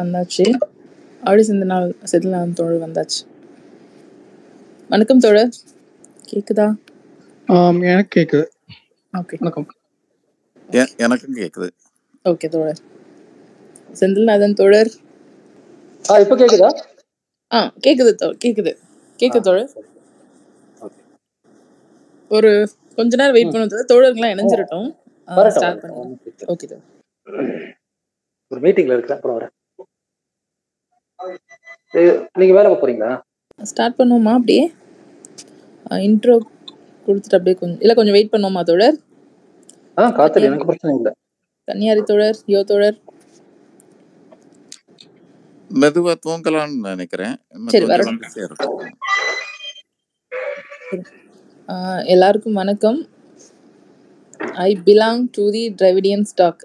வந்தாச்சு. ஆடி சேர்ந்த நாள் செட்டில் ஆன தோழர் வந்தாச்சு. வணக்கம் தோழர், கேக்குதா? எனக்கு கேக்குது. ஓகே, வணக்கம். எனக்கும் கேக்குது. ஓகே தோழர், செந்தில்நாதன் தோழர். இப்ப கேக்குதா? கேக்குது தோழர், கேக்குது தோழர். ஒரு கொஞ்ச நேரம் வெயிட் பண்ணுறது, தோழர்கள்லாம் இணைஞ்சிரட்டும். ஸ்டார்ட் பண்ணுங்க. ஓகே தோழர், ஒரு மீட்டிங்ல இருக்கேன், அப்புறம் வரேன். நீங்க வேற போறீங்களா? ஸ்டார்ட் பண்ணுவோமா? அப்படியே இன்ட்ரோ கொடுத்துட்டு அப்படியே கொஞ்சம் இல்ல கொஞ்சம் வெயிட் பண்ணுவோமா தோழர்? காத்துல எனக்கு பிரச்சனை இல்லை. கன்னியாரி தோழர், யோ தோழர், மெதுவா தூங்கலாம்னு நினைக்கிறேன். எல்லாருக்கும் வணக்கம். I belong to the Dravidian stock,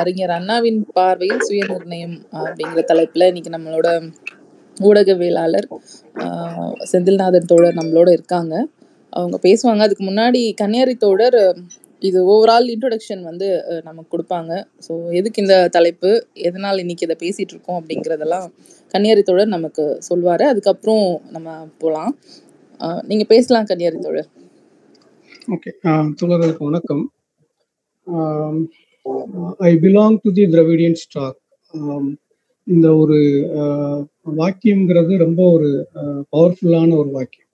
அறிஞர் அண்ணாவின் பார்வையில் சுய நிர்ணயம் அப்படிங்கிற தலைப்பில் இன்னைக்கு நம்மளோட ஊடகவியலாளர் செந்தில்நாதன் தோழர் நம்மளோட இருக்காங்க. அவங்க பேசுவாங்க. அதுக்கு முன்னாடி கன்னியாரி தோழர் இது ஓவரால் இன்ட்ரொடக்ஷன் வந்து நமக்கு கொடுப்பாங்க. ஸோ எதுக்கு இந்த தலைப்பு, எதனால் இன்னைக்கு இதை பேசிகிட்டு இருக்கோம் அப்படிங்கிறதெல்லாம் கன்னியாரி தோழர் நமக்கு சொல்வார். அதுக்கப்புறம் நம்ம போகலாம். நீங்கள் பேசலாம் கன்னியாரி தோழர். ஓகே, தோழர்களுக்கு வணக்கம். I belong to the Dravidian stock, இந்த ஒரு வாக்கியம்ங்கிறது ரொம்ப ஒரு பவர்ஃபுல்லான ஒரு வாக்கியம்.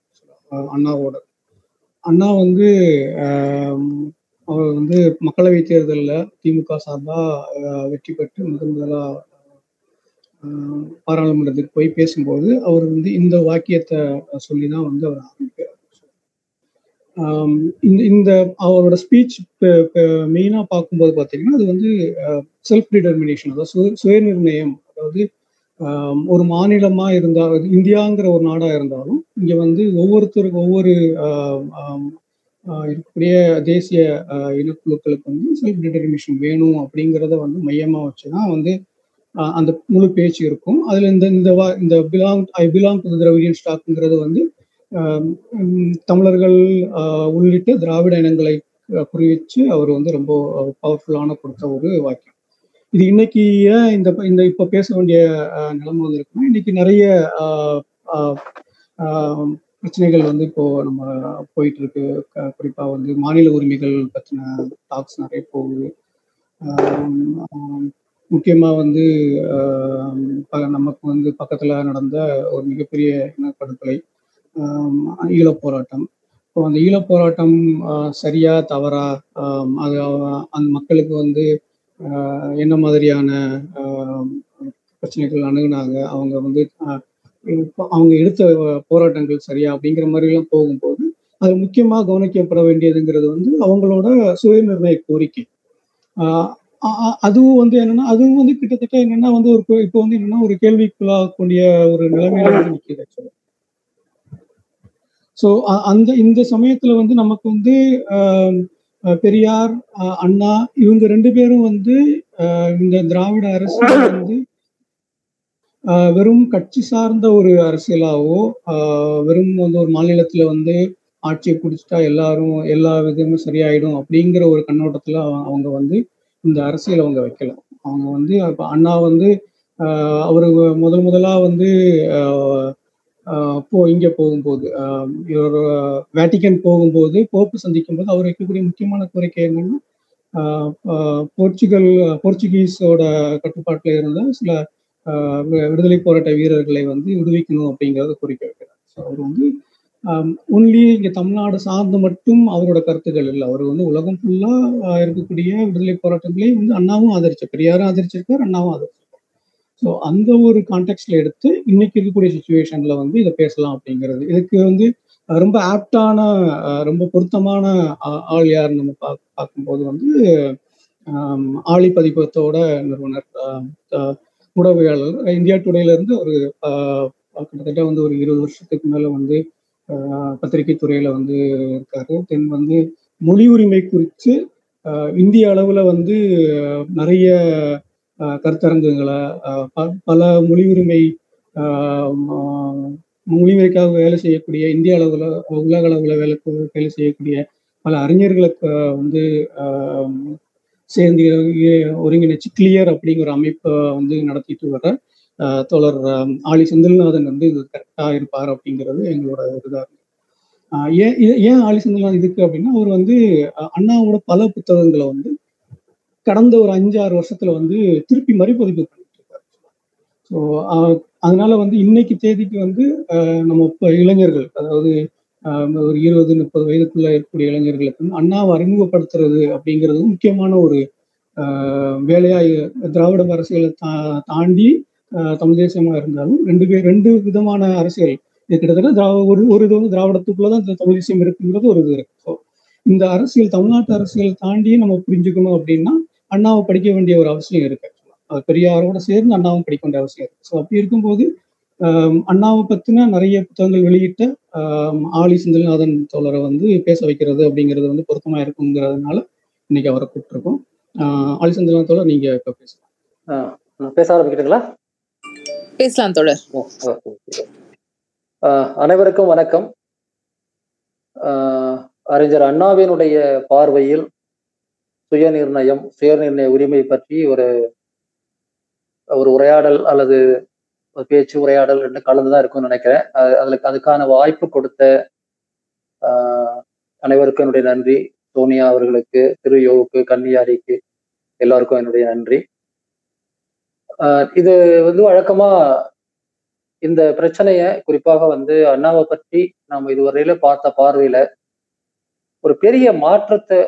அண்ணாவோட அண்ணா வந்து அவர் வந்து மக்களவை தேர்தலில் திமுக சார்பாக வெற்றி பெற்று முதலாக பாராளுமன்றத்துக்கு போய் பேசும்போது அவர் வந்து இந்த வாக்கியத்தை சொல்லி தான் வந்து அவர் ஆரம்பிக்கிறார். இந்த அவரோட ஸ்பீச் மெயினாக பார்க்கும்போது பார்த்தீங்கன்னா அது வந்து செல்ஃப் டிடர்மினேஷன், அதாவது சுய நிர்ணயம். அதாவது ஒரு மாநிலமாக இருந்தால், இந்தியாங்கிற ஒரு நாடாக இருந்தாலும் இங்கே வந்து ஒவ்வொருத்தருக்கும் ஒவ்வொரு இருக்கக்கூடிய தேசிய இனக்குழுக்களுக்கு வந்து செல்ஃப் டிடர்மினேஷன் வேணும் அப்படிங்கிறத வந்து மையமாக வச்சு தான் வந்து அந்த முழு பேச்சு இருக்கும். அதில் இந்த I belong to the Dravidian ஸ்டாக்ங்கிறது வந்து தமிழர்கள் உள்ளிட்ட திராவிட இனங்களை குறிவிச்சு அவர் வந்து ரொம்ப பவர்ஃபுல்லான கொடுத்த ஒரு வாக்கியம் இது. இன்னைக்கு ஏன் இந்த இப்போ பேச வேண்டிய நிலைமை வந்து இருக்குன்னா, இன்னைக்கு நிறைய பிரச்சனைகள் வந்து இப்போ நம்ம போயிட்டு இருக்கு. குறிப்பாக வந்து மாநில உரிமைகள் பற்றின டாக்ஸ் நிறைய போகுது. முக்கியமாக வந்து நமக்கு வந்து பக்கத்தில் நடந்த ஒரு மிகப்பெரிய இனப்படுகொலை, ஈழப்போராட்டம். இப்போ அந்த ஈழப்போராட்டம் சரியா தவறா, அது அந்த மக்களுக்கு வந்து என்ன மாதிரியான பிரச்சனைகள் அணுகுனாங்க, அவங்க வந்து அவங்க எடுத்த போராட்டங்கள் சரியா அப்படிங்கிற மாதிரிலாம் போகும்போது அது முக்கியமாக கவனிக்கப்பட வேண்டியதுங்கிறது வந்து அவங்களோட சுய நிர்ணய கோரிக்கை. அதுவும் வந்து என்னன்னா, அதுவும் வந்து கிட்டத்தட்ட என்னன்னா வந்து ஒரு இப்போ வந்து என்னன்னா ஒரு கேள்விக்குள்ளாகக்கூடிய ஒரு நிலைமையில நிற்கிது ஆக்சுவலா. ஸோ அந்த இந்த சமயத்தில் வந்து நமக்கு வந்து பெரியார், அண்ணா இவங்க ரெண்டு பேரும் வந்து இந்த திராவிட அரசியல் வந்து வெறும் கட்சி சார்ந்த ஒரு அரசியலாவோ, வெறும் வந்து ஒரு மாநிலத்தில் வந்து ஆட்சியை பிடிச்சிட்டா எல்லாரும் எல்லா விதமும் சரியாயிடும் அப்படிங்கிற ஒரு கண்ணோட்டத்தில் அவங்க வந்து இந்த அரசியல் அவங்க வைக்கல. அவங்க வந்து இப்போ அண்ணா வந்து அவர் முதலாக வந்து இங்கே போகும்போது, வேட்டிக்கன் போகும்போது, போப்பு சந்திக்கும் போது அவர் வைக்கக்கூடிய முக்கியமான கோரிக்கை என்னன்னா, போர்ச்சுகீஸோட கட்டுப்பாட்டில் இருந்த சில விடுதலை போராட்ட வீரர்களை வந்து விடுவிக்கணும் அப்படிங்கிறத கோரிக்கை வைக்கிறார். ஸோ அவர் வந்து ஒன்லி இங்கே தமிழ்நாடு சார்ந்து மட்டும் அவரோட கருத்துக்கள் இல்லை, அவர் வந்து உலகம் ஃபுல்லாக இருக்கக்கூடிய விடுதலை போராட்டங்களே வந்து அண்ணாவும் ஆதரிச்சார், பெரியாரும் ஆதரிச்சிருக்கார், அண்ணாவும் ஆதரிச்சார். ஸோ அந்த ஒரு கான்டெக்ட்ல எடுத்து இன்னைக்கு இருக்கக்கூடிய சுச்சுவேஷன்ல வந்து இதை பேசலாம் அப்படிங்கிறது. இதுக்கு வந்து ரொம்ப ஆப்டான, ரொம்ப பொருத்தமான ஆள் யாருன்னு நம்ம பார்க்கும்போது வந்து ஆளி பதிப்பகத்தோட நிறுவனர், ஊடகவியலாளர், இந்தியா டுடேலேருந்து ஒரு கிட்டத்தட்ட வந்து ஒரு 20 வருஷத்துக்கு மேலே வந்து பத்திரிகை துறையில வந்து இருக்காரு. தென் வந்து மொழி உரிமை குறித்து இந்திய அளவுல வந்து நிறைய கருத்தரங்குகளை, பல மொழி உரிமைக்காக வேலை செய்யக்கூடிய, இந்திய அளவில் உலக அளவில் வேலை செய்யக்கூடிய பல அறிஞர்களுக்கு வந்து சேர்ந்து ஒருங்கிணைச்சு கிளியர் அப்படிங்கிற அமைப்பை வந்து நடத்திட்டு வர தோழர் ஆலி செந்தில்நாதன் வந்து இது கரெக்டாக இருப்பார் அப்படிங்கிறது எங்களோட இதாக இருக்கு. ஏன் ஆலி செந்தில்நாதன் இதுக்கு அப்படின்னா, அவர் வந்து அண்ணாவோட பல புத்தகங்களை வந்து கடந்த ஒரு 5-6 வருஷத்துல வந்து திருப்பி மறுபதிப்பு பண்ணிட்டு இருக்காரு. ஸோ அதனால வந்து இன்னைக்கு தேதிக்கு வந்து நம்ம இப்போ இளைஞர்கள், அதாவது ஒரு 20-30 வயதுக்குள்ள இருக்கக்கூடிய இளைஞர்களுக்கு வந்து அண்ணாவை அறிமுகப்படுத்துறது அப்படிங்கிறது முக்கியமான ஒரு வேலையாய் திராவிட அரசியலை தாண்டி தமிழ் தேசியமா இருந்தாலும் ரெண்டு விதமான அரசியல் கிட்டத்தட்ட ஒரு இது வந்து திராவிடத்துக்குள்ளதான் தமிழ் தேசியம் இருக்குங்கிறது ஒரு இது இருக்கு. ஸோ இந்த அரசியல் தமிழ்நாட்டு அரசியல் தாண்டி நம்ம புரிஞ்சுக்கணும் அப்படின்னா அண்ணாவை படிக்க வேண்டிய ஒரு அவசியம் இருக்கு. அது பெரியாரோட சேர்ந்து அண்ணாவும் படிக்க வேண்டிய அவசியம் இருக்கு. ஸோ அப்படி இருக்கும்போது அண்ணாவை பத்தின நிறைய புத்தகங்கள் வெளியிட்ட ஆலி செந்தில்நாதன் தோழரை வந்து பேச வைக்கிறது அப்படிங்கிறது வந்து பொருத்தமா இருக்குங்கிறதுனால இன்னைக்கு அவரை கூப்பிட்டுருக்கோம். ஆலி செந்தில்நாதன் தோழர், நீங்க இப்ப பேசலாம். பேச ஆரம்பிக்கிறீங்களா? பேசலாம் தோழர். அனைவருக்கும் வணக்கம். அறிஞர் அண்ணாவினுடைய பார்வையில் சுயநிர்ணய உரிமை பற்றி ஒரு உரையாடல் அல்லது ஒரு பேச்சு உரையாடல் ரெண்டு கலந்துதான் இருக்கும்னு நினைக்கிறேன். அதுக்கான வாய்ப்பு கொடுத்த அனைவருக்கும் என்னுடைய நன்றி. சோனியா அவர்களுக்கு, திரு யோவுக்கு, கன்னியாரிக்கு, எல்லாருக்கும் என்னுடைய நன்றி. இது வந்து வழக்கமா இந்த பிரச்சனைய குறிப்பாக வந்து அண்ணாவை பற்றி நாம் இதுவரையில பார்த்த பார்வையில ஒரு பெரிய மாற்றத்தை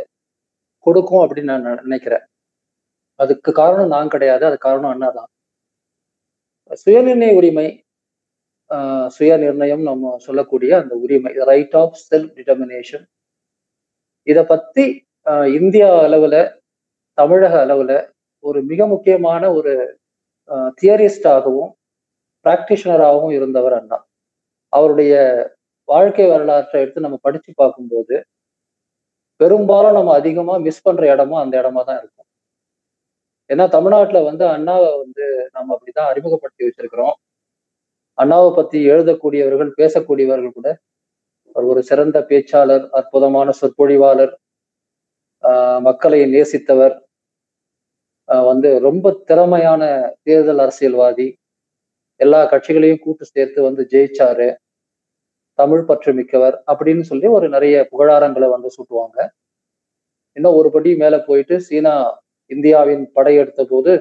கொடுக்கும் அப்படின்னு நான் நினைக்கிறேன். அதுக்கு காரணம் நான் கிடையாது, அது காரணம் அண்ணா தான். சுயநிர்ணய உரிமை, சுயநிர்ணயம் நம்ம சொல்லக்கூடிய அந்த உரிமை, ரைட் ஆஃப் செல்ஃப் டிட்டர்மினேஷன், இதை பத்தி இந்தியா அளவுல, தமிழக அளவுல ஒரு மிக முக்கியமான ஒரு தியரிஸ்டாகவும் பிராக்டிஷனராகவும் இருந்தவர் அண்ணா. அவருடைய வாழ்க்கை வரலாற்றை எடுத்து நம்ம படிச்சு பார்க்கும்போது பெரும்பாலும் நம்ம அதிகமா மிஸ் பண்ற இடமும் அந்த இடமா தான் இருக்கும். ஏன்னா தமிழ்நாட்டுல வந்து அண்ணாவை வந்து நம்ம அப்படிதான் அறிமுகப்படுத்தி வச்சிருக்கிறோம். அண்ணாவை பத்தி எழுதக்கூடியவர்கள், பேசக்கூடியவர்கள் கூட ஒரு சிறந்த பேச்சாளர், அற்புதமான சொற்பொழிவாளர், மக்களை நேசித்தவர், வந்து ரொம்ப திறமையான தேர்தல் அரசியல்வாதி, எல்லா கட்சிகளையும் கூட்டு சேர்த்து வந்து ஜெயிச்சாரு, தமிழ் பற்று மிக்கவர் அப்படின்னு சொல்லி ஒரு நிறைய புகழாரங்களை வந்து சுட்டுவாங்க. இன்னும் ஒரு படி மேல போயிட்டு சீனா இந்தியாவின் படையெடுத்த போது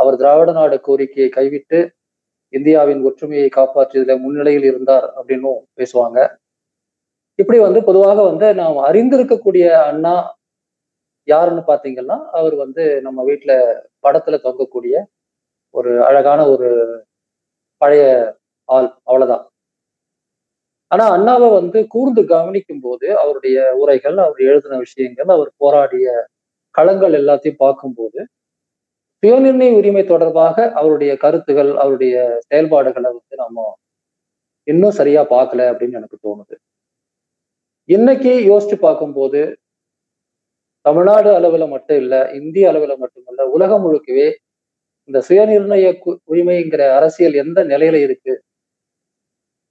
அவர் திராவிட நாடு கோரிக்கையை கைவிட்டு இந்தியாவின் ஒற்றுமையை காப்பாற்றியதுல முன்னிலையில் இருந்தார் அப்படின்னும் பேசுவாங்க. இப்படி வந்து பொதுவாக வந்து நாம் அறிந்திருக்கக்கூடிய அண்ணா யாருன்னு பார்த்தீங்கன்னா, அவர் வந்து நம்ம வீட்டுல படத்துல தொங்கக்கூடிய ஒரு அழகான ஒரு பழைய ஆள், அவ்வளவுதான். ஆனா அண்ணாவை வந்து கூர்ந்து கவனிக்கும் போது அவருடைய உரைகள், அவர் எழுதின விஷயங்கள், அவர் போராடிய களங்கள் எல்லாத்தையும் பார்க்கும்போது சுயநிர்ணய உரிமை தொடர்பாக அவருடைய கருத்துகள், அவருடைய செயல்பாடுகளை வந்து நம்ம இன்னும் சரியா பார்க்கல அப்படின்னு எனக்கு தோணுது. இன்னைக்கு யோசிச்சு பார்க்கும்போது தமிழ்நாடு அளவுல மட்டும் இல்லை, இந்திய அளவுல மட்டுமல்ல, உலகம் முழுக்கவே இந்த சுயநிர்ணய உரிமைங்கிற அரசியல் எந்த நிலையில இருக்கு,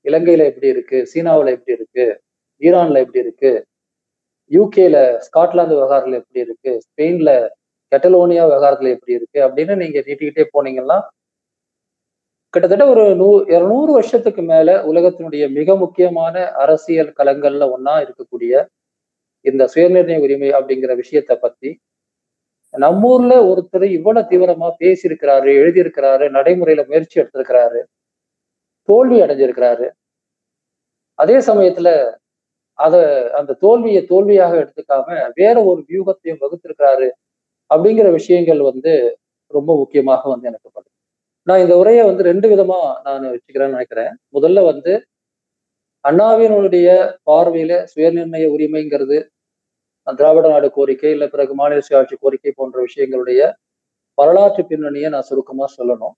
இலங்கையில எப்படி இருக்கு, சீனாவில் எப்படி இருக்கு, ஈரான்ல எப்படி இருக்கு, யூகேல ஸ்காட்லாந்து விவகாரத்துல எப்படி இருக்கு, ஸ்பெயின்ல கெட்டலோனியா விவகாரத்துல எப்படி இருக்கு அப்படின்னு நீங்க நீட்டிக்கிட்டே போனீங்கன்னா கிட்டத்தட்ட ஒரு 200 வருஷத்துக்கு மேல உலகத்தினுடைய மிக முக்கியமான அரசியல் களங்கள்ல ஒன்னா இருக்கக்கூடிய இந்த சுயநிர்ணய உரிமை அப்படிங்கிற விஷயத்த பத்தி நம்ம ஊர்ல ஒருத்தர் இவ்வளவு தீவிரமா பேசியிருக்கிறாரு, எழுதியிருக்கிறாரு, நடைமுறையில முயற்சி எடுத்திருக்கிறாரு, தோல்வி அடைஞ்சிருக்கிறாரு. அதே சமயத்துல அந்த தோல்வியை தோல்வியாக எடுத்துக்காம வேற ஒரு வியூகத்தையும் வகுத்திருக்கிறாரு அப்படிங்கிற விஷயங்கள் வந்து ரொம்ப முக்கியமாக வந்து எனக்கு படுது. நான் இந்த உரையை வந்து ரெண்டு விதமா நான் வச்சுக்கிறேன்னு நினைக்கிறேன். முதல்ல வந்து அண்ணாவினுடைய பார்வையில சுயநிர்ணய உரிமைங்கிறது திராவிட நாடு கோரிக்கை இல்லை பிறகு மாநில சுயாட்சி கோரிக்கை போன்ற விஷயங்களுடைய வரலாற்று பின்னணியை நான் சுருக்கமா சொல்லணும்.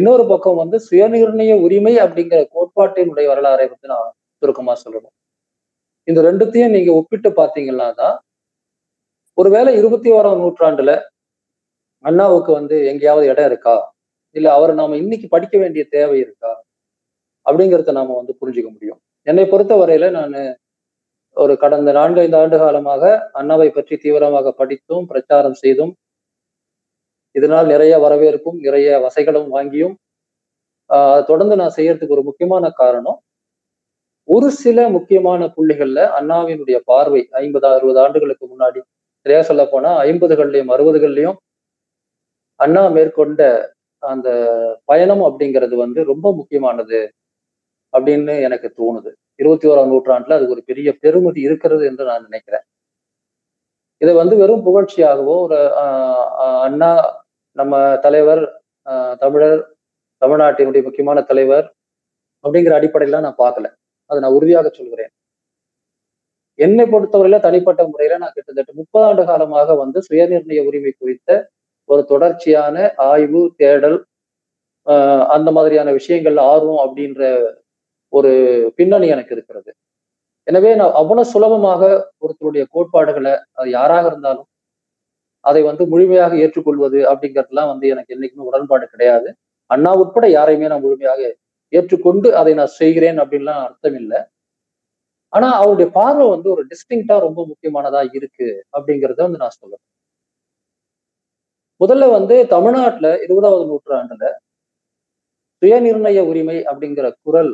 இன்னொரு பக்கம் வந்து சுயநிர்ணய உரிமை அப்படிங்கிற கோட்பாட்டினுடைய வரலாறை வந்து நான் சுருக்கமா சொல்லணும். இந்த ரெண்டுத்தையும் நீங்க ஒப்பிட்டு பார்த்தீங்கன்னா தான் ஒருவேளை 21ஆம் நூற்றாண்டுல அண்ணாவுக்கு வந்து எங்கேயாவது இடம் இருக்கா, இல்லை அவரை நாம இன்னைக்கு படிக்க வேண்டிய தேவை இருக்கா அப்படிங்கிறத நாம வந்து புரிஞ்சுக்க முடியும். என்னை பொறுத்த வரையில நான் ஒரு கடந்த 4-5 ஆண்டு காலமாக அண்ணாவை பற்றி தீவிரமாக படித்தும் பிரச்சாரம் செய்தும் இதனால் நிறைய வரவேற்பும் நிறைய வசைகளும் வாங்கியும் தொடர்ந்து நான் செய்யறதுக்கு ஒரு முக்கியமான காரணம், ஒரு சில முக்கியமான புள்ளிகள்ல அண்ணாவினுடைய பார்வை 50-60 ஆண்டுகளுக்கு முன்னாடி, நிறைய சொல்ல போனா 50களிலும் 60களிலும் அண்ணா மேற்கொண்ட அந்த பயணம் அப்படிங்கிறது வந்து ரொம்ப முக்கியமானது அப்படின்னு எனக்கு தோணுது. 21ஆம் நூற்றாண்டுல அதுக்கு ஒரு பெரிய பெருமதி இருக்கிறது என்று நான் நினைக்கிறேன். இதை வந்து வெறும் புகழ்ச்சியாகவோ ஒரு அண்ணா நம்ம தலைவர், தமிழர், தமிழ்நாட்டினுடைய முக்கியமான தலைவர் அப்படிங்கிற அடிப்படையெல்லாம் நான் பார்க்கல, அதை நான் உறுதியாக சொல்கிறேன். என்னை பொறுத்தவரையில தனிப்பட்ட முறையில நான் கிட்டத்தட்ட 30 ஆண்டு காலமாக வந்து சுயநிர்ணய உரிமை குறித்த ஒரு தொடர்ச்சியான ஆய்வு, தேடல், அந்த மாதிரியான விஷயங்கள்ல ஆர்வம் அப்படின்ற ஒரு பின்னணி எனக்கு இருக்கிறது. எனவே நான் அவ்வளவு சுலபமாக ஒருத்தருடைய கோட்பாடுகளை, அது யாராக இருந்தாலும், அதை வந்து முழுமையாக ஏற்றுக்கொள்வது அப்படிங்கிறதுலாம் வந்து எனக்கு என்னைக்குமே உடன்பாடு கிடையாது. அண்ணா உட்பட யாரையுமே நான் முழுமையாக ஏற்றுக்கொண்டு அதை நான் செய்கிறேன் அப்படின்லாம் அர்த்தம் இல்லை. ஆனா அவருடைய பார்வை வந்து ஒரு டிஸ்டிங்க்டா ரொம்ப முக்கியமானதா இருக்கு அப்படிங்கிறத வந்து நான் சொல்றேன். முதல்ல வந்து தமிழ்நாட்டுல 20ஆம் நூற்றாண்டுல சுயநிர்ணய உரிமை அப்படிங்கிற குரல்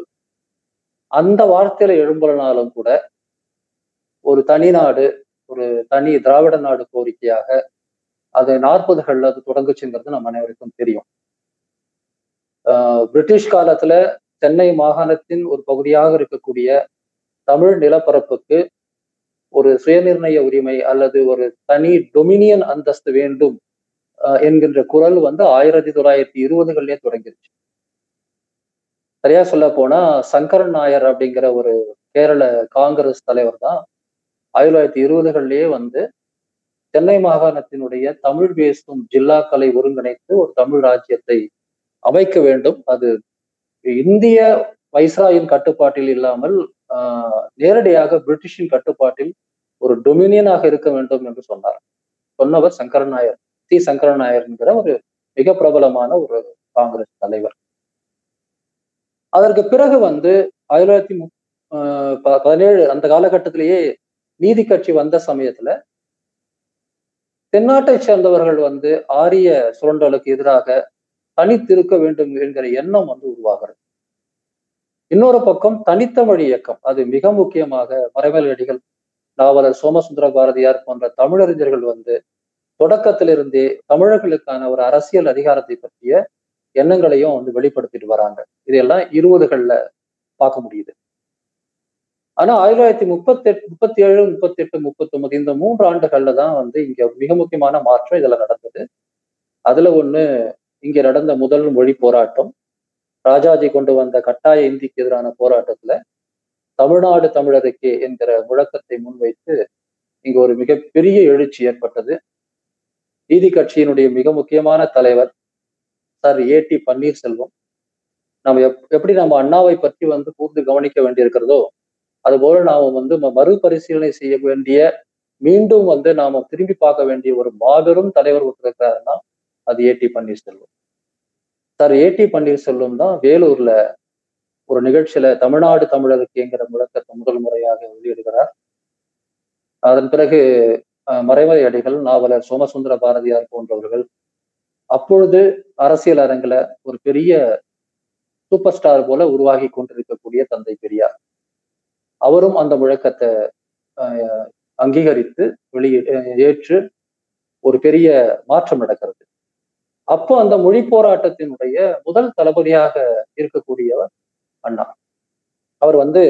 அந்த வார்த்தையில எழும்பலனாலும் கூட ஒரு தனி நாடு, ஒரு தனி திராவிட நாடு கோரிக்கையாக அது 40களில் அது தொடங்குச்சுங்கிறது நம்ம அனைவருக்கும் தெரியும். பிரிட்டிஷ் காலத்துல சென்னை மாகாணத்தின் ஒரு பகுதியாக இருக்கக்கூடிய தமிழ் நிலப்பரப்புக்கு ஒரு சுயநிர்ணய உரிமை அல்லது ஒரு தனி டொமினியன் அந்தஸ்து வேண்டும் என்கின்ற குரல் வந்து 1920களிலே தொடங்கிருச்சு. சரியா சொல்ல போனா சங்கரன் நாயர் அப்படிங்கிற ஒரு கேரள காங்கிரஸ் தலைவர் தான் 1920களிலேயே வந்து சென்னை மாகாணத்தினுடைய தமிழ் பேசும் ஜில்லாக்களை ஒருங்கிணைத்து ஒரு தமிழ் ராஜ்யத்தை அமைக்க வேண்டும், அது இந்திய வைஸ்ராயின் கட்டுப்பாட்டில் இல்லாமல் நேரடியாக பிரிட்டிஷின் கட்டுப்பாட்டில் ஒரு டொமினியனாக இருக்க வேண்டும் என்று சொன்னவர் சங்கரன் நாயர், டி. சங்கரன் நாயர் என்கிற ஒரு மிக பிரபலமான ஒரு காங்கிரஸ் தலைவர். அதற்கு பிறகு வந்து 1917 அந்த காலகட்டத்திலேயே நீதி கட்சி வந்த சமயத்துல தென்னாட்டை சேர்ந்தவர்கள் வந்து ஆரிய சுரண்டலுக்கு எதிராக தனித்திருக்க வேண்டும் என்கிற எண்ணம் வந்து உருவாகிறது. இன்னொரு பக்கம் தனித்தமிழ் இயக்கம், அது மிக முக்கியமாக மறைமலடிகள், நாவலர் சோமசுந்தர பாரதியார் போன்ற தமிழறிஞர்கள் வந்து தொடக்கத்திலிருந்தே தமிழர்களுக்கான ஒரு அரசியல் அதிகாரத்தை பற்றிய எண்ணங்களையும் வந்து வெளிப்படுத்திட்டு வராங்க. இதையெல்லாம் 20களில் பார்க்க முடியுது. ஆனா 1937, 1938, 1939 இந்த 3 ஆண்டுகள்ல தான் வந்து இங்க மிக முக்கியமான மாற்றம் இதுல நடந்தது. அதுல ஒண்ணு இங்க நடந்த முதல் மொழி போராட்டம், ராஜாஜி கொண்டு வந்த கட்டாய இந்திக்கு எதிரான போராட்டத்துல தமிழ்நாடு தமிழருக்கு என்கிற முழக்கத்தை முன்வைத்து இங்க ஒரு மிகப்பெரிய எழுச்சி ஏற்பட்டது. நீதி கட்சியினுடைய மிக முக்கியமான தலைவர் சார் A.T. பன்னீர்செல்வம், நம்ம எப்படி நம்ம அண்ணாவை பற்றி வந்து கூர்ந்து கவனிக்க வேண்டியிருக்கிறதோ அதுபோல நாம வந்து மறுபரிசீலனை செய்ய வேண்டிய, மீண்டும் வந்து நாம திரும்பி பார்க்க வேண்டிய ஒரு மாபெரும் தலைவர் இருக்கிறாருன்னா அது A.T. Panneerselvam. Sir A.T. Panneerselvam தான் வேலூர்ல ஒரு நிகழ்ச்சியில தமிழ்நாடு தமிழருக்குங்கிற முழக்கத்தை முதல் முறையாக வெளியிடுகிறார். அதன் பிறகு மறைமலை அடிகள், நாவலர் சோமசுந்தர பாரதியார் போன்றவர்கள் அப்பொழுது அரசியல் அரங்கில ஒரு பெரிய சூப்பர் ஸ்டார் போல உருவாகி கொண்டிருக்கக்கூடிய தந்தை பெரியார் அவரும் அந்த முழக்கத்தை அங்கீகரித்து ஏற்று ஒரு பெரிய மாற்றம் நடக்கிறது. அப்போ அந்த மொழி போராட்டத்தினுடைய முதல் தளபதியாக இருக்கக்கூடியவர் அண்ணா. அவர் வந்து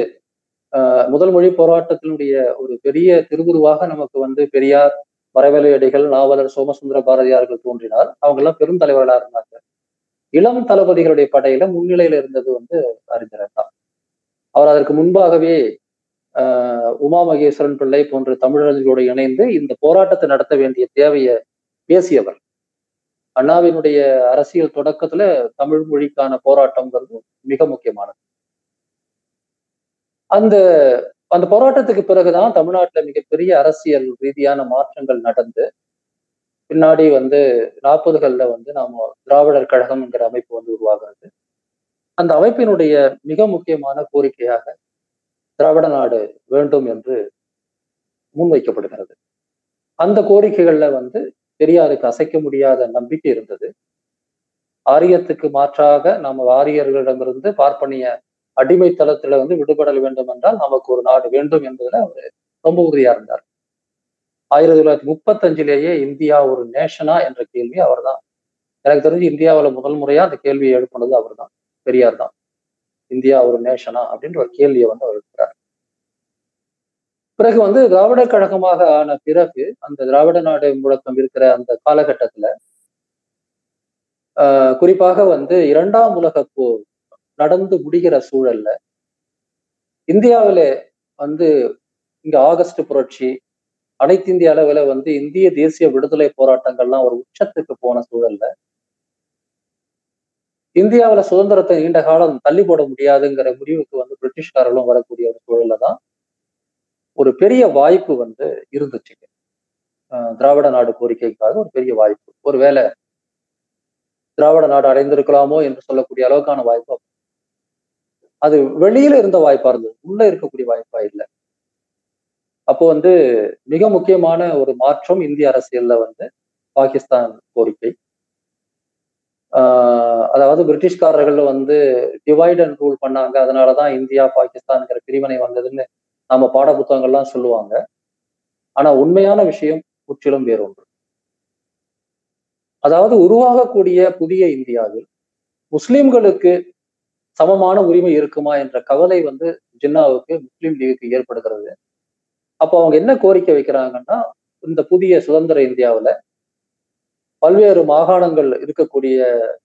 முதல் மொழி போராட்டத்தினுடைய ஒரு பெரிய திருவுருவாக நமக்கு வந்து பெரியார், மறைவலை அடிகள், நாவலர் சோமசுந்தர பாரதியார்கள் தோன்றினார். அவங்க எல்லாம் பெரும் தலைவர்களா இருந்தாங்க. இளம் தளபதிகளுடைய படையில முன்னிலையில இருந்தது வந்து அறிஞர் தான். அவர் அதற்கு முன்பாகவே உமா மகேஸ்வரன் பிள்ளை போன்ற தமிழர்களோடு இணைந்து இந்த போராட்டத்தை நடத்த வேண்டிய தேவையை பேசியவர். அண்ணாவினுடைய அரசியல் தொடக்கத்துல தமிழ் மொழிக்கான போராட்டம்ங்கிறது மிக முக்கியமானது. அந்த அந்த போராட்டத்துக்கு பிறகுதான் தமிழ்நாட்டுல மிகப்பெரிய அரசியல் ரீதியான மாற்றங்கள் நடந்து பின்னாடி வந்து 40களில் வந்து நாம திராவிடர் கழகம் என்கிற அமைப்பு வந்து உருவாகிறது. அந்த அமைப்பினுடைய மிக முக்கியமான கோரிக்கையாக திராவிட நாடு வேண்டும் என்று முன்வைக்கப்படுகிறது. அந்த கோரிக்கைகள்ல பெரியாருக்கு அசைக்க முடியாத நம்பிக்கை இருந்தது. ஆரியத்துக்கு மாற்றாக நாம ஆரியர்களிடமிருந்து பார்ப்பனிய அடிமைத்தளத்துல விடுபட வேண்டும் என்றால் நமக்கு ஒரு நாடு வேண்டும் என்பதுல அவர் ரொம்ப உறுதியா இருந்தார். 1935 இந்தியா ஒரு நேஷனா என்ற கேள்வி அவர் தான், எனக்கு தெரிஞ்சு இந்தியாவில முதல் முறையா அந்த கேள்வியை எழுப்பினது அவர் தான், பெரியார் தான். இந்தியா ஒரு நேஷனா அப்படின்ற ஒரு கேள்வியை அவர் எழுப்புறார். பிறகு திராவிட கழகமாக ஆன பிறகு அந்த திராவிட நாடு முழக்கம் இருக்கிற அந்த காலகட்டத்துல குறிப்பாக 2ஆம் உலகப் போர் நடந்து முடிகிற சூழல்ல இந்தியாவில இங்க ஆகஸ்ட் புரட்சி, அனைத்து இந்திய அளவுல இந்திய தேசிய விடுதலை போராட்டங்கள்லாம் ஒரு உச்சத்துக்கு போன சூழல்ல இந்தியாவில சுதந்திரத்தை நீண்ட காலம் தள்ளி போட முடியாதுங்கிற முடிவுக்கு பிரிட்டிஷ்காரர்களும் வரக்கூடிய ஒரு சூழல்ல தான் ஒரு பெரிய வாய்ப்பு இருந்துச்சு. திராவிட நாடு கோரிக்கைக்காக ஒரு பெரிய வாய்ப்பு, ஒருவேளை திராவிட நாடு அடைந்திருக்கலாமோ என்று சொல்லக்கூடிய அளவுக்கான வாய்ப்பு. அது வெளியில இருந்த வாய்ப்பா இருந்தது, உள்ள இருக்கக்கூடிய வாய்ப்பா இல்லை. அப்போ மிக முக்கியமான ஒரு மாற்றம் இந்திய அரசியல்ல பாகிஸ்தான் கோரிக்கை, அதாவது பிரிட்டிஷ்காரர்கள் டிவைட் அண்ட் ரூல் பண்ணாங்க, அதனாலதான் இந்தியா பாகிஸ்தான்ங்கிற பிரிவினை வந்ததுன்னு நம்ம பாட புத்தகங்கள்லாம் சொல்லுவாங்க. ஆனா உண்மையான விஷயம் முற்றிலும் வேறொன்று. அதாவது உருவாகக்கூடிய புதிய இந்தியாவில் முஸ்லிம்களுக்கு சமமான உரிமை இருக்குமா என்ற கவலை ஜின்னாவுக்கு, முஸ்லீம் லீகுக்கு ஏற்படுகிறது. அப்போ அவங்க என்ன கோரிக்கை வைக்கிறாங்கன்னா, இந்த புதிய சுதந்திர இந்தியாவில் பல்வேறு மாகாணங்கள் இருக்கக்கூடிய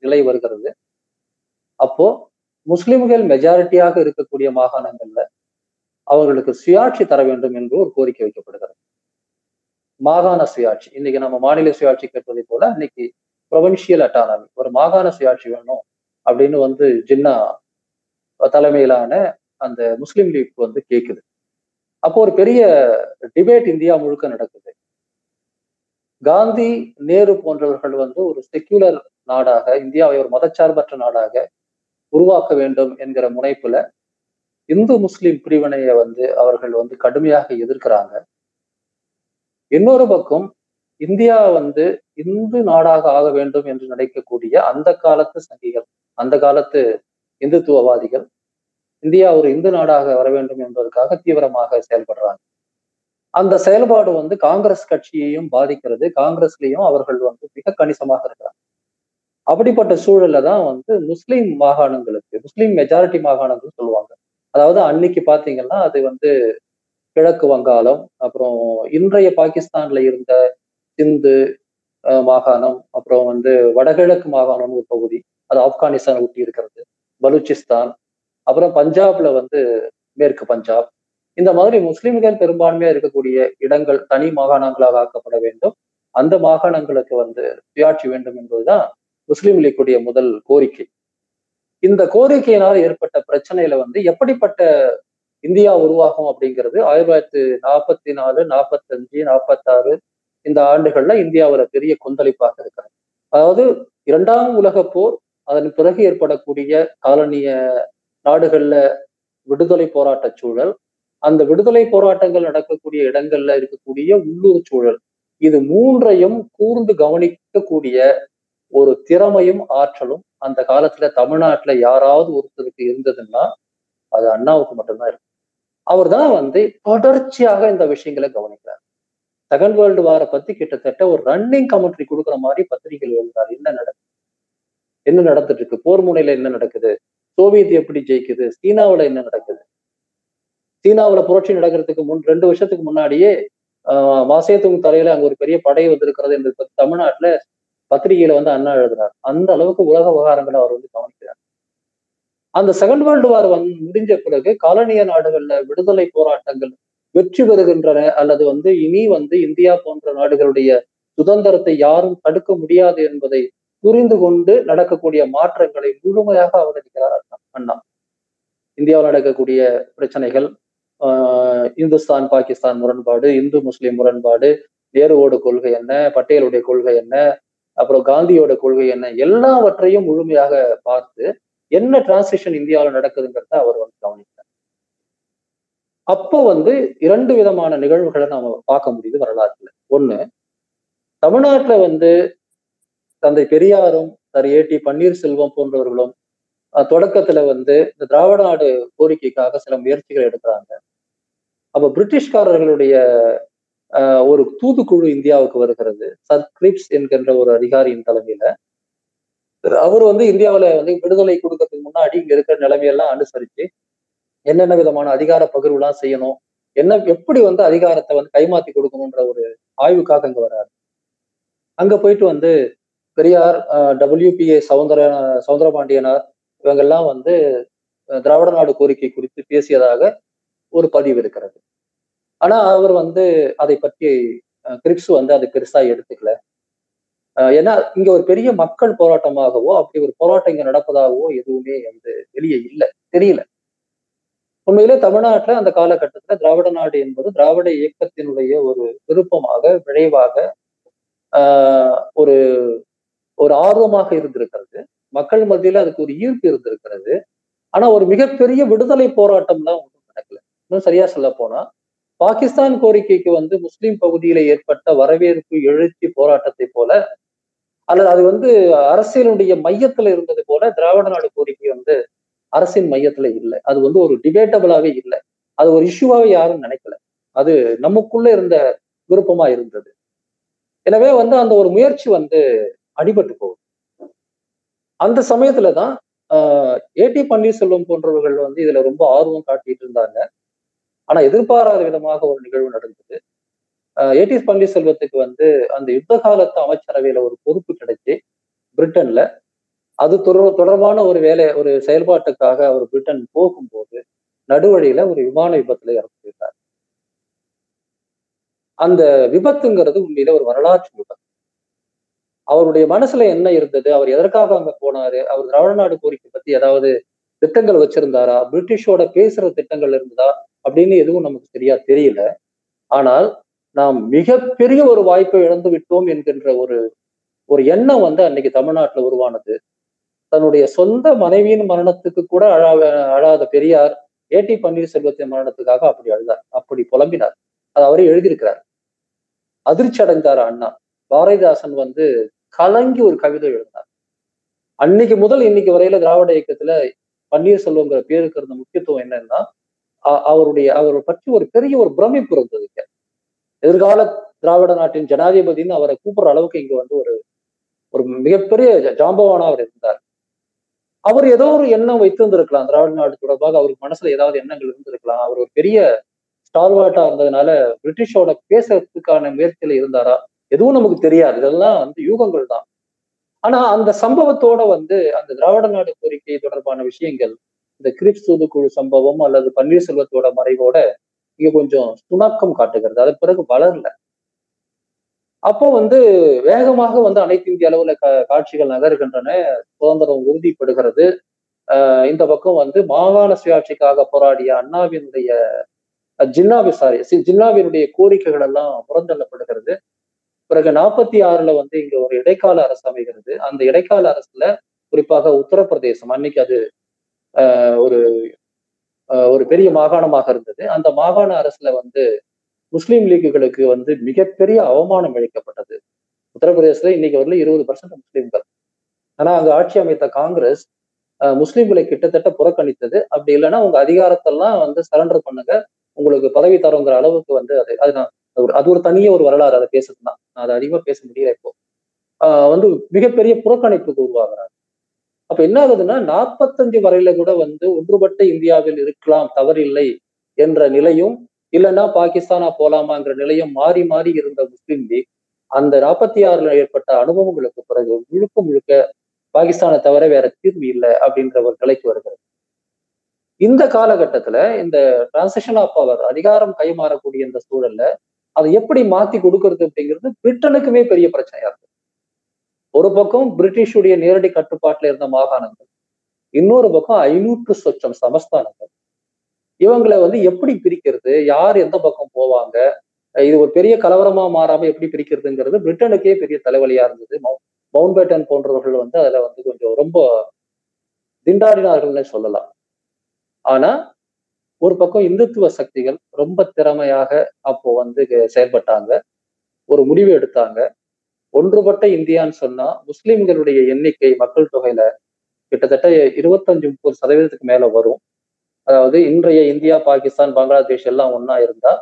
நிலை வருகிறது. அப்போ முஸ்லிம்கள் மெஜாரிட்டியாக இருக்கக்கூடிய மாகாணங்கள்ல அவர்களுக்கு சுயாட்சி தர வேண்டும் என்று ஒரு கோரிக்கை வைக்கப்படுகிறது. மாகாண சுயாட்சி, இன்னைக்கு நம்ம மாநில சுயாட்சி கேட்பதை போல இன்னைக்கு ப்ரொவின்ஷியல் அட்டானமி, ஒரு மாகாண சுயாட்சி வேணும் அப்படின்னு ஜின்னா தலைமையிலான அந்த முஸ்லீம் லீக் கேட்குது. அப்போ ஒரு பெரிய டிபேட் இந்தியா முழுக்க நடக்குது. காந்தி, நேரு போன்றவர்கள் ஒரு செக்யூலர் நாடாக, இந்தியாவை ஒரு மதச்சார்பற்ற நாடாக உருவாக்க வேண்டும் என்கிற முனைப்புல இந்து முஸ்லிம் பிரிவினையை அவர்கள் கடுமையாக எதிர்க்கிறாங்க. இன்னொரு பக்கம் இந்தியா இந்து நாடாக ஆக வேண்டும் என்று நினைக்கக்கூடிய அந்த காலத்து சங்கிகள், அந்த காலத்து இந்துத்துவவாதிகள் இந்தியா ஒரு இந்து நாடாக வர வேண்டும் என்பதற்காக தீவிரமாக செயல்படுறாங்க. அந்த செயல்பாடு காங்கிரஸ் கட்சியையும் பாதிக்கிறது. காங்கிரஸ்லயும் அவர்கள் மிக கணிசமாக இருக்கிறாங்க. அப்படிப்பட்ட சூழல்ல தான் முஸ்லீம் மாகாணங்களுக்கு, முஸ்லீம் மெஜாரிட்டி மாகாணங்கள் சொல்லுவாங்க, அதாவது அன்னைக்கு பாத்தீங்கன்னா அது கிழக்கு வங்காளம், அப்புறம் இன்றைய பாகிஸ்தான்ல இருந்த சிந்து மாகாணம், அப்புறம் வடகிழக்கு மாகாணம் ஒரு பகுதி, அது ஆப்கானிஸ்தான் ஒட்டி இருக்கிறது, பலூச்சிஸ்தான், அப்புறம் பஞ்சாப்ல மேற்கு பஞ்சாப், இந்த மாதிரி முஸ்லிம்கள் பெரும்பான்மையா இருக்கக்கூடிய இடங்கள் தனி மாகாணங்களாக ஆக்கப்பட வேண்டும், அந்த மாகாணங்களுக்கு சுயாட்சி வேண்டும் என்பதுதான் முஸ்லீம் லீக்குடைய முதல் கோரிக்கை. இந்த கோரிக்கையினால் ஏற்பட்ட பிரச்சனையில எப்படிப்பட்ட இந்தியா உருவாகும் அப்படிங்கிறது 1944, 1945, 1946 இந்த ஆண்டுகள்ல இந்தியாவில பெரிய கொந்தளிப்பாக இருக்கிறது. அதாவது 2ஆம் உலகப் போர், அதன் பிறகு ஏற்படக்கூடிய காலனிய நாடுகள்ல விடுதலை போராட்ட சூழல், அந்த விடுதலை போராட்டங்கள் நடக்கக்கூடிய இடங்கள்ல இருக்கக்கூடிய உள்ளூர் சூழல், இது மூன்றையும் கூர்ந்து கவனிக்கக்கூடிய ஒரு திறமையும் ஆற்றலும் அந்த காலத்துல தமிழ்நாட்டுல யாராவது ஒருத்தருக்கு இருந்ததுன்னா அது அண்ணாவுக்கு மட்டும்தான் இருக்கு. அவர் தான் தொடர்ச்சியாக இந்த விஷயங்களை கவனிக்கிறார். செகண்ட் வேர்ல்டு வாரை பத்தி கிட்டத்தட்ட ஒரு ரன்னிங் கமெண்ட்ரி கொடுக்குற மாதிரி பத்திரிகைகள் எழுதினார். என்ன நடந்துட்டு இருக்கு, போர் முனையில என்ன நடக்குது, சோவியத் எப்படி ஜெயிக்குது, சீனாவில என்ன நடக்குது. சீனாவில புரட்சி நடக்கிறதுக்கு 2 வருஷத்துக்கு முன்னாடியே மாசேதுங் தலையில அங்க ஒரு பெரிய படை வந்திருக்கிறது என்று தமிழ்நாட்டுல பத்திரிகையில அண்ணா எழுதுறார். அந்த அளவுக்கு உலக விவகாரங்களை அவர் கவனிக்கிறார். அந்த செகண்ட் வேர்ல்டு வார் முடிஞ்ச பிறகு காலனிய நாடுகள்ல விடுதலை போராட்டங்கள் வெற்றி பெறுகின்றன, அல்லது இனி இந்தியா போன்ற நாடுகளுடைய சுதந்திரத்தை யாரும் தடுக்க முடியாது என்பதை புரிந்து கொண்டு நடக்கக்கூடிய மாற்றங்களை முழுமையாக அவதரிக்கிறார் அண்ணா. இந்தியாவில் நடக்கக்கூடிய பிரச்சனைகள், இந்துஸ்தான் பாகிஸ்தான் முரண்பாடு, இந்து முஸ்லிம் முரண்பாடு, நேருவோட கொள்கை என்ன, பட்டேலுடைய கொள்கை என்ன, அப்புறம் காந்தியோட கொள்கை என்ன, எல்லாவற்றையும் முழுமையாக பார்த்து என்ன டிரான்சிஷன் இந்தியாவில் நடக்குதுங்கிறத அவர் கவனித்தார். அப்போ இரண்டு விதமான நிகழ்வுகளை நாம பார்க்க முடியுது வரலாற்றுல. ஒண்ணு, தமிழ்நாட்டுல தந்தை பெரியாரும் தர் ஏ டி பன்னீர்செல்வம் போன்றவர்களும் தொடக்கத்துல இந்த திராவிட நாடு கோரிக்கைக்காக சில முயற்சிகளை எடுக்கிறாங்க. அப்ப பிரிட்டிஷ்காரர்களுடைய ஒரு தூதுக்குழு இந்தியாவுக்கு வருகிறது. சர் கிரிப்ஸ் என்கின்ற ஒரு அதிகாரியின் தலைமையில. அவர் இந்தியாவில விடுதலை கொடுக்கறதுக்கு முன்னாடி இங்க இருக்கிற நிலைமையெல்லாம் அனுசரிச்சு என்னென்ன விதமான அதிகார பகிர்வுலாம் செய்யணும், எப்படி அதிகாரத்தை கைமாத்தி கொடுக்கணும்ன்ற ஒரு ஆய்வுக்காக அங்க வராரு. அங்க போயிட்டு பெரியார், டபிள்யூபிஏ சௌந்தரபாண்டியனார் இவங்கெல்லாம் திராவிட நாடு கோரிக்கை குறித்து பேசியதாக ஒரு பதிவு இருக்கிறது. ஆனா அவர் அதை பற்றி கிரிப்ஸ் அதை பெருசா எடுத்துக்கல. ஏன்னா இங்க ஒரு பெரிய மக்கள் போராட்டமாகவோ அப்படி ஒரு போராட்டம் இங்க நடப்பதாகவோ எதுவுமே வெளியே இல்லை, தெரியல. உண்மையிலே தமிழ்நாட்டில் அந்த காலகட்டத்துல திராவிட நாடு என்பது திராவிட இயக்கத்தினுடைய ஒரு விருப்பமாக, விளைவாக, ஒரு ஒரு ஆர்வமாக இருந்திருக்கிறது. மக்கள் மத்தியில அதுக்கு ஒரு ஈர்ப்பு இருந்திருக்கிறது. ஆனா ஒரு மிகப்பெரிய விடுதலை போராட்டம்லாம் ஒன்றும் நடக்கல. இன்னும் சரியா சொல்ல போனா பாகிஸ்தான் கோரிக்கைக்கு முஸ்லீம் பகுதியில ஏற்பட்ட வரவேற்பு எழுச்சி போராட்டத்தை போல, அல்லது அது அரசியலுடைய மையத்துல இருந்தது போல திராவிட நாடு கோரிக்கை அரசின் மையத்துல இல்லை. அது ஒரு டிபேட்டபிளாவே இல்லை. அது ஒரு இஷ்யூவாவே யாரும் நினைக்கல. அது நமக்குள்ள இருந்த விருப்பமா இருந்தது. எனவே அந்த ஒரு முயற்சி அடிபட்டு போகுது. அந்த சமயத்துலதான் ஏ டி பன்னீர்செல்வம் போன்றவர்கள் இதுல ரொம்ப ஆர்வம் காட்டிட்டு இருந்தாங்க. ஆனா எதிர்பாராத விதமாக ஒரு நிகழ்வு நடந்தது. ஏ டி பன்னீர்செல்வத்துக்கு அந்த யுத்த காலத்து அமைச்சரவையில ஒரு பொறுப்பு கிடைச்சி பிரிட்டன்ல. அது தொடர்பான ஒரு செயல்பாட்டுக்காக அவர் பிரிட்டன் போகும்போது நடுவழியில ஒரு விமான விபத்துல இறந்து போயிட்டார். அந்த விபத்துங்கிறது உண்மையில ஒரு வரலாற்று விபத்து. அவருடைய மனசுல என்ன இருந்தது, அவர் எதற்காக அங்க போனாரு, அவர் திராவிட நாடு கோரிக்கை பத்தி ஏதாவது திட்டங்கள் வச்சிருந்தாரா, பிரிட்டிஷோட பேசுற திட்டங்கள் இருந்ததா அப்படின்னு எதுவும் நமக்கு சரியா தெரியல. ஆனால் நாம் மிகப்பெரிய ஒரு வாய்ப்பை இழந்து விட்டோம் என்கின்ற ஒரு எண்ணம் அன்னைக்கு தமிழ்நாட்டுல உருவானது. தன்னுடைய சொந்த மனைவியின் மரணத்துக்கு கூட அழாத பெரியார் ஏ டி பன்னீர்செல்வத்தின் மரணத்துக்காக அப்படி அழுதார், அப்படி புலம்பினார். அது அவரே எழுதியிருக்கிறார். அதிர்ச்சி அடைந்தார் அண்ணா. பாரதிதாசன் கலங்கி ஒரு கவிதை எழுதினார். அன்னைக்கு முதல் இன்னைக்கு வரையில திராவிட இயக்கத்துல பன்னீர்செல்வங்கிற பேருக்கு இருந்த முக்கியத்துவம் என்னன்னா, அவரை பற்றி ஒரு பெரிய ஒரு பிரமிப்பு இருந்தது. எதிர்கால திராவிட நாட்டின் ஜனாதிபதினு அவரை கூப்பிடுற அளவுக்கு இங்க ஒரு மிகப்பெரிய ஜாம்பவானா அவர் இருந்தார். அவர் ஏதோ ஒரு எண்ணம் வைத்திருந்திருக்கலாம். திராவிட நாடு தொடர்பாக அவருக்கு மனசுல ஏதாவது எண்ணங்கள் இருந்திருக்கலாம். அவர் ஒரு பெரிய ஸ்டால்வார்ட்டா இருந்ததுனால பிரிட்டிஷோட பேசுறதுக்கான முயற்சியில இருந்தாரா, எதுவும் நமக்கு தெரியாது. இதெல்லாம் யூகங்கள் தான். ஆனா அந்த சம்பவத்தோட அந்த திராவிட நாடு கோரிக்கை தொடர்பான விஷயங்கள், இந்த கிரிப்ஸ் தூதுக்குழு சம்பவம் அல்லது பன்னீர்செல்வத்தோட மறைவோட இங்க கொஞ்சம் துணக்கம் காட்டுகிறது. அது பிறகு வளரல. அப்போ வேகமாக அனைத்து இந்திய அளவுல காட்சிகள் நகர்கின்றன. சுதந்திரம் உறுதிப்படுகிறது. இந்த பக்கம் மாகாண சுயாட்சிக்காக போராடிய அண்ணாவினுடைய ஜின்னாவினுடைய கோரிக்கைகள் எல்லாம் புறந்தள்ளப்படுகிறது. பிறகு 46ல இங்க ஒரு இடைக்கால அரசு அமைகிறது. அந்த இடைக்கால அரசுல குறிப்பாக உத்தரப்பிரதேசம், அன்னைக்கு அது ஒரு பெரிய மாகாணமாக இருந்தது. அந்த மாகாண அரசுல முஸ்லீம் லீக்குகளுக்கு மிகப்பெரிய அவமானம் அளிக்கப்பட்டது. உத்தரப்பிரதேசத்துல இன்னைக்கு வரல 20% முஸ்லீம்கள். ஆனா அங்க ஆட்சி அமைத்த காங்கிரஸ் முஸ்லீம்களை கிட்டத்தட்ட புறக்கணித்தது. அப்படி இல்லைன்னா உங்க அதிகாரத்தெல்லாம் சரண்டர் பண்ணுங்க, உங்களுக்கு பதவி தருங்கிற அளவுக்கு அது ஒரு தனிய ஒரு வரலாறு. அதை பேசுறதுன்னா நான் அதை அதிகமா பேச முடியல. இப்போ மிகப்பெரிய புறக்கணிப்புக்கு உருவாகிறாங்க. அப்ப என்ன ஆகுதுன்னா 45 வரையில கூட ஒன்றுபட்ட இந்தியாவில் இருக்கலாம், தவறில்லை என்ற நிலையும், இல்லைன்னா பாகிஸ்தானா போலாமாங்கிற நிலையும் மாறி மாறி இருந்த முஸ்லீம் லீக் அந்த 46ல ஏற்பட்ட அனுபவங்களுக்கு பிறகு முழுக்க முழுக்க பாகிஸ்தானை தவிர வேற தீர்வு இல்லை அப்படின்ற ஒரு நிலைக்கு வருகிறது. இந்த காலகட்டத்துல இந்த டிரான்சிஷன் ஆஃப் பவர், அதிகாரம் கைமாறக்கூடிய இந்த சூழல்ல அதை எப்படி மாத்தி கொடுக்கறது அப்படிங்கிறது பிரிட்டனுக்குமே பெரிய பிரச்சனையா இருக்கு. ஒரு பக்கம் பிரிட்டிஷுடைய நேரடி கட்டுப்பாட்டுல இருந்த மாகாணங்கள், இன்னொரு பக்கம் 500 சொச்சம் சமஸ்தானங்கள். இவங்களை எப்படி பிரிக்கிறது, யார் எந்த பக்கம் போவாங்க, இது ஒரு பெரிய கலவரமா மாறாம எப்படி பிரிக்கிறதுங்கிறது பிரிட்டனுக்கே பெரிய தலைவலியா இருந்தது. மவுண்ட்பேட்டன் போன்றவர்கள் அதுல கொஞ்சம் ரொம்ப திண்டாடினார்கள்னு சொல்லலாம். ஆனா ஒரு பக்கம் இந்துத்துவ சக்திகள் ரொம்ப திறமையாக அப்போ வந்து செயல்பட்டாங்க, ஒரு முடிவு எடுத்தாங்க. ஒன்றுபட்ட இந்தியான்னு சொன்னா முஸ்லிம்களுடைய எண்ணிக்கை மக்கள் தொகையில கிட்டத்தட்ட 25-30% மேல வரும். அதாவது இன்றைய இந்தியா, பாகிஸ்தான், பங்களாதேஷ் எல்லாம் ஒன்னா இருந்தா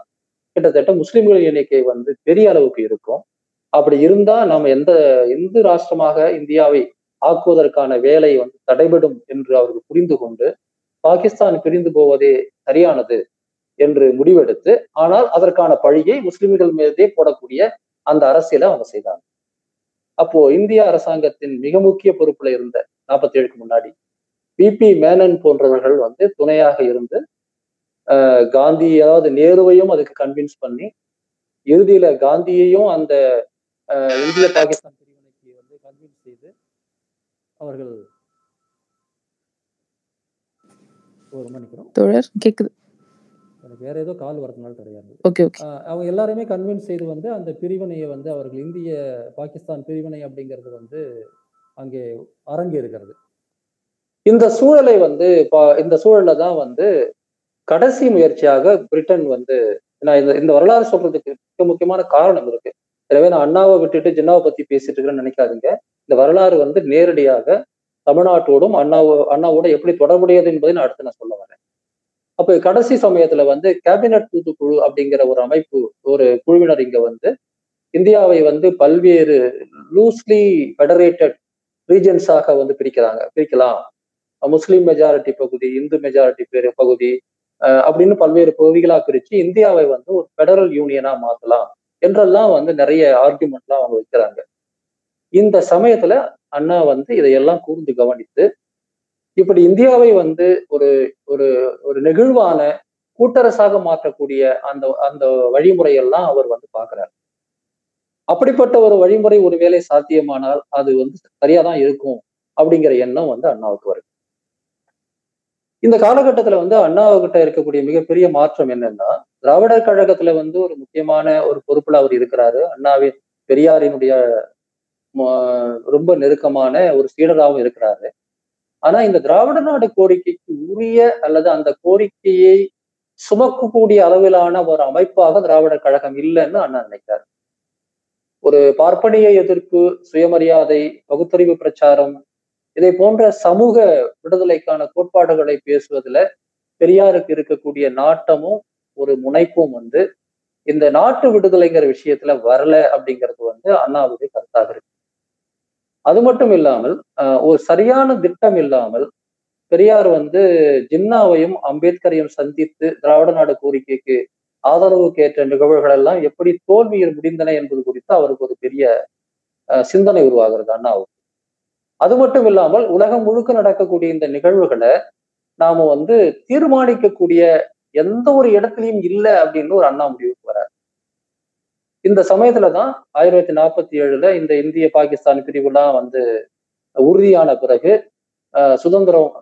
கிட்டத்தட்ட முஸ்லிம்கள் எண்ணிக்கை வந்து பெரிய அளவுக்கு இருக்கும். அப்படி இருந்தா நாம எந்த இந்து ராஷ்டிரமாக இந்தியாவை ஆக்குவதற்கான வேலை வந்து தடைபடும் என்று அவர்கள் புரிந்து கொண்டு பாகிஸ்தான் பிரிந்து போவதே சரியானது என்று முடிவெடுத்து, ஆனால் அதற்கான பழியை முஸ்லிம்கள் மீதே போடக்கூடிய அந்த அரசியலை அவங்க செய்தாங்க. அப்போ இந்திய அரசாங்கத்தின் மிக முக்கிய பொறுப்புல இருந்த 47க்கு முன்னாடி பிபி மேனன் போன்றவர்கள் வந்து துணையாக இருந்து காந்தி, அதாவது நேருவையும் அதுக்கு கன்வின்ஸ் பண்ணி, இறுதியில காந்தியையும் அந்த இந்திய பாகிஸ்தான் பிரிவினைக்கு வந்து கன்வின்ஸ் செய்து அவர்கள் வேற ஏதோ கால் வரதுனால கிடையாது, அவங்க எல்லாருமே கன்வின்ஸ் செய்து வந்து அந்த பிரிவினையை வந்து அவர்கள் இந்திய பாகிஸ்தான் பிரிவினை அப்படிங்கிறது வந்து அங்கே அரங்கி இருக்கிறது. இந்த சூழலை தான் வந்து கடைசி முயற்சியாக பிரிட்டன் வந்து, நான் இந்த வரலாறு சொல்றதுக்கு மிக முக்கியமான காரணம் இருக்கு. எனவே நான் அண்ணாவை விட்டுட்டு ஜின்னாவை பத்தி பேசிட்டு இருக்கிறேன்னு நினைக்காதீங்க. இந்த வரலாறு வந்து நேரடியாக தமிழ்நாட்டோடும் அண்ணாவோட எப்படி தொடர்புடையது என்பதை நான் அடுத்து நான் சொல்ல வரேன். அப்போ கடைசி சமயத்துல வந்து கேபினட் கூட்டுக்குழு அப்படிங்கிற ஒரு அமைப்பு, ஒரு குழுவினர் இங்க வந்து இந்தியாவை வந்து பல்வேறு லூஸ்லி ஃபெடரேட்டட் ரீஜன்ஸாக வந்து பிரிக்கலாம். முஸ்லீம் மெஜாரிட்டி பகுதி, இந்து மெஜாரிட்டி பகுதி அப்படின்னு பல்வேறு பகுதிகளாக பிரிச்சு இந்தியாவை வந்து ஒரு ஃபெடரல் யூனியனா மாத்தலாம் என்றெல்லாம் வந்து நிறைய ஆர்குமெண்ட்லாம் அவங்க வைக்கிறாங்க. இந்த சமயத்துல அண்ணா வந்து இதையெல்லாம் கூர்ந்து கவனித்து, இப்படி இந்தியாவை வந்து ஒரு ஒரு ஒரு நெகிழ்வான கூட்டரசாக மாற்றக்கூடிய அந்த அந்த வழிமுறையெல்லாம் அவர் வந்து பாக்குறாரு. அப்படிப்பட்ட ஒரு வழிமுறை ஒருவேளை சாத்தியமானால் அது வந்து சரியாதான் இருக்கும் அப்படிங்கிற எண்ணம் வந்து அண்ணாவுக்கு வருது. இந்த காலகட்டத்துல வந்து அண்ணாவுக்கிட்ட இருக்கக்கூடிய மிகப்பெரிய மாற்றம் என்னன்னா, திராவிடர் கழகத்துல வந்து ஒரு முக்கியமான ஒரு பொறுப்புல அவர் இருக்கிறாரு. அண்ணாவின் பெரியாரினுடைய ரொம்ப நெருக்கமான ஒரு சீடராகவும் இருக்கிறாரு. ஆனா இந்த திராவிட நாடு கோரிக்கைக்கு உரிய அல்லது அந்த கோரிக்கையை சுமக்கக்கூடிய அளவிலான ஒரு அமைப்பாக திராவிடர் கழகம் இல்லைன்னு அண்ணா நினைக்கிறார். ஒரு பார்ப்பனிய எதிர்ப்பு, சுயமரியாதை, பகுத்தறிவு பிரச்சாரம், இதை போன்ற சமூக விடுதலைக்கான கோட்பாடுகளை பேசுவதில் பெரியாருக்கு இருக்கக்கூடிய நாட்டமும் ஒரு முனைப்பும் வந்து இந்த நாட்டு விடுதலைங்கிற விஷயத்துல வரல அப்படிங்கிறது வந்து அண்ணாவுடைய கருத்தாக இருக்கு. அது மட்டும் இல்லாமல் ஒரு சரியான திட்டம் இல்லாமல் பெரியார் வந்து ஜின்னாவையும் அம்பேத்கரையும் சந்தித்து திராவிட நாடு கோரிக்கைக்கு ஆதரவு கேட்ட நிகழ்வுகள் எல்லாம் எப்படி தோல்வியில் முடிந்தன என்பது குறித்து அவருக்கு ஒரு பெரிய சிந்தனை உருவாகிறது அண்ணாவுக்கு. அது மட்டும் இல்லாமல் உலகம் முழுக்க நடக்கக்கூடிய இந்த நிகழ்வுகளை நாம வந்து தீர்மானிக்கக்கூடிய எந்த ஒரு இடத்துலையும் இல்லை அப்படின்னு ஒரு அண்ணா முடிவுக்கு வராரு. இந்த சமயத்துலதான் 1947 இந்த இந்திய பாகிஸ்தான் பிரிவுலாம் வந்து உறுதியான பிறகு சுதந்திரம்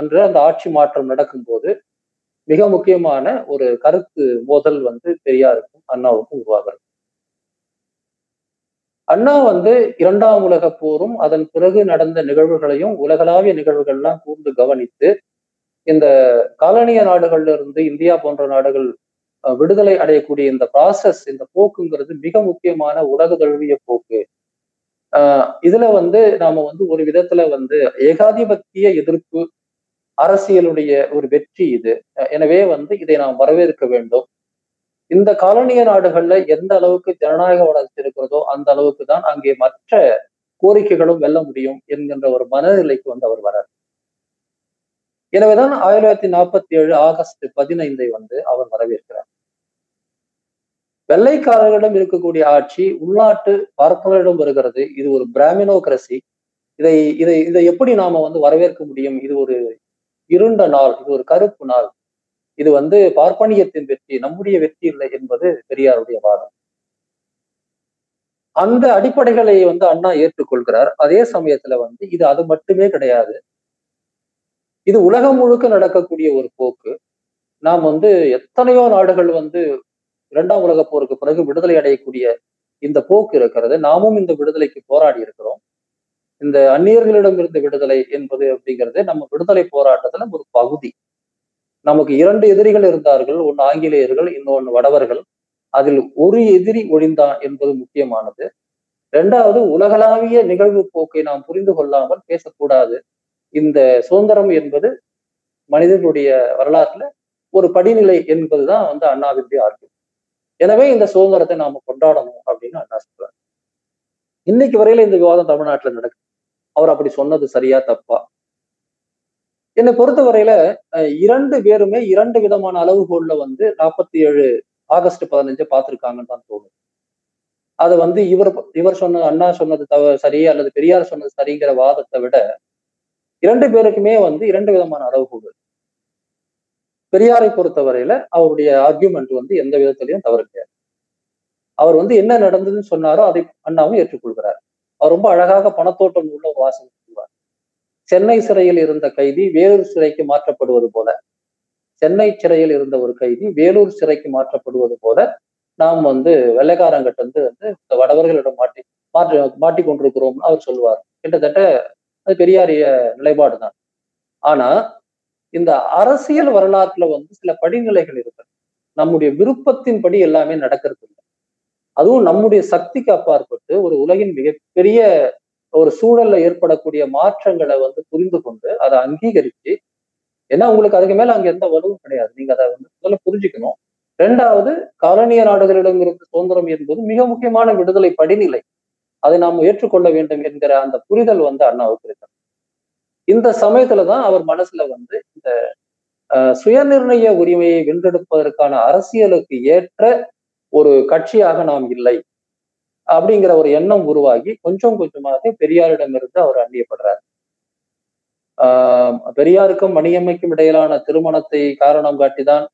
என்ற அந்த ஆட்சி மாற்றம் நடக்கும்போது மிக முக்கியமான ஒரு கருத்து மோதல் வந்து பெரியாருக்கும் அண்ணாவுக்கும் உருவாகிறது. அண்ணா வந்து 2ஆம் உலகப் போரும் அதன் பிறகு நடந்த நிகழ்வுகளையும் உலகளாவிய நிகழ்வுகள்லாம் கூர்ந்து கவனித்து, இந்த காலனிய நாடுகள்ல இருந்து இந்தியா போன்ற நாடுகள் விடுதலை அடையக்கூடிய இந்த ப்ராசஸ், இந்த போக்குங்கிறது மிக முக்கியமான உலக தழுவிய போக்கு. இதுல வந்து நாம வந்து ஒரு விதத்துல வந்து ஏகாதிபத்திய எதிர்ப்பு அரசியலுடைய ஒரு வெற்றி இது. எனவே வந்து இதை நாம் வரவேற்க வேண்டும். இந்த காலனிய நாடுகள்ல எந்த அளவுக்கு ஜனநாயக வளர்ச்சி இருக்கிறதோ அந்த அளவுக்கு தான் அங்கே மற்ற கோரிக்கைகளும் வெல்ல முடியும் என்கின்ற ஒரு மனநிலைக்கு வந்து அவர் வரார். எனவேதான் 1947 ஆகஸ்ட் 15ஐ வந்து அவர் வரவேற்கிறார். வெள்ளைக்காரர்களிடம் இருக்கக்கூடிய ஆட்சி உள்நாட்டு பார்ப்பனர்களிடம் வருகிறது. இது ஒரு பிராமினோகிரசி. இதை எப்படி நாம வந்து வரவேற்க முடியும்? இது ஒரு இருண்ட நாள், இது ஒரு கருப்பு நாள், இது வந்து பார்ப்பனியத்தின் வெற்றி, நம்முடைய வெற்றி இல்லை என்பது பெரியாருடைய வாதம். அந்த அடிப்படைகளை வந்து அண்ணா ஏற்றுக்கொள்கிறார். அதே சமயத்துல வந்து இது அது மட்டுமே கிடையாது, இது உலகம் முழுக்க நடக்கக்கூடிய ஒரு போக்கு. நாம் வந்து எத்தனையோ நாடுகள் வந்து 2ஆம் உலகப் போருக்கு பிறகு விடுதலை அடையக்கூடிய இந்த போக்கு இருக்கிறது. நாமும் இந்த விடுதலைக்கு போராடி இருக்கிறோம். இந்த அந்நியர்களிடமிருந்து விடுதலை என்பது அப்படிங்கிறது நம்ம விடுதலை போராட்டத்துல ஒரு பகுதி. நமக்கு இரண்டு எதிரிகள் இருந்தார்கள், ஒன்று ஆங்கிலேயர்கள், இன்னொன்று வடவர்கள். அதில் ஒரு எதிரி ஒழிந்தான் என்பது முக்கியமானது. இரண்டாவது, உலகளாவிய நிகழ்வு போக்கை நாம் புரிந்து கொள்ளாமல் பேசக்கூடாது. இந்த சுதந்திரம் என்பது மனிதனுடைய வரலாற்றுல ஒரு படிநிலை என்பதுதான் அண்ணாவினுடைய ஆர்வம். எனவே இந்த சுதந்திரத்தை நாம கொண்டாடணும் அப்படின்னு அண்ணா சொல்றாரு. இன்னைக்கு வரையில இந்த விவாதம் தமிழ்நாட்டுல நடக்குது. அவர் அப்படி சொன்னது சரியா தப்பா? என்னை பொறுத்த வரையில இரண்டு பேருமே இரண்டு விதமான அளவுகோல்ல 47 ஆகஸ்ட் 15 பார்த்திருக்காங்கன்னு தான் தோணும். அதை இவர் சொன்னது, அண்ணா சொன்னது சரி அல்லது பெரியார் சொன்னது சரிங்கிற வாதத்தை விட இரண்டு பேருக்குமே இரண்டு விதமான அளவுகோல்கள். பெரியாரை பொறுத்தவரையில அவருடைய ஆர்கியூமெண்ட் எந்த விதத்திலையும் தவறு கிடையாது. அவர் என்ன நடந்ததுன்னு சொன்னாரோ அதை அண்ணாவும் ஏற்றுக்கொள்கிறார். அவர் ரொம்ப அழகாக பணத்தோட்டம் உள்ள வாசம் சொல்வார். சென்னை சிறையில் இருந்த கைதி வேலூர் சிறைக்கு மாற்றப்படுவது போல, சென்னை சிறையில் இருந்த ஒரு கைதி வேலூர் சிறைக்கு மாற்றப்படுவது போல நாம் வெள்ளைக்காரங்கிட்ட வடவர்களிடம் மாட்டிக்கொண்டிருக்கிறோம் அவர் சொல்லுவார். கிட்டத்தட்ட அது பெரியாரிய நிலைப்பாடு தான். ஆனா இந்த அரசியல் வரலாற்றுல சில படிநிலைகள் இருக்கு. நம்முடைய விருப்பத்தின்படி எல்லாமே நடக்கிறது இல்லை. அதுவும் நம்முடைய சக்திக்கு அப்பாற்பட்டு ஒரு உலகின் மிகப்பெரிய ஒரு சூழல்ல ஏற்படக்கூடிய மாற்றங்களை புரிந்து கொண்டு அதை அங்கீகரிச்சு, ஏன்னா உங்களுக்கு அதுக்கு மேல அங்க எந்த வலுவும் கிடையாது, நீங்க அதை முதல்ல புரிஞ்சுக்கணும். ரெண்டாவது, காலனிய நாடுகளிடம் இருந்து சுதந்திரம் என்பது மிக முக்கியமான விடுதலை படிநிலை, அதை நாம் ஏற்றுக்கொள்ள வேண்டும் என்கிற அந்த புரிதல் அண்ணாவுக்கு இருக்கிறது. இந்த சமயத்துலதான் அவர் மனசுல இந்த சுயநிர்ணய உரிமையை வென்றெடுப்பதற்கான அரசியலுக்கு ஏற்ற ஒரு கட்சியாக நாம் இல்லை அப்படிங்கிற ஒரு எண்ணம் உருவாகி கொஞ்சம் கொஞ்சமாக பெரியாரிடமிருந்து அவர் அண்டியப்படுறாரு. பெரியாருக்கும் மணியம்மைக்கும் இடையிலான திருமணத்தை காரணம் காட்டிதான்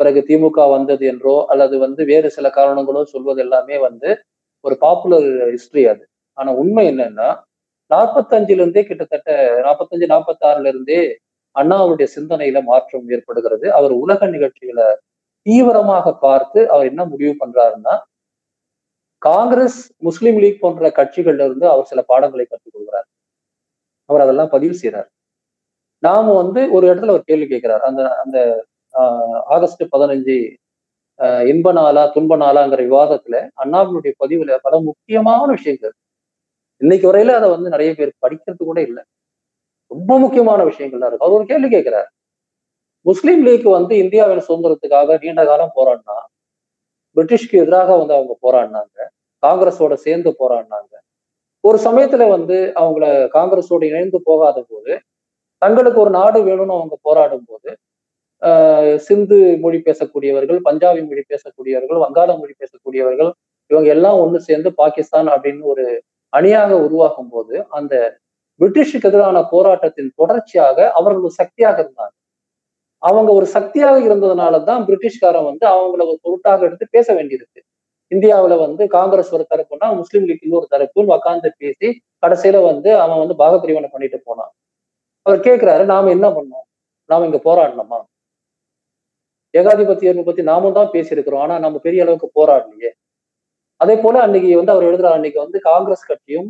பிறகு திமுக வந்தது என்றோ அல்லது வேறு சில காரணங்களோ சொல்வது எல்லாமே ஒரு பாப்புலர் ஹிஸ்டரி அது. ஆனா உண்மை என்னன்னா 45ல இருந்தே கிட்டத்தட்ட 45, 46ல இருந்தே அண்ணா அவருடைய சிந்தனையில மாற்றம் ஏற்படுகிறது. அவர் உலக நிகழ்ச்சிகளை தீவிரமாக பார்த்து அவர் என்ன முடிவு பண்றாருன்னா, காங்கிரஸ், முஸ்லீம் லீக் போன்ற கட்சிகள்ல இருந்து அவர் சில பாடங்களை கற்றுக்கொள்கிறார். அவர் அதெல்லாம் பதிவு செய்யறார். நாம ஒரு இடத்துல ஒரு கேள்வி கேட்கிறார், அந்த அந்த ஆகஸ்ட் 15 இன்ப நாளா துன்ப நாளாங்கிற விவாதத்துல அண்ணாவினுடைய பதிவுல பல முக்கியமான விஷயங்கள். இன்னைக்கு வரையில அதை நிறைய பேர் படிக்கிறது கூட இல்லை. ரொம்ப முக்கியமான விஷயங்கள்லாம் இருக்கு. அவர் ஒரு கேள்வி கேட்கிறார், முஸ்லீம் லீக் இந்தியாவின் சுதந்திரத்துக்காக நீண்ட காலம் போராடினா, பிரிட்டிஷ்க்கு எதிராக அவங்க போராடினாங்க, காங்கிரஸோட சேர்ந்து போராடினாங்க. ஒரு சமயத்துல அவங்கள காங்கிரஸோட இணைந்து போகாத போது தங்களுக்கு ஒரு நாடு வேணும்னு அவங்க போராடும் போது சிந்து மொழி பேசக்கூடியவர்கள், பஞ்சாபி மொழி பேசக்கூடியவர்கள், வங்காள மொழி பேசக்கூடியவர்கள் இவங்க எல்லாம் ஒன்று சேர்ந்து பாகிஸ்தான் அப்படின்னு ஒரு அணியாக உருவாகும் போது அந்த பிரிட்டிஷுக்கு எதிரான போராட்டத்தின் தொடர்ச்சியாக அவர்கள் ஒரு சக்தியாக இருந்தாங்க. அவங்க ஒரு சக்தியாக இருந்ததுனாலதான் பிரிட்டிஷ்காரன் அவங்கள ஒரு பொருட்டாக எடுத்து பேச வேண்டியிருக்கு. இந்தியாவில காங்கிரஸ் ஒரு தரப்புனா முஸ்லீம் லீக் இன்னொரு தரப்பு உக்காந்து பேசி கடைசியில அவன் பாகப்பிரிவினை பண்ணிட்டு போனான். அவர் கேட்கிறாரு, நாம என்ன பண்ணோம்? நாம இங்க போராடணுமா? ஏகாதிபத்தியர்களை பத்தி நாமும் தான் பேசியிருக்கிறோம், ஆனா நம்ம பெரிய அளவுக்கு போராடலையே. அதே போல அன்னைக்கு அவர் எழுதுறாரு, அன்னைக்கு காங்கிரஸ் கட்சியும்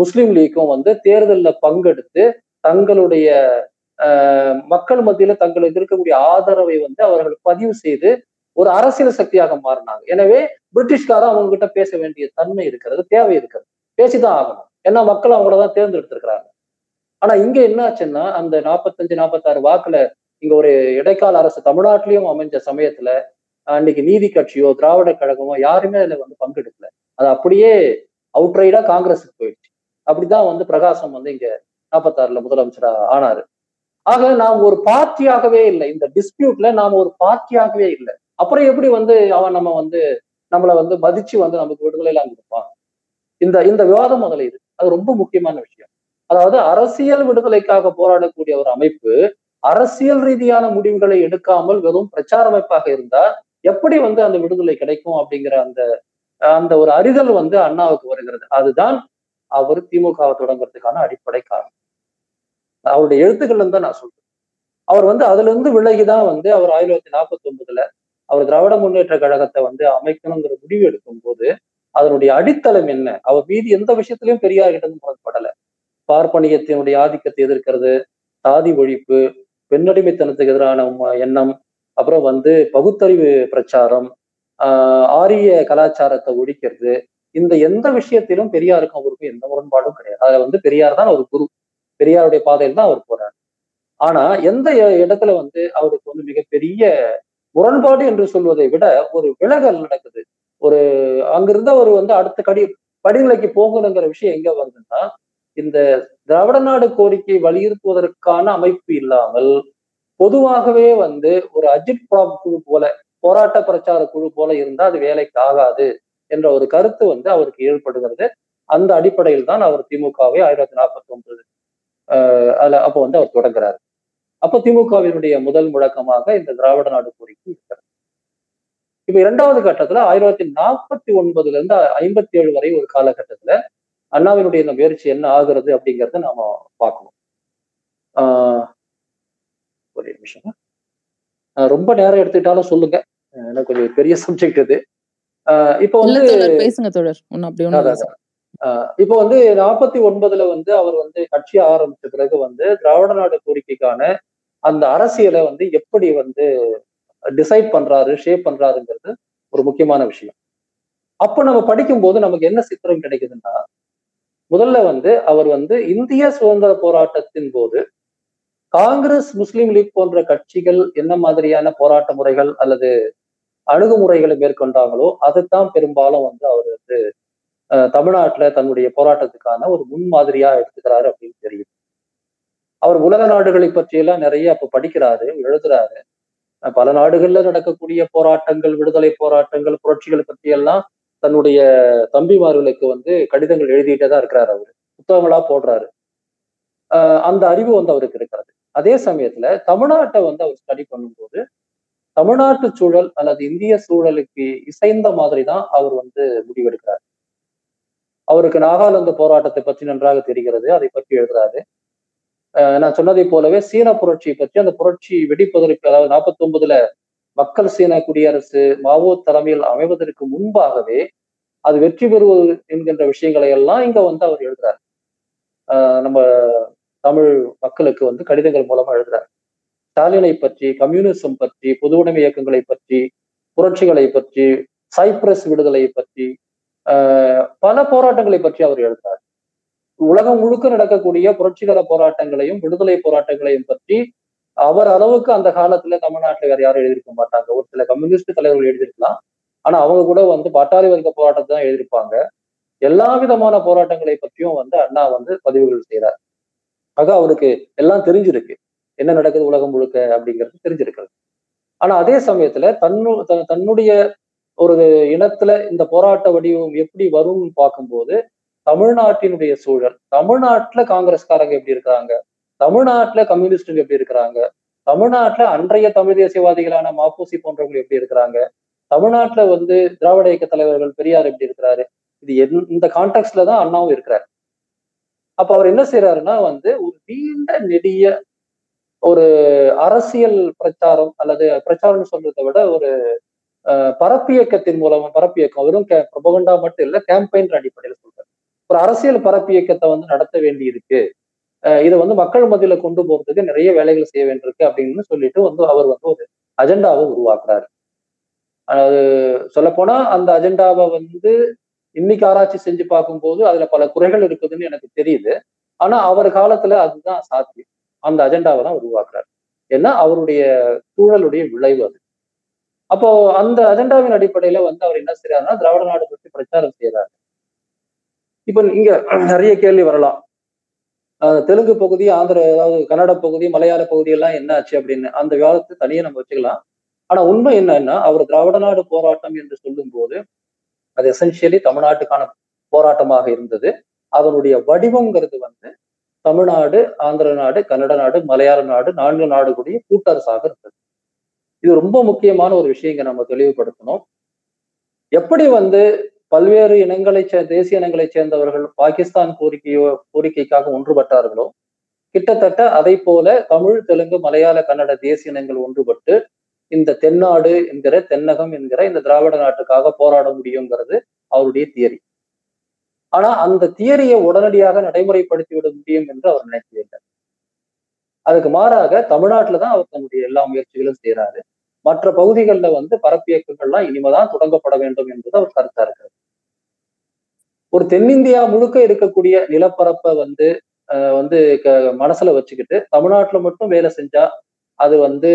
முஸ்லீம் லீக்கும் தேர்தலில் பங்கெடுத்து தங்களுடைய மக்கள் மத்தியில தங்களுக்கு இருக்கக்கூடிய ஆதரவை அவர்கள் பதிவு செய்து ஒரு அரசியல் சக்தியாக மாறினாங்க. எனவே பிரிட்டிஷ்காரன் அவங்க கிட்ட பேச வேண்டிய தன்மை இருக்கிறது, தேவை இருக்கிறது, பேசிதான் ஆகணும். ஏன்னா மக்கள் அவங்கள தான் தேர்ந்தெடுத்திருக்கிறாங்க. ஆனா இங்க என்ன ஆச்சுன்னா, அந்த 45, 46 வாக்குல இங்க ஒரு இடைக்கால அரசு தமிழ்நாட்டிலையும் அமைஞ்ச சமயத்துல அன்னைக்கு நீதி கட்சியோ திராவிட கழகமோ யாருமே அதுல பங்கெடுக்கல. அது அப்படியே அவுட்ரைடா காங்கிரஸுக்கு போயிடுச்சு. அப்படிதான் பிரகாசம் இங்க 46ல முதலமைச்சரா ஆனாரு. ஆக நாம் ஒரு பார்ட்டியாகவே இல்லை, இந்த டிஸ்பியூட்ல நாம் ஒரு பார்ட்டியாகவே இல்லை. அப்புறம் எப்படி அவன் நம்ம நம்மளை மதிச்சு நமக்கு விடுதலை எல்லாம் கொடுப்பான்? இந்த விவாதம் முதல்ல இது அது ரொம்ப முக்கியமான விஷயம். அதாவது அரசியல் விடுதலைக்காக போராடக்கூடிய ஒரு அமைப்பு அரசியல் ரீதியான முடிவுகளை எடுக்காமல் வெறும் பிரச்சார அமைப்பாக இருந்தா எப்படி அந்த விடுதலை கிடைக்கும் அப்படிங்கிற அந்த அந்த ஒரு அறிதல் அண்ணாவுக்கு வருகிறது. அதுதான் அவர் திமுகவை தொடங்குறதுக்கான அடிப்படை காரணம். அவருடைய எழுத்துக்கள்ல நான் சொல்றேன். அவர் அதுல இருந்து விலகிதான் அவர் 1949ல அவர் திராவிட முன்னேற்ற கழகத்தை அமைக்கணுங்கிற முடிவு எடுக்கும் போது அதனுடைய அடித்தளம் என்ன? அவர் மீதி எந்த விஷயத்திலையும் பெரியார் கிட்ட முரண்படல. பார்ப்பனியத்தினுடைய ஆதிக்கத்தை எதிர்க்கிறது, சாதி ஒழிப்பு, பெண்ணடிமைத்தனத்துக்கு எதிரான எண்ணம், அப்புறம் பகுத்தறிவு பிரச்சாரம், ஆரிய கலாச்சாரத்தை ஒழிக்கிறது, இந்த எந்த விஷயத்திலும் பெரியாருக்கும் அவருக்கும் எந்த முரண்பாடும் கிடையாது. அதுல பெரியார் தான் அவர் குரு, பெரியாருடைய பாதையில் தான் அவர் போறாரு. ஆனா எந்த இடத்துல அவருக்கு மிகப்பெரிய முரண்பாடு என்று சொல்வதை விட ஒரு விலகல் நடக்குது. ஒரு அங்கிருந்து அவர் அடுத்த படிநிலைக்கு போகணுங்கிற விஷயம் எங்க வருதுன்னா, இந்த திராவிட நாடு கோரிக்கையை வலியுறுத்துவதற்கான அமைப்பு இல்லாமல் பொதுவாகவே ஒரு அஜித் ப்ராப் குழு போல, போராட்ட பிரச்சார குழு போல இருந்தால் அது வேலைக்கு ஆகாது என்ற ஒரு கருத்து அவருக்கு ஏற்படுகிறது. அந்த அடிப்படையில் தான் அவர் திமுகவை 1949 அப்போ அவர் தொடங்குறாரு. அப்போ திமுகவினுடைய முதல் முழக்கமாக இந்த திராவிட நாடு கோரிக்கை இருக்கிறது. இப்ப இரண்டாவது கட்டத்துல 1949 இருந்து 1957 வரை ஒரு காலகட்டத்துல அண்ணாவினுடைய இந்த முயற்சி என்ன ஆகுறது அப்படிங்கிறத நாம பார்க்கணும். ஒரு நிமிஷம், ரொம்ப நேரம் எடுத்துக்கிட்டாலும் சொல்லுங்க, எனக்கு கொஞ்சம் பெரிய சப்ஜெக்ட் இது. இப்போ இப்போ 1949 அவர் கட்சி ஆரம்பிச்ச பிறகு திராவிட நாடு கோரிக்கைக்கான அந்த அரசியலை எப்படி டிசைட் பண்றாரு, ஷேப் பண்றாருங்கிறது ஒரு முக்கியமான விஷயம். அப்போ நம்ம படிக்கும்போது நமக்கு என்ன சித்திரம் கிடைக்குதுன்னா, முதல்ல அவர் இந்திய சுதந்திர போராட்டத்தின் போது காங்கிரஸ், முஸ்லீம் லீக் போன்ற கட்சிகள் என்ன மாதிரியான போராட்ட முறைகள் அல்லது அணுகுமுறைகளை மேற்கொண்டாங்களோ அதைத்தான் பெரும்பாலும் அவர் தமிழ்நாட்டுல தன்னுடைய போராட்டத்துக்கான ஒரு முன்மாதிரியா எடுத்துக்கிறாரு அப்படின்னு தெரியும். அவர் உலக நாடுகளை பற்றியெல்லாம் நிறைய அப்ப படிக்கிறாரு, எழுதுறாரு. பல நாடுகள்ல நடக்கக்கூடிய போராட்டங்கள், விடுதலை போராட்டங்கள், புரட்சிகள் பற்றியெல்லாம் தன்னுடைய தம்பிமார்களுக்கு கடிதங்கள் எழுதிட்டே தான் இருக்கிறாரு. அவரு புத்தகங்களா போடுறாரு. அந்த அறிவு அவருக்கு இருக்கிறது. அதே சமயத்துல தமிழ்நாட்டை அவர் ஸ்டடி பண்ணும்போது தமிழ்நாட்டு சூழல் அல்லது இந்திய சூழலுக்கு இசைந்த மாதிரி தான் அவர் முடிவெடுக்கிறார். அவருக்கு நாகாலாந்து போராட்டத்தை பற்றி நன்றாக தெரிகிறது, அதை பற்றி எழுதுறாரு. நான் சொன்னதை போலவே சீன புரட்சியை பற்றி, அந்த புரட்சி வெடிப்பதற்கு, அதாவது 49 மக்கள் சீன குடியரசு மாவோ தலைமையில் அமைவதற்கு முன்பாகவே அது வெற்றி பெறுவது என்கின்ற விஷயங்களை எல்லாம் இங்க அவர் எழுதுறாரு. நம்ம தமிழ் மக்களுக்கு கடிதங்கள் மூலமா எழுதுறாரு. ஸ்டாலினை பற்றி, கம்யூனிசம் பற்றி, பொதுவுடைமை இயக்கங்களை பற்றி, புரட்சிகளை பற்றி, சைப்ரஸ் விடுதலையை பற்றி, பல போராட்டங்களை பற்றி அவர் எழுதுறாரு. உலகம் முழுக்க நடக்கக்கூடிய புரட்சிகர போராட்டங்களையும் விடுதலை போராட்டங்களையும் பற்றி அவர் அளவுக்கு அந்த காலத்துல தமிழ்நாட்டுல வேற யாரும் எழுதியிருக்க மாட்டாங்க. ஒரு சில கம்யூனிஸ்ட் தலைவர்கள் எழுதியிருக்கலாம், ஆனா அவங்க கூட பட்டாளி வர்க்க போராட்டத்தை தான் எழுதியிருப்பாங்க. எல்லா விதமான போராட்டங்களை பற்றியும் அண்ணா பதிவுகள் செய்யறாரு. ஆக அவருக்கு எல்லாம் தெரிஞ்சிருக்கு, என்ன நடக்குது உலகம் முழுக்க அப்படிங்கிறது தெரிஞ்சிருக்கிறது. ஆனா அதே சமயத்துல தன்னுடைய ஒரு இனத்துல இந்த போராட்ட வடிவம் எப்படி வரும்னு பார்க்கும்போது தமிழ்நாட்டினுடைய சூழல், தமிழ்நாட்டுல காங்கிரஸ்காரங்க எப்படி இருக்கிறாங்க, தமிழ்நாட்டுல கம்யூனிஸ்டுங்க எப்படி இருக்கிறாங்க, தமிழ்நாட்டுல அன்றைய தமிழ் தேசியவாதிகளான மாப்போசி போன்றவங்க எப்படி இருக்கிறாங்க, தமிழ்நாட்டுல திராவிட இயக்க தலைவர்கள் பெரியார் எப்படி இருக்கிறாரு, இது இந்த கான்டெக்ட்ல தான் அண்ணாவும் இருக்கிறாரு. அப்ப அவர் என்ன செய்யறாருன்னா ஒரு நீண்ட நெடிய ஒரு அரசியல் பிரச்சாரம், அல்லது பிரச்சாரம்னு சொல்றதை விட ஒரு பரப்பியக்கத்தின் மூலமா, பரப்பியக்கம் வெறும் ப்ரொபகண்டா மட்டும் இல்ல, கேம்பெயின் அடிப்படையில் சொல்றாரு. ஒரு அரசியல் பரப்பியக்கத்தை நடத்த வேண்டி இருக்கு, இதை மக்கள் மத்தியில கொண்டு போறதுக்கு நிறைய வேலைகள் செய்ய வேண்டியிருக்கு அப்படின்னு சொல்லிட்டு அவர் ஒரு அஜெண்டாவை உருவாக்குறாரு. அது சொல்லப்போனா அந்த அஜெண்டாவை இன்னைக்கு ஆராய்ச்சி செஞ்சு பார்க்கும்போது அதுல பல குறைகள் இருக்குதுன்னு எனக்கு தெரியுது. ஆனா அவர் காலத்துல அதுதான் சாத்தியம், அந்த அஜெண்டாவை தான் உருவாக்குறாரு. ஏன்னா அவருடைய சூழலுடைய விளைவு அது. அப்போ அந்த அஜெண்டாவின் அடிப்படையில அவர் என்ன செய்யறாருன்னா திராவிட நாடு பற்றி பிரச்சாரம் செய்யறாரு. இப்ப இங்க நிறைய கேள்வி வரலாம். தெலுங்கு பகுதி, ஆந்திர, அதாவது கன்னட பகுதி, மலையாள பகுதி எல்லாம் என்ன ஆச்சு அப்படின்னு அந்த விவாதத்தை தனியே நம்ம வச்சுக்கலாம். ஆனா உண்மை என்னன்னா, அவர் திராவிட நாடு போராட்டம் என்று சொல்லும் போது அது எசென்ஷியலி தமிழ்நாட்டுக்கான போராட்டமாக இருந்தது. அதனுடைய வடிவங்கிறது தமிழ்நாடு, ஆந்திர நாடு, கன்னட நாடு, மலையாள நாடு, 4 நாடுகளுடைய கூட்டரசாக இருந்தது. இது ரொம்ப முக்கியமான ஒரு விஷயங்க, நம்ம தெளிவுபடுத்தணும். எப்படி பல்வேறு இனங்களை தேசிய இனங்களை சேர்ந்தவர்கள் பாகிஸ்தான் கோரிக்கைக்காக ஒன்றுபட்டார்களோ, கிட்டத்தட்ட அதை போல தமிழ், தெலுங்கு, மலையாள, கன்னட தேசிய இனங்கள் ஒன்றுபட்டு இந்த தென்னாடு என்கிற, தென்னகம் என்கிற இந்த திராவிட நாட்டுக்காக போராட முடியுங்கிறது அவருடைய தியரி. ஆனா அந்த தியரியை உடனடியாக நடைமுறைப்படுத்திவிட முடியும் என்று அவர் நினைக்கவில்லை. அதுக்கு மாறாக தமிழ்நாட்டில் தான் அவர் தன்னுடைய எல்லா முயற்சிகளும் செய்யறாரு. மற்ற பகுதிகளில் வந்து பரப்பு இயக்கங்கள்லாம் இனிமேதான் தொடங்கப்பட வேண்டும் என்பது அவர் கருத்தா இருக்கிறது. ஒரு தென்னிந்தியா முழுக்க இருக்கக்கூடிய நிலப்பரப்பை வந்து மனசுல வச்சுக்கிட்டு தமிழ்நாட்டுல மட்டும் வேலை செஞ்சா அது வந்து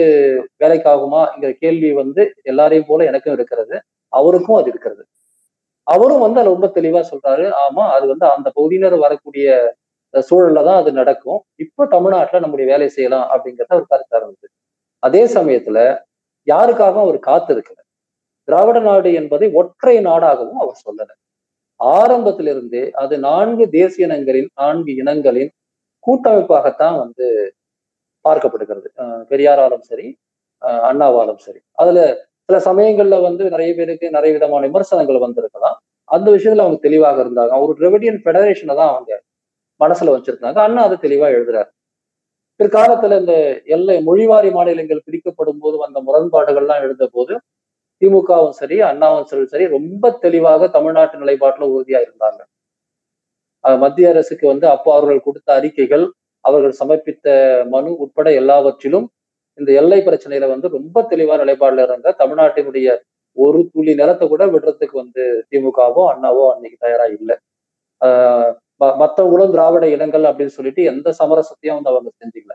வேலைக்காகுமாங்கிற கேள்வி வந்து எல்லாரையும் போல எனக்கும் இருக்கிறது, அவருக்கும் அது இருக்கிறது. அவரும் வந்து அது ரொம்ப தெளிவா சொல்றாரு, ஆமா அது வந்து அந்த பகுதியினர் வரக்கூடிய சூழல்ல தான் அது நடக்கும், இப்ப தமிழ்நாட்டுல நம்முடைய வேலை செய்யலாம் அப்படிங்கிறத அவர் கருத்தார் வந்து. அதே சமயத்துல யாருக்காகவும் அவர் காத்திருக்கிறார். திராவிட நாடு என்பதை ஒற்றை நாடாகவும் அவர் சொல்லல. ஆரம்பத்திலிருந்தே அது 4 தேசிய இனங்களின் 4 இனங்களின் கூட்டமைப்பாகத்தான் வந்து பார்க்கப்படுகிறது. பெரியாராலும் சரி, அண்ணாவாலும் சரி. அதுல சில சமயங்கள்ல வந்து நிறைய பேருக்கு நிறைய விதமான விமர்சனங்கள் வந்திருக்கலாம். அந்த விஷயத்துல அவங்க தெளிவாக இருந்தாங்க. ஒரு திராவிடியன் ஃபெடரேஷனை தான் அவங்க மனசுல வச்சிருந்தாங்க. அண்ணா அதை தெளிவா எழுதுறாரு. பிற்காலத்துல இந்த எல்லை மொழிவாரி மாநிலங்கள் பிரிக்கப்படும் போது வந்த முரண்பாடுகள்லாம் எழுந்த போது திமுகவும் சரி அண்ணாவும் சரி ரொம்ப தெளிவாக தமிழ்நாட்டு நிலைப்பாட்டுல உறுதியா இருந்தாங்க. மத்திய அரசுக்கு வந்து அப்போ அவர்கள் கொடுத்த அறிக்கைகள், அவர்கள் சமர்ப்பித்த மனு உட்பட எல்லாவற்றிலும் இந்த எல்லை பிரச்சனையில வந்து ரொம்ப தெளிவா நிலைப்பாடுல இருந்த தமிழ்நாட்டினுடைய ஒரு துளி நிலத்தை கூட விடுறதுக்கு வந்து திமுகவோ அண்ணாவோ அன்னைக்கு தயாரா இல்லை. மற்றவங்களும் திராவிட இனங்கள் அப்படின்னு சொல்லிட்டு எந்த சமரசத்தையும் வந்து அவங்க செஞ்சுக்கல.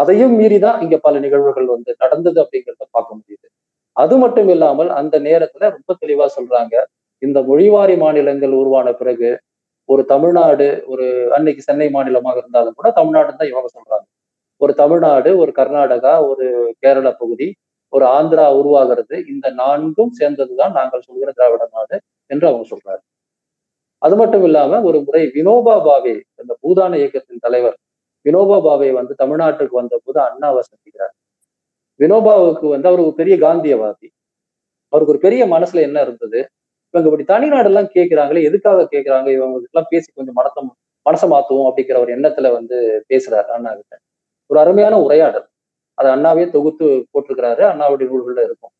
அதையும் மீறிதான் இங்க பல நிகழ்வுகள் வந்து நடந்தது அப்படிங்கிறத பார்க்க முடியுது. அது மட்டும் இல்லாமல் அந்த நேரத்துல ரொம்ப தெளிவா சொல்றாங்க, இந்த மொழிவாரி மாநிலங்கள் உருவான பிறகு ஒரு தமிழ்நாடு, ஒரு அன்னைக்கு சென்னை மாநிலமாக இருந்தாலும் கூட தமிழ்நாடுன்னு தான் இவங்க சொல்றாங்க, ஒரு தமிழ்நாடு, ஒரு கர்நாடகா, ஒரு கேரள பகுதி, ஒரு ஆந்திரா உருவாகிறது, இந்த 4 சேர்ந்ததுதான் நாங்கள் சொல்கிற திராவிட நாடு என்று அவங்க சொல்றாரு. அது மட்டும் இல்லாம ஒரு முறை வினோபா பாவே, அந்த பூதான இயக்கத்தின் தலைவர் வினோபா பாவே வந்து தமிழ்நாட்டுக்கு வந்த போது அண்ணாவை சந்திக்கிறார். வினோபாவுக்கு வந்து அவர் ஒரு பெரிய காந்தியவாதி. அவருக்கு ஒரு பெரிய மனசுல என்ன இருந்தது, இவங்க இப்படி தனிநாடு எல்லாம் கேட்கிறாங்களே, எதுக்காக கேட்கிறாங்க, இவங்களுக்கெல்லாம் பேசி கொஞ்சம் மனசை மாத்துவோம் அப்படிங்கிற ஒரு எண்ணத்துல வந்து பேசுறாரு அண்ணா கிட்ட. ஒரு அருமையான உரையாடல், அது அண்ணாவே தொகுத்து போட்டிருக்கிறாரு, அண்ணாவுடைய நூல்கள்ல இருக்கும்.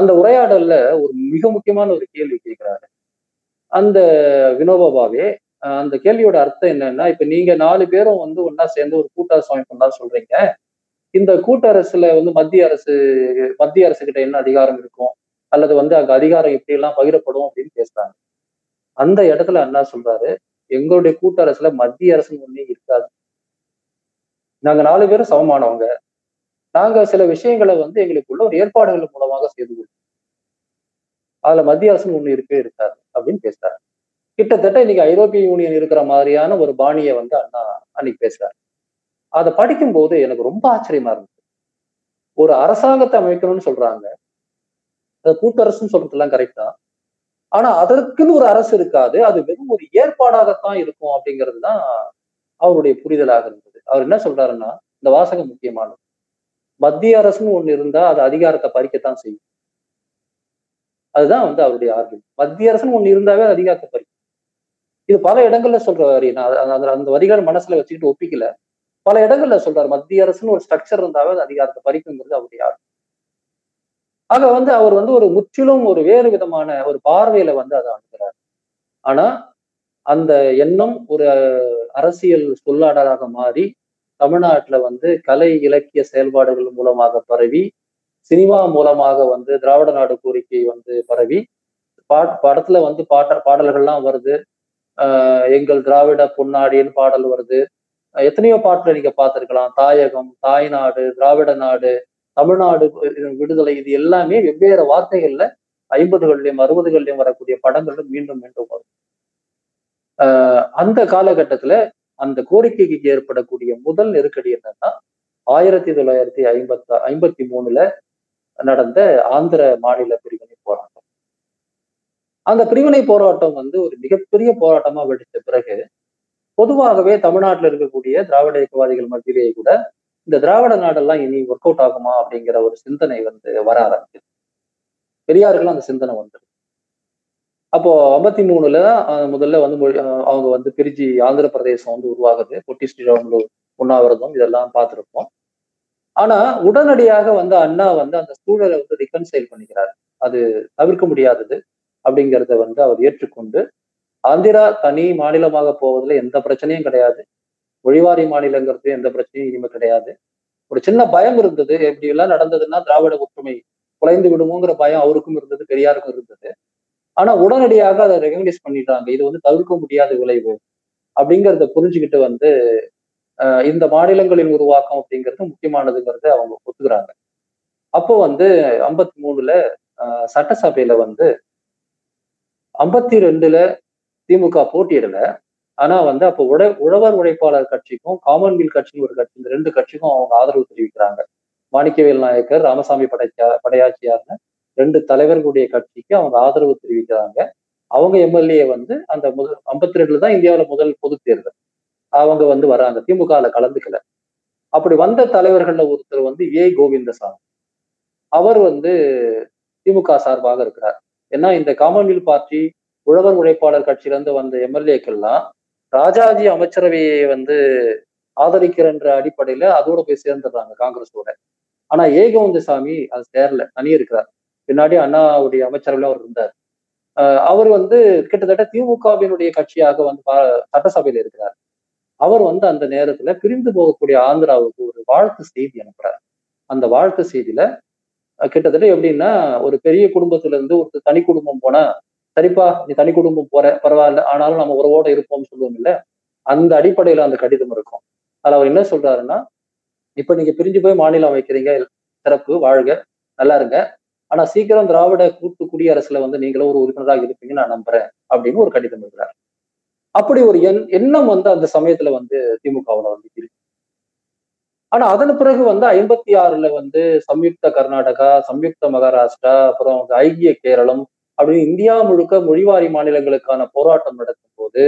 அந்த உரையாடல்ல ஒரு மிக முக்கியமான ஒரு கேள்வி கேட்கிறாரு அந்த வினோபா பாவே. அந்த கேள்வியோட அர்த்தம் என்னன்னா, இப்ப நீங்க 4 பேரும் வந்து ஒன்னா சேர்ந்து ஒரு கூட்டரசு அமைப்புலாம் சொல்றீங்க, இந்த கூட்டரசுல வந்து மத்திய அரசு கிட்ட என்ன அதிகாரம் இருக்கும், அல்லது வந்து அங்க அதிகாரம் இப்படி எல்லாம் பகிரப்படும் அப்படின்னு பேசுறாங்க. அந்த இடத்துல அண்ணா சொல்றாரு, எங்களுடைய கூட்டரசுல மத்திய அரசுன்னு ஒண்ணே இருக்காது, நாங்க 4 பேரும் சமமானவங்க, நாங்க சில விஷயங்களை வந்து எங்களுக்குள்ள ஒரு ஏற்பாடுகள் மூலமாக செய்து கொடுப்போம், அதுல மத்திய அரசுன்னு ஒண்ணு இருக்கவே இருக்காது அப்படின்னு பேசுறாரு. கிட்டத்தட்ட இன்னைக்கு ஐரோப்பிய யூனியன் இருக்கிற மாதிரியான ஒரு பாணியை வந்து அண்ணா அன்னைக்கு பேசுறாரு. அதை படிக்கும் போது எனக்கு ரொம்ப ஆச்சரியமா இருந்துச்சு. ஒரு அரசாங்கத்தை அமைக்கணும்னு சொல்றாங்க, கூட்டரசுன்னு சொல்றதுலாம் கரெக்ட் தான், ஆனா அதற்குன்னு ஒரு அரசு இருக்காது, அது வெறும் ஒரு ஏற்பாடாகத்தான் இருக்கும் அப்படிங்கிறது தான் அவருடைய புரிதலாக இருந்தது. அவர் என்ன சொல்றாருன்னா, இந்த வாசகம் முக்கியமானது, மத்திய அரசுன்னு ஒண்ணு இருந்தா அது அதிகாரத்தை பறிக்கத்தான் செய்யும். அதுதான் வந்து அவருடைய ஆர்குமெண்ட். மத்திய அரசுன்னு ஒண்ணு இருந்தாவே அது அதிகாரத்தை பறிக்கும். இது பல இடங்கள்ல சொல்ற வரி, நான் அந்த வரிகளை மனசுல வச்சுக்கிட்டு ஒப்பிக்கல, பல இடங்கள்ல சொல்றாரு மத்திய அரசுன்னு ஒரு ஸ்ட்ரக்சர் இருந்தாவே அது அதிகாரத்தை பறிக்குங்கிறது அவருடைய ஆர்குமெண்ட். ஆக வந்து அவர் வந்து ஒரு முற்றிலும் ஒரு வேறு விதமான ஒரு பார்வையில வந்து அதை அணுகிறார். ஆனா அந்த எண்ணம் ஒரு அரசியல் சொல்லாடலாக மாறி தமிழ்நாட்டுல வந்து கலை இலக்கிய செயல்பாடுகள் மூலமாக பரவி, சினிமா மூலமாக வந்து திராவிட நாடு கோரிக்கை வந்து பரவி, படத்துல வந்து பாடல்கள்லாம் வருது, எங்கள் திராவிட பொன்னாடின்னு பாடல் வருது, எத்தனையோ பாட்டுல நீங்க பார்த்திருக்கலாம், தாயகம், தாய்நாடு, திராவிட நாடு, தமிழ்நாடு விடுதலை, இது எல்லாமே வெவ்வேறு வார்த்தைகள்ல 50கள்லயும் 60கள்லயும் வரக்கூடிய படங்களும் மீண்டும் மீண்டும் வரும். அந்த காலகட்டத்துல அந்த கோரிக்கைக்கு ஏற்படக்கூடிய முதல் நெருக்கடி என்னன்னா 1953ல நடந்த ஆந்திர மாநில பிரிவினை போராட்டம். அந்த பிரிவினை போராட்டம் வந்து ஒரு மிகப்பெரிய போராட்டமா வெடித்த பிறகு பொதுவாகவே தமிழ்நாட்டில் இருக்கக்கூடிய திராவிட இயக்கவாதிகள் மத்தியிலேயே கூட இந்த திராவிட நாடெல்லாம் இனி ஒர்க் அவுட் ஆகுமா அப்படிங்கிற ஒரு சிந்தனை வந்து வர ஆரம்பிச்சு, பெரியாருக்கெல்லாம் அந்த சிந்தனை வந்துடும். அப்போ 1953 முதல்ல வந்து அவங்க வந்து பிரிச்சு ஆந்திர பிரதேசம் வந்து உருவாகுது, பொட்டி ஸ்ரீராமுலு உண்ணாவிரதம் இதெல்லாம் பார்த்துருப்போம். ஆனா உடனடியாக வந்து அண்ணா வந்து அந்த சூழலை வந்து ரிகன்சைல் பண்ணிக்கிறாரு, அது தவிர்க்க முடியாதது அப்படிங்கிறத வந்து அவர் ஏற்றுக்கொண்டு ஆந்திரா தனி மாநிலமாக போவதில் எந்த பிரச்சனையும் கிடையாது, மொழிவாரி மாநிலங்கிறது எந்த பிரச்சனையும் இனிமே கிடையாது. ஒரு சின்ன பயம் இருந்தது, எப்படி எல்லாம் நடந்ததுன்னா திராவிட ஒற்றுமை குலைந்து விடுமோங்கிற பயம் அவருக்கும் இருந்தது, பெரியாருக்கும் இருந்தது. ஆனா உடனடியாக அதை ரெகக்னைஸ் பண்ணிட்டாங்க, இது வந்து தவிர்க்க முடியாத விளைவு அப்படிங்கிறத புரிஞ்சுக்கிட்டு வந்து இந்த மாநிலங்களின் உருவாக்கம் அப்படிங்கிறது முக்கியமானதுங்கிறது அவங்க ஒத்துக்கிறாங்க. அப்போ வந்து 1953 சட்டசபையில வந்து 1952 திமுக போட்டியிடல. ஆனா வந்து அப்போ உழவர் உழைப்பாளர் கட்சிக்கும் காமன்வெல்த் கட்சின்னு ஒரு கட்சி, இந்த ரெண்டு கட்சிக்கும் அவங்க ஆதரவு தெரிவிக்கிறாங்க. மாணிக்கவேல் நாயக்கர், ராமசாமி படையாச்சியார்னு ரெண்டு தலைவர்களுடைய கட்சிக்கு அவங்க ஆதரவு தெரிவிக்கிறாங்க. அவங்க எம்எல்ஏ வந்து அந்த 1952 தான் இந்தியாவில் முதல் பொது தேர்தல், அவங்க வந்து வராங்க, திமுகவில் கலந்துக்கல. அப்படி வந்த தலைவர்கள்ல ஒருத்தர் வந்து ஏ கோவிந்தசாமி, அவர் வந்து திமுக சார்பாக இருக்கிறார். ஏன்னா இந்த காமன்வெல்த் பார்ட்டி உழவர் உழைப்பாளர் கட்சியிலிருந்து வந்த எம்எல்ஏக்கள்லாம் ராஜாஜி அமைச்சரவையை வந்து ஆதரிக்கிறன்ற அடிப்படையில அதோட போய் சேர்ந்துடுறாங்க காங்கிரஸோட. ஆனா ஏ கோவிந்தசாமி அது சேரல, தனி இருக்கிறார். பின்னாடி அண்ணாவுடைய அமைச்சரவையில அவர் இருந்தார். அவர் வந்து கிட்டத்தட்ட திமுகவினுடைய கட்சியாக வந்து சட்டசபையில இருக்கிறார். அவர் வந்து அந்த நேரத்துல பிரிந்து போகக்கூடிய ஆந்திராவுக்கு ஒரு வாழ்த்து செய்தி அனுப்புறார். அந்த வாழ்த்து செய்தியில கிட்டத்தட்ட எப்படின்னா, ஒரு பெரிய குடும்பத்துல இருந்து ஒரு தனி குடும்பம் போனா, சரிப்பா நீ தனி குடும்பம் போற பரவாயில்ல, ஆனாலும் நம்ம உறவோட இருப்போம்னு சொல்லுவோம் இல்ல, அந்த அடிப்படையில அந்த கடிதம் இருக்கும். அதுல அவர் என்ன சொல்றாருன்னா, இப்ப நீங்க பிரிஞ்சு போய் மாநிலம் வைக்கிறீங்க, சிறப்பு, வாழ்க, நல்லா இருங்க. ஆனா சீக்கிரம் திராவிட கூட்டு குடியரசுல வந்து நீங்களும் ஒரு உறுப்பினராக இருப்பீங்கன்னு நான் நம்புறேன் அப்படின்னு ஒரு கடிதம் எழுதுறாரு. அப்படி ஒரு எண்ணம் வந்து அந்த சமயத்துல வந்து திமுகவுல வந்து இருக்கு. ஆனா அதன் பிறகு வந்து 1956 வந்து சம்யுக்த கர்நாடகா, சம்யுக்த மகாராஷ்டிரா, அப்புறம் ஐக்கிய கேரளம் அப்படின்னு இந்தியா முழுக்க மொழிவாரி மாநிலங்களுக்கான போராட்டம் நடக்கும் போது,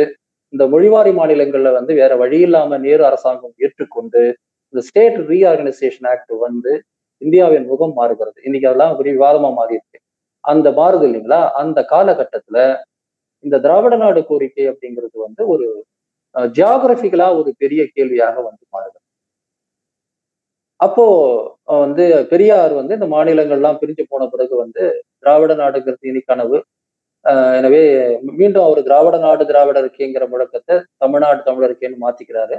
இந்த மொழிவாரி மாநிலங்கள்ல வந்து வேற வழி இல்லாம நேரு அரசாங்கம் ஏற்றுக்கொண்டு இந்த ஸ்டேட் ரீஆர்கனைசேஷன் ஆக்ட் வந்து இந்தியாவின் முகம் மாறுகிறது. இன்னைக்கு அதெல்லாம் பெரிய விவாதமா மாறி இருக்கு, அந்த மாறுது இல்லைங்களா. அந்த காலகட்டத்துல இந்த திராவிட நாடு கோரிக்கை அப்படிங்கிறது வந்து ஒரு ஜியாகிரபிகலா ஒரு பெரிய கேள்வியாக வந்து மாறுது. அப்போ வந்து பெரியார் வந்து இந்த மாநிலங்கள்லாம் பிரிஞ்சு போன பிறகு வந்து திராவிட நாடுங்கிறது இனி கனவு, எனவே மீண்டும் அவர் திராவிட நாடு திராவிட இருக்கேங்கிற முழக்கத்தை தமிழ்நாடு தமிழருக்கேன்னு மாத்திக்கிறாரு.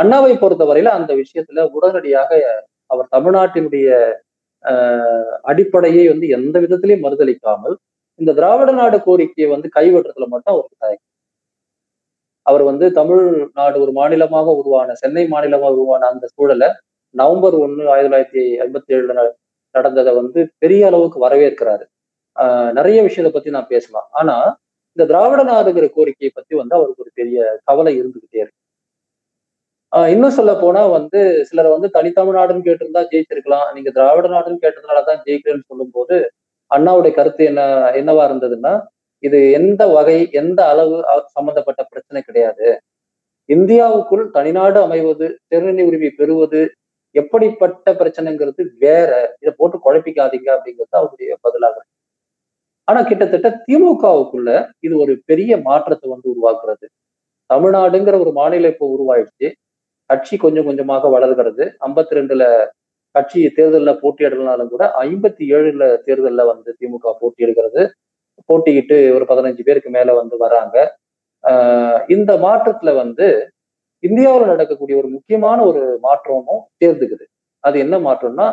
அண்ணாவை பொறுத்தவரையில அந்த விஷயத்துல உடனடியாக அவர் தமிழ்நாட்டினுடைய அடிப்படையை வந்து எந்த விதத்திலையும் மறுதளிக்காமல் இந்த திராவிட நாடு கோரிக்கையை வந்து கைவிடுறதுல மட்டும் அவருக்கு தயக்கம். அவர் வந்து தமிழ்நாடு ஒரு மாநிலமாக உருவான, சென்னை மாநிலமாக உருவான அந்த சூழலை நவம்பர் 1, 1957 நடந்ததை வந்து பெரிய அளவுக்கு வரவேற்கிறாரு. நிறைய விஷயத்தை பத்தி நான் பேசலாம். ஆனா இந்த திராவிட நாடுங்கிற கோரிக்கையை பத்தி வந்து அவருக்கு ஒரு பெரிய கவலை இருந்துகிட்டே இருக்கு. இன்னும் சொல்ல போனா வந்து சிலரை வந்து தனித்தமிழ்நாடுன்னு கேட்டிருந்தா ஜெயிச்சிருக்கலாம், நீங்க திராவிட நாடுன்னு கேட்டதுனாலதான் ஜெயிக்கிறேன்னு சொல்லும் போது அண்ணாவுடைய கருத்து என்னவா இருந்ததுன்னா, இது எந்த வகை எந்த அளவு சம்பந்தப்பட்ட பிரச்சனை கிடையாது, இந்தியாவுக்குள் தனிநாடு அமைவது, திருநெல்வேலி உரிமை பெறுவது எப்படிப்பட்ட பிரச்சனைங்கிறது வேற, இதை போட்டு குழப்பிக்காதீங்க அப்படிங்கிறது அவருடைய பதிலாக. ஆனா கிட்டத்தட்ட திமுகவுக்குள்ள இது ஒரு பெரிய மாற்றத்தை வந்து உருவாக்குறது. தமிழ்நாடுங்கிற ஒரு மாநிலம் இப்போ உருவாயிடுச்சு, கட்சி கொஞ்சம் கொஞ்சமாக வளர்கிறது. 1952 கட்சி தேர்தலில் போட்டியிடலனாலும் கூட 1957 தேர்தலில் வந்து திமுக போட்டியிட்டு ஒரு 15 பேருக்கு மேல வந்து வராங்க. இந்த மாற்றத்துல வந்து இந்தியாவில் நடக்கக்கூடிய ஒரு முக்கியமான ஒரு மாற்றமும் சேர்ந்துக்குது. அது என்ன மாற்றம்னா,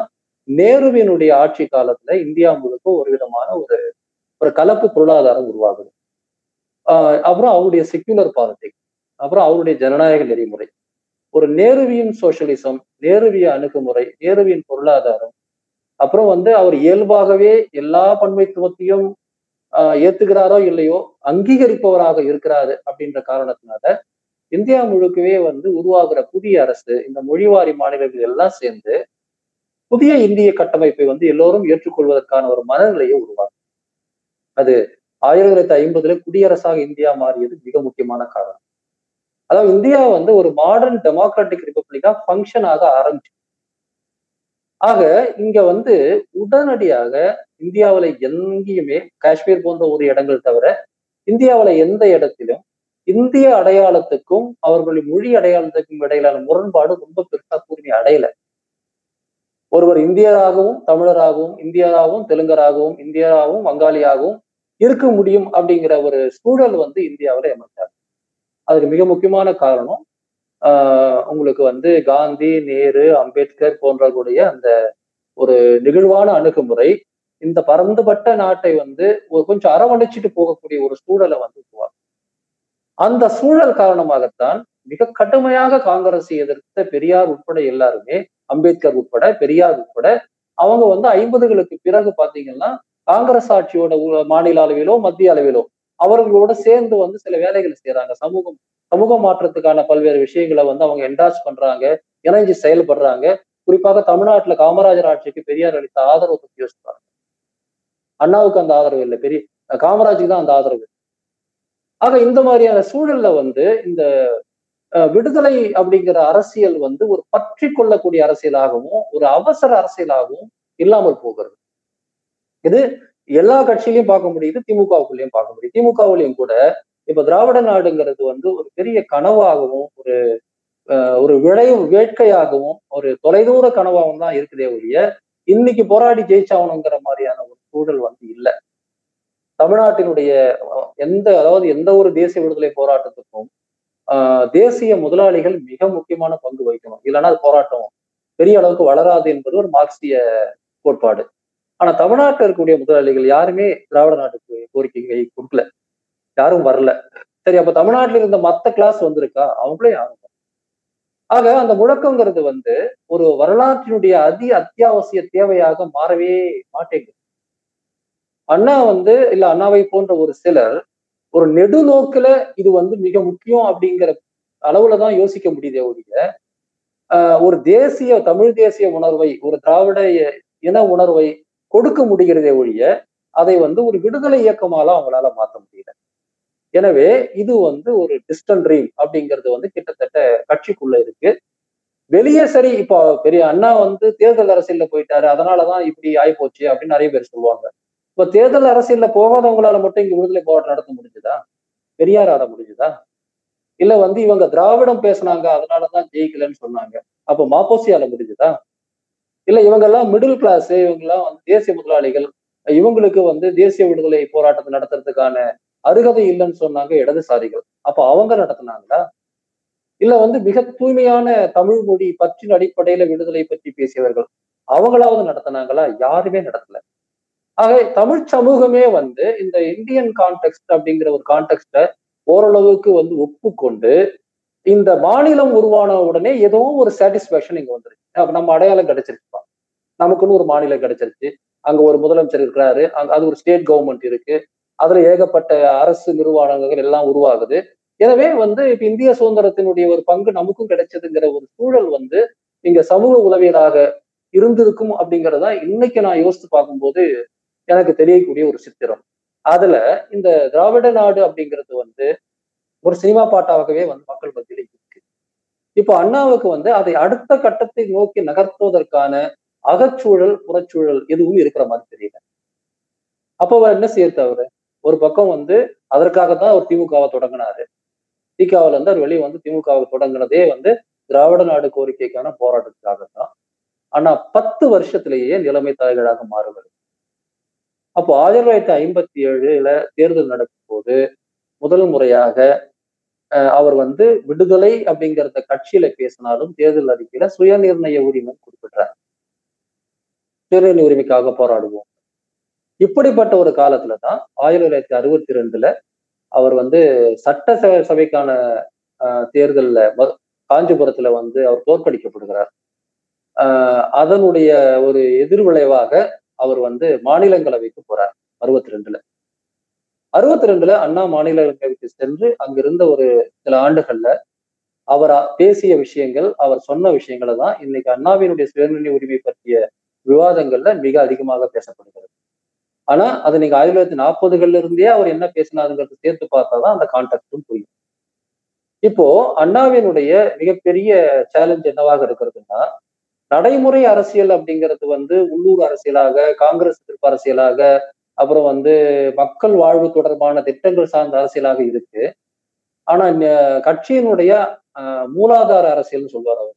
நேருவினுடைய ஆட்சி காலத்துல இந்தியா முழுக்க ஒரு விதமான ஒரு கலப்பு பொருளாதாரம் உருவாகுது. அப்புறம் அவருடைய செக்யூலர் பாலிடிக்ஸ், அப்புறம் அவருடைய ஜனநாயக நெறிமுறை, ஒரு நேருவியின் சோசியலிசம், நேருவிய அணுகுமுறை, நேருவியின் பொருளாதாரம், அப்புறம் வந்து அவர் இயல்பாகவே எல்லா பன்மைத்துவத்தையும் ஏத்துக்கிறாரோ இல்லையோ அங்கீகரிப்பவராக இருக்கிறாரு அப்படின்ற காரணத்தினால இந்தியா முழுக்கவே வந்து உருவாகிற புதிய அரசு, இந்த மொழிவாரி மாநிலங்கள் எல்லாம் சேர்ந்து புதிய இந்திய கட்டமைப்பை வந்து எல்லோரும் ஏற்றுக்கொள்வதற்கான ஒரு மனநிலையை உருவாகும். அது 1950 குடியரசாக இந்தியா மாறியது மிக முக்கியமான காரணம். அதாவது இந்தியா வந்து ஒரு மாடர்ன் டெமோக்ராட்டிக் ரிபப்ளிக்கா ஃபங்க்ஷன் ஆக ஆரம்பிச்சு. ஆக இங்க வந்து உடனடியாக இந்தியாவில எங்கேயுமே, காஷ்மீர் போன்ற ஒரு இடங்கள் தவிர இந்தியாவில எந்த இடத்திலும் இந்திய அடையாளத்துக்கும் அவர்களுடைய மொழி அடையாளத்துக்கும் இடையிலான முரண்பாடு ரொம்ப பெருசா கூர்மை அடையல. ஒருவர் இந்தியராகவும் தமிழராகவும் இந்தியராகவும் தெலுங்கராகவும் இந்தியராகவும் வங்காளியாகவும் இருக்க முடியும் அப்படிங்கிற ஒரு சூழல் வந்து இந்தியாவில அமைச்சார். அதுக்கு மிக முக்கியமான காரணம் உங்களுக்கு வந்து காந்தி, நேரு, அம்பேத்கர் போன்றவர்களுடைய அந்த ஒரு நெகிழ்வான அணுகுமுறை இந்த பரந்துபட்ட நாட்டை வந்து கொஞ்சம் அரவணைச்சிட்டு போகக்கூடிய ஒரு சூழலை வந்து உருவாங்க. அந்த சூழல் காரணமாகத்தான் மிக கடுமையாக காங்கிரஸ் எதிர்த்த பெரியார் உட்பட எல்லாருமே, அம்பேத்கர் உட்பட பெரியார் உட்பட அவங்க வந்து 50களுக்கு பிறகு பாத்தீங்கன்னா காங்கிரஸ் ஆட்சியோட மாநில அளவிலோ மத்திய அளவிலோ அவர்களோட சேர்ந்து வந்து சில வேலைகளை செய்யறாங்க. சமூக மாற்றத்துக்கான பல்வேறு விஷயங்களை வந்து அவங்க என்டார்ஜ் பண்றாங்க, இணைஞ்சு செயல்படுறாங்க. குறிப்பாக தமிழ்நாட்டுல காமராஜர் ஆட்சிக்கு பெரியார் அளித்த ஆதரவு பற்றி யோசிப்பாங்க. அண்ணாவுக்கு அந்த ஆதரவு இல்லை, காமராஜுக்கு தான் அந்த ஆதரவு. ஆக இந்த மாதிரியான சூழல்ல வந்து இந்த விடுதலை அப்படிங்கிற அரசியல் வந்து ஒரு பற்றி கொள்ளக்கூடிய அரசியலாகவும் ஒரு அவசர அரசியலாகவும் இல்லாமல் போகிறது. இது எல்லா கட்சியிலையும் பார்க்க முடியுது, திமுகவுக்குள்ளேயும் பார்க்க முடியுது. திமுகவுலையும் கூட இப்ப திராவிட நாடுங்கிறது வந்து ஒரு பெரிய கனவாகவும் ஒரு விளைவு வேட்கையாகவும் ஒரு தொலைதூர கனவாகவும் தான் இருக்குதே ஒழிய இன்னைக்கு போராடி ஜெயிச்சாகணுங்கிற மாதிரியான ஒரு சூழல் வந்து இல்லை. தமிழ்நாட்டினுடைய எந்த ஒரு தேசிய விடுதலை போராட்டத்துக்கும் தேசிய முதலாளிகள் மிக முக்கியமான பங்கு வகிக்கணும். இல்லைன்னா அது போராட்டம் பெரிய அளவுக்கு வளராது என்பது ஒரு மார்க்சிய கோட்பாடு. ஆனா தமிழ்நாட்டில் இருக்கக்கூடிய முதலாளிகள் யாருமே திராவிட நாட்டுக்கு கோரிக்கையை கொடுக்கல, யாரும் வரல. சரி, அப்ப தமிழ்நாட்டில் இருந்த மத்த கிளாஸ் வந்திருக்கா? அவங்களே யாரும். ஆக அந்த முழக்கங்கிறது வந்து ஒரு வரலாற்றினுடைய அத்தியாவசிய தேவையாக மாறவே மாட்டேங்குது. அண்ணா வந்து அண்ணாவை போன்ற ஒரு சிலர் ஒரு நெடுநோக்குல இது வந்து மிக முக்கியம் அப்படிங்கிற அளவுலதான் யோசிக்க முடியுதே ஒழிய ஒரு தமிழ் தேசிய உணர்வை, ஒரு திராவிட இன உணர்வை கொடுக்க முடிகிறதே ஒழிய அதை வந்து ஒரு விடுதலை இயக்கமால அவங்களால மாற்ற முடியல. எனவே இது வந்து ஒரு டிஸ்டன்ட் ட்ரீம் அப்படிங்கிறது வந்து கிட்டத்தட்ட கட்சிக்குள்ள இருக்கு. வெளியே சரி, இப்போ பெரிய அண்ணா வந்து தேர்தல் அரசியல்ல போயிட்டாரு, அதனாலதான் இப்படி ஆயிப்போச்சு அப்படின்னு நிறைய பேர் சொல்லுவாங்க. இப்ப தேர்தல் அரசியல்ல போகாதவங்களால மட்டும் இங்க விடுதலை போராட்டம் நடத்த முடிஞ்சுதா? பெரியார் ஆட முடிஞ்சுதா? இல்ல வந்து இவங்க திராவிடம் பேசினாங்க அதனாலதான் ஜெயிக்கலன்னு சொன்னாங்க, அப்போ மாப்போசி ஆட முடிஞ்சுதா? இல்ல இவங்கெல்லாம் மிடில் கிளாஸ், இவங்கெல்லாம் வந்து தேசிய முதலாளிகள், இவங்களுக்கு வந்து தேசிய விடுதலை போராட்டத்தை நடத்துறதுக்கான அருகதை இல்லைன்னு சொன்னாங்க இடதுசாரிகள், அப்ப அவங்க நடத்தினாங்களா? இல்ல வந்து மிக தூய்மையான தமிழ் மொழி பற்றின் அடிப்படையில விடுதலை பற்றி பேசியவர்கள் அவங்களாவது நடத்தினாங்களா? யாருமே நடத்தல. ஆக தமிழ் சமூகமே வந்து இந்த இந்தியன் கான்டெக்ட் அப்படிங்கிற ஒரு கான்டெக்ட ஓரளவுக்கு வந்து ஒப்புக்கொண்டு இந்த மாநிலம் உருவான உடனே ஏதோ ஒரு சாட்டிஸ்பேக்ஷன் இங்க வந்துருச்சு. அப்ப நம்ம அடையாளம் கிடைச்சிருச்சுப்பா, நமக்குன்னு ஒரு மாநிலம் கிடைச்சிருச்சு, அங்க ஒரு முதலமைச்சர் இருக்கிறாரு, அது ஒரு ஸ்டேட் கவர்மெண்ட் இருக்கு, அதுல ஏகப்பட்ட அரசு நிர்வாகங்கள் எல்லாம் உருவாகுது. எனவே வந்து இப்ப இந்திய சுதந்திரத்தினுடைய ஒரு பங்கு நமக்கும் கிடைச்சதுங்கிற ஒரு சூழல் வந்து இங்க சமூக உளவியலாக இருந்திருக்கும் அப்படிங்கிறதா இன்னைக்கு நான் யோசித்து பார்க்கும்போது எனக்கு தெரியக்கூடிய ஒரு சித்திரம். அதுல இந்த திராவிட நாடு அப்படிங்கிறது வந்து ஒரு சினிமா பாட்டாகவே வந்து மக்கள் மத்தியில இருக்கு. இப்போ அண்ணாவுக்கு வந்து அதை அடுத்த கட்டத்தை நோக்கி நகர்த்துவதற்கான அகச்சூழல் புறச்சூழல் எதுவும் இருக்கிற மாதிரி தெரியல. அப்போ அவர் என்ன செய்யறது? அவரு ஒரு பக்கம் வந்து அதற்காகத்தான் அவர் திமுகவை தொடங்கினாரு. திமுகவில் இருந்து அவர் வெளியே வந்து திமுகவை தொடங்கினதே வந்து திராவிட நாடு கோரிக்கைக்கான போராட்டத்துக்காகத்தான். ஆனா 10 வருஷத்திலேயே நிலைமை தலைகீழாக மாறுகிறது. அப்போ 1957 தேர்தல் நடக்கும் போது முதல் முறையாக அவர் வந்து விடுதலை அப்படிங்கிறத கட்சியில பேசினாலும் தேர்தல் அறிக்கையில சுயநிர்ணய உரிமை குறிப்பிட்டார். சுயநிர்ணய உரிமைக்காக போராடுவோம். இப்படிப்பட்ட ஒரு காலத்துல தான் 1962 அவர் வந்து சட்ட சபைக்கான தேர்தல்ல காஞ்சிபுரத்துல வந்து அவர் தோற்கடிக்கப்படுகிறார். அதனுடைய ஒரு எதிர்விளைவாக அவர் வந்து மாநிலங்களவைக்கு போறார். 62ல அண்ணா மாநிலங்களவைக்கு சென்று அங்கிருந்த ஒரு சில ஆண்டுகள்ல அவர் பேசிய விஷயங்கள், அவர் சொன்ன விஷயங்களை தான் இன்னைக்கு அண்ணாவினுடைய சுயநிர்ணய உரிமை பற்றிய விவாதங்கள்ல மிக அதிகமாக பேசப்படுகிறது. ஆனா அது நீங்க 1940கள் இருந்தே அவர் என்ன பேசினாருங்கிறது சேர்த்து பார்த்தாதான் அந்த கான்டெக்டும் புரியும். இப்போ அண்ணாவினுடைய மிகப்பெரிய சேலஞ்ச் என்னவாக இருக்கிறதுன்னா, நடைமுறை அரசியல் அப்படிங்கிறது வந்து உள்ளூர் அரசியலாக, காங்கிரஸ் எதிர்ப்பு அரசியலாக, அப்புறம் வந்து மக்கள் வாழ்வு தொடர்பான திட்டங்கள் சார்ந்த அரசியலாக இருக்கு. ஆனா கட்சியினுடைய மூலாதார அரசியல்னு சொல்வார் அவர்.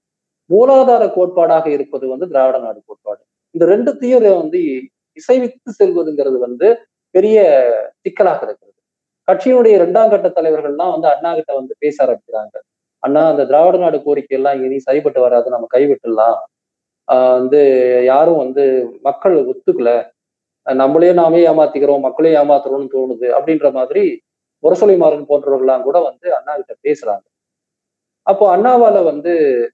மூலாதார கோட்பாடாக இருப்பது வந்து திராவிட நாடு கோட்பாடு. இந்த ரெண்டுத்தையும் வந்து இசைவித்து செல்வதுங்கிறது வந்து பெரிய சிக்கலாக இருக்கிறது. கட்சியினுடைய 2ஆம் கட்ட தலைவர்கள்லாம் வந்து அண்ணா கிட்ட வந்து பேச ஆரம்பிக்கிறாங்க. அண்ணா அந்த திராவிட நாடு கோரிக்கை எல்லாம் இனி சரிபட்டு வராது, நம்ம கைவிட்டுலாம், வந்து யாரும் வந்து மக்கள் ஒத்துக்கல, நம்மளே நாமே ஏமாத்திக்கிறோம், மக்களே ஏமாத்துறோம்னு தோணுது அப்படின்ற மாதிரி முரசொலி மாறன் போன்றவர்களாம் கூட வந்து அண்ணா கிட்ட பேசுறாங்க. அப்போ அண்ணாவால வந்து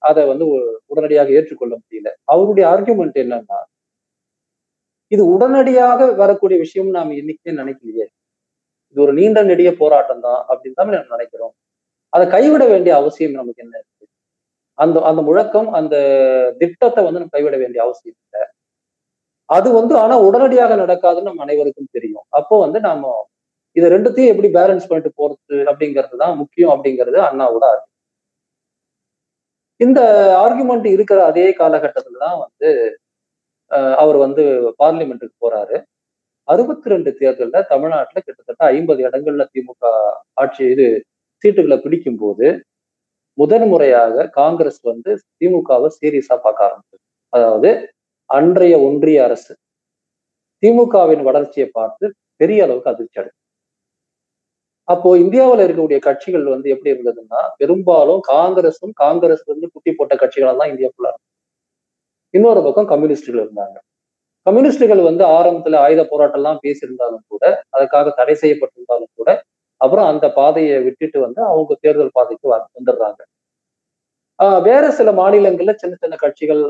அதை வந்து உடனடியாக ஏற்றுக்கொள்ள முடியல. அவருடைய ஆர்குமெண்ட் என்னன்னா, இது உடனடியாக வரக்கூடிய விஷயம் நாம இன்னைக்கே நினைக்கலையே, இது ஒரு நீண்ட நெடிய போராட்டம் தான் அப்படின்னு தான் நம்ம நினைக்கிறோம், அதை கைவிட வேண்டிய அவசியம் நமக்கு என்ன இருக்கு, அந்த அந்த முழக்கம் அந்த திட்டத்தை வந்து நம்ம கைவிட வேண்டிய அவசியம் இல்லை, அது வந்து ஆனா உடனடியாக நடக்காதுன்னு நம்ம அனைவருக்கும் தெரியும். அப்போ வந்து நாம இதை ரெண்டுத்தையும் எப்படி பேலன்ஸ் பண்ணிட்டு போறது அப்படிங்கிறது தான் முக்கியம் அப்படிங்கிறது அண்ணாவோட ஆர்குமெண்ட். இந்த ஆர்குமெண்ட் இருக்கிற அதே காலகட்டத்துல தான் வந்து அவர் வந்து பார்லிமெண்ட்டுக்கு போறாரு. 62 தேர்தல்ல தமிழ்நாட்டுல கிட்டத்தட்ட 50 இடங்கள்ல திமுக ஆட்சி சீட்டுகளை பிடிக்கும் போது முதன் முறையாக காங்கிரஸ் வந்து திமுகவை சீரியஸா பார்க்க ஆரம்பிச்சது. அதாவது அன்றைய ஒன்றிய அரசு திமுகவின் வளர்ச்சியை பார்த்து பெரிய அளவுக்கு அதிர்ச்சி அடைந்தது. அப்போ இந்தியாவில் இருக்கக்கூடிய கட்சிகள் வந்து எப்படி இருந்ததுன்னா, பெரும்பாலும் காங்கிரஸும் காங்கிரஸ் வந்து குட்டி போட்ட கட்சிகளாக தான் இந்தியா ஃபுல்லா இருக்கும். இன்னொரு பக்கம் கம்யூனிஸ்டுகள் இருந்தாங்க. கம்யூனிஸ்டுகள் வந்து ஆரம்பத்துல ஆயுத போராட்டம் எல்லாம் பேசியிருந்தாலும் கூட, அதுக்காக தடை செய்யப்பட்டிருந்தாலும் கூட, அப்புறம் அந்த பாதையை விட்டுட்டு வந்து அவங்க தேர்தல் பாதைக்கு வந்துடுறாங்க. வேற சில மாநிலங்கள்ல சின்ன சின்ன கட்சிகள்,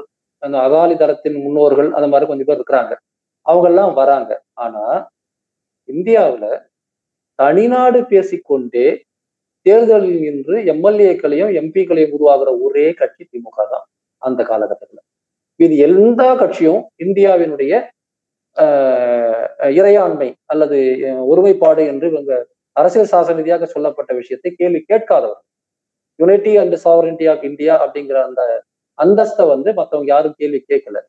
அந்த அகாலி தளத்தின் முன்னோர்கள், அந்த மாதிரி கொஞ்சம் பேர் இருக்கிறாங்க, அவங்க எல்லாம் வராங்க. ஆனா இந்தியாவுல தனிநாடு பேசிக்கொண்டே தேர்தலில் நின்று எம்எல்ஏக்களையும் எம்பிக்களையும் உருவாகிற ஒரே கட்சி திமுக தான் அந்த காலகட்டத்துல. இது எல்லா கட்சியும் இந்தியாவினுடைய இறையாண்மை அல்லது ஒருமைப்பாடு என்று இவங்க அரசியல் சாசன ரீதியாக சொல்லப்பட்ட விஷயத்தை கேள்வி கேட்காதவர். Unity and sovereignty of India அப்படிங்கிற அந்த அந்தஸ்தை வந்து மற்றவங்க யாரும் கேள்வி கேட்கல,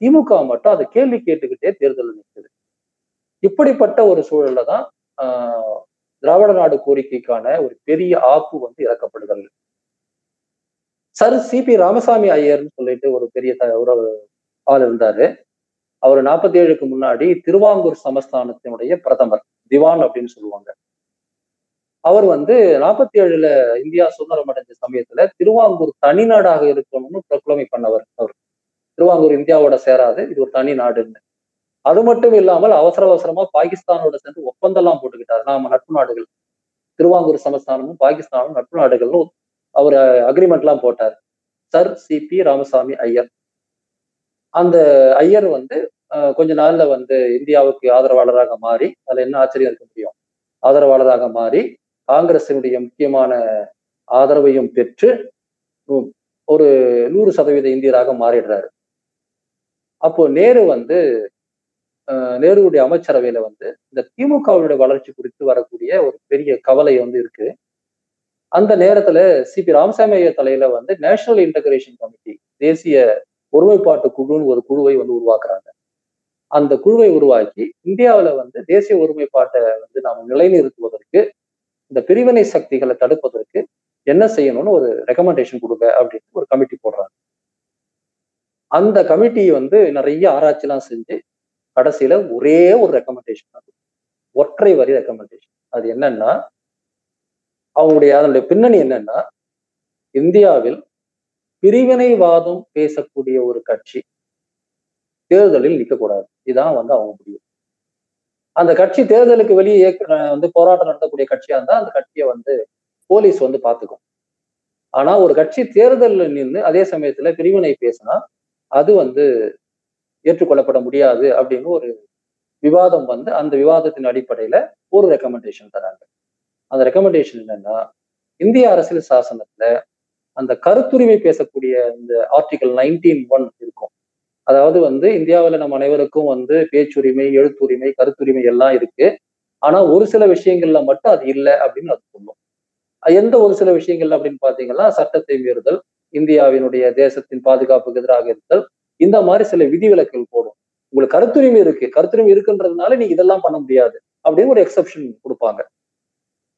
திமுக மட்டும் அதை கேள்வி கேட்டுக்கிட்டே தேர்தலில் நிற்குது. இப்படிப்பட்ட ஒரு சூழல்ல தான் திராவிட நாடு கோரிக்கைக்கான ஒரு பெரிய ஆப்பு வந்து இறக்கப்படுகிறது. சர் சிபி ராமசாமி ஐயர்னு சொல்லிட்டு ஒரு பெரிய ஒரு ஆள் இருந்தாரு. அவர் 47 முன்னாடி திருவாங்கூர் சமஸ்தானத்தினுடைய பிரதமர், திவான் அப்படின்னு சொல்லுவாங்க. அவர் வந்து 47 இந்தியா சுதந்திரம் அடைஞ்ச சமயத்துல திருவாங்கூர் தனிநாடாக இருக்கணும்னு ப்ரொக்ளோமை பண்ணவர். அவர் திருவாங்கூர் இந்தியாவோட சேராது, இது ஒரு தனி நாடுன்னு. அது மட்டும் இல்லாமல் அவசர அவசரமா பாகிஸ்தானோட சேர்ந்து ஒப்பந்தம்லாம் போட்டுக்கிட்டாரு. நாம நட்பு நாடுகள், திருவாங்கூர் சமஸ்தானமும் பாகிஸ்தானும் நட்பு நாடுகள்னு அவர் அக்ரிமெண்ட் எல்லாம் போட்டார். Sir CP Ramaswamy Iyer. அந்த ஐயர் வந்து கொஞ்ச நாள்ல வந்து இந்தியாவுக்கு ஆதரவாளராக மாறி, அதுல என்ன ஆச்சரியம் இருக்க முடியும், ஆதரவாளராக மாறி காங்கிரசினுடைய முக்கியமான ஆதரவையும் பெற்று ஒரு 100% இந்தியராக மாறிடுறாரு. அப்போ நேரு வந்து நேருடைய அமைச்சரவையில வந்து இந்த திமுகவுடைய வளர்ச்சி குறித்து வரக்கூடிய ஒரு பெரிய கவலை வந்து இருக்கு. அந்த நேரத்துல சிபி ராமசாமி ஐயர் தலையில வந்து நேஷனல் இன்டகிரேஷன் கமிட்டி, தேசிய ஒருமைப்பாட்டு குழுன்னு ஒரு குழுவை வந்து உருவாக்குறாங்க. அந்த குழுவை உருவாக்கி இந்தியாவில வந்து தேசிய ஒருமைப்பாட்டை வந்து நாம் நிலைநிறுத்துவதற்கு, இந்த பிரிவினை சக்திகளை தடுப்பதற்கு என்ன செய்யணும்னு ஒரு ரெக்கமெண்டேஷன் கொடுங்க அப்படின்னு ஒரு கமிட்டி போடுறாங்க. அந்த கமிட்டி வந்து நிறைய ஆராய்ச்சிலாம் செஞ்சு கடைசியில ஒரே ஒரு ரெக்கமெண்டேஷன், ஒற்றை வரி ரெக்கமெண்டேஷன். அது என்னன்னா, அதனுடைய பின்னணி என்னன்னா, இந்தியாவில் பிரிவினைவாதம் பேசக்கூடிய ஒரு கட்சி தேர்தலில் நிற்கக்கூடாது. இதான் வந்து அவங்க முடிவு. அந்த கட்சி தேர்தலுக்கு வெளியே வந்து போராட்டம் நடத்தக்கூடிய கட்சியா இருந்தா அந்த கட்சியை வந்து போலீஸ் வந்து பாத்துக்கும். ஆனா ஒரு கட்சி தேர்தலில் நின்று அதே சமயத்துல பிரிவினை பேசினா அது வந்து ஏற்றுக்கொள்ளப்பட முடியாது அப்படின்னு ஒரு விவாதம் வந்து, அந்த விவாதத்தின் அடிப்படையில ஒரு ரெக்கமெண்டேஷன் தராங்க. அந்த ரெக்கமெண்டேஷன் என்னன்னா, இந்திய அரசியல் சாசனத்துல அந்த கருத்துரிமை பேசக்கூடிய இந்த ஆர்டிகல் 19(1) இருக்கும். அதாவது வந்து இந்தியாவில் நம்ம அனைவருக்கும் வந்து பேச்சுரிமை, எழுத்துரிமை, கருத்துரிமை எல்லாம் இருக்கு. ஆனா ஒரு சில விஷயங்கள்ல மட்டும் அது இல்லை அப்படின்னு அது சொல்லும். எந்த ஒரு சில விஷயங்கள்ல அப்படின்னு பாத்தீங்கன்னா, சட்டத்தை மீறுதல், இந்தியாவினுடைய தேசத்தின் பாதுகாப்புக்கு எதிராக இருத்தல், இந்த மாதிரி சில விதிவிலக்குகள் போடும். உங்களுக்கு கருத்துரிமை இருக்கு, கருத்துரிமை இருக்குன்றதுனால நீங்க இதெல்லாம் பண்ண முடியாது அப்படின்னு ஒரு எக்ஸப்ஷன் கொடுப்பாங்க.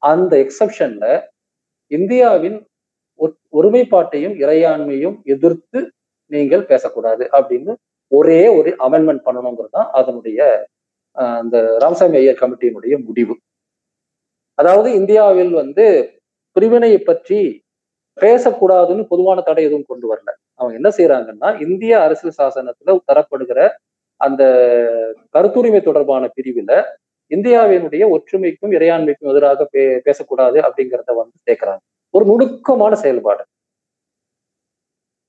அந்த எக்ஸப்ஷன்ல இந்தியாவின் ஒருமைப்பாட்டையும் இறையாண்மையும் எதிர்த்து நீங்கள் பேசக்கூடாது அப்படின்னு ஒரே ஒரு அமெண்ட்மெண்ட் பண்ணணுங்கிறது தான் அதனுடைய அந்த ராமசாமி ஐயர் கமிட்டியினுடைய முடிவு. அதாவது இந்தியாவில் வந்து பிரிவினையை பற்றி பேசக்கூடாதுன்னு பொதுவான தடை எதுவும் கொண்டு வரல. அவங்க என்ன செய்யறாங்கன்னா, இந்திய அரசியல் சாசனத்துல தரப்படுகிற அந்த கருத்துரிமை தொடர்பான பிரிவுல இந்தியாவினுடைய ஒற்றுமைக்கும் இறையாண்மைக்கும் எதிராக பேசக்கூடாது அப்படிங்கிறத வந்து சேர்க்கிறாங்க. ஒரு நுணுக்கமான செயல்பாடு.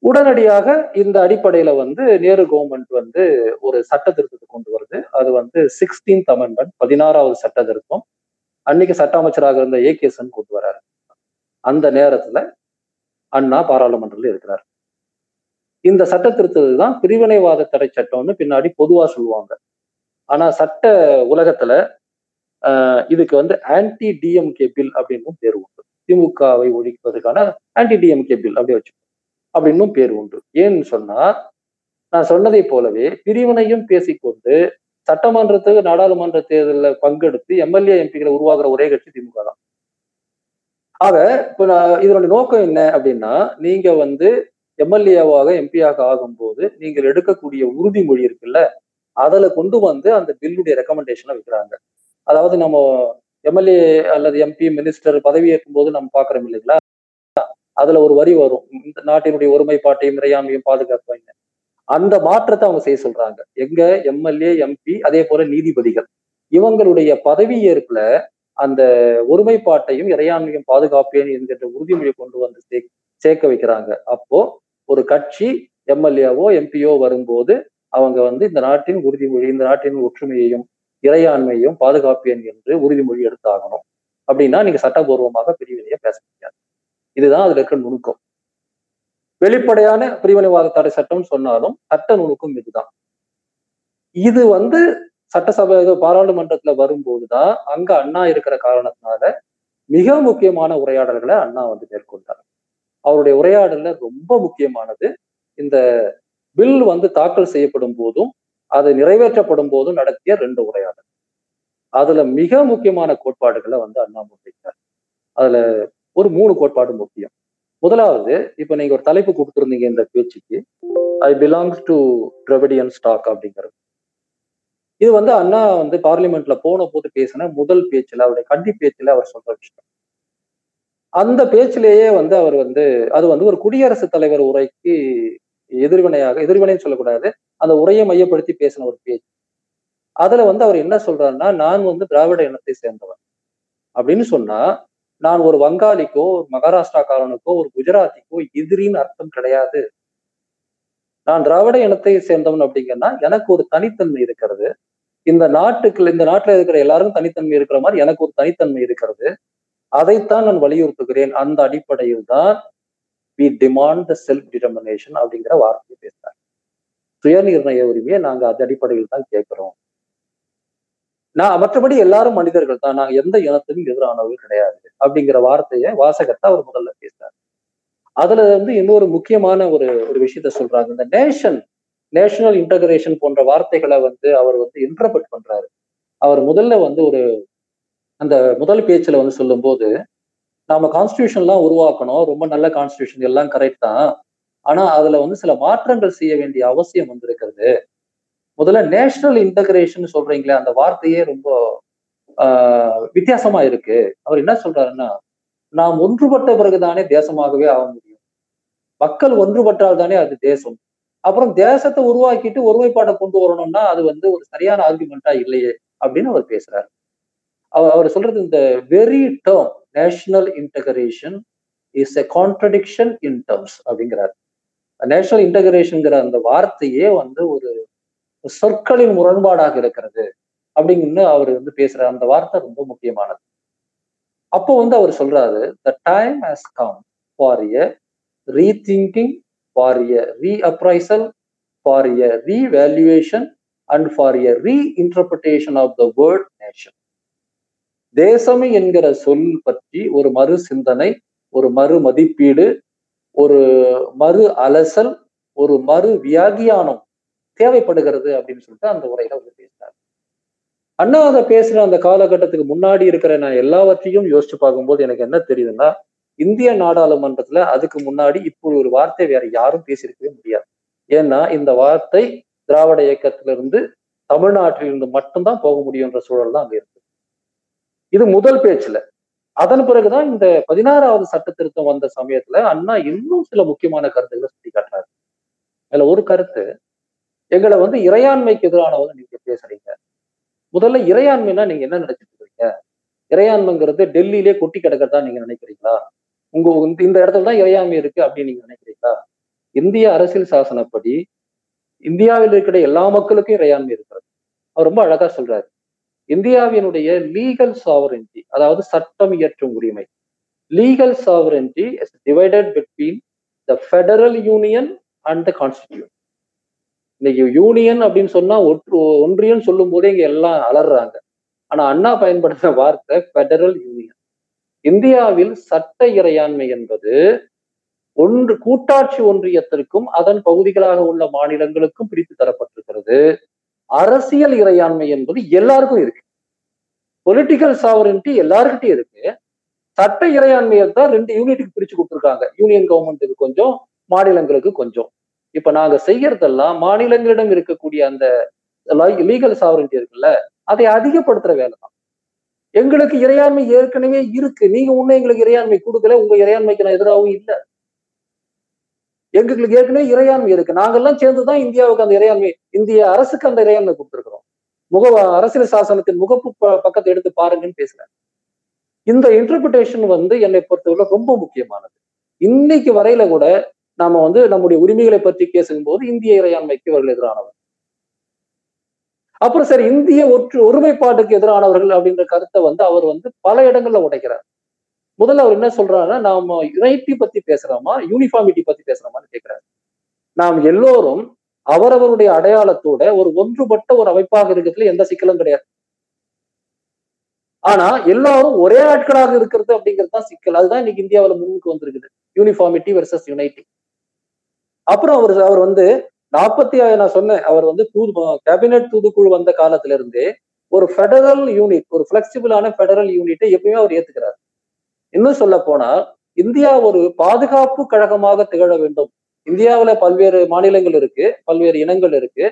உடனடியாக இந்த அடிப்படையில வந்து நேரு கவர்மெண்ட் வந்து ஒரு சட்ட திருத்தத்தை கொண்டு வருது. அது வந்து 16th அமெண்ட்மெண்ட், 16வது சட்ட திருத்தம். அன்னைக்கு சட்ட அமைச்சராக இருந்த ஏகேசன் கொண்டு வர்றாரு. அந்த நேரத்துல அண்ணா பாராளுமன்றத்தில் இருக்கிறார். இந்த சட்ட திருத்தத்துக்கு தான் பிரிவினைவாத தடை சட்டம்னு பின்னாடி பொதுவா சொல்லுவாங்க. ஆனா சட்ட உலகத்துல இதுக்கு வந்து ஆன்டி டிஎம்கே பில் அப்படின்னு பேர் உண்டு. திமுகவை ஒழிப்பதற்கான ஆன்டி டிஎம்கே பில் அப்படியே வச்சு அப்படின்னும் பேர் உண்டு. ஏன்னு சொன்னா, நான் சொன்னதை போலவே பிரிவினையும் பேசிக்கொண்டு சட்டமன்றத்துக்கு நாடாளுமன்ற தேர்தலில் பங்கெடுத்து எம்எல்ஏ எம்பிகளை உருவாக்குற ஒரே கட்சி திமுக தான். ஆக இப்போ இதனுடைய நோக்கம் என்ன அப்படின்னா, நீங்க வந்து எம்எல்ஏவாக எம்பியாக ஆகும்போது நீங்கள் எடுக்கக்கூடிய உறுதிமொழி இருக்குல்ல, அதில் கொண்டு வந்து அந்த பில்லுடைய ரெக்கமெண்டேஷனை வைக்கிறாங்க. அதாவது நம்ம எம்எல்ஏ அல்லது எம்பி மினிஸ்டர் பதவி ஏற்கும் போது நம்ம பார்க்குறோம் இல்லைங்களா, அதுல ஒரு வரி வரும், இந்த நாட்டினுடைய ஒருமைப்பாட்டையும் இறையாமையும் பாதுகாப்பாங்க. அந்த மாற்றத்தை அவங்க செய்ய சொல்றாங்க. எங்க எம்எல்ஏ எம்பி அதே போல நீதிபதிகள் இவங்களுடைய பதவி ஏற்புல அந்த ஒருமைப்பாட்டையும் இறையாண்மையும் பாதுகாப்பேன் என்கின்ற உறுதிமொழியை கொண்டு வந்து சேர்க்க வைக்கிறாங்க. அப்போ ஒரு கட்சி எம்எல்ஏவோ எம்பியோ வரும்போது அவங்க வந்து இந்த நாட்டின் உறுதிமொழி, இந்த நாட்டின் ஒற்றுமையையும் இறையாண்மையும் பாதுகாப்பேன் என்று உறுதிமொழி எடுத்தாகணும். அப்படின்னா நீங்க சட்டபூர்வமாக பிரிவினையை பேச முடியாது. இதுதான் அதுல இருக்கிற நுணுக்கம். வெளிப்படையான பிரிவினைவாத தடை சட்டம்னு சொன்னாலும் சட்ட நுணுக்கம் இதுதான். இது வந்து சட்டசபை பாராளுமன்றத்துல வரும்போதுதான் அங்க அண்ணா இருக்கிற காரணத்தினால மிக முக்கியமான உரையாடல்களை அண்ணா வந்து மேற்கொண்டார். அவருடைய உரையாடல்ல ரொம்ப முக்கியமானது இந்த பில் வந்து தாக்கல் செய்யப்படும் போதும் அது நிறைவேற்றப்படும் போதும் நடத்திய 2 உரையாடல். அதுல மிக முக்கியமான கோட்பாடுகளை வந்து அண்ணா முன்வைத்தார். அதுல ஒரு 3 கோட்பாடு முக்கியம். முதலாவது, இப்ப நீங்க ஒரு தலைப்பு கொடுத்துருந்தீங்க இந்த பேச்சுக்கு, I belongs to Dravidian stock அப்படிங்கிறது. இது வந்து அண்ணா வந்து பார்லிமெண்ட்ல போன போது பேசின முதல் பேச்சுல, அவருடைய கண்டி பேச்சுல அவர் சொல்ற விஷயம். அந்த பேச்சிலேயே வந்து அவர் வந்து அது வந்து ஒரு குடியரசுத் தலைவர் உரைக்கு எதிர்வினைன்னு சொல்லக்கூடாது, அந்த உரையை மையப்படுத்தி பேசின ஒரு பேச்சு. அதுல வந்து அவர் என்ன சொல்றாருன்னா, நான் வந்து திராவிட இனத்தை சேர்ந்தவன் அப்படின்னு சொன்னா, நான் ஒரு வங்காளிக்கோ ஒரு மகாராஷ்டிராக்காரனுக்கோ ஒரு குஜராத்திக்கோ எதிரின்னு அர்த்தம் கிடையாது. நான் திராவிட இனத்தை சேர்ந்தவன் அப்படிங்கன்னா எனக்கு ஒரு தனித்தன்மை இருக்கிறது. இந்த நாட்டுல இருக்கிற எல்லாரும் தனித்தன்மை இருக்கிற மாதிரி எனக்கு ஒரு தனித்தன்மை இருக்கிறது. அதைத்தான் நான் வலியுறுத்துகிறேன். அந்த அடிப்படையில் தான் we demand the self determination அப்படிங்கிற வார்த்தையை பேசுறாங்க. சுயநிர்ணய உரிமையை நாங்க அந்த அடிப்படையில் தான் கேட்கிறோம். மற்றபடி எல்லாரும் மனிதர்கள் தான், நாங்க எந்த இனத்துக்கும் எதிரானவர்கள் கிடையாது அப்படிங்கிற வார்த்தையை, வாசகத்தை அவர் முதல்ல பேசுறாரு. அதுல வந்து இன்னொரு முக்கியமான ஒரு விஷயத்த சொல்றாங்க. இந்த நேஷனல் இன்டகிரேஷன் போன்ற வார்த்தைகளை வந்து அவர் வந்து இன்டர்பிரட் பண்றாரு. அவர் முதல்ல வந்து அந்த முதல் பேச்சுல வந்து சொல்லும் போது, நாம கான்ஸ்டியூஷன் எல்லாம் உருவாக்கணும், ரொம்ப நல்ல கான்ஸ்டியூஷன் எல்லாம் கரெக்ட் தான், ஆனா அதுல வந்து சில மாற்றங்கள் செய்ய வேண்டிய அவசியம் வந்திருக்கிறது. முதல்ல நேஷனல் இன்டகிரேஷன் சொல்றீங்களே, அந்த வார்த்தையே ரொம்ப வித்தியாசமா இருக்கு. அவர் என்ன சொல்றாருன்னா, நாம் ஒன்றுபட்ட பிறகுதானே தேசமாகவே ஆக முடியும், மக்கள் ஒன்றுபட்டால் தானே அது தேசம். அப்புறம் தேசத்தை உருவாக்கிட்டு ஒருமைப்பாட்டை கொண்டு வரணும்னா அது வந்து ஒரு சரியான ஆர்குமெண்டா இல்லையே அப்படின்னு அவர் பேசுறாரு. அவர் சொல்றது, இந்த very term national integration is a contradiction in terms அப்படிங்கிறார். நேஷனல் இன்டகிரேஷன்ங்கிற அந்த வார்த்தையே வந்து ஒரு சொற்களின் முரண்பாடாக இருக்கிறது அப்படிங்கன்னு அவர் வந்து பேசுற அந்த வார்த்தை ரொம்ப முக்கியமானது. அப்போ வந்து அவர் சொல்றாரு, the time has come for a rethinking, for a reappraisal, for a revaluation and for a reinterpretation of the word nation. தேசம் என்கிற சொல் பற்றி ஒரு மறு சிந்தனை, ஒரு மறு மதிப்பீடு, ஒரு மறு அலசல், ஒரு மறு வியாகியானம் தேவைப்படுகிறது அப்படின்னு சொல்லிட்டு அந்த உரையில வந்து பேசினார். அண்ணா அதை பேசுற அந்த காலகட்டத்துக்கு முன்னாடி இருக்கிற நான் எல்லாவற்றையும் யோசிச்சு பார்க்கும்போது எனக்கு என்ன தெரியுதுன்னா, இந்திய நாடாளுமன்றத்துல அதுக்கு முன்னாடி இப்படி ஒரு வார்த்தை வேற யாரும் பேசியிருக்கவே முடியாது. ஏன்னா இந்த வார்த்தை திராவிட இயக்கத்திலிருந்து, தமிழ்நாட்டிலிருந்து மட்டும்தான் போக முடியுன்ற சூழல் தான் அங்க இருக்கு. இது முதல் பேச்சுல. அதன் பிறகுதான் இந்த 16வது சட்ட திருத்தம் வந்த சமயத்துல அண்ணா இன்னும் சில முக்கியமான கருத்துக்களை சுட்டி காட்டுறாரு. அதுல ஒரு கருத்து, எங்களை இறையாண்மைக்கு எதிரானவங்க நீங்க பேசுறீங்க. முதல்ல இறையாண்மைன்னா நீங்க என்ன நினைச்சிட்டு இருக்கீங்க? இறையாண்மைங்கிறது டெல்லியிலே கொட்டி கிடக்கிறதா நீங்க நினைக்கிறீங்களா? உங்க இந்த இடத்துல தான் இறையாண்மை இருக்கு அப்படின்னு நீங்க நினைக்கிறீங்களா? இந்திய அரசியல் சாசனப்படி இந்தியாவில் இருக்கிற எல்லா மக்களுக்கும் இறையாண்மை இருக்கிறது. அவர் ரொம்ப அழகா சொல்றாரு, இந்தியாவினுடைய லீகல் சாவரன்டி, அதாவது சட்டம் இயற்றும் உரிமை, legal sovereignty is divided between the federal union and the constitution. இன்னைக்கு யூனியன் அப்படின்னு சொன்னா ஒன்றியம் சொல்லும் போதே இங்க எல்லாம் அலறாங்க. ஆனா அண்ணா பயன்படுத்தின வார்த்தை ஃபெடரல் யூனியன். இந்தியாவில் சட்ட இறையாண்மை என்பது கூட்டாட்சி ஒன்றியத்திற்கும் அதன் பகுதிகளாக உள்ள மாநிலங்களுக்கும் பிரித்து தரப்பட்டிருக்கிறது. அரசியல் இறையாண்மை என்பது எல்லாருக்கும் இருக்கு. பொலிட்டிக்கல் சாவரன்டி எல்லாருக்கிட்டே இருக்கு. சட்ட இறையாண்மையை தான் 2 யூனிட்டுக்கு பிரிச்சு கொடுத்துருக்காங்க. யூனியன் கவர்மெண்ட்டுக்கு கொஞ்சம், மாநிலங்களுக்கு கொஞ்சம். இப்ப நாங்க செய்யறதெல்லாம் மாநிலங்களிடம் இருக்கக்கூடிய அந்த லீகல் சாவரன்டி இருக்குல்ல, அதை அதிகப்படுத்துற வேலை தான். எங்களுக்கு இறையாண்மை ஏற்கனவே இருக்கு, நீங்க ஒண்ணு எங்களுக்கு இறையாண்மை கொடுக்கல, உங்க இறையாண்மைக்கு நான் எதிராகவும் இல்லை. எங்களுக்கு ஏற்கனவே இறையாண்மை இருக்கு, நாங்கெல்லாம் சேர்ந்துதான் இந்தியாவுக்கு அந்த இறையாண்மை, இந்திய அரசுக்கு அந்த இறையாண்மை கொடுத்துருக்கிறோம். அரசியல் சாசனத்தின் முகப்பு பக்கத்தை எடுத்து பாருங்கன்னு பேசுறாங்க. இந்த இன்டர்பிரிட்டேஷன் என்னை பொறுத்தவரை ரொம்ப முக்கியமானது. இன்னைக்கு வரையில கூட நாம நம்முடைய உரிமைகளை பற்றி பேசும்போது இந்திய இறையாண்மைக்கு இவர்கள் எதிரானவர். அப்புறம் சரி, இந்திய ஒருமைப்பாட்டுக்கு எதிரானவர்கள் அப்படின்ற கருத்தை அவர் பல இடங்கள்ல உடைக்கிறார். முதல்ல அவர் என்ன சொல்றாருன்னா, நாம யூனிட்டி பத்தி பேசுறோமா யூனிஃபார்மிட்டி பத்தி பேசுறோமான்னு கேட்கிறாரு. நாம் எல்லோரும் அவரவருடைய அடையாளத்தோட ஒன்றுபட்ட ஒரு அமைப்பாக இருக்கிறதுல எந்த சிக்கலும் கிடையாது. ஆனா எல்லாரும் ஒரே ஆட்களாக இருக்கிறது அப்படிங்கிறது தான் சிக்கல். அதுதான் இன்னைக்கு இந்தியாவில் முன்னுக்கு வந்திருக்குது, யூனிஃபார்மிட்டி வெர்சஸ் யுனைட்டி. அப்புறம் அவர் 40 நான் சொன்னேன், அவர் கேபினட் தூதுக்குழு வந்த காலத்துல இருந்தே ஒரு ஃபெடரல் யூனிட், ஒரு பிளெக்சிபிளான ஃபெடரல் யூனிட்டை எப்பயுமே அவர் ஏத்துக்கிறார். இன்னும் சொல்ல போனால், இந்தியா ஒரு பாதுகாப்பு கழகமாக திகழ வேண்டும். இந்தியாவில பல்வேறு மாநிலங்கள் இருக்கு, பல்வேறு இனங்கள் இருக்கு,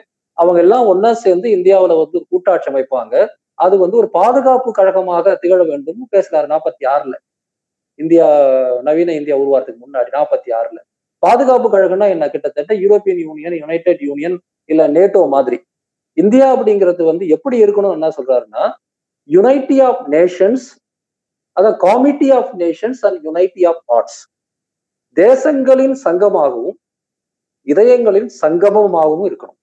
அவங்க எல்லாம் ஒன்னா சேர்ந்து இந்தியாவில ஒரு கூட்டாட்சி அமைப்பாங்க. அது ஒரு பாதுகாப்பு கழகமாக திகழ வேண்டும் பேசுறாரு 46ல. இந்தியா நவீன இந்தியா உருவாரத்துக்கு முன்னாடி 46ல பாதுகாப்பு கழகம்னா என்ன? கிட்டத்தட்ட யூரோப்பியன் யூனியன், யுனைடெட் யூனியன் இல்ல நேட்டோ மாதிரி. இந்தியா அப்படிங்கிறது எப்படி இருக்கணும்னு என்ன சொல்றாருன்னா, யுனைட்டி ஆஃப் நேஷன்ஸ், அதாவது comity of nations and unity of thoughts. தேசங்களின் சங்கமாகவும் இதயங்களின் சங்கமமாகவும் இருக்கணும்.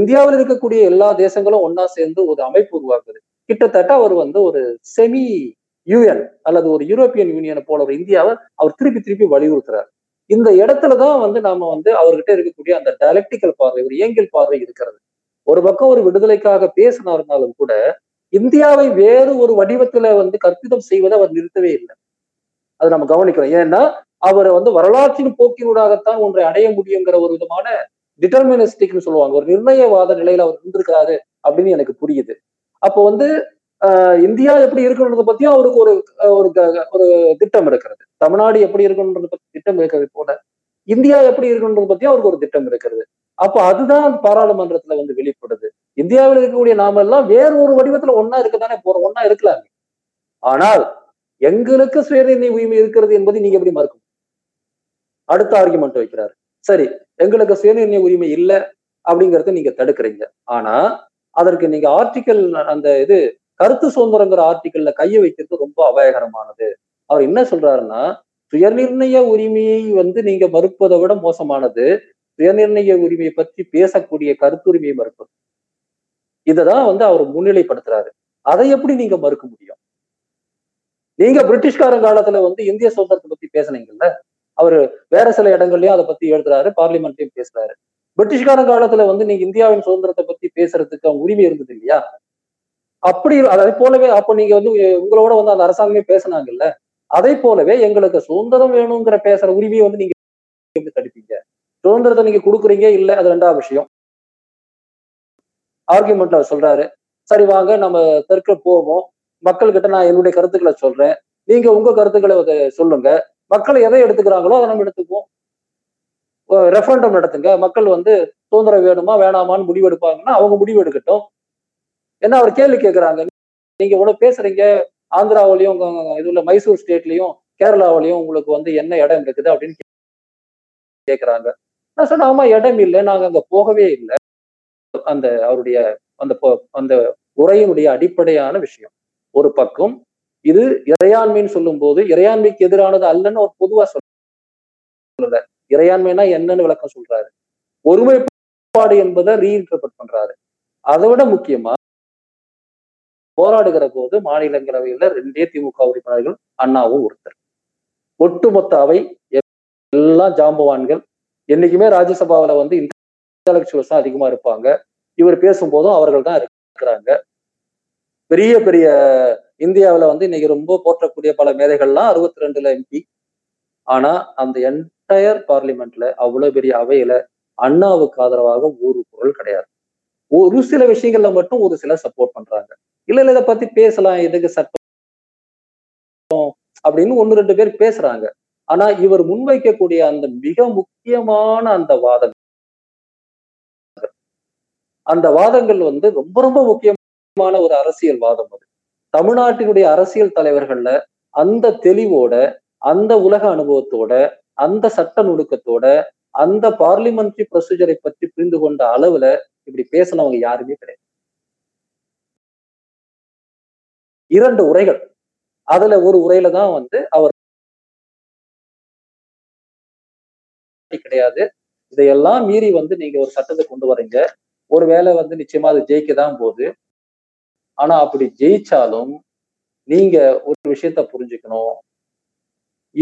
இந்தியாவில் இருக்கக்கூடிய எல்லா தேசங்களும் ஒன்னா சேர்ந்து ஒரு அமைப்பு உருவாக்குது. கிட்டத்தட்ட அவர் ஒரு செமி யூஎன் அல்லது ஒரு யூரோப்பியன் யூனியனை போல ஒரு இந்தியாவை அவர் திருப்பி திருப்பி வலியுறுத்துறாரு. இந்த இடத்துலதான் நாம அவர்கிட்ட இருக்கக்கூடிய அந்த டயலக்டிக்கல் பார்வை, ஒரு ஏங்கில் பார்வை இருக்கிறது. ஒரு பக்கம் ஒரு விடுதலைக்காக பேசினாருனாலும் கூட இந்தியாவை வேறு ஒரு வடிவத்துல கற்பிதம் செய்வதை அவர் நிறுத்தவே இல்லை. அதை நம்ம கவனிக்கிறோம். ஏன்னா அவர் வரலாற்றின் போக்கினூடாகத்தான் ஒன்றை அடைய முடியுங்கிற ஒரு விதமான டிட்டர்மினிஸ்டிக்னு சொல்லுவாங்க, ஒரு நிர்ணயவாத நிலையில அவர் இருந்திருக்கிறாரு அப்படின்னு எனக்கு புரியுது. அப்போ இந்தியா எப்படி இருக்கணுன்றத பத்தியும் அவருக்கு ஒரு திட்டம் இருக்கிறது. தமிழ்நாடு எப்படி இருக்கணுன்றத பத்தி திட்டம் இருக்கிறது போல இந்தியா எப்படி இருக்கணுன்றத பத்தியும் அவருக்கு ஒரு திட்டம் இருக்கிறது. அப்போ அதுதான் பாராளுமன்றத்துல வெளிப்படுது. இந்தியாவில் இருக்கக்கூடிய நாம எல்லாம் வேற ஒரு வடிவத்துல ஒன்னா இருக்கதானே போறோம், ஒன்னா இருக்கலாமே. ஆனால் எங்களுக்கு சுயநிர்ணய உரிமை இருக்கிறது என்பதை நீங்க எப்படி மறுக்கும்? அடுத்த ஆர்குமெண்ட் வைக்கிறாரு. சரி, எங்களுக்கு சுயநிர்ணய உரிமை இல்லை அப்படிங்கறத நீங்க தடுக்கிறீங்க. ஆனா அதற்கு நீங்க ஆர்டிக்கல், அந்த கருத்து சுதந்திரங்கிற ஆர்டிக்கல்ல கைய வைக்கிறது ரொம்ப அபாயகரமானது. அவர் என்ன சொல்றாருன்னா, சுயநிர்ணய உரிமையை நீங்க மறுப்பதை விட மோசமானது சுயநிர்ணய உரிமையை பற்றி பேசக்கூடிய கருத்துரிமையை மறுப்பது. இதைதான் அவர் முன்னிலைப்படுத்துறாரு. அதை எப்படி நீங்க மறுக்க முடியும்? நீங்க பிரிட்டிஷ்காரன் காலத்துல இந்திய சுதந்திரத்தை பத்தி பேசுனீங்கல்ல, அவரு வேற சில இடங்கள்லயும் அதை பத்தி எழுதுறாரு, பார்லிமெண்ட்லயும் பேசுறாரு. பிரிட்டிஷ்காரன் காலத்துல நீங்க இந்தியாவின் சுதந்திரத்தை பத்தி பேசுறதுக்கு அவங்க உரிமை இருந்தது இல்லையா? அப்படி அதை போலவே அப்ப நீங்க உங்களோட அந்த அரசாங்கமே பேசினாங்கல்ல, அதை போலவே எங்களுக்கு சுதந்திரம் வேணுங்கிற பேசுற உரிமையை நீங்க தடுப்பீங்க. சுதந்திரத்தை நீங்க கொடுக்குறீங்க இல்ல, அது ரெண்டாவது விஷயம். ஆர்குமெண்ட்ல அவர் சொல்றாரு, சரி வாங்க நம்ம தெற்க போவோம், மக்கள்கிட்ட நான் என்னுடைய கருத்துக்களை சொல்றேன், நீங்க உங்க கருத்துக்களை சொல்லுங்க, மக்கள் எதை எடுத்துக்கிறாங்களோ அதை நம்ம எடுத்துக்குவோம், ரெஃபரண்டம் நடத்துங்க, மக்கள் சுதந்திரம் வேணுமா வேணாமான்னு முடிவு எடுப்பாங்கன்னா அவங்க முடிவு எடுக்கட்டும். என்ன அவர் கேள்வி கேட்கிறாங்க, நீங்க இவ்வளவு பேசுறீங்க, ஆந்திராவிலையும் இதுல மைசூர் ஸ்டேட்லயும் கேரளாவிலையும் உங்களுக்கு வந்து என்ன இடம் இருக்குது அப்படின்னு கேட்கிறாங்க. நான் சொன்ன ஆமா இடம் இல்லை, நாங்க அங்க போகவே இல்லை. அந்த அவருடைய அந்த உரையினுடைய அடிப்படையான விஷயம் ஒரு பக்கம் இது இறையாண்மைன்னு சொல்லும் போது இறையாண்மைக்கு எதிரானது அல்லன்னு ஒரு பொதுவா சொல்ல இறையாண்மைனா என்னன்னு விளக்கம் சொல்றாரு. ஒருமைப்பாடு என்பதை ரீஇன்டர்பிரட் பண்றாரு. அதை விட முக்கியமா போராடுகிற போது மாநிலங்களவையில 2 திமுக உறுப்பினர்கள் அண்ணாவும் ஒருத்தர், ஒட்டுமொத்த அவை எல்லாம் ஜாம்பவான்கள். என்னைக்குமே ராஜ்யசபாவில வந்து இன்டலெக்சுவல்ஸ் தான் அதிகமா இருப்பாங்க. இவர் பேசும்போதும் அவர்கள் தான் இருக்கிறாங்க. பெரிய பெரிய இந்தியாவில வந்து இன்னைக்கு ரொம்ப போற்றக்கூடிய பல மேதைகள்லாம் 62 எம்பி. ஆனா அந்த என்டையர் பார்லிமெண்ட்ல அவ்வளவு பெரிய அவையில அண்ணாவுக்கு ஆதரவாக ஒரு குரல் கிடையாது. ஒரு சில விஷயங்கள்ல மட்டும் ஒரு சிலர் சப்போர்ட் பண்றாங்க. இல்ல இதை பத்தி பேசலாம், இதுக்கு சட்டம் அப்படின்னு 1-2 பேர் பேசுறாங்க. ஆனா இவர் முன்வைக்கக்கூடிய அந்த மிக முக்கியமான அந்த வாதங்கள் வந்து ரொம்ப ரொம்ப முக்கியமான ஒரு அரசியல் வாதம். அது தமிழ்நாட்டினுடைய அரசியல் தலைவர்கள்ல அந்த தெளிவோட, அந்த உலக அனுபவத்தோட, அந்த சட்ட நுணுக்கத்தோட, அந்த பார்லிமெண்டரி ப்ரொசீஜரை பற்றி புரிந்து கொண்ட அளவுல இப்படி பேசினவங்க யாருமே கிடையாது. 2 உரைகள், அதுல ஒரு உரையில தான் வந்து அவர் கிடையாது, இதையெல்லாம் மீறி வந்து நீங்க ஒரு சட்டத்தை கொண்டு வரீங்க, ஒருவேளை வந்து நிச்சயமா அது ஜெயிக்கதான் போகுது, ஆனா அப்படி ஜெயிச்சாலும் நீங்க ஒரு விஷயத்த புரிஞ்சுக்கணும்,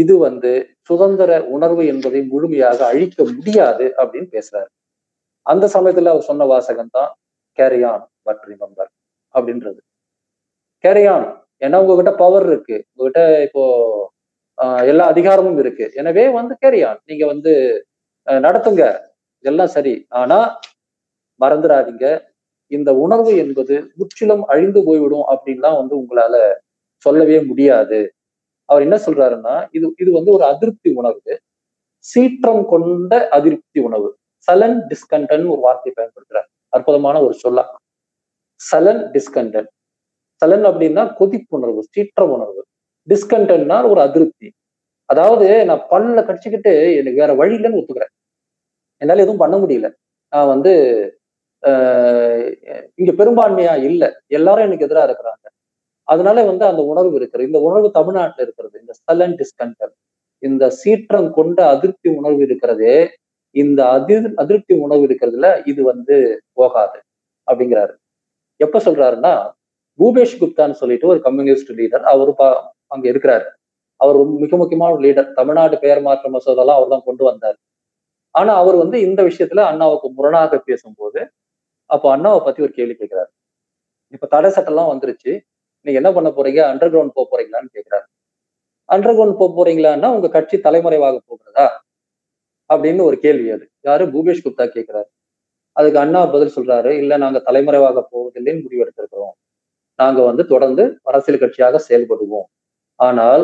இது வந்து சுதந்திர உணர்வு என்பதை முழுமையாக அழிக்க முடியாது அப்படின்னு பேசுறாரு. அந்த சமயத்துல அவர் சொன்ன வாசகம் தான் கேரியான் பட் ரிமெம்பர் அப்படின்றது. கேரியான் ஏன்னா உங்ககிட்ட பவர் இருக்கு, உங்ககிட்ட இப்போ எல்லா அதிகாரமும் இருக்கு, எனவே வந்து கேரியான் நீங்க வந்து நடத்துங்க, இதெல்லாம் சரி, ஆனா மறந்துடாதீங்க இந்த உணர்வு என்பது முற்றிலும் அழிந்து போய்விடும் அப்படின்லாம் வந்து உங்களால சொல்லவே முடியாது. அவர் என்ன சொல்றாருன்னா இது வந்து ஒரு அதிருப்தி உணர்வு, சீற்றம் கொண்ட அதிருப்தி உணவு, சலன் டிஸ்கண்டன் ஒரு வார்த்தையை பயன்படுத்துறாரு. அற்புதமான ஒரு சொல்லா சலன் டிஸ்கண்டன். சலன் அப்படின்னா கொதிப்புணர்வு, சீற்ற உணர்வு, டிஸ்கண்டன்னா ஒரு அதிருப்தி. அதாவது நான் பல்ல கடிச்சுக்கிட்டு எனக்கு வேற வழி இல்லைன்னு ஒத்துக்கிறேன், என்னால எதுவும் பண்ண முடியல, நான் வந்து இங்க பெரும்பான்மையா இல்லை, எல்லாரும் எனக்கு எதிராக இருக்கிறாங்க, அதனால வந்து அந்த உணர்வு இருக்கிறது. இந்த உணர்வு தமிழ்நாட்டில் இருக்கிறது, இந்த சலன் டிஸ்கண்டன்ட், இந்த சீற்றம் கொண்ட அதிருப்தி உணர்வு இருக்கிறதே, இந்த அதிருப்தி உணர்வு இருக்கிறதுல இது வந்து போகாது அப்படிங்கிறாரு. எப்ப சொல்றாருன்னா பூபேஷ் குப்தான்னு சொல்லிட்டு ஒரு கம்யூனிஸ்ட் லீடர், அவரு அங்க இருக்கிறாரு, அவர் மிக முக்கியமான ஒரு லீடர், தமிழ்நாடு பெயர் மாற்ற மசோதெல்லாம் அவர் தான் கொண்டு வந்தார். ஆனா அவர் வந்து இந்த விஷயத்துல அண்ணாவுக்கு முரணாக பேசும்போது அப்போ அண்ணாவை பத்தி ஒரு கேள்வி கேட்கிறாரு. இப்ப தடை சட்டம் எல்லாம் வந்துருச்சு, நீங்க என்ன பண்ண போறீங்க, அண்டர் கிரவுண்ட் போக போறீங்களான்னு கேட்கிறாரு. அண்டர் கிரவுண்ட் போக போறீங்களான்னா உங்க கட்சி தலைமறைவாக போகிறதா அப்படின்னு ஒரு கேள்வி அது யாரு பூபேஷ் குப்தா கேட்கிறாரு. அதுக்கு அண்ணா பதில் சொல்றாரு, இல்ல நாங்க தலைமறைவாக போவதில்லைன்னு முடிவெடுத்திருக்கிறோம், நாங்க வந்து தொடர்ந்து அரசியல் கட்சியாக செயல்படுவோம், ஆனால்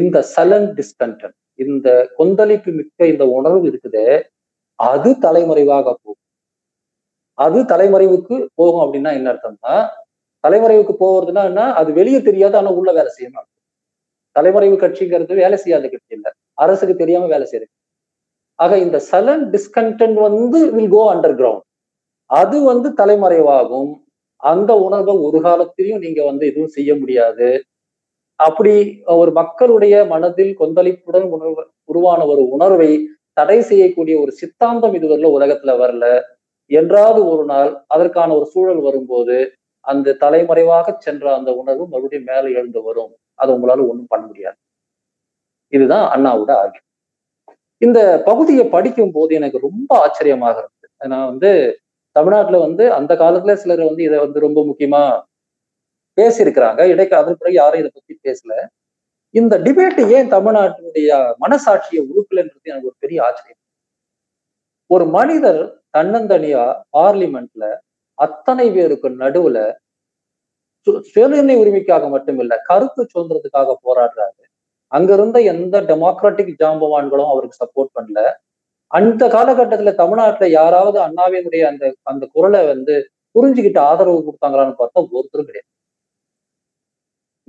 இந்த சலன் டிஸ்கண்டன்ட், இந்த கொந்தளிப்பு மிக்க இந்த உணர்வு இருக்குதே, அது தலைமறைவாக போகும். அது தலைமறைவுக்கு போகும் அப்படின்னா என்ன அர்த்தம்னா, தலைமறைவுக்கு போகிறதுனா என்ன, அது வெளியே தெரியாது ஆனா உள்ள வேலை செய்யணும். தலைமறைவு கட்சிங்கிறது வேலை செய்யாத கட்சி இல்லை, அரசுக்கு தெரியாம வேலை செய்யுது. ஆக இந்த சலன் டிஸ்கண்டன்ட் வந்து வில் கோ அண்டர் கிரவுண்ட், அது வந்து தலைமறைவாகும். அந்த உணர்வை ஒரு காலத்திலையும் நீங்க வந்து எதுவும் செய்ய முடியாது. அப்படி ஒரு மக்களுடைய மனதில் கொந்தளிப்புடன் உருவான ஒரு உணர்வை தடை செய்யக்கூடிய ஒரு சித்தாந்தம் இதுவரையில உலகத்துல வரல. என்றாவது ஒரு நாள் அதற்கான ஒரு சூழல் வரும்போது அந்த தலைமறைவாக சென்ற அந்த உணர்வு மறுபடியும் மேலே எழுந்து வரும், அதை உங்களால ஒண்ணும் பண்ண முடியாது. இதுதான் அண்ணாவோட ஆர்கியம். இந்த பகுதியை படிக்கும் போது எனக்கு ரொம்ப ஆச்சரியமாக இருந்தது. நான் வந்து தமிழ்நாட்டுல வந்து அந்த காலத்துல சிலர் வந்து இதை வந்து ரொம்ப முக்கியமா பேசியிருக்கிறாங்க, இடைக்கு அதன் பிறகு யாரும் இதை பத்தி பேசல. இந்த டிபேட் ஏன் தமிழ்நாட்டினுடைய மனசாட்சியை உழுக்கலன்றது எனக்கு ஒரு பெரிய ஆச்சரியம். ஒரு மனிதர் தன்னந்தனியா பார்லிமெண்ட்ல அத்தனை பேருக்கு நடுவுல சுயநிர்ணய உரிமைக்காக மட்டுமில்ல கருத்து சுதந்திரத்துக்காக போராடுறாரு. அங்க இருந்த எந்த டெமோக்ராட்டிக் ஜாம்பவான்களும் அவருக்கு சப்போர்ட் பண்ணல. அந்த காலகட்டத்துல தமிழ்நாட்டுல யாராவது அண்ணாவினுடைய அந்த அந்த குரலை வந்து புரிஞ்சுக்கிட்டு ஆதரவு கொடுத்தாங்களான்னு பார்த்தா ஒருத்தரும் கிடையாது.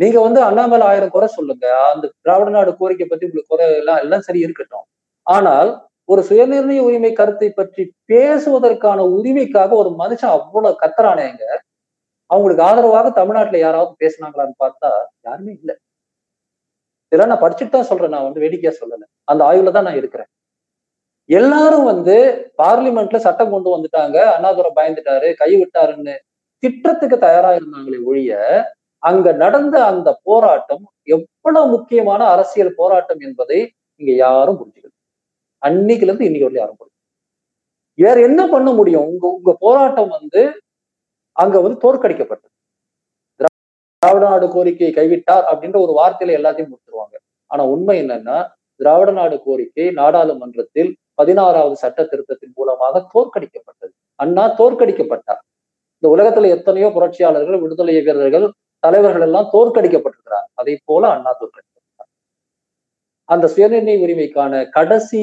நீங்க வந்து அண்ணாமலை 1000 குறை சொல்லுங்க, அந்த திராவிட நாடு கோரிக்கை பத்தி உங்களுக்கு குறை எல்லாம் சரி இருக்கட்டும். ஆனால் ஒரு சுயநிர்ணய உரிமை கருத்தை பற்றி பேசுவதற்கான உரிமைக்காக ஒரு மனுஷன் அவ்வளவு கத்தரானேங்க. அவங்களுக்கு ஆதரவாக தமிழ்நாட்டுல யாராவது பேசினாங்களான்னு பார்த்தா யாருமே இல்லை. இதெல்லாம் நான் படிச்சுட்டு தான் சொல்றேன், நான் வந்து வேடிக்கையா சொல்லலை, அந்த ஆய்வுல தான் நான் இருக்கிறேன். எல்லாரும் வந்து பார்லிமெண்ட்ல சட்டம் கொண்டு வந்துட்டாங்க, அண்ணாதுரை பயந்துட்டாரு, கை விட்டாருன்னு திட்டத்துக்கு தயாரா இருந்தாங்களே ஒழிய அங்க நடந்த அந்த போராட்டம் எவ்வளவு முக்கியமான அரசியல் போராட்டம் என்பதை இங்க யாரும் புரிஞ்சுக்கணும். அன்னைக்குல இருந்து இன்னைக்கு வரல யாரும் புரியும். வேற என்ன பண்ண முடியும்? உங்க உங்க போராட்டம் வந்து அங்க வந்து தோற்கடிக்கப்பட்டது. திராவிட நாடு கோரிக்கையை கைவிட்டார் அப்படின்ற ஒரு வார்த்தையில எல்லாத்தையும் முடிச்சிருவாங்க. ஆனா உண்மை என்னன்னா, திராவிட நாடு கோரிக்கை நாடாளுமன்றத்தில் 16வது சட்ட திருத்தத்தின் மூலமாக தோற்கடிக்கப்பட்டது. அண்ணா தோற்கடிக்கப்பட்டார். இந்த உலகத்துல எத்தனையோ புரட்சியாளர்கள், விடுதலை வீரர்கள், தலைவர்கள் எல்லாம் தோற்கடிக்கப்பட்டிருக்கிறார். அதை போல அண்ணா தோற்கடிக்கப்பட்டார். அந்த சுயநிர்ணய உரிமைக்கான கடைசி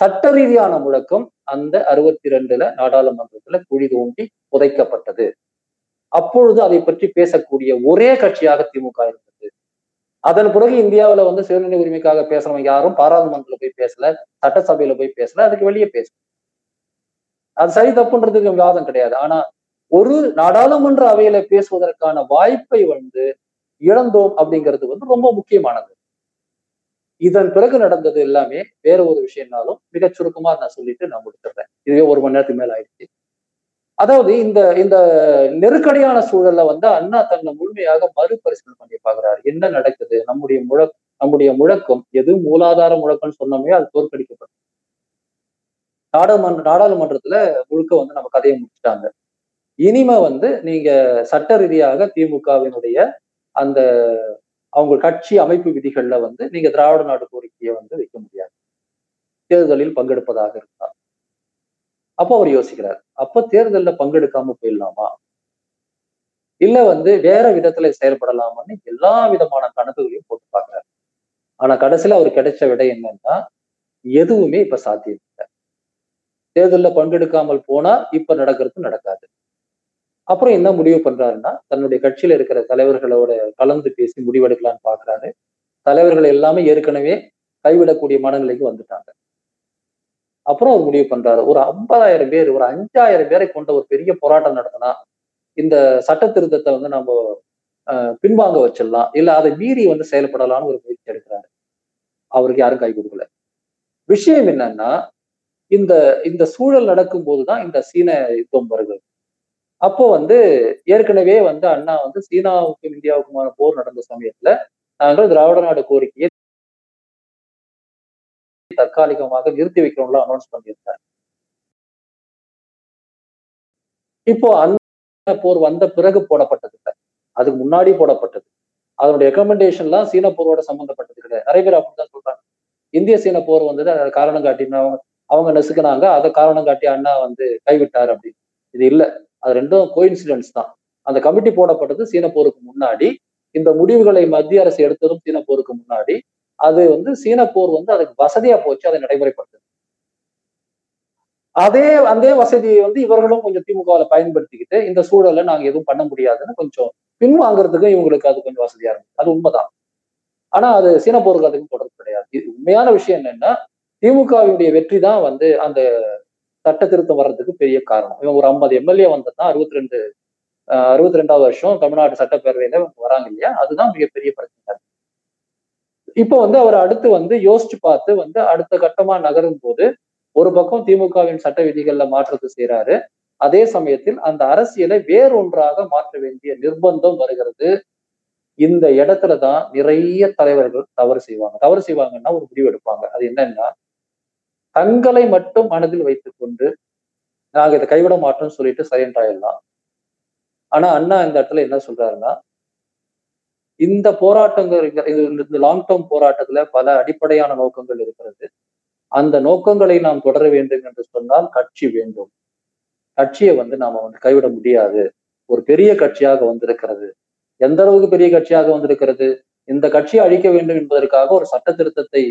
சட்ட ரீதியான முழக்கம் அந்த 62 நாடாளுமன்றத்துல குழி தோண்டி புதைக்கப்பட்டது. அப்பொழுது அதை பற்றி பேசக்கூடிய ஒரே கட்சியாக திமுக இருந்தது. அதன் பிறகு இந்தியாவில வந்து சுயநிர்ணய உரிமைக்காக பேசுறவங்க யாரும் பாராளுமன்றத்துல போய் பேசல, சட்டசபையில போய் பேசல, அதுக்கு வெளியே பேசல. அது சரி தப்புன்றதுக்கு வாதம் கிடையாது. ஆனா ஒரு நாடாளுமன்ற அவையில பேசுவதற்கான வாய்ப்பை வந்து இழந்தோம் அப்படிங்கிறது வந்து ரொம்ப முக்கியமானது. இதன் பிறகு நடந்தது எல்லாமே வேற ஒரு விஷயம்னாலும் மிக சுருக்கமா நான் சொல்லிட்டு நான் முடிச்சிடுறேன். இதுவே 1 மணி நேரத்துக்கு மேல ஆயிடுச்சு. அதாவது இந்த இந்த நெருக்கடியான சூழல்ல வந்து அண்ணா தன்னை முழுமையாக மறுபரிசீலனை பண்ணி பாக்குறாரு. என்ன நடக்குது? நம்முடைய முழக்கம் எது? மூலாதார முழக்கம்னு சொன்னோமே, அது தோற்கடிக்கப்படும். நாடாளுமன்றத்துல முழுக்க வந்து நம்ம கதையை முடிச்சுட்டாங்க. இனிமே வந்து நீங்க சட்ட ரீதியாக திமுகவினுடைய அந்த அவங்க கட்சி அமைப்பு விதிகள்ல வந்து நீங்க திராவிட நாடு கோரிக்கையை வந்து வைக்க முடியாது தேர்தலில் பங்கெடுப்பதாக இருந்தார். அப்போ அவர் யோசிக்கிறார், அப்ப தேர்தலில் பங்கெடுக்காம போயிடலாமா, இல்ல வந்து வேற விதத்துல செயல்படலாமான்னு எல்லா விதமான கணக்குகளையும் போட்டு பாக்குறாரு. ஆனா கடைசியில அவர் கிடைச்ச விடை என்னன்னா, எதுவுமே இப்ப சாத்தியம் இல்லை. தேர்தலில் பங்கெடுக்காமல் போனா இப்ப நடக்கிறது நடக்காது. அப்புறம் என்ன முடிவு பண்றாருன்னா, தன்னுடைய கட்சியில இருக்கிற தலைவர்களோட கலந்து பேசி முடிவெடுக்கலான்னு பாக்குறாரு. தலைவர்கள் எல்லாமே ஏற்கனவே கைவிடக்கூடிய மனநிலைக்கு வந்துட்டாங்க. அப்புறம் அவர் முடிவு பண்றாரு, ஒரு 50,000 பேர், ஒரு 5,000 பேரை கொண்ட ஒரு பெரிய போராட்டம் நடத்தினா இந்த சட்ட திருத்தத்தை வந்து நம்ம பின்வாங்க வச்சிடலாம், இல்ல அதை மீறி வந்து செயல்படலாம்னு ஒரு முயற்சி எடுக்கிறாரு. அவருக்கு யாரும் கை கொடுக்கல. விஷயம் என்னன்னா, இந்த இந்த சூழல் நடக்கும் போதுதான் இந்த சீன யுத்தம் வருகிறது. அப்போ வந்து ஏற்கனவே வந்து அண்ணா வந்து சீனாவுக்கும் இந்தியாவுக்குமான போர் நடந்த சமயத்துல நாங்கள் திராவிட நாடு கோரிக்கையை தற்காலிகமாக நிறுத்தி வைக்கிறோம்ல அனௌன்ஸ் பண்ணியிருந்தாங்க. இப்போ அந்த போர் வந்த பிறகு போடப்பட்டது இல்லை, அதுக்கு முன்னாடி போடப்பட்டது. அதனுடைய ரெக்கமெண்டேஷன்லாம் சீன போரோட சம்பந்தப்பட்டது கிடையாது. நிறைய பேர் அப்படிதான் சொல்றாங்க. இந்திய சீன போர் வந்தது அதை காரணம் காட்டினா அவங்க நெசுக்கினாங்க, அதை காரணம் காட்டி அண்ணா வந்து கைவிட்டார் அப்படின்னு. இது இல்லை, அது ரெண்டும் கோயின்சிடன்ஸ் தான். அந்த கமிட்டி போடப்பட்டது சீன போருக்கு முன்னாடி. இந்த முடிவுகளை மத்திய அரசு எடுத்ததும் சீன போருக்கு முன்னாடி. அது வந்து சீன போர் வந்து அதுக்கு வசதியா போச்சு, அதை நடைமுறைப்படுத்தது. அதே வசதியை வந்து இவர்களும் கொஞ்சம் திமுகவில் பயன்படுத்திக்கிட்டு இந்த சூழலை நாங்க எதுவும் பண்ண முடியாதுன்னு கொஞ்சம் பின்வாங்கிறதுக்கும் இவங்களுக்கு அது கொஞ்சம் வசதியா இருக்கும். அது உண்மைதான். ஆனா அது சீன போருக்கு அதுக்கும் தொடர்பு கிடையாது. உண்மையான விஷயம் என்னன்னா, திமுகவினுடைய வெற்றி தான் வந்து அந்த சட்ட திருத்தம் வர்றதுக்கு பெரிய காரணம். இவங்க ஒரு 50 எம்எல்ஏ வந்ததுதான் 62வது வருஷம் தமிழ்நாடு சட்டப்பேரவையில வராங்க இல்லையா, அதுதான் மிகப்பெரிய பிரச்சனை. இப்போ வந்து அவர் அடுத்து வந்து யோசிச்சு பார்த்து வந்து அடுத்த கட்டமா நகரும் போது ஒரு பக்கம் திமுகவின் சட்ட விதிகள்ல மாற்றத்தை செய்யறாரு. அதே சமயத்தில் அந்த அரசியலை வேறொன்றாக மாற்ற வேண்டிய நிர்பந்தம் வருகிறது. இந்த இடத்துலதான் நிறைய தலைவர்கள் தவறு செய்வாங்கன்னா ஒரு முடிவு எடுப்பாங்க. அது என்னன்னா, தங்களை மட்டும் மனதில் வைத்துக் கொண்டு நாங்க இதை கைவிட மாட்டோம்னு சொல்லிட்டு சைலண்டாயிடலாம். ஆனா அண்ணா இந்த இடத்துல என்ன சொல்றாருன்னா, இந்த போராட்டங்கள், இந்த லாங் டேர்ம் போராட்டத்துல பல அடிப்படையான நோக்கங்கள் இருக்கிறது. அந்த நோக்கங்களை நாம் தொடர வேண்டும் என்று சொன்னால் கட்சி வேண்டும். கட்சியை வந்து நாம வந்து கைவிட முடியாது. ஒரு பெரிய கட்சியாக வந்திருக்கிறது. எந்த அளவுக்கு பெரிய கட்சியாக வந்திருக்கிறது? இந்த கட்சியை அழிக்க வேண்டும் என்பதற்காக ஒரு சட்ட திருத்தத்தை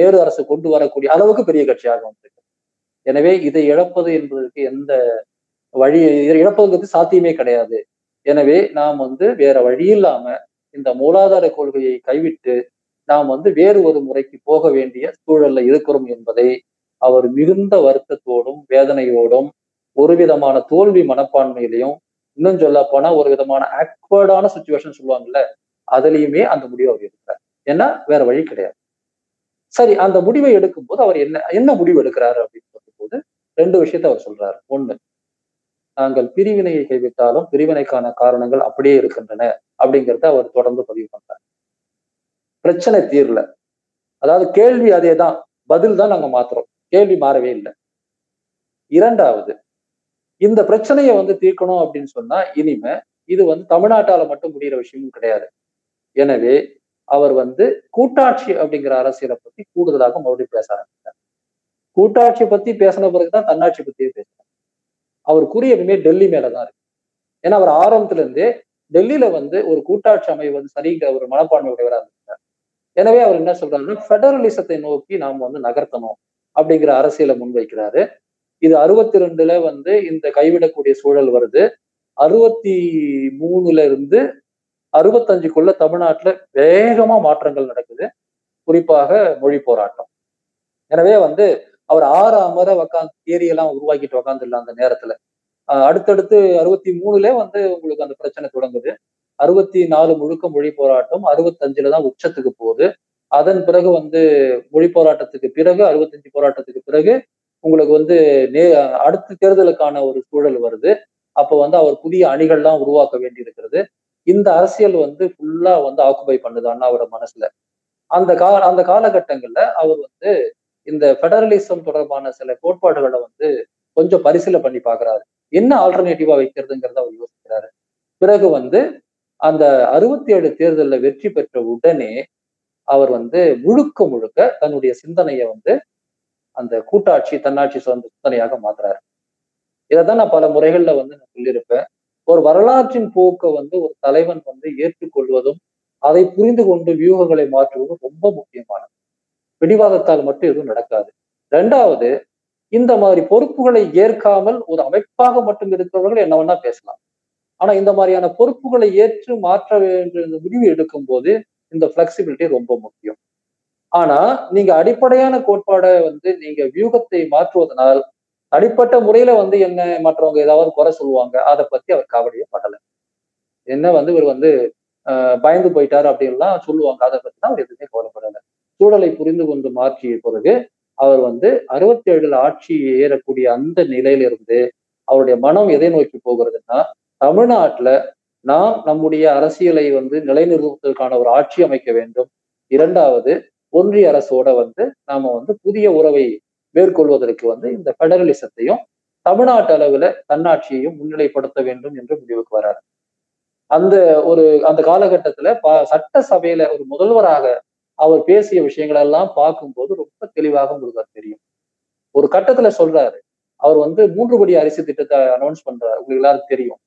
நேரு அரசு கொண்டு வரக்கூடிய அளவுக்கு பெரிய கட்சியாக வந்திருக்கு. எனவே இதை இழப்பது என்பதற்கு எந்த வழி, இழப்பதுங்கிறது சாத்தியமே கிடையாது. எனவே நாம் வந்து வேற வழி இல்லாம இந்த மூலாதார கொள்கையை கைவிட்டு நாம் வேறு ஒரு முறைக்கு போக வேண்டிய சூழல்ல இருக்கிறோம் என்பதை அவர் மிகுந்த வருத்தத்தோடும் வேதனையோடும் ஒரு விதமான தோல்வி மனப்பான்மையிலையும், இன்னும் சொல்ல போனா ஒரு விதமான ஆக்வர்டான சுச்சுவேஷன் சொல்லுவாங்கல்ல, அதுலயுமே அந்த முடிவை அவர் எடுக்கிறார். ஏன்னா வேற வழி கிடையாது. சரி, அந்த முடிவை எடுக்கும்போது அவர் என்ன முடிவு எடுக்கிறாரு அப்படின்னு சொல்லும் போது ரெண்டு விஷயத்த அவர் சொல்றாரு. ஒண்ணு, நாங்கள் பிரிவினையை கைவிட்டாலும் பிரிவினைக்கான காரணங்கள் அப்படியே இருக்கின்றன அப்படிங்கிறத அவர் தொடர்ந்து பதிவு பண்றார். பிரச்சனை தீரல, அதாவது கேள்வி அதே தான், பதில் தான் நாங்க மாத்துறோம், கேள்வி மாறவே இல்லை. இரண்டாவது, இந்த பிரச்சனையை தீர்க்கணும் அப்படின்னு சொன்னா இனிமே இது தமிழ்நாட்டால மட்டும் முடிகிற விஷயமும் கிடையாது. எனவே அவர் கூட்டாட்சி அப்படிங்கிற அரசியலை பத்தி கூடுதலாக மறுபடியும் பேச ஆரம்பித்தார். கூட்டாட்சி பத்தி பேசின பிறகுதான் தன்னாட்சி பத்தியே பேசுறாரு. அவர் குறிய எப்பவுமே டெல்லி மேலதான் இருக்கு. ஏன்னா அவர் ஆரம்பத்துல இருந்தே டெல்லியில ஒரு கூட்டாட்சி அமைவது சரிங்கிற ஒரு மனப்பான்மை உடையவராக இருந்திருக்கார். எனவே அவர் என்ன சொல்றாருன்னா, ஃபெடரலிசத்தை நோக்கி நாம் நகர்த்தணும் அப்படிங்கிற அரசியலை முன்வைக்கிறாரு. இது 62 இந்த கைவிடக்கூடிய சூழல் வருது. 63ல இருந்து 65க்குள்ள தமிழ்நாட்டுல வேகமா மாற்றங்கள் நடக்குது, குறிப்பாக மொழி போராட்டம். எனவே அவர் 6 அமர உக்காந்து தேரியெல்லாம் உருவாக்கிட்டு உக்காந்துடல அந்த நேரத்துல. அடுத்தடுத்து 63ல உங்களுக்கு அந்த பிரச்சனை தொடங்குது. 64 முழுக்க மொழி போராட்டம், 65லதான் உச்சத்துக்கு போகுது. அதன் பிறகு மொழி போராட்டத்துக்கு பிறகு 65 போராட்டத்துக்கு பிறகு உங்களுக்கு அடுத்த தேர்தலுக்கான ஒரு சூழல் வருது. அப்போ அவர் புதிய அணிகள்லாம் உருவாக்க வேண்டி இருக்கிறது. இந்த அரசியல் ஃபுல்லா ஆக்குபை பண்ணுது அண்ணா அவரோட மனசுல. அந்த காலகட்டங்கள்ல அவர் இந்த ஃபெடரலிசம் தொடர்பான சில கோட்பாடுகளை கொஞ்சம் பரிசீலனை பண்ணி பாக்குறாரு, என்ன ஆல்டர்னேட்டிவா வைக்கிறதுங்கிறத அவர் யோசிக்கிறாரு. பிறகு அந்த 67 தேர்தலில் வெற்றி பெற்ற உடனே அவர் முழுக்க முழுக்க தன்னுடைய சிந்தனையை அந்த கூட்டாட்சி தன்னாட்சி சிந்தனையாக மாத்துறாரு. இதைதான் நான் பல முறைகள்ல நான் சொல்லியிருப்பேன். ஒரு வரலாற்றின் போக்கை ஒரு தலைவன் ஏற்றுக்கொள்வதும் அதை புரிந்து கொண்டு வியூகங்களை மாற்றுவதும் ரொம்ப முக்கியமானது. பிடிவாதத்தால் மட்டும் எதுவும் நடக்காது. ரெண்டாவது, இந்த மாதிரி பொறுப்புகளை ஏற்காமல் ஒரு அமைப்பாக மட்டும் இருக்கிறவர்கள் என்ன வேணா பேசலாம். ஆனா இந்த மாதிரியான பொறுப்புகளை ஏற்று மாற்ற வேண்டிய முடிவு எடுக்கும் போது இந்த பிளெக்சிபிலிட்டி ரொம்ப முக்கியம். ஆனா நீங்க அடிப்படையான கோட்பாடை நீங்க வியூகத்தை மாற்றுவதனால் அடிப்பட்ட முறையில என்ன மற்றவங்க ஏதாவது குறை சொல்லுவாங்க, அதை பத்தி அவர் கவலையே படலை. என்ன இவர் பயந்து போயிட்டாரு அப்படின்லாம் சொல்லுவாங்க, அதை பத்தி தான் அவர் எதுவுமே கவலைப்படலை. சூழலை புரிந்து கொண்டு மாற்றிய பிறகு அவர் 67ல் ஆட்சி ஏறக்கூடிய அந்த நிலையில இருந்து அவருடைய மனம் எதை நோக்கி போகிறதுன்னா, தமிழ்நாட்டுல நாம் நம்முடைய அரசியலை நிலைநிறுத்துவதற்கான ஒரு ஆட்சி அமைக்க வேண்டும். இரண்டாவது, ஒன்றிய அரசோட நாம புதிய உறவை மேற்கொள்வதற்கு இந்த ஃபெடரலிசத்தையும் தமிழ்நாட்டு அளவுல தன்னாட்சியையும் முன்னிலைப்படுத்த வேண்டும் என்று முடிவுக்கு வராரு. அந்த காலகட்டத்துல சட்டசபையில ஒரு முதல்வராக அவர் பேசிய விஷயங்களெல்லாம் பார்க்கும்போது ரொம்ப தெளிவாக உங்களுக்கு தெரியும். ஒரு கட்டத்துல சொல்றாரு, அவர் 3 படி அரிசி திட்டத்தை அனௌன்ஸ் பண்றாரு, உங்களுக்கு எல்லாரும் தெரியும்.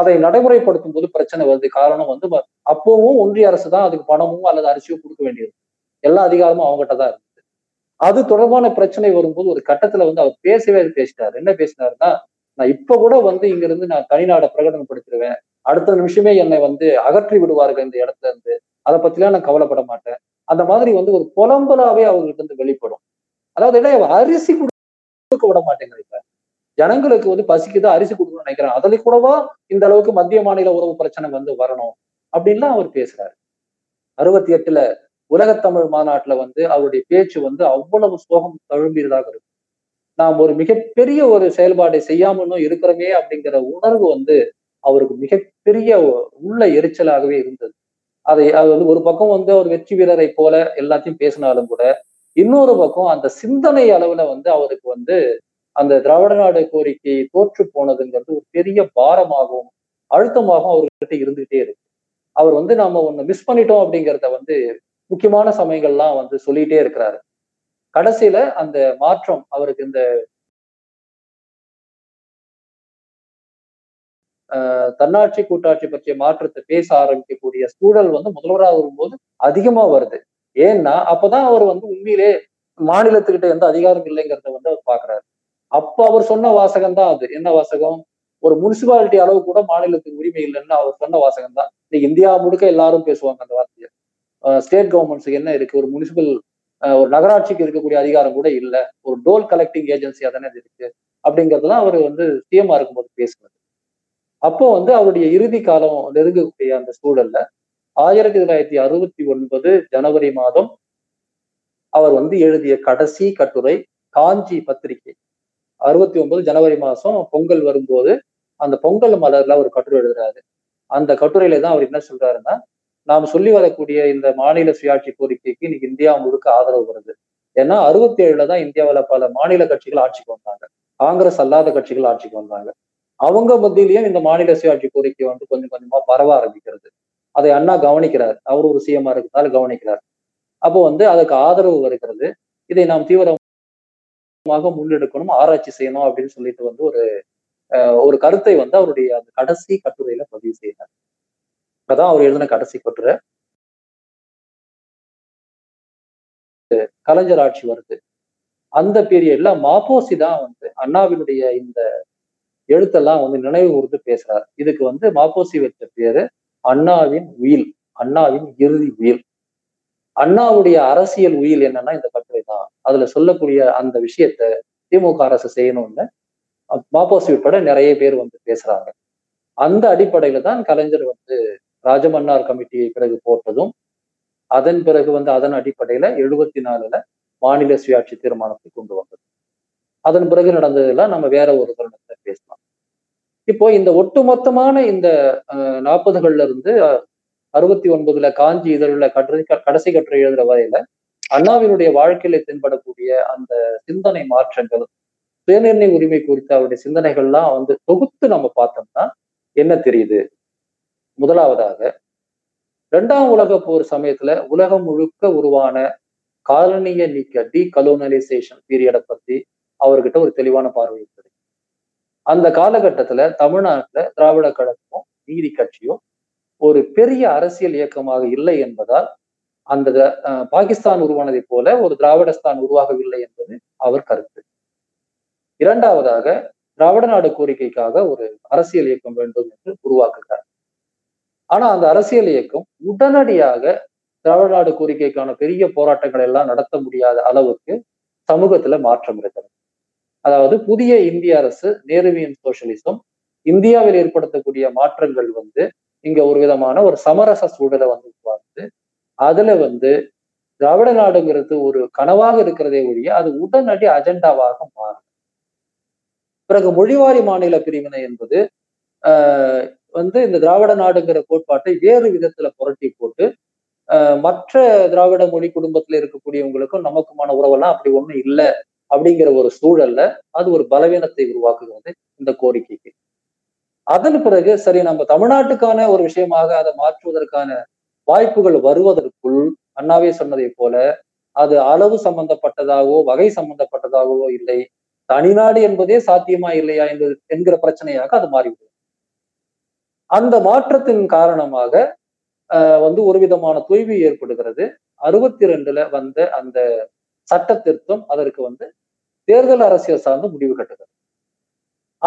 அதை நடைமுறைப்படுத்தும் போது பிரச்சனை வருது. காரணம் அப்பவும் ஒன்றிய அரசு தான் அதுக்கு பணமும் அல்லது அரிசியும் கொடுக்க வேண்டியது, எல்லா அதிகாரமும் அவங்ககிட்ட தான் இருந்தது. அது தொடர்பான பிரச்சனை வரும்போது ஒரு கட்டத்துல அவர் பேசிட்டாரு. என்ன பேசினாருன்னா, நான் இப்ப கூட இங்க இருந்து நான் தனிநாட பிரகடனப்படுத்திடுவேன், அடுத்த நிமிஷமே என்னை அகற்றி விடுவார்கள் இந்த இடத்துல இருந்து, அதை பத்திலாம் நான் கவலைப்பட மாட்டேன். அந்த மாதிரி ஒரு புலம்பலாவே அவங்ககிட்ட இருந்து வெளிப்படும். அதாவது என்ன, அரிசி கொடுக்க விட மாட்டேங்கிறீங்க, ஜனங்களுக்கு பசிக்குதா அரிசி கொடுக்கணும்னு நினைக்கிறேன், அதுல கூடவா இந்த அளவுக்கு மத்திய மாநில உறவு பிரச்சனை வரணும் அப்படின்லாம் அவர் பேசுறாரு. 68ல உலகத்தமிழ் மாநாட்டுல அவருடைய பேச்சு அவ்வளவு சோகம் தழும்பியதாக இருக்கும். நாம் ஒரு மிகப்பெரிய ஒரு செயல்பாடை செய்யாமலும் இருக்கிறோமே அப்படிங்கிற உணர்வு அவருக்கு மிகப்பெரிய உள்ள எரிச்சலாகவே இருந்தது. அதை ஒரு பக்கம் அவர் வெற்றி வீரரை போல எல்லாத்தையும் பேசினாலும் கூட, இன்னொரு பக்கம் அந்த சிந்தனை அளவுல அவருக்கு அந்த திராவிட நாடு கோரிக்கை தோற்று போனதுங்கிறது ஒரு பெரிய பாரமாகவும் அழுத்தமாகவும் அவர்கிட்ட இருந்துகிட்டே இருக்கு. அவர் நாம ஒண்ணு மிஸ் பண்ணிட்டோம் அப்படிங்கிறத முக்கியமான சமயங்கள்லாம் சொல்லிட்டே இருக்கிறாரு. கடைசியில அந்த மாற்றம் அவருக்கு இந்த தன்னாட்சி கூட்டாட்சி பற்றிய மாற்றத்தை பேச ஆரம்பிக்கக்கூடிய சூழல் முதல்வராக வரும்போது அதிகமா வருது. ஏன்னா அப்பதான் அவர் உண்மையிலே மாநிலத்துக்கிட்ட எந்த அதிகாரம் இல்லைங்கிறத அவர் பாக்குறாரு. அப்ப அவர் சொன்ன வாசகம் தான் அது. என்ன வாசகம்? ஒரு முனிசிபாலிட்டி அளவு கூட மாநிலத்துக்கு உரிமை இல்லைன்னு அவர் சொன்ன வாசகம் தான். இன்னைக்கு இந்தியா முழுக்க எல்லாரும் பேசுவாங்க அந்த வார்த்தையை. ஸ்டேட் கவர்மெண்ட்ஸுக்கு என்ன இருக்கு, ஒரு முனிசிபல் ஒரு நகராட்சிக்கு இருக்கக்கூடிய அதிகாரம் கூட இல்லை, ஒரு டோல் கலெக்டிங் ஏஜென்சியா தானே இது இருக்கு அப்படிங்கிறதுலாம் அவர் வந்து சிஎம்மா இருக்கும்போது பேசுவார். அப்போ வந்து அவருடைய இறுதி காலம் நெருங்கக்கூடிய அந்த சூழல்ல 1969 ஜனவரி மாதம் அவர் வந்து எழுதிய கடைசி கட்டுரை காஞ்சி பத்திரிகை 69 ஜனவரி மாதம் பொங்கல் வரும்போது அந்த பொங்கல் மலர்ல ஒரு கட்டுரை எழுதுறாரு. அந்த கட்டுரையில தான் அவர் என்ன சொல்றாருன்னா, நாம் சொல்லி வரக்கூடிய இந்த மாநில சுயாட்சி கோரிக்கைக்கு இன்னைக்கு இந்தியா முழுக்க ஆதரவு வருது. ஏன்னா 1967 தான் இந்தியாவில பல மாநில கட்சிகள் ஆட்சிக்கு வந்தாங்க, காங்கிரஸ் அல்லாத கட்சிகள் ஆட்சிக்கு வந்தாங்க. அவங்க மத்தியிலயும் இந்த மாநில சுயாட்சி கோரிக்கை வந்து கொஞ்சம் கொஞ்சமா பரவ ஆரம்பிக்கிறது. அதை அண்ணா கவனிக்கிறார், அவர் ஒரு சிஎம்மா இருக்கிறதால கவனிக்கிறார். அப்போ வந்து அதுக்கு ஆதரவு வருகிறது. இதை நாம் தீவிரமாக முன்னெடுக்கணும், ஆராய்ச்சி செய்யணும் அப்படின்னு சொல்லிட்டு வந்து ஒரு கருத்தை வந்து அவருடைய அந்த கடைசி கட்டுரையில பதிவு செய்தார். அதான் அவர் எழுதின கடைசி கட்டுரை. கலைஞர் ஆட்சி வருது. அந்த பீரியட்ல மாப்போசி தான் வந்து அண்ணாவினுடைய இந்த எழுத்தெல்லாம் வந்து நினைவு கூர்ந்து பேசுறாரு. இதுக்கு வந்து மாப்போசி வச்ச பேரு அண்ணாவின் உயில், அண்ணாவின் இறுதி உயில். அண்ணாவுடைய அரசியல் உயில் என்னன்னா இந்த கட்டுரை தான். அதுல சொல்லக்கூடிய அந்த விஷயத்த திமுக அரசு செய்யணும்னு மாப்போசி உட்பட நிறைய பேர் வந்து பேசுறாங்க. அந்த அடிப்படையில தான் கலைஞர் வந்து ராஜமன்னார் கமிட்டியை பிறகு போட்டதும், அதன் பிறகு வந்து அதன் அடிப்படையில 74ல் மாநில சுயாட்சி தீர்மானத்தை கொண்டு வந்தது. அதன் பிறகு நடந்ததெல்லாம் நம்ம வேற ஒரு தருணத்தை பேசலாம். இப்போ இந்த ஒட்டுமொத்தமான இந்த 40களில் இருந்து 69ல் காஞ்சி இதழில் கடைசி கட்டுரை எழுதுற வரையில அண்ணாவினுடைய வாழ்க்கையில தென்படக்கூடிய அந்த சிந்தனை மாற்றங்கள், சுயநிர்ணய உரிமை குறித்த அவருடைய சிந்தனைகள்லாம் வந்து தொகுத்து நம்ம பார்த்தோம்னா என்ன தெரியுது? முதலாவதாக, 2ஆம் உலகப் போர் சமயத்துல உலகம் முழுக்க உருவான காலனிய நீக்க டீகலோனலைசேஷன் பீரியடை பத்தி அவர்கிட்ட ஒரு தெளிவான பார்வை இருக்குது. அந்த காலகட்டத்துல தமிழ்நாட்டுல திராவிட கழகமும் நீதி கட்சியும் ஒரு பெரிய அரசியல் இயக்கமாக இல்லை என்பதால் அந்த பாகிஸ்தான் உருவானதை போல ஒரு திராவிடஸ்தான் உருவாகவில்லை என்பது அவர் கருத்து. இரண்டாவதாக, திராவிட நாடு கோரிக்கைக்காக ஒரு அரசியல் இயக்கம் வேண்டும் என்று உருவாக்குகிறார். ஆனா அந்த அரசியல் இயக்கம் உடனடியாக திராவிட நாடு கோரிக்கைக்கான பெரிய போராட்டங்கள் எல்லாம் நடத்த முடியாத அளவுக்கு சமூகத்துல மாற்றம் இருக்கிறது. அதாவது புதிய இந்திய அரசு, நேருவியன் சோசியலிசம், இந்தியாவில் ஏற்படுத்தக்கூடிய மாற்றங்கள் வந்து இங்க ஒரு விதமான ஒரு சமரச சூழலை வந்து உருவாக்குது. அதுல வந்து திராவிட நாடுங்கிறது ஒரு கனவாக இருக்கிறதே ஒழிய அது உடனடி அஜெண்டாவாக மாறும். பிறகு மொழிவாரி மாநில பிரிவினை என்பது வந்து இந்த திராவிட நாடுங்கிற கோட்பாட்டை வேறு விதத்துல புரட்டி போட்டு மற்ற திராவிட மொழி குடும்பத்துல இருக்கக்கூடியவங்களுக்கும் நமக்குமான உறவெல்லாம் அப்படி ஒண்ணும் இல்லை அப்படிங்கிற ஒரு சூழல்ல அது ஒரு பலவீனத்தை உருவாக்குகிறது இந்த கோரிக்கைக்கு. அதன் பிறகு சரி, நம்ம தமிழ்நாட்டுக்கான ஒரு விஷயமாக அதை மாற்றுவதற்கான வாய்ப்புகள் வருவதற்குள் அண்ணாவே சொன்னதை போல அது அளவு சம்பந்தப்பட்டதாகவோ வகை சம்பந்தப்பட்டதாகவோ இல்லை, தனிநாடு என்பதே சாத்தியமா இல்லையா என்கிற பிரச்சனையாக அது மாறிவிடும். அந்த மாற்றத்தின் காரணமாக வந்து ஒரு விதமான தொய்வு ஏற்படுகிறது. 62ல் வந்த அந்த சட்ட திருத்தம் அதற்கு வந்து தேர்தல் அரசியல் சார்ந்து முடிவு கட்டுகிறது.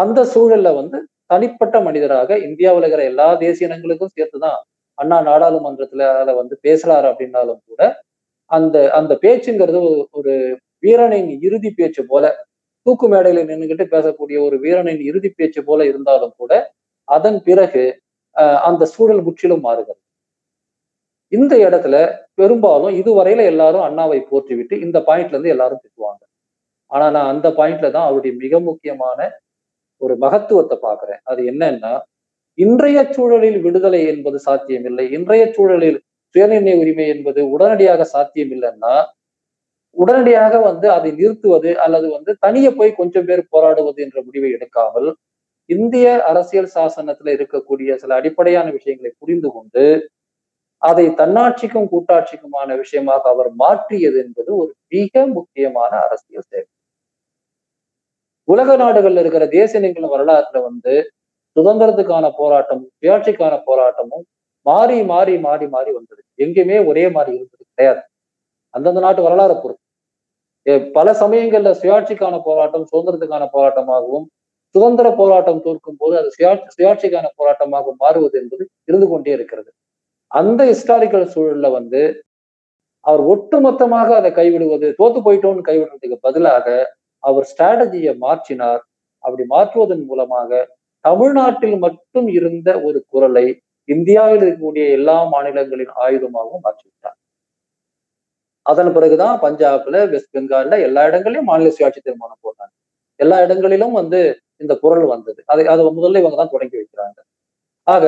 அந்த சூழல்ல வந்து தனிப்பட்ட மனிதராக இந்தியாவில் இருக்கிற எல்லா தேசிய இனங்களுக்கும் சேர்த்துதான் அண்ணா நாடாளுமன்றத்துல அதை வந்து பேசுறாரு அப்படின்னாலும் கூட அந்த அந்த பேச்சுங்கிறது ஒரு வீரனின் இறுதி பேச்சு போல, தூக்கு மேடையில நின்றுகிட்டு பேசக்கூடிய ஒரு வீரனின் இறுதி பேச்சு போல இருந்தாலும் கூட அதன் பிறகு அந்த சூழல் முற்றிலும் மாறுகிறது. இந்த இடத்துல பெரும்பாலும் இதுவரையில எல்லாரும் அண்ணாவை போற்றிவிட்டு இந்த பாயிண்ட்ல இருந்து எல்லாரும் திட்டுவாங்க. ஆனா நான் அந்த பாயிண்ட்ல தான் அவருடைய மிக முக்கியமான ஒரு மகத்துவத்தை பாக்குறேன். அது என்னன்னா, இன்றைய சூழலில் விடுதலை என்பது சாத்தியமில்லை, இன்றைய சூழலில் சுயநிர்ணய உரிமை என்பது உடனடியாக சாத்தியம் இல்லைன்னா உடனடியாக வந்து அதை நிறுத்துவது அல்லது வந்து தனியே போய் கொஞ்சம் பேர் போராடுவது என்ற முடிவை எடுக்காமல் இந்திய அரசியல் சாசனத்துல இருக்கக்கூடிய சில அடிப்படையான விஷயங்களை புரிந்து கொண்டு அதை தன்னாட்சிக்கும் கூட்டாட்சிக்குமான விஷயமாக அவர் மாற்றியது என்பது ஒரு மிக முக்கியமான அரசியல் சேவை. உலக நாடுகள்ல இருக்கிற தேசியங்களின் வரலாற்றுல வந்து சுதந்திரத்துக்கான போராட்டமும் சுயாட்சிக்கான போராட்டமும் மாறி மாறி மாறி மாறி வந்தது. எங்கேயுமே ஒரே மாதிரி இருந்தது கிடையாது. அந்தந்த நாட்டு வரலாறு பொறுத்து பல சமயங்கள்ல சுயாட்சிக்கான போராட்டம் சுதந்திரத்துக்கான போராட்டமாகவும் சுதந்திர போராட்டம் தோற்கும் போது அது சுயாட்சிக்கான போராட்டமாக மாறுவது என்பது இருந்து கொண்டே இருக்கிறது. அந்த ஹிஸ்டாரிக்கல் சூழல்ல அவர் ஒட்டுமொத்தமாக அதை கைவிடுவது, தோத்து போயிட்டோம்னு கைவிடுறதுக்கு பதிலாக அவர் ஸ்ட்ராட்டஜியை மாற்றினார். அப்படி மாற்றுவதன் மூலமாக தமிழ்நாட்டில் மட்டும் இருந்த ஒரு குரலை இந்தியாவில் இருக்கக்கூடிய எல்லா மாநிலங்களின் ஆயுதமாகவும் மாற்றிவிட்டார். அதன் பிறகுதான் பஞ்சாப்ல, வெஸ்ட் பெங்கால்ல எல்லா இடங்களிலும் மாநில சுயாட்சி தீர்மானம் போட்டாங்க. எல்லா இடங்களிலும் இந்த குரல் வந்தது. அதை முதல்ல இவங்க தான் தொடங்கி வைக்கிறாங்க. ஆக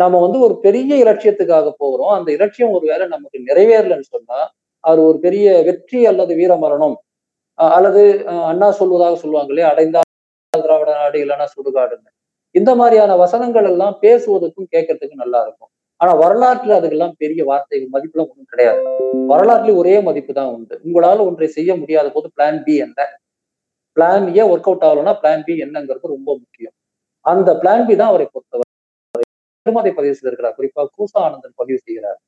நம்ம ஒரு பெரிய இலட்சியத்துக்காக போகிறோம். அந்த இலட்சியம் ஒருவேளை நமக்கு நிறைவேறலன்னு சொன்னா அது ஒரு பெரிய வெற்றி அல்லது வீரமரணம், அல்லது அண்ணா சொல்வதாக சொல்லுவாங்க இல்லையா, அடைந்தா திராவிட நாடு இல்லைன்னா சுடுகாடுன்னு, இந்த மாதிரியான வசனங்கள் எல்லாம் பேசுவதற்கும் கேட்கறதுக்கும் நல்லா இருக்கும். ஆனா வரலாற்றுல அதுக்கெல்லாம் பெரிய வார்த்தைகள் மதிப்புலாம் ஒன்றும் கிடையாது. வரலாற்றுல ஒரே மதிப்பு தான் உண்டு. உங்களால ஒன்றை செய்ய முடியாத போது பிளான் பி என்ன, பிளான் ஏ ஒர்க் அவுட் ஆகலன்னா பிளான் பி என்னங்கிறது ரொம்ப முக்கியம். அந்த பிளான் பி தான் அவரை பொறுத்தவர் திருமதி பதிவு செய்திருக்கிறார். குறிப்பா கூசா ஆனந்தன் பதிவு செய்கிறார்,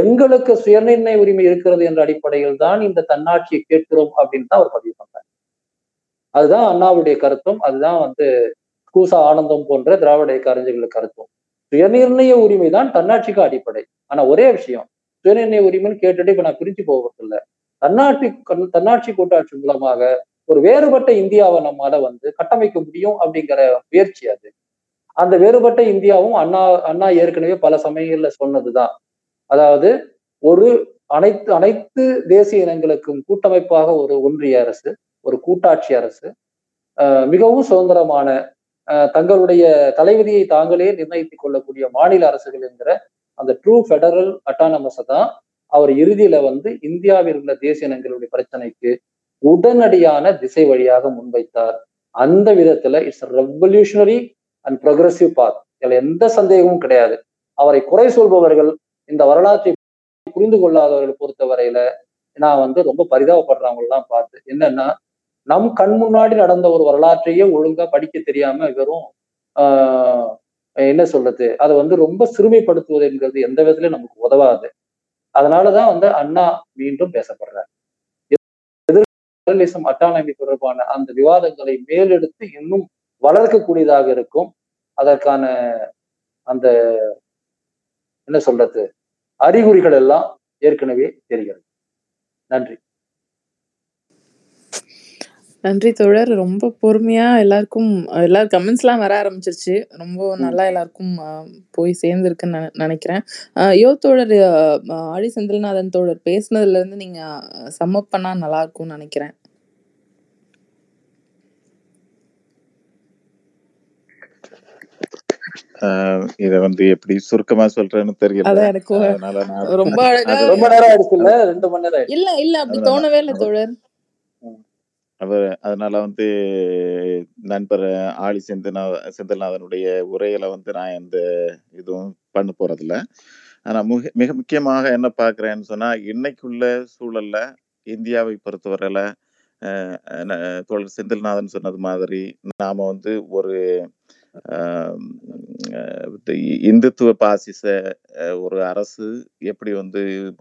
எங்களுக்கு சுயநிர்ணய உரிமை இருக்கிறது என்ற அடிப்படையில் தான் இந்த தன்னாட்சியை கேட்கிறோம் அப்படின்னு தான் அவர் பதிவு பண்றார். அதுதான் அண்ணாவுடைய கருத்தும், அதுதான் கூசா ஆனந்தம் போன்ற திராவிட அறிஞர்கள் கருத்தும். சுயநிர்ணய உரிமை தான் தன்னாட்சிக்கு அடிப்படை. ஆனா ஒரே விஷயம், சுயநிர்ணய உரிமைன்னு கேட்டுட்டு இப்ப நான் பிரிஞ்சு போவதில்லை. தன்னாட்சி கூட்டாட்சி மூலமாக ஒரு வேறுபட்ட இந்தியாவை நம்மளால கட்டமைக்க முடியும் அப்படிங்கிற முயற்சி. அது அந்த வேறுபட்ட இந்தியாவும் அண்ணா ஏற்கனவே பல சமயங்கள்ல சொன்னதுதான். அதாவது ஒரு அனைத்து தேசிய இனங்களுக்கும் கூட்டமைப்பாக ஒரு ஒன்றிய அரசு, ஒரு கூட்டாட்சி அரசு, மிகவும் சுதந்திரமான தங்களுடைய தலைவிதியை தாங்களே நிர்ணயித்துக் கொள்ளக்கூடிய மாநில அரசுகள் என்கிற அந்த ட்ரூ ஃபெடரல் அட்டானமஸை தான் அவர் இறுதியில இந்தியாவில் உள்ள தேசிய இனங்களுடைய பிரச்சனைக்கு உடனடியான திசை வழியாக முன்வைத்தார். அந்த விதத்துல it's revolutionary and progressive path, இதுல எந்த சந்தேகமும் கிடையாது. அவரை குறை சொல்பவர்கள், இந்த வரலாற்றை புரிந்து கொள்ளாதவர்கள் பொறுத்தவரையில நான் ரொம்ப பரிதாபப்படுறவங்களாம் பார்த்து என்னன்னா, நம் கண் முன்னாடி நடந்த ஒரு வரலாற்றையே ஒழுங்கா படிக்க தெரியாம வெறும் என்ன சொல்றது, அதை ரொம்ப சிறுமைப்படுத்துவது என்கிறது எந்த விதத்துலயும் நமக்கு உதவாது. அதனாலதான் அண்ணா மீண்டும் பேசப்படுறாரு. எதிர்கலிசம் அட்டானமி தொடர்பான அந்த விவாதங்களை மேலெடுத்து இன்னும் வளர்க்கக்கூடியதாக இருக்கும். அதற்கான அந்த என்ன சொல்றது அறிகுறிகள் எல்லாம் ஏற்கனவே தெரிகிறது. நன்றி. நன்றி தோழர். ரொம்ப பொறுமையா எல்லாரும் கமெண்ட்ஸ் எல்லாம் வர ஆரம்பிச்சிருச்சு. ரொம்ப நல்லா எல்லாருக்கும் போய் சேர்ந்துருக்குன்னு நினைக்கிறேன். தோழர் ஆழி செந்தில்நாதன் தோழர் பேசுனதுல இருந்து நீங்க சம்மப் பண்ணா நல்லா இருக்கும்னு நினைக்கிறேன். இத எப்படி சுருக்கமா சொல்றேன்னு தெரியல. ரொம்ப அழகா இல்ல இல்ல அப்படி தோணவே இல்ல தோழர். அவர் அதனால நண்பர் ஆழி செந்தில்நாதனுடைய உரையில நான் எந்த இதுவும் பண்ண போறதில்ல. ஆனா மிக முக்கியமாக என்ன பாக்குறேன்னு சொன்னா, இன்னைக்குள்ள சூழல்ல இந்தியாவை பொறுத்தவரையில தோழர் செந்தில்நாதன் சொன்னது மாதிரி நாம ஒரு இந்துத்துவ பாசிச ஒரு அரசு எப்படி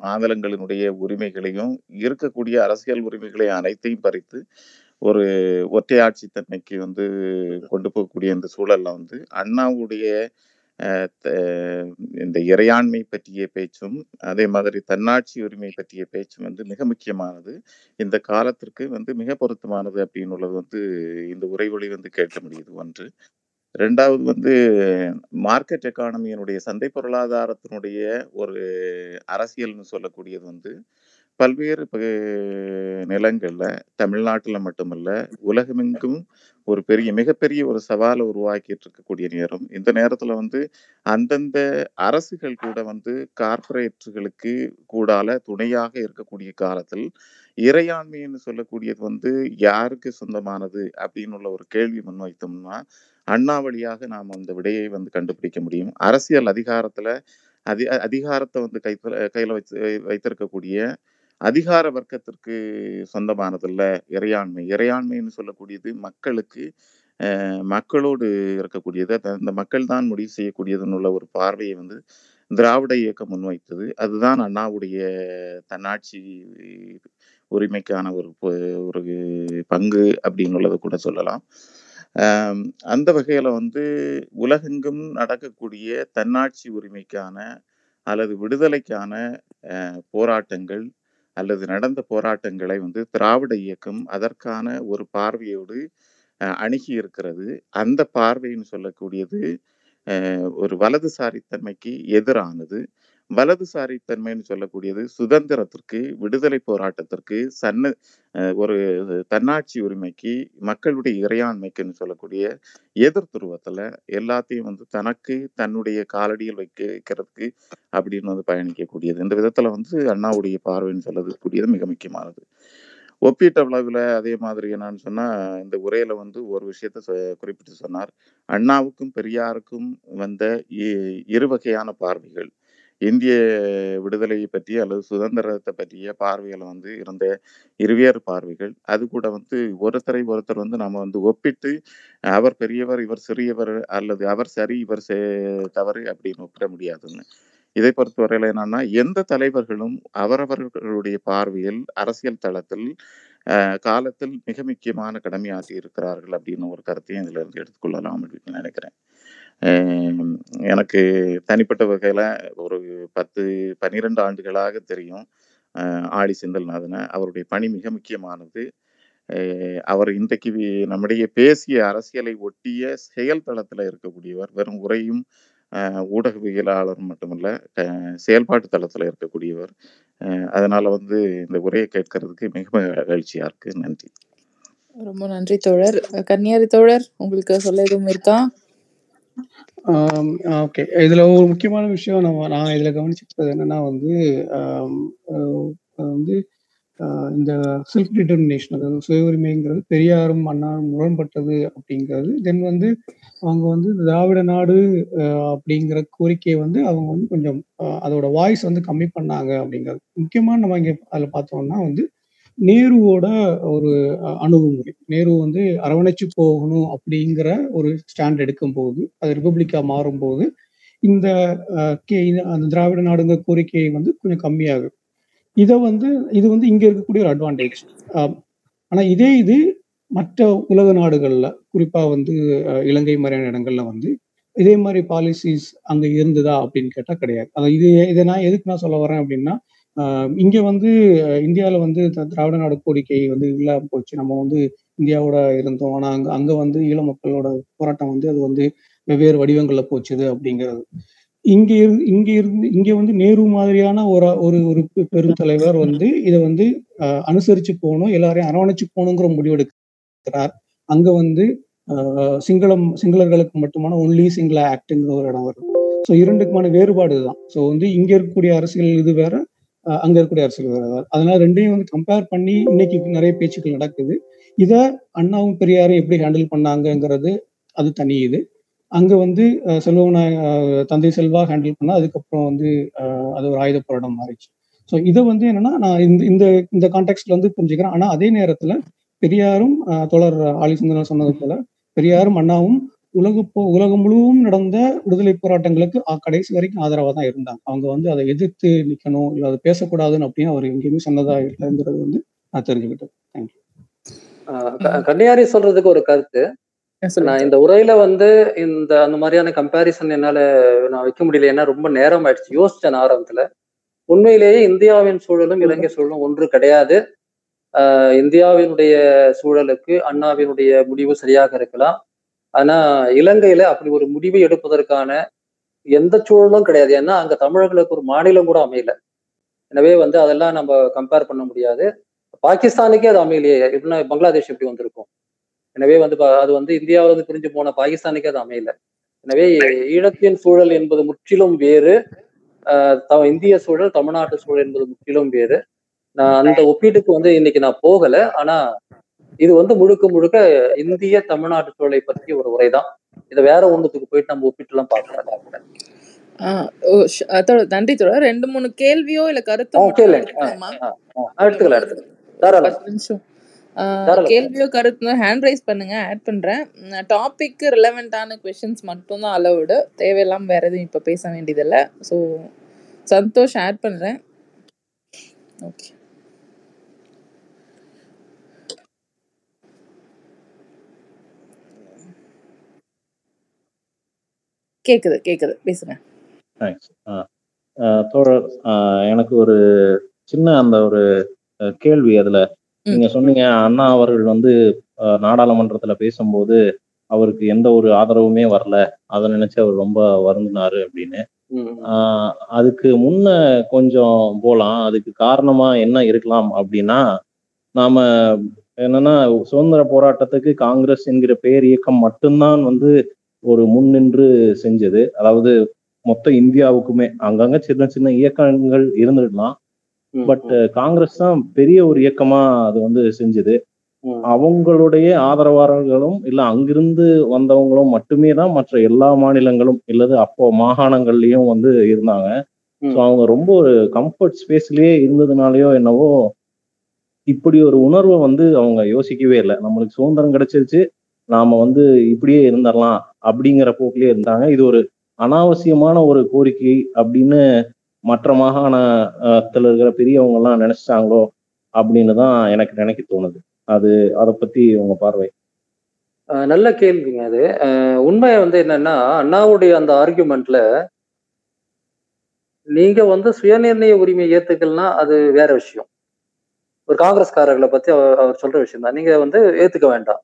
மாநிலங்களினுடைய உரிமைகளையும் இருக்கக்கூடிய அரசியல் உரிமைகளையும் அனைத்தையும் பறித்து ஒரு ஒற்றையாட்சி தன்மைக்கு கொண்டு போகக்கூடிய இந்த சூழல்ல அண்ணாவுடைய இந்த இறையாண்மை பற்றிய பேச்சும் அதே மாதிரி தன்னாட்சி உரிமை பற்றிய பேச்சும் மிக முக்கியமானது, இந்த காலத்திற்கு மிக பொருத்தமானது அப்படின்னு உள்ளது இந்த உரைவொளி கேட்க முடியுது. ஒன்று. ரெண்டாவது மார்க்கெட் எக்கானமியினுடைய சந்தை பொருளாதாரத்தினுடைய ஒரு அரசியல்னு சொல்லக்கூடியது பல்வேறு நிலங்கள்ல தமிழ்நாட்டுல மட்டுமல்ல உலகமெங்கும் ஒரு மிகப்பெரிய ஒரு சவாலை உருவாக்கிட்டு இருக்கக்கூடிய நேரம். இந்த நேரத்துல அந்தந்த அரசுகள் கூட கார்பரேட்டுகளுக்கு கூடால துணையாக இருக்கக்கூடிய காலத்தில் இறையாண்மைன்னு சொல்லக்கூடியது யாருக்கு சொந்தமானது அப்படின்னு உள்ள ஒரு கேள்வி முன்வைத்தோம்னா அண்ணா வழியாக நாம் அந்த விடையை கண்டுபிடிக்க முடியும். அரசியல் அதிகாரத்துல அதிகாரத்தை கையில வைத்திருக்கக்கூடிய அதிகார வர்க்கத்திற்கு சொந்தமானதில்ல இறையாண்மை. இறையாண்மைன்னு சொல்லக்கூடியது மக்களுக்கு மக்களோடு இருக்கக்கூடியது, அந்த மக்கள் தான் முடிவு செய்யக்கூடியதுன்னு உள்ள ஒரு பார்வையை திராவிட இயக்கம் முன்வைத்தது. அதுதான் அண்ணாவுடைய தன்னாட்சி உரிமைக்கான ஒரு பங்கு அப்படின்னு உள்ளதை கூட சொல்லலாம். அந்த வகையில் உலகெங்கும் நடக்கக்கூடிய தன்னாட்சி உரிமைக்கான அல்லது விடுதலைக்கான போராட்டங்கள் அல்லது நடந்த போராட்டங்களை திராவிட இயக்கம் அதற்கான ஒரு பார்வையோடு அணுகி இருக்கிறது. அந்த பார்வைன்னு சொல்லக்கூடியது ஒரு வலதுசாரித்தன்மைக்கு எதிரானது. வலதுசாரித்தன்மைன்னு சொல்லக்கூடியது சுதந்திரத்திற்கு, விடுதலை போராட்டத்திற்கு, ஒரு தன்னாட்சி உரிமைக்கு, மக்களுடைய இறையாண்மைக்குன்னு சொல்லக்கூடிய எதிர் துருவத்தில் எல்லாத்தையும் தனக்கு தன்னுடைய காலடியில் வைக்கிறதுக்கு அப்படின்னு பயணிக்கக்கூடியது. இந்த விதத்தில் அண்ணாவுடைய பார்வைன்னு சொல்லக்கூடியது மிக முக்கியமானது. ஒப்பீட்ட அளவில் அதே மாதிரி என்னன்னு சொன்னால், இந்த உரையில் ஒரு விஷயத்தை குறிப்பிட்டு சொன்னார். அண்ணாவுக்கும் பெரியாருக்கும் வந்த இரு வகையான பார்வைகள், இந்திய விடுதலையை பற்றி அல்லது சுதந்திரத்தை பற்றிய பார்வைகளை இருந்த இருவேறு பார்வைகள். அது கூட ஒருத்தரை ஒருத்தர் நம்ம ஒப்பிட்டு அவர் பெரியவர் இவர் சிறியவர் அல்லது அவர் சரி இவர் தவறு அப்படின்னு ஒப்பிட முடியாதுன்னு. இதை பொறுத்தவரையில் என்னன்னா, எந்த தலைவர்களும் அவரவர்களுடைய பார்வையில் அரசியல் தளத்தில் காலத்தில் மிக முக்கியமான கடமையாற்றி இருக்கிறார்கள் அப்படின்னு ஒரு கருத்தையும் இதுல இருந்து எடுத்துக்கொள்ளலாம் அப்படின்னு நினைக்கிறேன். எனக்கு தனிப்பட்ட வகையில் ஒரு 10-12 ஆண்டுகளாக தெரியும் ஆடி செந்தில்நாதனை. அவருடைய பணி மிக முக்கியமானது. அவர் இன்றைக்கு நம்முடைய பேசிய அரசியலை ஒட்டிய செயல் தளத்தில் இருக்கக்கூடியவர். வெறும் உரையும் ஊடகவியலாளர் மட்டுமல்ல, செயல்பாட்டு தளத்தில் இருக்கக்கூடியவர். அதனால் இந்த உரையை கேட்கறதுக்கு மிக மகிழ்ச்சியாக இருக்குது. நன்றி. ரொம்ப நன்றி தோழர். கன்னியாரி தோழர், உங்களுக்கு சொல்ல எதுவும் இருக்கா? ஓகே, இதுல ஒரு முக்கியமான விஷயம் நான் இதுல கவனிச்சிருக்கிறது என்னன்னா, இந்த செல்ஃப் டிட்டர்மினேஷன், அதாவது சுய உரிமைங்கிறது பெரியாரும் அண்ணாரும் முரண்பட்டது அப்படிங்கிறது. தென் அவங்க திராவிட நாடு அப்படிங்கிற கோரிக்கையை அவங்க கொஞ்சம் அதோட வாய்ஸ் கம்மி பண்ணாங்க அப்படிங்கிறது முக்கியமான. நம்ம இங்க அதுல பார்த்தோம்னா நேருவோட ஒரு அணுகுமுறை, நேரு அரவணைச்சு போகணும் அப்படிங்கிற ஒரு ஸ்டாண்ட் எடுக்கும் போது, அது ரிபப்ளிக்கா மாறும்போது இந்த அந்த திராவிட நாடுங்க கோரிக்கை கொஞ்சம் கம்மியாகும். இதை இது இங்க இருக்கக்கூடிய ஒரு அட்வான்டேஜ். ஆனா இதே இது மற்ற உலக நாடுகள்ல, குறிப்பா இலங்கை மாதிரியான இடங்கள்ல இதே மாதிரி பாலிசிஸ் அங்க இருந்ததா அப்படின்னு கேட்டா கிடையாது. அதான் இதை நான் எதுக்கு நான் சொல்ல வரேன் அப்படின்னா, இங்க இந்தியாவில திராவிட நாடு கோரிக்கை இல்லாம போச்சு. நம்ம இந்தியாவோட இருந்தோம். ஆனா அங்க ஈழ மக்களோட போராட்டம் அது வெவ்வேறு வடிவங்கள்ல போச்சுது அப்படிங்கிறது. இங்க நேரு மாதிரியான ஒரு பெருந்தலைவர் இதை அனுசரிச்சு போகணும், எல்லாரையும் அரவணைச்சு போகணுங்கிற முடிவெடுக்கிறார். அங்க சிங்களர்களுக்கு மட்டுமான ஒன்லி சிங்கள ஆக்டுங்கிற ஒரு இடம் வருது. ஸோ இரண்டுக்குமான வேறுபாடு தான். ஸோ இங்க இருக்கக்கூடிய அரசியல் இது வேற, அங்க இருக்கக்கூடிய அரசியல் வேறு. அதனால ரெண்டையும் கம்பேர் பண்ணி இன்னைக்கு நிறைய பேச்சுக்கள் நடக்குது. இத அண்ணாவும் பெரியாரும் எப்படி ஹேண்டில் பண்ணாங்கிறது அது தனி இது. அங்க தந்தை செல்வா ஹேண்டில் பண்ணா, அதுக்கப்புறம் அது ஒரு ஆயுத போராட்டம் மாறிச்சு. ஸோ இதை என்னன்னா, நான் இந்த இந்த கான்டெக்ட்ல புரிஞ்சுக்கிறேன். ஆனா அதே நேரத்துல பெரியாரும் தோழர் ஆழி செந்தில்நாதன் சொன்னது போல பெரியாரும் அண்ணாவும் உலகம் முழுவதும் நடந்த விடுதலை போராட்டங்களுக்கு கடைசி வரைக்கும் ஆதரவாக தான் இருந்தாங்க. அவங்க அதை எதிர்த்து நிற்கணும், இல்லை அதை பேசக்கூடாதுன்னு அப்படின்னு அவர் எங்கேயுமே சொன்னதா இல்லைங்கிறது நான் தெரிஞ்சுக்கிட்டேன். தேங்க்யூ. கன்னியாரி சொல்றதுக்கு ஒரு கருத்து, நான் இந்த உரையில இந்த அந்த மாதிரியான கம்பேரிசன் என்னால நான் வைக்க முடியல. ஏன்னா ரொம்ப நேரம் ஆயிடுச்சு. யோசிச்சேன் ஆரம்பத்துல. உண்மையிலேயே இந்தியாவின் சூழலும் இலங்கை சூழலும் ஒன்று கிடையாது. இந்தியாவினுடைய சூழலுக்கு அண்ணாவினுடைய முடிவு சரியாக இருக்கலாம். ஆனா இலங்கையில அப்படி ஒரு முடிவை எடுப்பதற்கான எந்த சூழலும் கிடையாது. ஏன்னா அங்க தமிழர்களுக்கு ஒரு மாநிலம் கூட அமையல. எனவே அதெல்லாம் நம்ம கம்பேர் பண்ண முடியாது. பாகிஸ்தானுக்கே அது அமையலையே, எப்படின்னா பங்களாதேஷ் எப்படி வந்திருக்கும். எனவே அது இந்தியாவில பிரிஞ்சு போன பாகிஸ்தானுக்கே அது அமையல. எனவே ஈழத்தின் சூழல் என்பது முற்றிலும் வேறு, இந்திய சூழல் தமிழ்நாட்டு சூழல் என்பது முற்றிலும் வேறு. நான் அந்த ஒப்பீட்டுக்கு இன்னைக்கு நான் போகல. ஆனா இது முழுக்க முழுக்க இந்திய தமிழ்நாட்டு சூழலை பற்றிய ஒரு உரைதான். இதை வேற ஒண்ணுக்கு போயிட்டு நம்ம ஒப்பிட்டுலாம் பாக்கலாம். நன்றி தோழர். 2-3 கேள்வியோ இல்ல கருத்தோ எடுத்துக்கலாம். கேள்வியோ கருத்து ஹேண்ட் ரைஸ் பண்ணுங்க, ஆட் பண்றேன். டாபிக் ரிலவென்டான க்வெஸ்சன்ஸ் மட்டும் தான் அலவுடு, தேவையில்லாம வேற எதுவும் இப்ப பேச வேண்டியதில்ல. ஸோ சந்தோஷ் ஆட் பண்றேன். ஓகே, கேக்குது கேக்குது, பேசுங்க. தோழர், எனக்கு ஒரு சின்ன அந்த ஒரு கேள்வி. அதுல நீங்க சொன்னீங்க அண்ணா அவர்கள் வந்து நாடாளுமன்றத்துல பேசும்போது அவருக்கு எந்த ஒரு ஆதரவுமே வரல, அதை நினைச்சு அவர் ரொம்ப வருந்தினாரு அப்படின்னு. அதுக்கு முன்ன கொஞ்சம் போலாம். அதுக்கு காரணமா என்ன இருக்கலாம் அப்படின்னா, நாம என்னன்னா சுதந்திர போராட்டத்துக்கு காங்கிரஸ் என்கிற பேர் இயக்கம் மட்டும்தான் வந்து ஒரு முன்னின்று செஞ்சது. அதாவது மொத்த இந்தியாவுக்குமே அங்கங்க சின்ன சின்ன இயக்கங்கள் இருந்துடலாம், பட் காங்கிரஸ் தான் பெரிய ஒரு இயக்கமா அது வந்து செஞ்சது. அவங்களுடைய ஆதரவாளர்களும் இல்ல அங்கிருந்து வந்தவங்களும் மட்டுமே தான் மற்ற எல்லா மாநிலங்களும் இல்லது அப்போ மாகாணங்கள்லயும் வந்து இருந்தாங்க. ஸோ அவங்க ரொம்ப ஒரு கம்ஃபர்ட் ஸ்பேஸ்லயே இருந்ததுனாலயோ என்னவோ இப்படி ஒரு உணர்வை வந்து அவங்க யோசிக்கவே இல்லை. நம்மளுக்கு சுதந்திரம் கிடைச்சிருச்சு, நாம வந்து இப்படியே இருந்துடலாம் அப்படிங்கிற போக்கிலேயே இருந்தாங்க. இது ஒரு அனாவசியமான ஒரு கோரிக்கை அப்படின்னு மற்ற மாகாணத்துல இருக்கிற பெரியவங்க எல்லாம் நினைச்சிட்டாங்களோ அப்படின்னு தான் எனக்கு நினைக்க தோணுது. அது அதை பத்தி உங்க பார்வை. நல்ல கேள்விங்க. அது உண்மையை வந்து என்னன்னா, அண்ணாவுடைய அந்த ஆர்குமெண்ட்ல நீங்க வந்து சுயநிர்ணய உரிமை ஏத்துக்கலன்னா அது வேற விஷயம். ஒரு காங்கிரஸ்காரர்களை பத்தி அவர் சொல்ற விஷயம் தான், நீங்க வந்து ஏத்துக்க வேண்டாம்,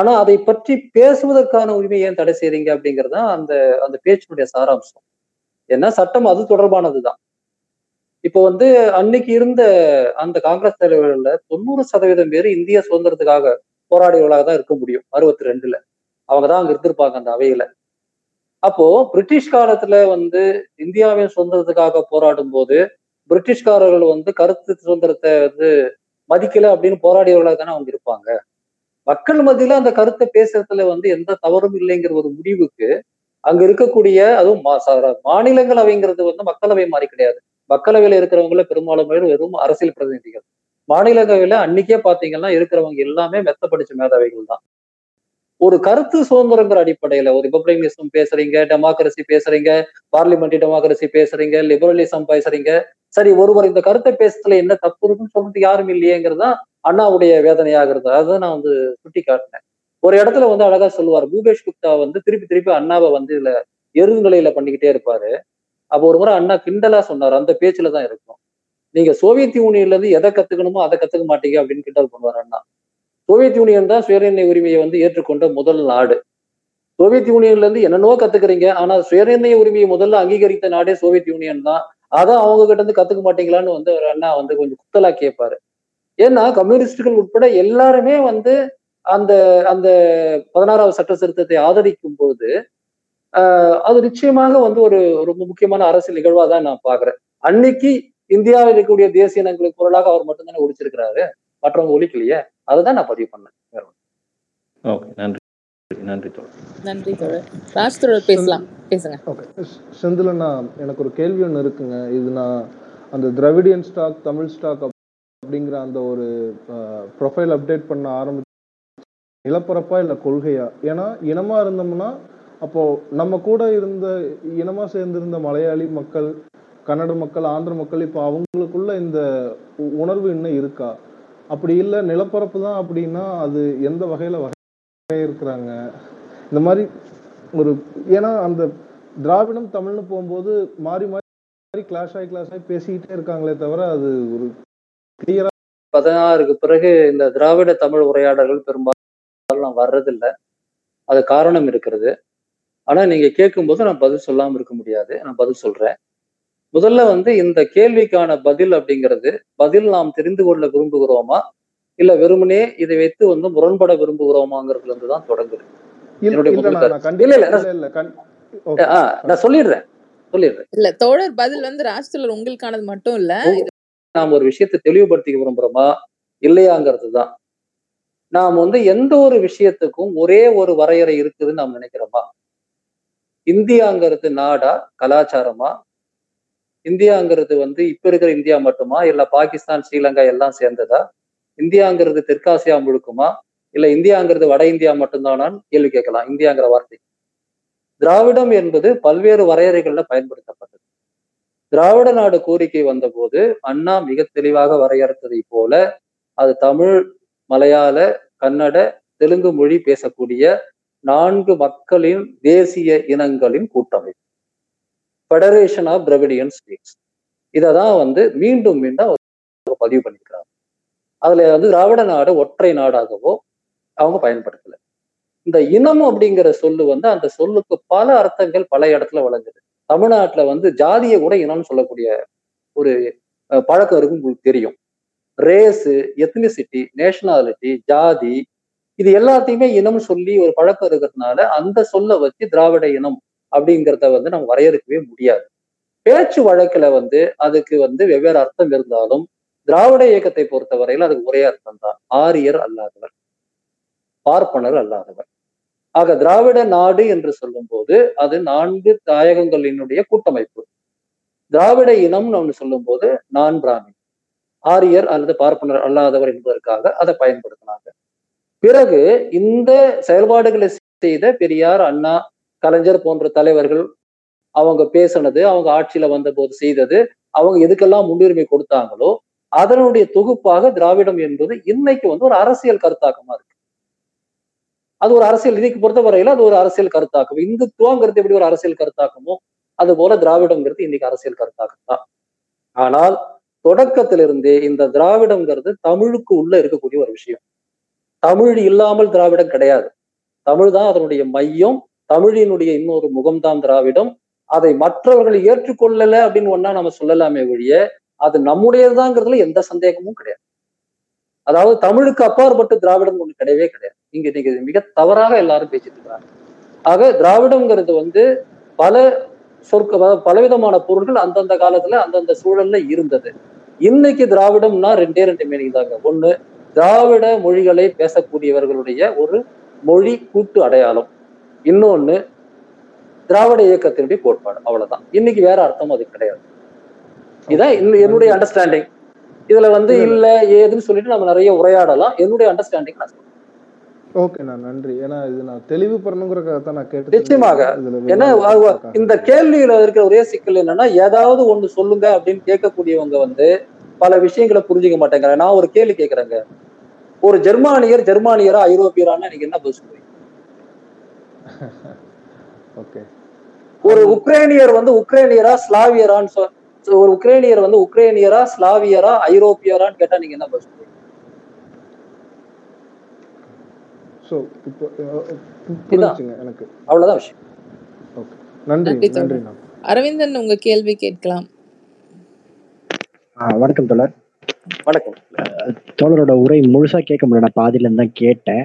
ஆனா அதை பற்றி பேசுவதற்கான உரிமை ஏன் தடை செய்றீங்க அப்படிங்கிறது தான் அந்த அந்த பேச்சினுடைய சாராம்சம். ஏன்னா சட்டம் அது தொடர்பானதுதான். இப்போ வந்து அன்னைக்கு இருந்த அந்த காங்கிரஸ் தலைவர்கள்ல 90% பேர் இந்திய சுதந்திரத்துக்காக போராடியவர்களாக தான் இருக்க முடியும். 62ல அவங்கதான் அங்க இருந்திருப்பாங்க அந்த அவையில. அப்போ பிரிட்டிஷ் காலத்துல வந்து இந்தியாவின் சுதந்திரத்துக்காக போராடும் போது பிரிட்டிஷ்காரர்கள் வந்து கருத்து சுதந்திரத்தை வந்து மதிக்கல அப்படின்னு போராடியவர்களாக தானே அவங்க இருப்பாங்க. மக்கள் மத்தியில அந்த கருத்தை பேசுறதுல வந்து எந்த தவறும் இல்லைங்கிற ஒரு முடிவுக்கு அங்க இருக்கக்கூடிய, அதுவும் மாநிலங்களவைங்கிறது வந்து மக்களவை மாதிரி கிடையாது. மக்களவையில இருக்கிறவங்கள பெரும்பாலும் வெறும் அரசியல் பிரதிநிதிகள். மாநிலங்களவையில அன்னைக்கே பாத்தீங்கன்னா இருக்கிறவங்க எல்லாமே மெத்த படிச்ச மேதாவைகள் தான். ஒரு கருத்து சுதந்திரங்கிற அடிப்படையில ஒரு ரிபப்ளிகனிசம் பேசுறீங்க, டெமோக்ரஸி பேசுறீங்க, பார்லிமெண்ட்ரி டெமோக்ரஸி பேசுறீங்க, லிபரலிசம் பேசுறீங்க, சரி ஒருவர் இந்த கருத்தை பேசுறதுல என்ன தப்பு இருக்குன்னு சொல்றது யாரும் இல்லையேங்கிறதா அண்ணாவுடைய வேதனையாக இருந்தது. அதை நான் வந்து சுட்டி காட்டினேன். ஒரு இடத்துல வந்து அழகா சொல்லுவார், பூபேஷ் குப்தா வந்து திருப்பி திருப்பி அண்ணாவை வந்து இதுல எருங்கலையில பண்ணிக்கிட்டே இருப்பாரு. அப்போ ஒரு முறை அண்ணா கிண்டலா சொன்னார், அந்த பேச்சுல தான் இருக்கும், நீங்க சோவியத் யூனியன்ல இருந்து எதை கத்துக்கணுமோ அதை கத்துக்க மாட்டீங்க அப்படின்னு கிண்டல் பண்ணுவார் அண்ணா. சோவியத் யூனியன் தான் சுயநிர்ணய உரிமையை வந்து ஏற்றுக்கொண்ட முதல் நாடு. சோவியத் யூனியன்ல இருந்து என்னென்னவோ கத்துக்கிறீங்க, ஆனா சுயநிர்ணய உரிமையை முதல்ல அங்கீகரித்த நாடே சோவியத் யூனியன் தான், அதை அவங்க கிட்ட இருந்து கத்துக்க மாட்டீங்களான்னு வந்து ஒரு அண்ணா வந்து கொஞ்சம் குத்தலா கேட்பாரு. ஏன்னா கம்யூனிஸ்டுகள் உட்பட எல்லாருமே வந்து அந்த அந்த 16வது சட்ட திருத்தத்தை ஆதரிக்கும் போது அது நிச்சயமாக வந்து ஒரு ரொம்ப முக்கியமான அரசியல் நிகழ்வா தான் நான் பாக்குறேன். அன்னைக்கு இந்தியாவில் இருக்கக்கூடிய தேசிய இனங்களுக்கு குரலாக அவர் மட்டும்தானே ஒழிச்சிருக்கிறாரு, மற்றவங்க ஒழிக்கலையே. அதுதான் நான் பதிவு பண்ணேன். நன்றி நன்றி தோழர். பேசலாம், பேசுங்க. ஓகே செந்திலண்ணா, எனக்கு ஒரு கேள்வி ஒன்று இருக்குங்க. இது நான் அந்த திராவிடியன் ஸ்டாக், தமிழ் ஸ்டாக் அப்படிங்கிற அந்த ஒரு ப்ரொஃபைல் அப்டேட் பண்ண ஆரம்பிச்சு நிலப்பரப்பா இல்லை கொள்கையா? ஏன்னா இனமா இருந்தோம்னா அப்போ நம்ம கூட இருந்த இனமா சேர்ந்திருந்த மலையாளி மக்கள், கன்னட மக்கள், ஆந்திர மக்கள், இப்போ அவங்களுக்குள்ள இந்த உணர்வு இன்னும் இருக்கா? அப்படி இல்லை நிலப்பரப்பு தான் அப்படின்னா அது எந்த வகையில வகை இருக்கிறாங்க இந்த மாதிரி ஒரு? ஏன்னா அந்த திராவிடம் தமிழ்னு போகும்போது மாறி மாறி கிளாஷ் ஆகி பேசிக்கிட்டே இருக்காங்களே தவிர அது ஒரு கிளியரா. 16க்கு பிறகு இந்த திராவிட தமிழ் உரையாடல்கள் பெரும்பாலும் வர்றதில்லை. அது காரணம் இருக்கிறது. ஆனா நீங்க கேட்கும்போது நான் பதில் சொல்லாம இருக்க முடியாது, நான் பதில் சொல்றேன். முதல்ல வந்து இந்த கேள்விக்கான பதில் அப்படிங்கிறது, பதில் நாம் தெரிந்து கொள்ள விரும்புகிறோமா இல்ல வெறுமனே இதை வைத்து வந்து முரண்பட விரும்புகிறோமாங்கிறதுல இருந்துதான் தொடங்குது என்னுடைய முதல் கருத்து. நான் சொல்லிடுறேன். இல்ல தோழர், பதில் வந்து ராஷ்டிரல் உங்களுக்கானது மட்டும் இல்ல, நாம் ஒரு விஷயத்தை தெளிவுபடுத்திக்க விரும்புறோமா இல்லையாங்கிறது தான். நாம் வந்து எந்த ஒரு விஷயத்துக்கும் ஒரே ஒரு வரையறை இருக்குதுன்னு நாம் நினைக்கிறோமா? இந்தியாங்கிறது நாடா, கலாச்சாரமா? இந்தியாங்கிறது வந்து இப்ப இருக்கிற இந்தியா மட்டுமா இல்ல பாகிஸ்தான், ஸ்ரீலங்கா எல்லாம் சேர்ந்ததா? இந்தியாங்கிறது தெற்காசியா முழுக்குமா இல்ல இந்தியாங்கிறது வட இந்தியா மட்டும்தானான்னு கேள்வி கேட்கலாம். இந்தியாங்கிற வார்த்தை திராவிடம் என்பது பல்வேறு வரையறைகள்ல பயன்படுத்தப்பட்டது. திராவிட நாடு கோரிக்கை வந்த போது அண்ணா மிக தெளிவாக வரையறுத்ததை போல அது தமிழ், மலையாள, கன்னட, தெலுங்கு மொழி பேசக்கூடிய 4 மக்களின் தேசிய இனங்களின் கூட்டமைப்பு, ஃபெடரேஷன் ஆஃப் திராவிடியன் ஸ்டேட்ஸ். இததான் மீண்டும் மீண்டும் பதிவு பண்ணிக்கிறாங்க. அதுல திராவிட நாடு ஒற்றை நாடாகவோ அவங்க பயன்படுத்தல. இந்த இனம் அப்படிங்கிற சொல்லு அந்த சொல்லுக்கு பல அர்த்தங்கள் பல இடத்துல வழங்குது. தமிழ்நாட்டுல ஜாதியை கூட இனம்னு சொல்லக்கூடிய ஒரு பழக்கம் இருக்கும், உங்களுக்கு தெரியும். ரேஸு, எத்னிசிட்டி, நேஷனாலிட்டி, ஜாதி, இது எல்லாத்தையுமே இனம் சொல்லி ஒரு பழக்கம் இருக்கிறதுனால அந்த சொல்ல வச்சு திராவிட இனம் அப்படிங்கிறத நம்ம வரையறுக்கவே முடியாது. பேச்சு வழக்குல அதுக்கு வெவ்வேறு அர்த்தம் இருந்தாலும் திராவிட இயக்கத்தை பொறுத்த வரையில அதுக்கு ஒரே அர்த்தம் தான், ஆரியர் அல்லாதவர், பார்ப்பனர் அல்லாதவர். ஆக திராவிட நாடு என்று சொல்லும் போது அது 4 தாயகங்களினுடைய கூட்டமைப்பு. திராவிட இனம் அப்படின்னு சொல்லும் போது நான் பிராமி, ஆரியர் அல்லது பார்ப்பனர் அல்லாதவர் என்பதற்காக அதை பயன்படுத்தினாங்க. பிறகு இந்த செயல்பாடுகளை செய்த பெரியார், அண்ணா, கலைஞர் போன்ற தலைவர்கள் அவங்க பேசினது, அவங்க ஆட்சியில வந்தபோது செய்தது, அவங்க எதுக்கெல்லாம் முன்னுரிமை கொடுத்தாங்களோ அதனுடைய தொகுப்பாக திராவிடம் என்பது இன்னைக்கு ஒரு அரசியல் கருத்தாக்கமா இருக்கு. அது ஒரு அரசியல், இன்னைக்கு பொறுத்த வரையில அது ஒரு அரசியல் கருத்தாக்கம். இந்துத்துவங்கிறது எப்படி ஒரு அரசியல் கருத்தாக்கமோ அது போல திராவிடம்ங்கிறது இன்னைக்கு அரசியல் கருத்தாக்கம் தான். ஆனால் தொடக்கத்திலிருந்தே இந்த திராவிடம்ங்கிறது தமிழுக்கு உள்ள இருக்கக்கூடிய ஒரு விஷயம். தமிழ் இல்லாமல் திராவிடம் கிடையாது. தமிழ் தான் அதனுடைய மையம், தமிழினுடைய இன்னொரு முகம்தான் திராவிடம். அதை மற்றவர்கள் ஏற்றுக்கொள்ளல அப்படின்னு ஒன்னா நம்ம சொல்லலாமே ஒழிய அது நம்முடையதுதாங்கிறதுல எந்த சந்தேகமும் கிடையாது. அதாவது தமிழுக்கு அப்பாற்பட்டு திராவிடம் ஒன்று கிடையவே கிடையாது. இங்க இன்னைக்கு மிக தவறாக எல்லாரும் பேசிட்டு இருக்கிறாங்க. ஆக திராவிடம்ங்கிறது பல சொற்க பலவிதமான பொருள்கள் அந்தந்த காலத்துல அந்தந்த சூழல்ல இருந்தது. இன்னைக்கு திராவிடம்னா 2 மீனிங் தாங்க. ஒண்ணு, திராவிட மொழிகளை பேசக்கூடியவர்களுடைய ஒரு மொழி கூட்டு அடையாளம். இன்னொன்னு திராவிட இயக்கத்தினுடைய கோட்பாடு, அவ்வளவுதான். இன்னைக்கு வேற அர்த்தம் அது கிடையாது. இதான் என்னுடைய அண்டர்ஸ்டாண்டிங். இதுல இல்ல ஏதுன்னு சொல்லிட்டு நம்ம நிறைய உரையாடலாம். என்னுடைய அண்டர்ஸ்டாண்டிங் நான் சொல்றேன். ஓகேண்ணா, நன்றி. ஏன்னா இது நான் தெளிவு பண்ணணுங்கிறத நான் கேட்டேன். நிச்சயமாக. ஏன்னா இந்த கேள்வியில இருக்கிற ஒரே சிக்கல் என்னன்னா, ஏதாவது ஒண்ணு சொல்லுங்க அப்படின்னு கேட்கக்கூடியவங்க பல விஷயங்களை புரிஞ்சுக்க மாட்டேங்கிறாங்க. நான் ஒரு கேள்வி கேட்கறேங்க, ஒரு ஜெர்மானியர் ஜெர்மானியரா ஐரோப்பியரானா நீங்க என்ன பதில் சொல்றீங்க? ஓகே, ஒரு உக்ரைனியர் உக்ரைனியரா ஸ்லாவியரான்னு ஒரு உக்ரைனியர் உக்ரைனியரா ஸ்லாவியரா ஐரோப்பியரான்னு கேட்டா நீங்க என்ன பதில் சொல்றீங்க? சோ இப்போ புரிஞ்சுங்க எனக்கு, அவ்வளவுதான் விஷயம். ஓகே, நன்றி. நன்றி. அரவிந்தன், உங்க கேள்வி கேட்கலாம். வணக்கம் தோழர். வணக்கம். தோழரோட உரை முழுசா கேட்க முடியல, பாதியில இருந்தா கேட்டேன்.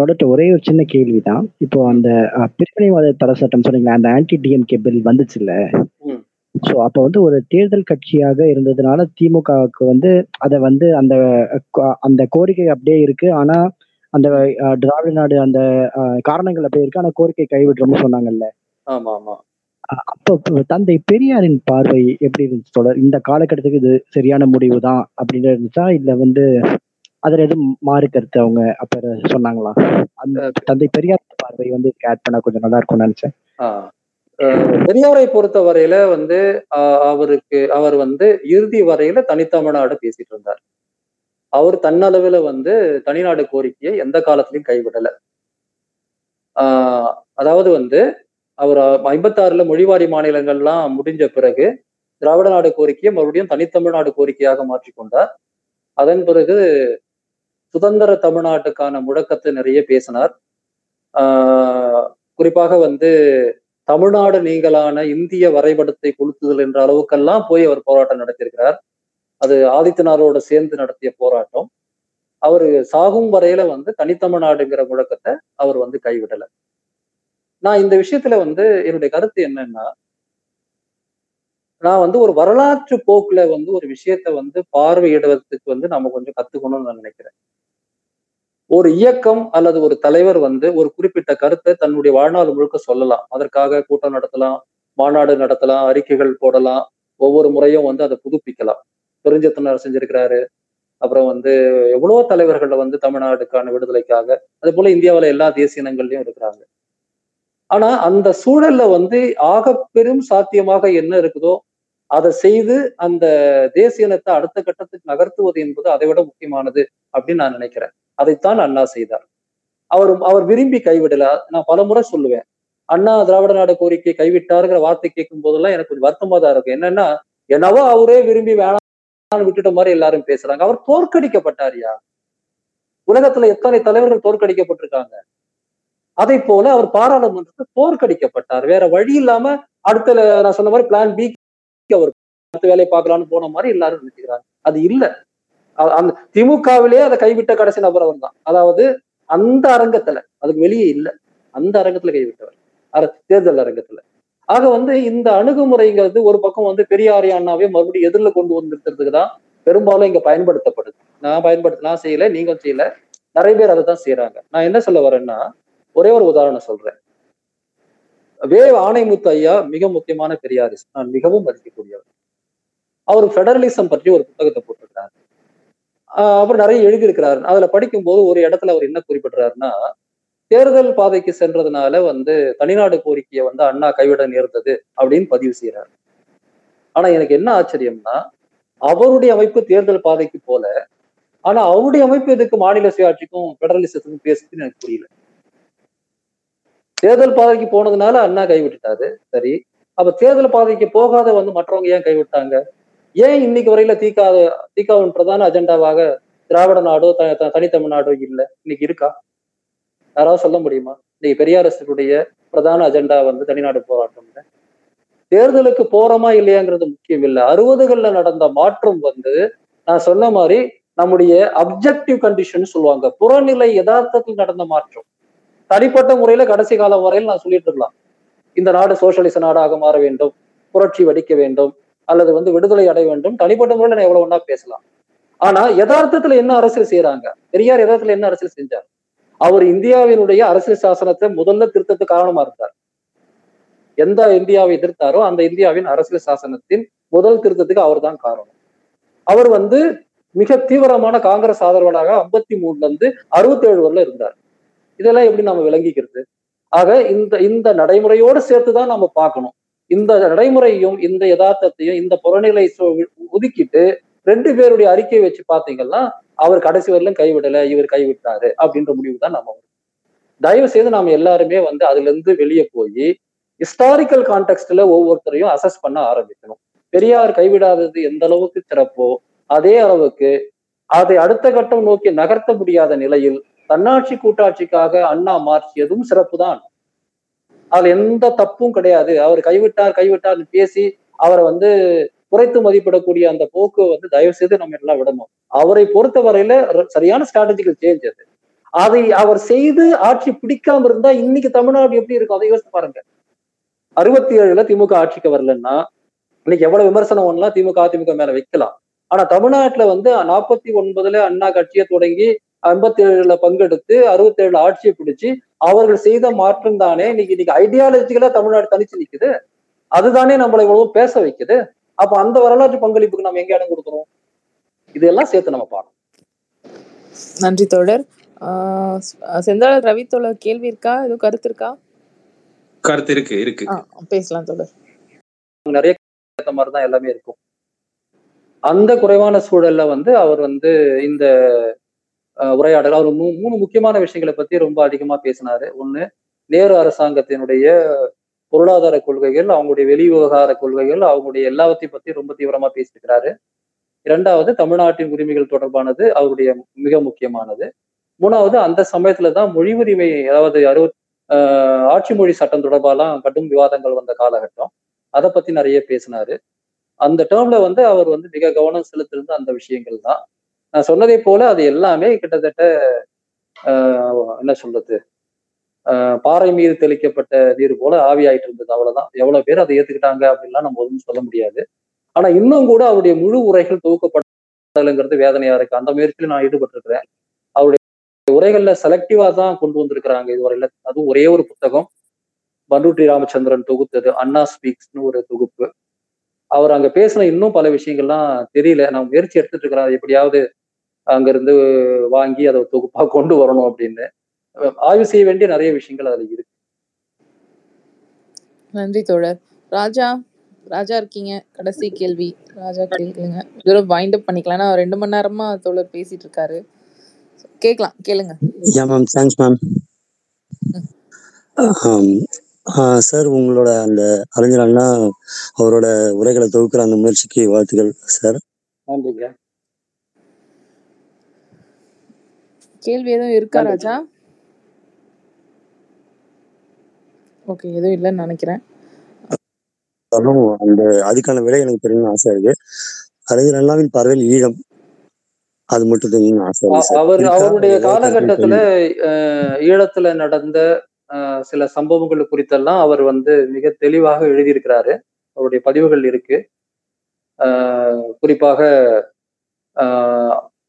தொடர்ந்து ஒரே ஒரு சின்ன கேள்விதான். இப்போ அந்த பிரிவினைவாத தடை சட்டம் சொன்னீங்களா, அந்த ஆன்டி டிஎம்கே பில் வந்துச்சு இல்ல? சோ அப்ப ஒரு தேர்தல் கட்சியாக இருந்ததுனால திமுகவுக்கு அத அந்த அந்த கோரிக்கை அப்படியே இருக்கு. ஆனா அந்த திராவிட நாடு அந்த காரணங்கள் அப்படியே இருக்கு, ஆனா கோரிக்கை கைவிடுறோம்னு சொன்னாங்கல்ல. அப்ப தந்தை பெரியாரின் பார்வை எப்படி இருந்துச்சு தொடர்? இந்த காலகட்டத்துக்கு இது சரியான முடிவு தான் அப்படின்னு இருந்துச்சா, இல்ல அதுல எதுவும் மாறு கருத்து அவங்க அப்ப சொன்னாங்களா? அந்த தந்தை பெரியார் பார்வை ஆட் பண்ண கொஞ்சம் நல்லா இருக்கும்னு நினைச்சேன். பெரியாரை பொறுத்த வரையில அவர் இறுதி வரையில தனித்தமிழ்நாடு பேசிட்டு இருந்தார். அவர் தன்னளவுல தனிநாடு கோரிக்கையை எந்த காலத்திலையும் கைவிடல. அதாவது அவர் 56ல் மொழிவாரி மாநிலங்கள்லாம் முடிஞ்ச பிறகு திராவிட நாடு கோரிக்கையை மறுபடியும் தனித்தமிழ்நாடு கோரிக்கையாக மாற்றிக்கொண்டார். அதன் பிறகு சுதந்திர தமிழ்நாட்டுக்கான முழக்கத்தை நிறைய பேசினார். குறிப்பாக தமிழ்நாடு நீங்களான இந்திய வரைபடத்தை கொளுத்துதல் என்ற அளவுக்கெல்லாம் போய் அவர் போராட்டம் நடத்தியிருக்கிறார். அது ஆதித்தனாரோட சேர்ந்து நடத்திய போராட்டம். அவர் சாகும் வரையில தனித்தமிழ்நாடுங்கிற முழக்கத்தை அவர் கைவிடல. நான் இந்த விஷயத்துல என்னுடைய கருத்து என்னன்னா, நான் ஒரு வரலாற்று போக்குல ஒரு விஷயத்த பார்வையிடுவதற்கு நம்ம கொஞ்சம் கத்துக்கணும்னு நான் நினைக்கிறேன். ஒரு இயக்கம் அல்லது ஒரு தலைவர் ஒரு குறிப்பிட்ட கருத்தை தன்னுடைய வாழ்நாள் முழுக்க சொல்லலாம். அதற்காக கூட்டம் நடத்தலாம், மாநாடு நடத்தலாம், அறிக்கைகள் போடலாம், ஒவ்வொரு முறையும் அதை புதுப்பிக்கலாம். பெருஞ்சத்தனார் செஞ்சிருக்கிறாரு. அப்புறம் எவ்வளவோ தலைவர்கள் தமிழ்நாடுக்கான விடுதலைக்காக, அதே போல இந்தியாவில எல்லா தேசிய இனங்கள்லயும் இருக்கிறாங்க. ஆனா அந்த சூழல்ல ஆக பெரும் சாத்தியமாக என்ன இருக்குதோ அதை செய்து அந்த தேசிய இனத்தை அடுத்த கட்டத்துக்கு நகர்த்துவது என்பது அதை விட முக்கியமானது அப்படின்னு நான் நினைக்கிறேன். அதைத்தான் அண்ணா செய்தார். அவர் விரும்பி கைவிடல. நான் பலமுறை சொல்லுவேன், அண்ணா திராவிட நாடு கோரிக்கை கைவிட்டாருங்கிற வார்த்தை கேட்கும் போதெல்லாம் எனக்கு கொஞ்சம் வருத்தமா தான் இருக்கும். என்னன்னா, என்னவோ அவரே விரும்பி வேணாம் விட்டுட்ட மாதிரி எல்லாரும் பேசுறாங்க. அவர் தோற்கடிக்கப்பட்டாரியா? உலகத்துல எத்தனை தலைவர்கள் தோற்கடிக்கப்பட்டிருக்காங்க. அதை போல அவர் பாராளுமன்றத்தை தோற்கடிக்கப்பட்டார். வேற வழி இல்லாம அடுத்த நான் சொன்ன மாதிரி பிளான் பி அவர் அடுத்த வேலையை பார்க்கலாம்னு போன மாதிரி எல்லாரும் நினைச்சுக்கிறாங்க. அது இல்ல, அந்த திமுகவிலேயே அதை கைவிட்ட கடைசி நபர் அவர் தான். அதாவது அந்த அரங்கத்துல, அதுக்கு வெளியே இல்ல, அந்த அரங்கத்துல கைவிட்டவர், தேர்தல் அரங்கத்துல. ஆக இந்த அணுகுமுறைங்கிறது ஒரு பக்கம் பெரியாரிய அண்ணாவே மறுபடியும் எதிர்ல கொண்டு வந்துருக்கிறதுக்கு தான் பெரும்பாலும் இங்க பயன்படுத்தப்படுது. நான் செய்யல, நீங்களும் செய்யல, நிறைய பேர் அதை தான் செய்யறாங்க. நான் என்ன சொல்ல வரேன்னா, ஒரே ஒரு உதாரணம் சொல்றேன். வே ஆணைமுத்து ஐயா மிக முக்கியமான பெரியாரிஸ், நான் மிகவும் மதிக்கக்கூடியவர். அவர் ஃபெடரலிசம் பற்றி ஒரு புத்தகத்தை போட்டிருக்கிறார். அப்புறம் நிறைய எழுதியிருக்கிறாரு. அதுல படிக்கும்போது ஒரு இடத்துல அவர் என்ன குறிப்பிடுறாருன்னா, தேர்தல் பாதைக்கு சென்றதுனால தனிநாடு கோரிக்கையை அண்ணா கைவிட நேர்ந்தது அப்படின்னு பதிவு செய்யறாரு. ஆனா எனக்கு என்ன ஆச்சரியம்னா, அவருடைய அமைப்பு தேர்தல் பாதைக்கு போல, ஆனா அவருடைய அமைப்பு எதுக்கு மாநில சுயாட்சிக்கும் பெடரலிசத்துக்கும் பேசுதுன்னு எனக்கு புரியல. தேர்தல் பாதைக்கு போனதுனால அண்ணா கைவிட்டுட்டாரு, சரி. அப்ப தேர்தல் பாதைக்கு போகாத மற்றவங்க ஏன் கைவிட்டாங்க? ஏன் இன்னைக்கு வரையில தீக்காவின் பிரதான அஜெண்டாவாக திராவிட நாடோ தனித்தமிழ்நாடோ இல்லை? இன்னைக்கு இருக்கா? யாராவது சொல்ல முடியுமா? இன்னைக்கு பெரியாரசுடைய பிரதான அஜெண்டா தனிநாடு போராட்டம். தேர்தலுக்கு போறோமா இல்லையாங்கிறது முக்கியம் இல்லை. 60களில் நடந்த மாற்றம் நான் சொன்ன மாதிரி நம்முடைய அப்ஜெக்டிவ் கண்டிஷன் சொல்லுவாங்க, புறநிலை யதார்த்தத்தில் நடந்த மாற்றம். தனிப்பட்ட முறையில கடைசி காலம் வரையில் நான் சொல்லிட்டு இருக்கலாம், இந்த நாடு சோசியலிச நாடாக மாற வேண்டும், புரட்சி வடிக்க வேண்டும், அல்லது விடுதலை அடைய வேண்டும். தனிப்பட்ட முறையில நான் எவ்வளவு ஒன்னா பேசலாம். ஆனா யதார்த்தத்துல என்ன அரசியல் செய்யறாங்க? பெரியார் யதார்த்தத்துல என்ன அரசியல் செஞ்சார்? அவர் இந்தியாவினுடைய அரசியல் சாசனத்தை முதல்ல திருத்தத்துக்கு காரணமா இருந்தார். எந்த இந்தியாவை எதிர்த்தாரோ அந்த இந்தியாவின் அரசியல் சாசனத்தின் முதல் திருத்தத்துக்கு அவர் தான் காரணம். அவர் மிக தீவிரமான காங்கிரஸ் ஆதரவாளராக 53ல இருந்து 67 வரல இருந்தார். இதெல்லாம் எப்படி நாம விளங்கிக்கிறது? ஆக இந்த நடைமுறையோடு சேர்த்துதான் நம்ம பார்க்கணும். இந்த நடைமுறையும் இந்த யதார்த்தத்தையும் இந்த புறநிலை ஒதுக்கிட்டு 2 பேருடைய அறிக்கையை வச்சு பாத்தீங்கன்னா, அவர் கடைசி வரலும் கைவிடல, இவர் கைவிட்டாரு அப்படின்ற முடிவு தான் நம்ம வரும். தயவு செய்து நாம எல்லாருமே அதுல இருந்து வெளியே போய் ஹிஸ்டாரிக்கல் கான்டெக்ட்ல ஒவ்வொருத்தரையும் அசஸ் பண்ண ஆரம்பிக்கணும். பெரியார் கைவிடாதது எந்த அளவுக்கு சிறப்போ அதே அளவுக்கு அதை அடுத்த கட்டம் நோக்கி நகர்த்த முடியாத நிலையில் தன்னாட்சி கூட்டாட்சிக்காக அண்ணா மாற்றியதும் சிறப்பு தான். அதுல எந்த தப்பும் கிடையாது. அவர் கைவிட்டார்னு பேசி அவரை குறைத்து மதிப்பிடக்கூடிய அந்த போக்கு தயவு செய்து நம்ம எல்லாம் விடணும். அவரை பொறுத்த வரையில சரியான ஸ்ட்ராட்டஜிக்கல் சேஞ்ச் அது. அதை அவர் செய்து ஆட்சி பிடிக்காம இருந்தா இன்னைக்கு தமிழ்நாடு எப்படி இருக்கும், அதை யோசித்து பாருங்க. 67ல திமுக ஆட்சிக்கு வரலன்னா இன்னைக்கு எவ்வளவு விமர்சனம் அதிமுக மேல வைக்கலாம். ஆனா தமிழ்நாட்டுல 49 அண்ணா கட்சியை தொடங்கி 57ல பங்கெடுத்து 67 ஆட்சியை பிடிச்சு அவர்கள் செய்த மாற்றம் தானே இன்னைக்கு ஐடியாலஜிக்கலா தமிழ்நாடு தனிச்சு நிக்குது. அதுதானே நம்மளை இவ்வளவு பேச வைக்குது. அப்ப அந்த வரலாற்று பங்களிப்புக்கு நம்ம எங்க இடம் கொடுக்கணும்? இதெல்லாம் சேர்த்து நம்ம பார்க்கணும். நன்றி தோழர். செந்தாளர் ரவி தோழர், கேள்வி இருக்கா? எதுவும் கருத்து இருக்கா? கருத்து இருக்கு, பேசலாம் தோழர். நிறைய மாதிரிதான் எல்லாமே இருக்கும். அந்த குறைவான சூழல்ல அவர் இந்த உரையாடல அவர் 3 முக்கியமான விஷயங்களை பத்தி ரொம்ப அதிகமா பேசினாரு. 1, நேரு அரசாங்கத்தினுடைய பொருளாதார கொள்கைகள், அவங்களுடைய வெளிவிவகார கொள்கைகள், அவங்களுடைய எல்லாவற்றையும் பத்தி ரொம்ப தீவிரமா பேசியிருக்கிறாரு. 2வது, தமிழ்நாட்டின் உரிமைகள் தொடர்பானது அவருடைய மிக முக்கியமானது. 3வது, அந்த சமயத்துலதான் மொழி உரிமை, அதாவது ஆட்சி மொழி சட்டம் தொடர்பாலாம் கடும் விவாதங்கள் வந்த காலகட்டம், அதை பத்தி நிறைய பேசினாரு. அந்த டேர்ம்ல அவர் மிக கவனம் செலுத்திருந்த அந்த விஷயங்கள் தான் நான் சொன்னதை போல அது எல்லாமே கிட்டத்தட்ட என்ன சொல்றது, பாறை மீது தெளிக்கப்பட்ட நீர் போல ஆவியாயிட்டு இருந்தது. அவ்வளவுதான். எவ்வளவு பேர் அதை ஏத்துக்கிட்டாங்க அப்படின்லாம் நம்ம ஒன்றும் சொல்ல முடியாது. ஆனா இன்னும் கூட அவருடைய முழு உரைகள் தொகுக்கப்படலங்கிறது வேதனையா இருக்கு. அந்த முயற்சியில நான் ஈடுபட்டிருக்கிறேன். அவருடைய உரைகள்ல செலக்டிவா தான் கொண்டு வந்திருக்கிறாங்க இதுவரையில. அதுவும் ஒரே ஒரு புத்தகம், பண்டூட்டி ராமச்சந்திரன் தொகுத்தது அண்ணா ஸ்பீக்ஸ்னு ஒரு தொகுப்பு. அவர் அங்க பேசின இன்னும் பல விஷயங்கள்லாம் தெரியல. நான் முயற்சி எடுத்துட்டு இருக்கிறேன், எப்படியாவது அங்கிருந்து வாங்கி அதை தொகுப்பா கொண்டு வரணும் அப்படின்னு. ஆய்வு செய்ய வேண்டிய நிறைய விஷயங்கள் அதுல இருக்கு. நன்றி தோழர். ராஜா, ராஜா இருக்கீங்க. கடைசி கேள்வி ராஜா கேளுங்க. இதோட வைண்ட் அப் பண்ணிக்கலாம். நான் 2 மணி நேரமா தோழர் பேசிட்டு இருக்காரு. கேட்கலாம், கேளுங்க. Yeah ma'am, thanks ma'am. Sir, உங்களோட அந்த அறிஞரானா அவரோட உரைகளை தொகுக்கிற அந்த முயற்சிக்கு வாழ்த்துக்கள் சார். நன்றிங்க. கேள்வி எதுவும் இருக்கா ராஜா? ஓகே, எதுவும் இல்லைன்னு நினைக்கிறேன். அந்த அதுக்கான விலை எனக்கு தெரியணும்னு ஆசை இருக்கு. அறிஞர் அண்ணாவின் பார்வையில் ஈழம், அது மட்டும் தெரியணும்னு ஆசை இருக்கு. அவர் அவருடைய காலகட்டத்துல ஈழத்துல நடந்த சில சம்பவங்கள் குறித்தெல்லாம் அவர் மிக தெளிவாக எழுதியிருக்கிறாரு. அவருடைய பதிவுகள் இருக்கு. குறிப்பாக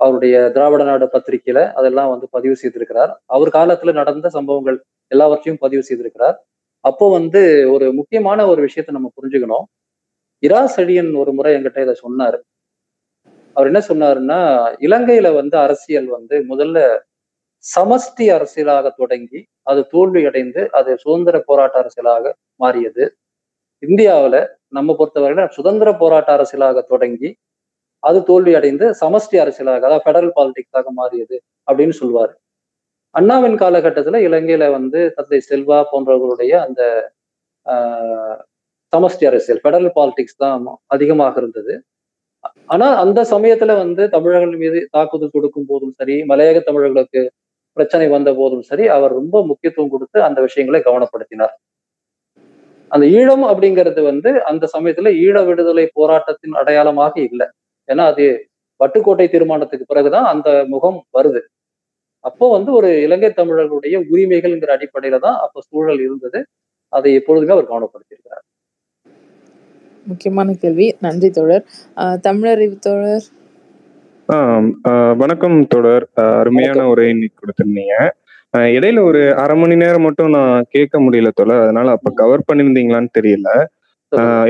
அவருடைய திராவிட நாடு பத்திரிகையில அதெல்லாம் பதிவு செய்திருக்கிறார். அவர் காலத்துல நடந்த சம்பவங்கள் எல்லாவற்றையும் பதிவு செய்திருக்கிறார். அப்போ ஒரு முக்கியமான ஒரு விஷயத்த நம்ம புரிஞ்சுக்கணும். இரா செழியன் ஒரு முறை என்கிட்ட இதை சொன்னாரு. அவர் என்ன சொன்னாருன்னா, இலங்கையில அரசியல் முதல்ல சமஷ்டி அரசியலாக தொடங்கி அது தோல்வி அடைந்து அது சுதந்திர போராட்ட அரசியலாக மாறியது. இந்தியாவில நம்ம பொறுத்தவரையில சுதந்திர போராட்ட அரசியலாக தொடங்கி அது தோல்வி அடைந்து சமஷ்டி அரசியலாக, அதாவது பெடரல் பாலிடிக்ஸாக மாறியது அப்படின்னு சொல்லுவாரு. அண்ணாவின் காலகட்டத்துல இலங்கையில தந்தை செல்வா போன்றவர்களுடைய அந்த சமஷ்டி அரசியல், பெடரல் பாலிடிக்ஸ் தான் அதிகமாக இருந்தது. ஆனா அந்த சமயத்துல தமிழர்கள் மீது தாக்குதல் கொடுக்கும் போதும் சரி, மலையக தமிழர்களுக்கு பிரச்சனை வந்த போதும் சரி, அவர் ரொம்ப முக்கியத்துவம் கொடுத்து அந்த விஷயங்களை கவனப்படுத்தினார். அந்த ஈழம் அப்படிங்கிறது அந்த சமயத்துல ஈழ விடுதலை போராட்டத்தின் அடையாளமாக இல்லை. ஏன்னா அது வட்டுக்கோட்டை தீர்மானத்துக்கு பிறகுதான் அந்த முகம் வருது. அப்போ ஒரு இலங்கை தமிழர்களுடைய உரிமைகள்ங்கிற அடிப்படையில தான் அப்ப சூழல் இருந்தது. அதை எப்பொழுதுமே அவர் கவனப்படுத்தியிருக்கிறார். முக்கியமான கேள்வி. நன்றி தோழர். தமிழர் தோழர் வணக்கம். தோழர், அருமையான உரை கொடுத்திருந்தீங்க. இடையில ஒரு அரை மணி நேரம் மட்டும் நான் கேட்க முடியல தோழர், அதனால அப்ப கவர் பண்ணிருந்தீங்களான்னு தெரியல.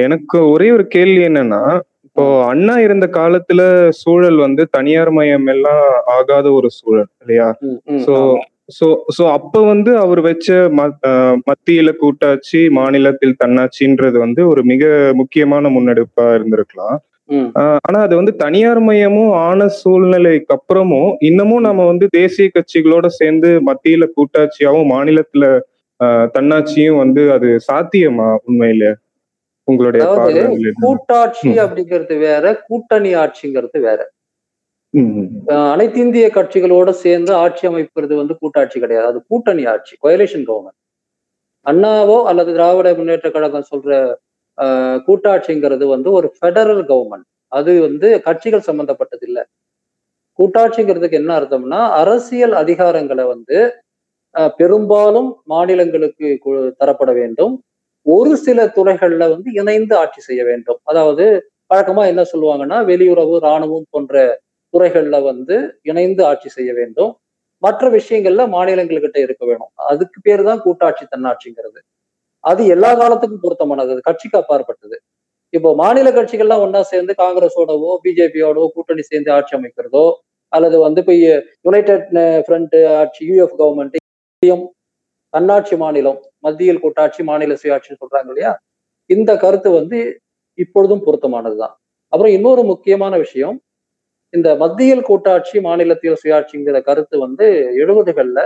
எனக்கு ஒரே ஒரு கேள்வி என்னன்னா, இப்போ அண்ணா இருந்த காலத்துல சூழல் தனியார் மயம் எல்லாம் ஆகாத ஒரு சூழல் இல்லையா? சோ அப்ப அவர் வச்ச மத்தியில கூட்டாட்சி, மாநிலத்தில் தன்னாட்சின்றது ஒரு மிக முக்கியமான முன்னெடுப்பா இருந்திருக்கலாம். ஆனா அது தனியார் மயமும் ஆன சூழ்நிலைக்கு அப்புறமும் இன்னமும் நம்ம தேசிய கட்சிகளோட சேர்ந்து மத்தியில கூட்டாட்சியாவும் மாநிலத்துல தன்னாட்சியும் அது சாத்தியமா உண்மையில? உங்களுடைய கூட்டாட்சி அப்படிங்கிறது வேற, கூட்டணி ஆட்சிங்கிறது வேற. அனைத்திந்திய கட்சிகளோட சேர்ந்து ஆட்சி அமைப்புறது கூட்டாட்சி கிடையாது, அது கூட்டணி ஆட்சி, கோயலேஷன் கவர்மெண்ட். அண்ணாவோ அல்லது திராவிட முன்னேற்ற கழகம் சொல்ற கூட்டாட்சிங்கிறது ஒரு ஃபெடரல் கவர்மெண்ட். அது கட்சிகள் சம்பந்தப்பட்டது இல்லை. கூட்டாட்சிங்கிறதுக்கு என்ன அர்த்தம்னா, அரசியல் அதிகாரங்களை பெரும்பாலும் மாநிலங்களுக்கு தரப்பட வேண்டும். ஒரு சில துறைகள்ல இணைந்து ஆட்சி செய்ய வேண்டும். அதாவது வழக்கமா என்ன சொல்லுவாங்கன்னா, வெளியுறவு, இராணுவம் போன்ற துறைகள்ல இணைந்து ஆட்சி செய்ய வேண்டும். மற்ற விஷயங்கள்ல மாநிலங்கள்கிட்ட இருக்க வேணும். அதுக்கு பேர் தான் கூட்டாட்சி தன்னாட்சிங்கிறது. அது எல்லா காலத்துக்கும் பொருத்தமானது, கட்சிக்கு அப்பாற்பட்டது. இப்போ மாநில கட்சிகள்லாம் ஒன்னா சேர்ந்து காங்கிரஸோடவோ பிஜேபியோடவோ கூட்டணி சேர்ந்து ஆட்சி அமைக்கிறதோ, அல்லது இப்போ யுனைடெட் ஃப்ரண்ட் ஆட்சி, யூஎஃப் கவர்மெண்ட், தன்னாட்சி மாநிலம், மத்தியில் கூட்டாட்சி, மாநில சுயாட்சின்னு சொல்றாங்க இல்லையா? இந்த கருத்து இப்பொழுதும் பொருத்தமானதுதான். அப்புறம் இன்னொரு முக்கியமான விஷயம், இந்த மத்தியில் கூட்டாட்சி, மாநிலத்தில் சுயாட்சிங்கிற கருத்து 70களில்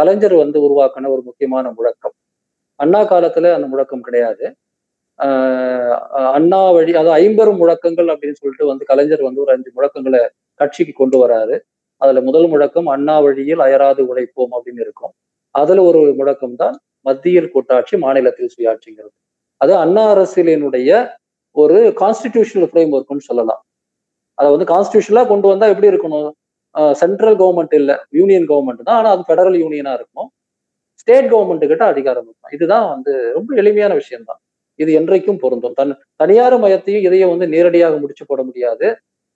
கலைஞர் உருவாக்கின ஒரு முக்கியமான முழக்கம். அண்ணா காலத்துல அந்த முழக்கம் கிடையாது. அண்ணா வழி, அதாவது 50 முழக்கங்கள் அப்படின்னு சொல்லிட்டு கலைஞர் ஒரு 5 முழக்கங்களை கட்சிக்கு கொண்டு வராரு. அதுல முதல் முழக்கம் அண்ணா வழியில் அயராது உழைப்போம் அப்படின்னு இருக்கும். அதுல ஒரு முழக்கம் தான் மத்தியில் கூட்டாட்சி, மாநிலத்தில் சுயாட்சிங்கிறது. அது அண்ணா அரசியலினுடைய ஒரு கான்ஸ்டிடியூஷனல் ஃப்ரேம் ஒர்க்னு சொல்லலாம். அதை கான்ஸ்டியூஷனலா கொண்டு வந்தா எப்படி இருக்கணும்? சென்ட்ரல் கவர்மெண்ட் இல்ல, யூனியன் கவர்மெண்ட் தான். ஆனா அது பெடரல் யூனியனா இருக்கும். ஸ்டேட் கவர்மெண்ட் கிட்ட அதிகாரம் இருக்கும். இதுதான் ரொம்ப எளிமையான விஷயம்தான். இது என்றைக்கும் பொருந்தும். தனியார் மயத்தையும் இதையும் நேரடியாக முடிச்சு போட முடியாது.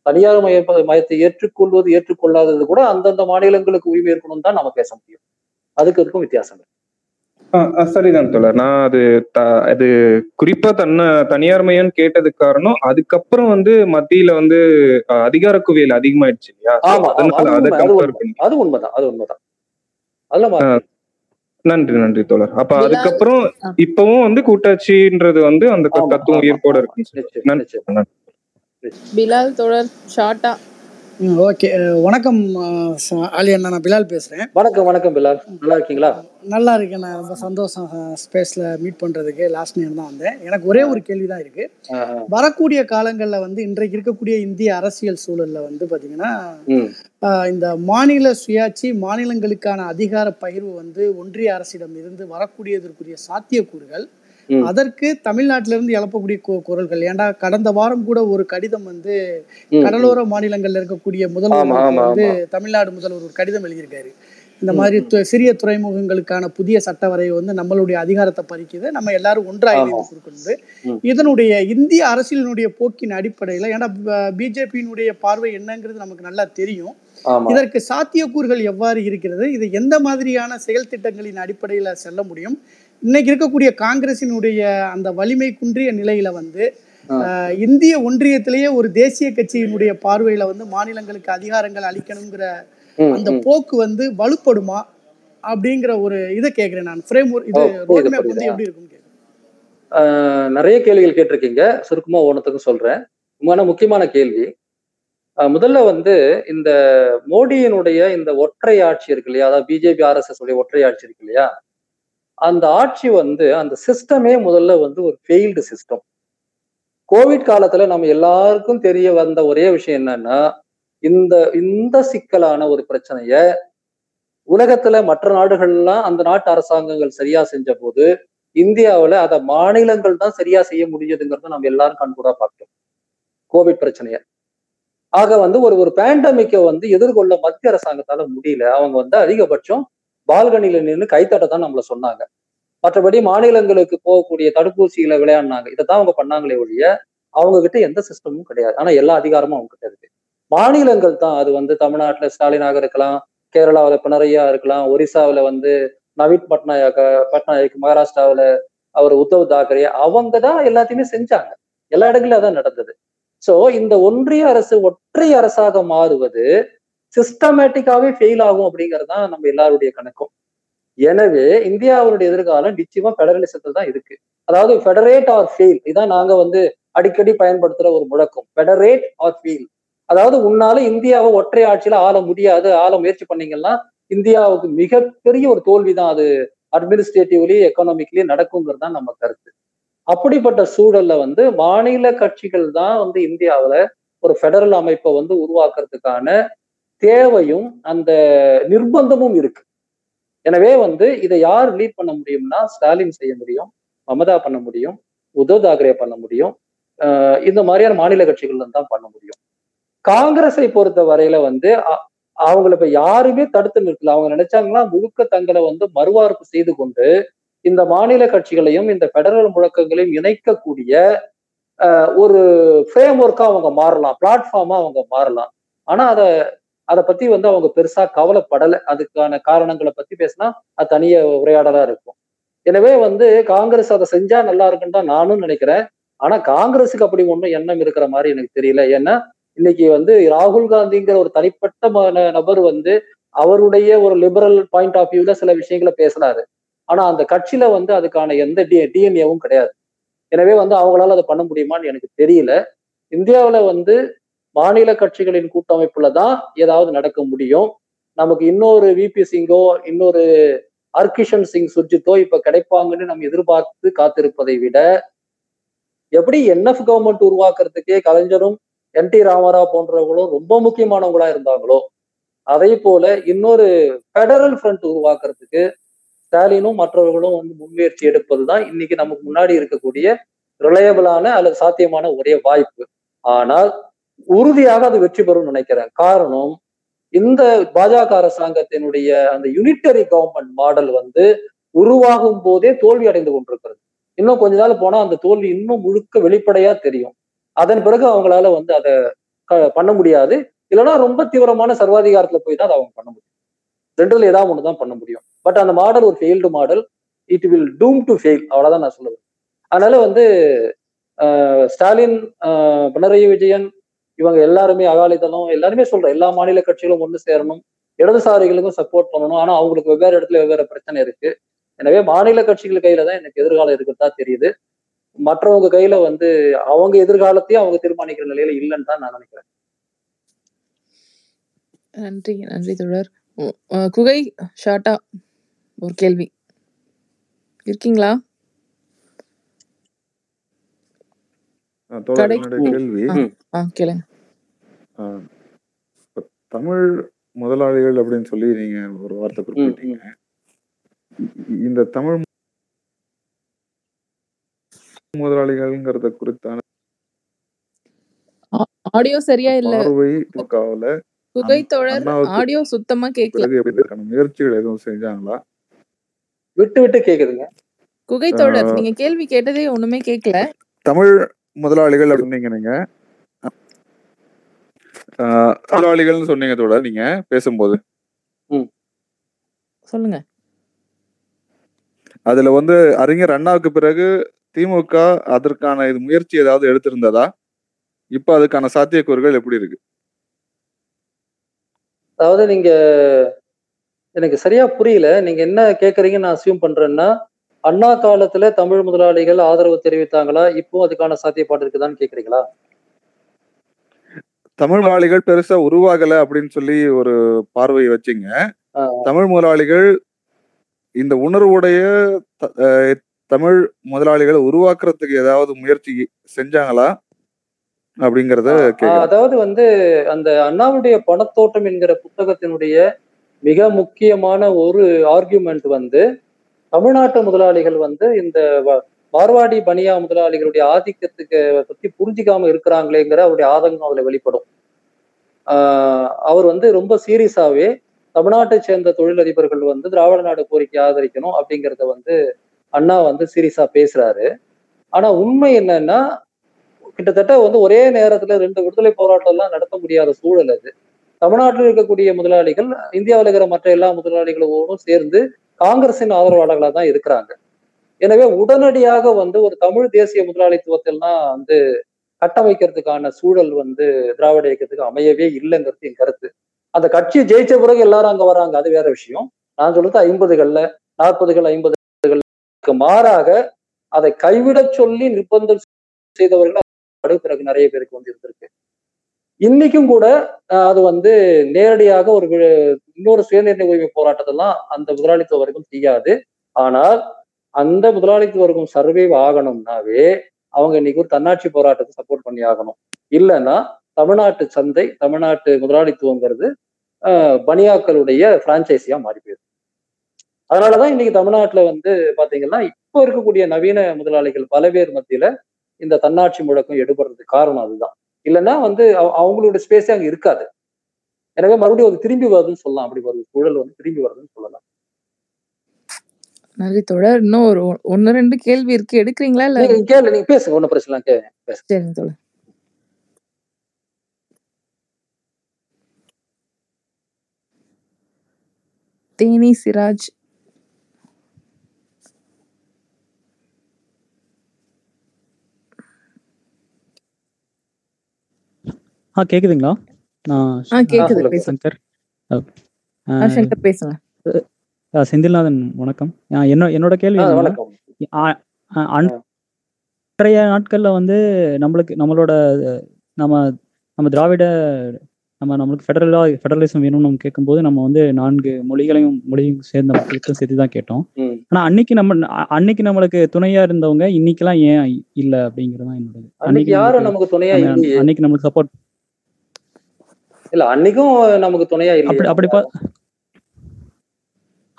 தனியார் மயத்தை ஏற்றுக்கொள்வது, ஏற்றுக்கொள்ளாதது கூட அந்தந்த மாநிலங்களுக்கு உரிமை இருக்கணும்னு தான் நம்ம பேச முடியும். அதுக்கு இருக்கும் வித்தியாசம். சரிதான் தோழர். நான் அது குறிப்பா தனியார் மயம் கேட்டது காரணம், அதுக்கப்புறம் மத்தியில அதிகார குவியல் அதிகமாயிடுச்சு இல்லையா? அதனால அது உண்மைதான். நன்றி நன்றி தோழர். அப்ப அதுக்கப்புறம் இப்பவும் வந்து கூட்டாட்சின்றது வந்து அந்த தத்துவம் உயிர்ப்போட இருக்கு. பிலால் தோழர் ஷார்ட்டா. ஓகே, வணக்கம் ஆலி அண்ணா, நான் பிலால் பேசுறேன். வணக்கம் வணக்கம் பிலால், நல்லா இருக்கீங்களா? நல்லா இருக்கேன், நான் ரொம்ப சந்தோஷம் ஸ்பேஸ்ல மீட் பண்றதுக்கு. லாஸ்ட் நேரம் தான் வந்தேன். எனக்கு ஒரே ஒரு கேள்விதான் இருக்கு. வரக்கூடிய காலங்கள்ல வந்து இன்றைக்கு இருக்கக்கூடிய இந்திய அரசியல் சூழல்ல வந்து பாத்தீங்கன்னா இந்த மாநில சுயாட்சி, மாநிலங்களுக்கான அதிகார பகிர்வு வந்து ஒன்றிய அரசிடம் இருந்து வரக்கூடியதற்குரிய சாத்தியக்கூறுகள், அதற்கு தமிழ்நாட்டில இருந்து எழப்பக்கூடிய குரல்கள். ஏண்டா கடந்த வாரம் கூட ஒரு கடிதம் வந்து கடலோர மாநிலங்கள்ல இருக்கக்கூடிய முதல்வர் வந்து தமிழ்நாடு முதல்வர் ஒரு கடிதம் எழுதியிருக்காரு. இந்த மாதிரி சிறிய துறைமுகங்களுக்கான புதிய சட்ட வரைவு வந்து நம்மளுடைய அதிகாரத்தை பறிக்குது, நம்ம எல்லாரும் ஒன்றாயிருந்து. இதனுடைய இந்திய அரசியலினுடைய போக்கின் அடிப்படையில, ஏன்னா பிஜேபியினுடைய பார்வை என்னங்கிறது நமக்கு நல்லா தெரியும், இதற்கு சாத்தியக்கூறுகள் எவ்வாறு இருக்கிறது, இது எந்த மாதிரியான செயல் திட்டங்களின் அடிப்படையில செல்ல முடியும்? இன்னைக்கு இருக்கக்கூடிய காங்கிரசினுடைய அந்த வலிமை குன்றிய நிலையில வந்து இந்திய ஒன்றியத்திலேயே ஒரு தேசிய கட்சியினுடைய பார்வையில வந்து மாநிலங்களுக்கு அதிகாரங்கள் அளிக்கணுங்கிற அந்த போக்கு வந்து வலுப்படுமா அப்படிங்கிற ஒரு இதை கேட்கிறேன் நான். ஃப்ரேம்வொர்க் இது ரோட்மேப் வந்து எப்படி இருக்கும்? நிறைய கேள்விகள் கேட்டிருக்கீங்க, சுருக்கமா ஒவ்வொன்றுத்துக்கும் சொல்றேன். முக்கியமான கேள்வி முதல்ல வந்து இந்த மோடியினுடைய இந்த ஒற்றை ஆட்சி இருக்கு இல்லையா, அதாவது பிஜேபி ஆர்எஸ்எஸ் உடைய ஒற்றை ஆட்சி இருக்கு இல்லையா, அந்த ஆட்சி வந்து அந்த சிஸ்டமே முதல்ல வந்து ஒரு ஃபெயில்டு சிஸ்டம். கோவிட் காலத்துல நம்ம எல்லாருக்கும் தெரிய வந்த ஒரே விஷயம் என்னன்னா, இந்த இந்த சிக்கலான ஒரு பிரச்சனைய உலகத்துல மற்ற நாடுகள்லாம் அந்த நாட்டு அரசாங்கங்கள் சரியா செஞ்ச போது இந்தியாவில அதை மாநிலங்கள் தான் சரியா செய்ய முடியுதுங்கிறத நம்ம எல்லாரும் கண்கூடா பார்த்தோம் கோவிட் பிரச்சனைய. ஆக வந்து ஒரு ஒரு பேண்டமிக்கை வந்து எதிர்கொள்ள மத்திய அரசாங்கத்தால முடியல. அவங்க வந்து அதிகபட்சம் பால்கனியில நின்று கைத்தட்ட தான் நம்மள சொன்னாங்க, மற்றபடி மாநிலங்களுக்கு போகக்கூடிய தடுப்பூசிகளை விளையாடினாங்க. இதைதான் அவங்க பண்ணாங்களே ஒழிய அவங்க கிட்ட எந்த சிஸ்டமும் கிடையாது. ஆனா எல்லா அதிகாரமும் அவங்க கிட்ட இருக்கு. மாநிலங்கள் தான், அது வந்து தமிழ்நாட்டுல ஸ்டாலினாக இருக்கலாம், கேரளாவில பினரையா இருக்கலாம், ஒரிசாவில வந்து நவீன் பட்நாயக், மகாராஷ்டிராவில அவர் உத்தவ் தாக்கரே, அவங்க தான் எல்லாத்தையுமே செஞ்சாங்க. எல்லா இடங்களிலும் அதான் நடந்தது. சோ இந்த ஒன்றிய அரசு ஒற்றை அரசாக மாறுவது சிஸ்டமேட்டிக்காவே ஃபெயில் ஆகும் அப்படிங்கறதுதான் நம்ம எல்லாருடைய கணக்கும். எனவே இந்தியாவுடைய எதிர்காலம் நிச்சயமா பெடரலிசத்துல தான் இருக்கு. அதாவது ஃபெடரேட் ஆர் ஃபெயில், இதான் நாங்க வந்து அடிக்கடி பயன்படுத்துற ஒரு முழக்கம், ஃபெடரேட் ஆர் ஃபெயில். அதாவது உன்னால இந்தியாவை ஒற்றை ஆட்சியில ஆள முடியாது, ஆள முயற்சி பண்ணீங்கன்னா இந்தியாவுக்கு மிகப்பெரிய ஒரு தோல்விதான் அது, அட்மினிஸ்ட்ரேட்டிவ்லி எக்கானாமிக்லி நடக்குங்கிறது தான் நம்ம கருத்து. அப்படிப்பட்ட சூழல்ல வந்து மாநில கட்சிகள் தான் வந்து இந்தியாவில ஒரு ஃபெடரல் அமைப்பை வந்து உருவாக்குறதுக்கான தேவையும் அந்த நிர்பந்தமும் இருக்கு. எனவே வந்து இதை யார் லீட் பண்ண முடியும்னா ஸ்டாலின் செய்ய முடியும், மமதா பண்ண முடியும், உத்தவ் தாக்கரே பண்ண முடியும், இந்த மாதிரியான மாநில கட்சிகள்ல தான் பண்ண முடியும். காங்கிரஸை பொறுத்த வரையில வந்து அவங்கள இப்ப யாருமே தடுத்து நிற்கல. அவங்க நினைச்சாங்கன்னா முழுக்க தங்களை வந்து மறுவார்ப்பு செய்து கொண்டு இந்த மாநில கட்சிகளையும் இந்த பெடரல் முழக்கங்களையும் இணைக்கக்கூடிய ஒரு ஃப்ரேம் ஒர்க்கா அவங்க மாறலாம், பிளாட்ஃபார்மா அவங்க மாறலாம். ஆனா அதை பத்தி வந்து அவங்க பெருசா கவலைப்படலை. அதுக்கான காரணங்களை பத்தி பேசினா அது தனிய உரையாடலா இருக்கும். எனவே வந்து காங்கிரஸ் அதை செஞ்சா நல்லா இருக்குன்னு தான் நானும் நினைக்கிறேன். ஆனா காங்கிரஸுக்கு அப்படி ஒன்றும் எண்ணம் இருக்கிற மாதிரி எனக்கு தெரியல. ஏன்னா இன்னைக்கு வந்து ராகுல் காந்திங்கிற ஒரு தனிப்பட்ட நபர் வந்து அவருடைய ஒரு லிபரல் பாயிண்ட் ஆஃப் வியூல சில விஷயங்களை பேசுறாரு. ஆனா அந்த கட்சியில வந்து அதுக்கான எந்த டிஎன்ஏவும் கிடையாது. எனவே வந்து அவங்களால அதை பண்ண முடியுமான்னு எனக்கு தெரியல. இந்தியாவில வந்து மாநில கட்சிகளின் கூட்டமைப்புல தான் ஏதாவது நடக்க முடியும். நமக்கு இன்னொரு விபி சிங்கோ, இன்னொரு ஹர்கிஷன் சிங் சுர்ஜித்தோ இப்ப கிடைப்பாங்கன்னு நம்ம எதிர்பார்த்து காத்திருப்பதை விட, எப்படி என்எஃப் கவர்மெண்ட் உருவாக்குறதுக்கே கலைஞரும் என்டி ராமராவ் போன்றவங்களும் ரொம்ப முக்கியமானவங்களா இருந்தாங்களோ, அதே போல இன்னொரு பெடரல் ஃப்ரண்ட் உருவாக்குறதுக்கு ஸ்டாலினும் மற்றவர்களும் வந்து முன்முயற்சி எடுப்பதுதான் இன்னைக்கு நமக்கு முன்னாடி இருக்கக்கூடிய ரிலையபிளான அல்லது சாத்தியமான ஒரே வாய்ப்பு. ஆனால் உறுதியாக அது வெற்றி பெறும் நினைக்கிறேன். காரணம், இந்த பாஜக அரசாங்கத்தினுடைய அந்த யூனிட்டரி கவர்மெண்ட் மாடல் வந்து உருவாகும் போதே தோல்வி அடைந்து கொண்டிருக்கிறது. இன்னும் கொஞ்ச நாள் போனா அந்த தோல்வி இன்னும் முழுக்க வெளிப்படையா தெரியும். அதன் பிறகு அவங்களால வந்து அதை பண்ண முடியாது. இல்லைன்னா ரொம்ப தீவிரமான சர்வாதிகாரத்துல போய் தான் அதை அவங்க பண்ண முடியும். ரெண்டுல ஏதாவது ஒண்ணுதான் பண்ண முடியும். பட் அந்த மாடல் ஒரு failed model, it will doom to fail, அவ்வளவுதான் நான் சொல்லுவேன். அதனால வந்து ஸ்டாலின், பினராயி விஜயன், இவங்க எல்லாருமே, அகாலிதளம் எல்லாருமே சொல்ற எல்லா மாநில கட்சிகளும் ஒண்ணு சேரணும், இடதுசாரிகளுக்கும் சப்போர்ட் பண்ணணும். ஆனா அவங்களுக்கு வெவ்வேறு இடத்துல வெவ்வேறு பிரச்சனை இருக்கு. எனவே மாநில கட்சிகள் கையில தான் எனக்கு எதிர்காலம் இருக்கிறதா தெரியுது. மற்றவங்க கையில வந்து அவங்க எதிர்காலத்தையும் அவங்க தீர்மானிக்கிற நிலையில இல்லைன்னு தான் நான் நினைக்கிறேன். நன்றி நன்றி தொடர் குகை ஷாட்டா ஒரு கேள்வி இருக்கீங்களா? கேள்வி தமிழ் முதலாளிகள் அப்படின்னு சொல்லி நீங்க ஒரு வார்த்தை குறிப்பிட்டீங்க. இந்த தமிழ் முதலாளிகள்ங்கிறத குறித்தான ஆடியோ சரியா இல்ல திமுகவுல ஆடியோ சுத்தமா கேட்கல. முயற்சிகள் எதுவும் செஞ்சாங்களா? விட்டு விட்டு கேக்குதுங்க குகை தொடர், நீங்க கேள்வி கேட்டதே ஒண்ணுமே கேட்கல. தமிழ் முதலாளிகள் அப்படின்னு நீங்க முதலாளிகள் சொன்னீங்க தொடர், நீங்க பேசும்போது சொல்லுங்க. அதுல வந்து அறிஞர் அண்ணாவுக்கு பிறகு திமுக அதற்கான இது முயற்சி ஏதாவது எடுத்திருந்ததா? இப்ப அதுக்கான சாத்தியக்கூறுகள் எப்படி இருக்கு? அதாவது நீங்க எனக்கு சரியா புரியல, நீங்க என்ன கேக்குறீங்க நான் அசியூம் பண்றேன்னா அண்ணா காலத்துல தமிழ் முதலாளிகள் ஆதரவு தெரிவித்தாங்களா, இப்போ அதுக்கான சாத்தியப்பாடு இருக்குதான்னு கேக்குறீங்களா? தமிழ் முதலாளிகள் பெருசா உருவாகல அப்படின்னு சொல்லி ஒரு பார்வையை வச்சுங்க. தமிழ் முதலாளிகள் இந்த உணர்வுடைய தமிழ் முதலாளிகளை உருவாக்குறதுக்கு ஏதாவது முயற்சி செஞ்சாங்களா அப்படிங்கறத. அதாவது வந்து அந்த அண்ணாவுடைய பணத்தோட்டம் என்கிற புத்தகத்தினுடைய மிக முக்கியமான ஒரு ஆர்குமெண்ட் வந்து தமிழ்நாட்டு முதலாளிகள் வந்து இந்த மார்வாடி பனியா முதலாளிகளுடைய ஆதிக்கத்துக்கு பத்தி புரிஞ்சிக்காம இருக்கிறாங்களேங்கிற அவருடைய ஆதங்கம் அதுல வெளிப்படும். அவர் வந்து ரொம்ப சீரியஸாவே தமிழ்நாட்டை சேர்ந்த தொழிலதிபர்கள் வந்து திராவிட நாடு கோரிக்கை ஆதரிக்கணும் அப்படிங்கிறத வந்து அண்ணா வந்து சீரியஸா பேசுறாரு. ஆனா உண்மை என்னன்னா கிட்டத்தட்ட வந்து ஒரே நேரத்துல ரெண்டு விடுதலை போராட்டம் எல்லாம் நடத்த முடியாத சூழல் அது. தமிழ்நாட்டில் இருக்கக்கூடிய முதலாளிகள் இந்தியாவில் இருக்கிற மற்ற எல்லா முதலாளிகளோடும் சேர்ந்து காங்கிரசின் ஆதரவாளர்களாக தான் இருக்கிறாங்க. எனவே உடனடியாக வந்து ஒரு தமிழ் தேசிய முதலாளித்துவத்தெல்லாம் வந்து கட்டமைக்கிறதுக்கான சூழல் வந்து திராவிட இயக்கத்துக்கு அமையவே இல்லைங்கிறது என் கருத்து. அந்த கட்சி ஜெயிச்ச பிறகு எல்லாரும் அங்க வராங்க அது வேற விஷயம். நான் சொல்றது 50s, 40s, 50s மாறாக அதை கைவிட சொல்லி நிர்பந்தம் செய்தவர்கள் பிறகு நிறைய பேருக்கு வந்து இருந்திருக்கு. இன்னைக்கும் கூட அது வந்து நேரடியாக ஒரு இன்னொரு சுயநிர்ணய உரிமை போராட்டத்தெல்லாம் அந்த முதலாளித்துவ வர்க்கம் செய்யாது. ஆனால் அந்த முதலாளித்துவ வர்க்கம் சர்வைவ் ஆகணும்னாவே அவங்க இன்னைக்கு ஒரு தன்னாட்சி போராட்டத்தை சப்போர்ட் பண்ணி ஆகணும். இல்லைன்னா தமிழ்நாட்டு சந்தை, தமிழ்நாட்டு முதலாளித்துவங்கிறது பனியாக்களுடைய பிரான்சைஸியா மாறி போயிடும். அதனாலதான் இன்னைக்கு தமிழ்நாட்டுல வந்து பாத்தீங்கன்னா இப்போ இருக்கக்கூடிய நவீன முதலாளிகள் பல பேர் மத்தியில இந்த தன்னாட்சி முழக்கம் எடுபடுறதுக்கு காரணம் அதுதான். இல்லைன்னா வந்து அவங்களோட ஸ்பேஸே அங்கே இருக்காது. எனவே மறுபடியும் அது திரும்பி வருதுன்னு சொல்லலாம். அப்படி வருது சூழல் வந்து திரும்பி வருதுன்னு சொல்லலாம். நன்றி தொடர். இன்னும் ஒரு 1-2 கேள்வி இருக்கு, எடுக்கிறீங்களா? இல்லை கேள்வி நீங்க பேசுங்க, ஒன்றும் பிரச்சனை இல்லை, கேளுங்க தொடர். தேனி சிராஜ் கேக்குதுங்களா? செந்தில்நாதன் வணக்கம். என்னோட கேள்வி அன்றைய நாட்கள்ல வந்து நம்ம திராவிட நம்மளுக்கு ஃபெடரலிசம் வேணும்னு நம்ம கேட்கும்போது நம்ம வந்து 4 மொழிகளையும் சேர்ந்த மக்களுக்கும் சேர்த்து தான் கேட்டோம். ஆனா அன்னைக்கு நம்மளுக்கு துணையா இருந்தவங்க இன்னைக்கெல்லாம் ஏன் இல்ல அப்படிங்கறதான் என்னோட. அன்னைக்கு நம்மளுக்கு சப்போர்ட் இல்ல, அன்னைக்கும் நமக்கு துணையா இல்ல அப்படி.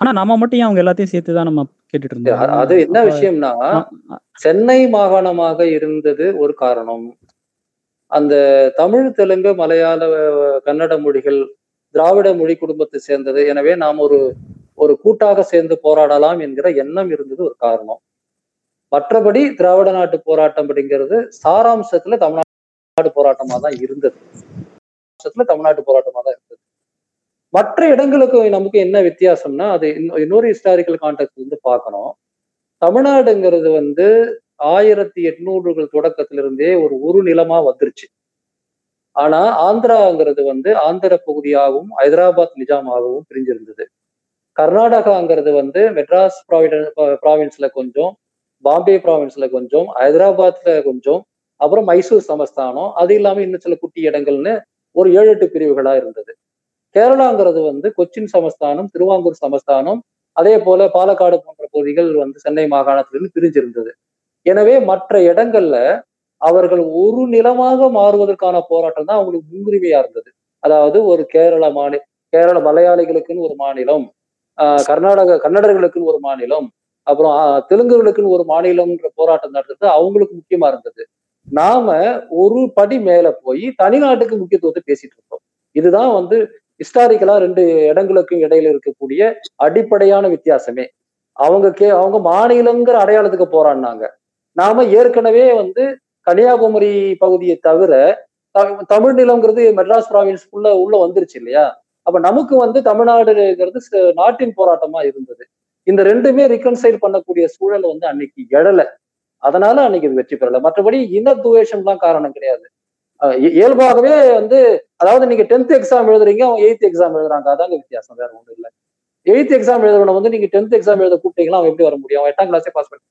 ஆனா நம்ம மட்டும் அவங்க எல்லாத்தையும் சேர்த்துதான் நம்ம கேட்டுட்டு இருந்தோம். அது என்ன விஷயம்னா சென்னை மாகாணமாக இருந்தது ஒரு காரணம். அந்த தமிழ், தெலுங்கு, மலையாள, கன்னட மொழிகள் திராவிட மொழி குடும்பத்தை சேர்ந்தது. எனவே நாம் ஒரு கூட்டாக சேர்ந்து போராடலாம் என்கிற எண்ணம் இருந்தது ஒரு காரணம். மற்றபடி திராவிட நாட்டு போராட்டம் அப்படிங்கிறது சாராம்சத்துல தமிழ்நாடு போராட்டமா தான் இருந்தது. தமிழ்நாட்டு போராட்டமா தான் இருந்தது. மற்ற இடங்களுக்கு நமக்கு என்ன வித்தியாசம்னா அது இன்னொரு ஹிஸ்டாரிக்கல் கான்டெக்ட் வந்து பார்க்கணும். தமிழ்நாடுங்கிறது வந்து 1800s தொடக்கத்திலிருந்தே ஒரு நிலமா வந்துருச்சு. ஆனா ஆந்திராங்கிறது வந்து ஆந்திர பகுதியாகவும் ஹைதராபாத் நிஜாமாகவும் பிரிஞ்சிருந்தது. கர்நாடகாங்கிறது வந்து மெட்ராஸ் ப்ராவின்ஸ்ல கொஞ்சம், பாம்பே ப்ராவின்ஸ்ல கொஞ்சம், ஹைதராபாத்ல கொஞ்சம், அப்புறம் மைசூர் சமஸ்தானம், அது இல்லாமல் இன்னும் சில குட்டி இடங்கள்னு ஒரு 7-8 பிரிவுகளா இருந்தது. கேரளாங்கிறது வந்து கொச்சின் சமஸ்தானம், திருவாங்கூர் சமஸ்தானம், அதே போல பாலக்காடு போன்ற பகுதிகள் வந்து சென்னை மாகாணத்திலிருந்து பிரிஞ்சிருந்தது. எனவே மற்ற இடங்கள்ல அவர்கள் ஒரு நிலமாக மாறுவதற்கான போராட்டம் தான் அவங்களுக்கு முன்னுரிமையா இருந்தது. அதாவது ஒரு கேரள மலையாளிகளுக்குன்னு ஒரு மாநிலம், கன்னடர்களுக்குன்னு ஒரு மாநிலம், அப்புறம் தெலுங்குகளுக்குன்னு ஒரு மாநிலம்ன்ற போராட்டம் நடந்தது, அவங்களுக்கு முக்கியமா இருந்தது. நாம ஒரு படி மேல போய் தனிநாட்டுக்கு முக்கியத்துவத்தை பேசிட்டு இருக்கோம். இதுதான் வந்து ஹிஸ்டாரிக்கலா 2 இடங்களுக்கும் இடையில இருக்கக்கூடிய அடிப்படையான வித்தியாசமே. அவங்க மாநிலங்கிற அடையாளத்துக்கு போராடினாங்க. நாம ஏற்கனவே வந்து கன்னியாகுமரி பகுதியை தவிர தமிழ்நிலங்கிறது மெட்ராஸ் ப்ராவின்ஸ்குள்ள உள்ள வந்துருச்சு இல்லையா? அப்ப நமக்கு வந்து தமிழ்நாடுங்கிறது நாட்டின் போராட்டமா இருந்தது. இந்த 2மே ரீகன்சைல் பண்ணக்கூடிய சூழல் வந்து அன்னைக்கு எழலை. அதனால அன்னைக்கு இது வெற்றி பெறலை. மற்றபடி இன துவேஷம் தான் காரணம் கிடையாது. இயல்பாகவே வந்து, அதாவது நீங்க 10th எக்ஸாம் எழுதுறீங்க, அவங்க 8th எக்ஸாம் எழுதுறாங்க, அதாங்க வித்தியாசம், வேற ஒன்றும் இல்லை. 8th எக்ஸாம் எழுதுறவன வந்து நீங்க 10th எக்ஸாம் எழுத கூப்பிட்டீங்கன்னா அவன் எப்படி வர முடியும்? அவன் 8ஆம் கிளாஸே பாஸ் பண்ணி.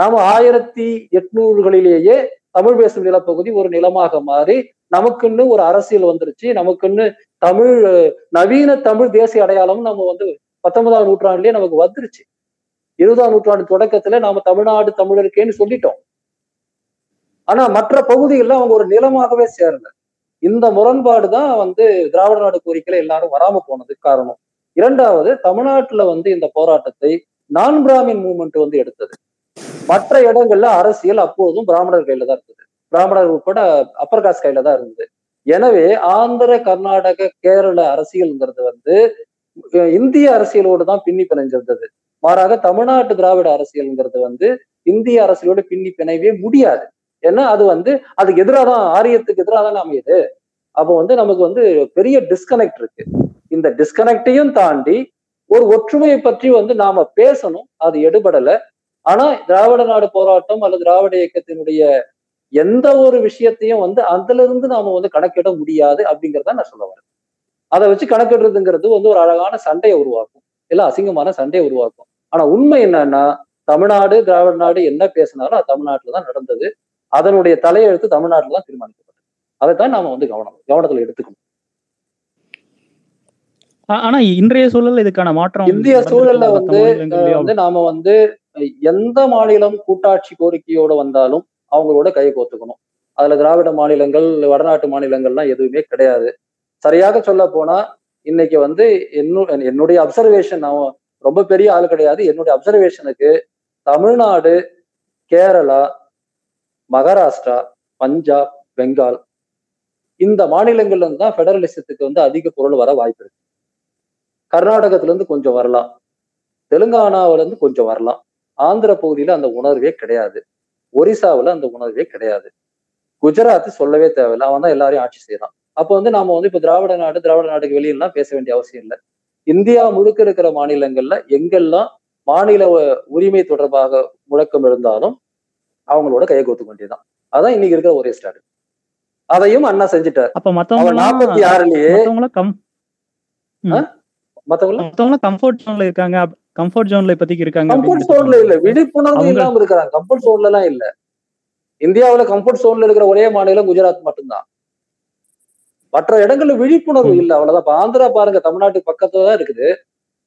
நாம 1800களிலேயே தமிழ் பேசும் நிலப்பகுதி ஒரு நிலமாக மாறி நமக்குன்னு ஒரு அரசியல் வந்துருச்சு. நமக்குன்னு நவீன தமிழ் தேசிய அடையாளம் நம்ம வந்து 19ஆம் நூற்றாண்டுலயே நமக்கு வந்துருச்சு. 20ஆம் நூற்றாண்டு தொடக்கத்துல நாம தமிழ்நாடு தமிழருக்கேன்னு சொல்லிட்டோம். ஆனா மற்ற பகுதிகளில் அவங்க ஒரு நிலமாகவே சேரல. இந்த முரண்பாடு தான் வந்து திராவிட நாடு கோரிக்கையில எல்லாரும் வராம போனதுக்கு காரணம். 2வது, தமிழ்நாட்டுல வந்து இந்த போராட்டத்தை நான் பிராமின் மூவ்மெண்ட் வந்து எடுத்தது. மற்ற இடங்கள்ல அரசியல் அப்பொழுதும் பிராமணர் கையில தான் இருந்தது, பிராமணர் உட்பட அப்பர் காஸ்ட் கையில தான் இருந்தது. எனவே ஆந்திர, கர்நாடக, கேரள அரசியல்ங்கிறது வந்து இந்திய அரசியலோடு தான் பின்னி பிணைஞ்சிருந்தது. மாறாக தமிழ்நாட்டு திராவிட அரசியல்ங்கிறது வந்து இந்திய அரசியலோடு பின்னி பிணையவே முடியாது. ஏன்னா அது வந்து அதுக்கு எதிராக தான், ஆரியத்துக்கு எதிராக தான் அமையுது. அப்போ வந்து நமக்கு வந்து பெரிய டிஸ்கனெக்ட் இருக்கு. இந்த டிஸ்கனெக்டையும் தாண்டி ஒரு ஒற்றுமையை பற்றி வந்து நாம பேசணும், அது எடுபடலை. ஆனா திராவிட நாடு போராட்டம் அல்லது திராவிட இயக்கத்தினுடைய எந்த ஒரு விஷயத்தையும் வந்து அதுல இருந்து நாம வந்து கணக்கிட முடியாது அப்படிங்கிறத நான் சொல்ல வரேன். அதை வச்சு கணக்கிடுறதுங்கிறது வந்து ஒரு அழகான சண்டையை உருவாக்கும், இல்ல அசிங்கமான சண்டையை உருவாக்கும். ஆனா உண்மை என்னன்னா, தமிழ்நாடு திராவிட நாடு என்ன பேசினாலும் அது தமிழ்நாட்டுலதான் நடந்தது. அதனுடைய தலையெழுத்து தமிழ்நாட்டுலதான் தீர்மானிக்கப்பட்டது. அதைத்தான் நாம வந்து கவனத்துல எடுத்துக்கணும். ஆனா இன்றைய சூழல் இதுக்கான மாற்றம், இந்திய சூழல்ல வந்து நாம வந்து எந்த மாநிலம் கூட்டாட்சி கோரிக்கையோட வந்தாலும் அவங்களோட கை கோத்துக்கணும். அதுல திராவிட மாநிலங்கள், வடநாட்டு மாநிலங்கள்லாம் எதுவுமே கிடையாது. சரியாக சொல்ல போனா இன்னைக்கு வந்து என்னுடைய அப்சர்வேஷன், நான் ரொம்ப பெரிய ஆள் கிடையாது, என்னுடைய அப்சர்வேஷனுக்கு தமிழ்நாடு, கேரளா, மகாராஷ்டிரா, பஞ்சாப், பெங்கால் இந்த மாநிலங்கள்ல இருந்து தான் ஃபெடரலிசத்துக்கு வந்து அதிக குரல் வர வாய்ப்பு இருக்கு. கர்நாடகத்துல இருந்து கொஞ்சம் வரலாம், தெலுங்கானாவில இருந்து கொஞ்சம் வரலாம். ஆந்திர பகுதியில அந்த உணர்வே கிடையாது, ஒரிசாவில அந்த உணர்வே கிடையாது, குஜராத் சொல்லவே தேவையில்லை, அவன் தான் எல்லாரையும் ஆட்சி செய்யறான். அப்போ வந்து நாம வந்து இப்ப திராவிட நாடுக்கு வெளியெல்லாம் பேச வேண்டிய அவசியம் இல்லை. இந்தியா முழுக்க இருக்கிற மாநிலங்கள்ல எங்கெல்லாம் மாநில உரிமை தொடர்பாக முழக்கம் இருந்தாலும் அவங்களோட கையை கோத்து கொண்டேதான். அதான் இன்னைக்கு இருக்கிற ஒரே ஸ்டாண்ட். அதையும் அண்ணா செஞ்சுட்டார். அப்ப மத்தவங்க 46லயே மத்தவங்கள கம்ஃபர்ட் ஜோன்ல இருக்காங்க. கம்ஃபர்ட் ஜோன்ல இப்போதைக்கு இருக்காங்க. கம்ஃபர்ட் ஜோன்ல இல்ல, விழிப்புணர்வு இல்லாம இருக்காங்க. கம்ஃபர்ட் ஜோன்ல எல்லாம் இல்ல. இந்தியாவில கம்ஃபர்ட் ஜோன்ல இருக்கிற ஒரே மாநிலம் குஜராத் மட்டும்தான். மற்ற இடங்கள்ல விழிப்புணர்வு இல்லை, அவ்வளவுதான். ஆந்திரா பாருங்க, தமிழ்நாட்டுக்கு பக்கத்துலதான் இருக்குது.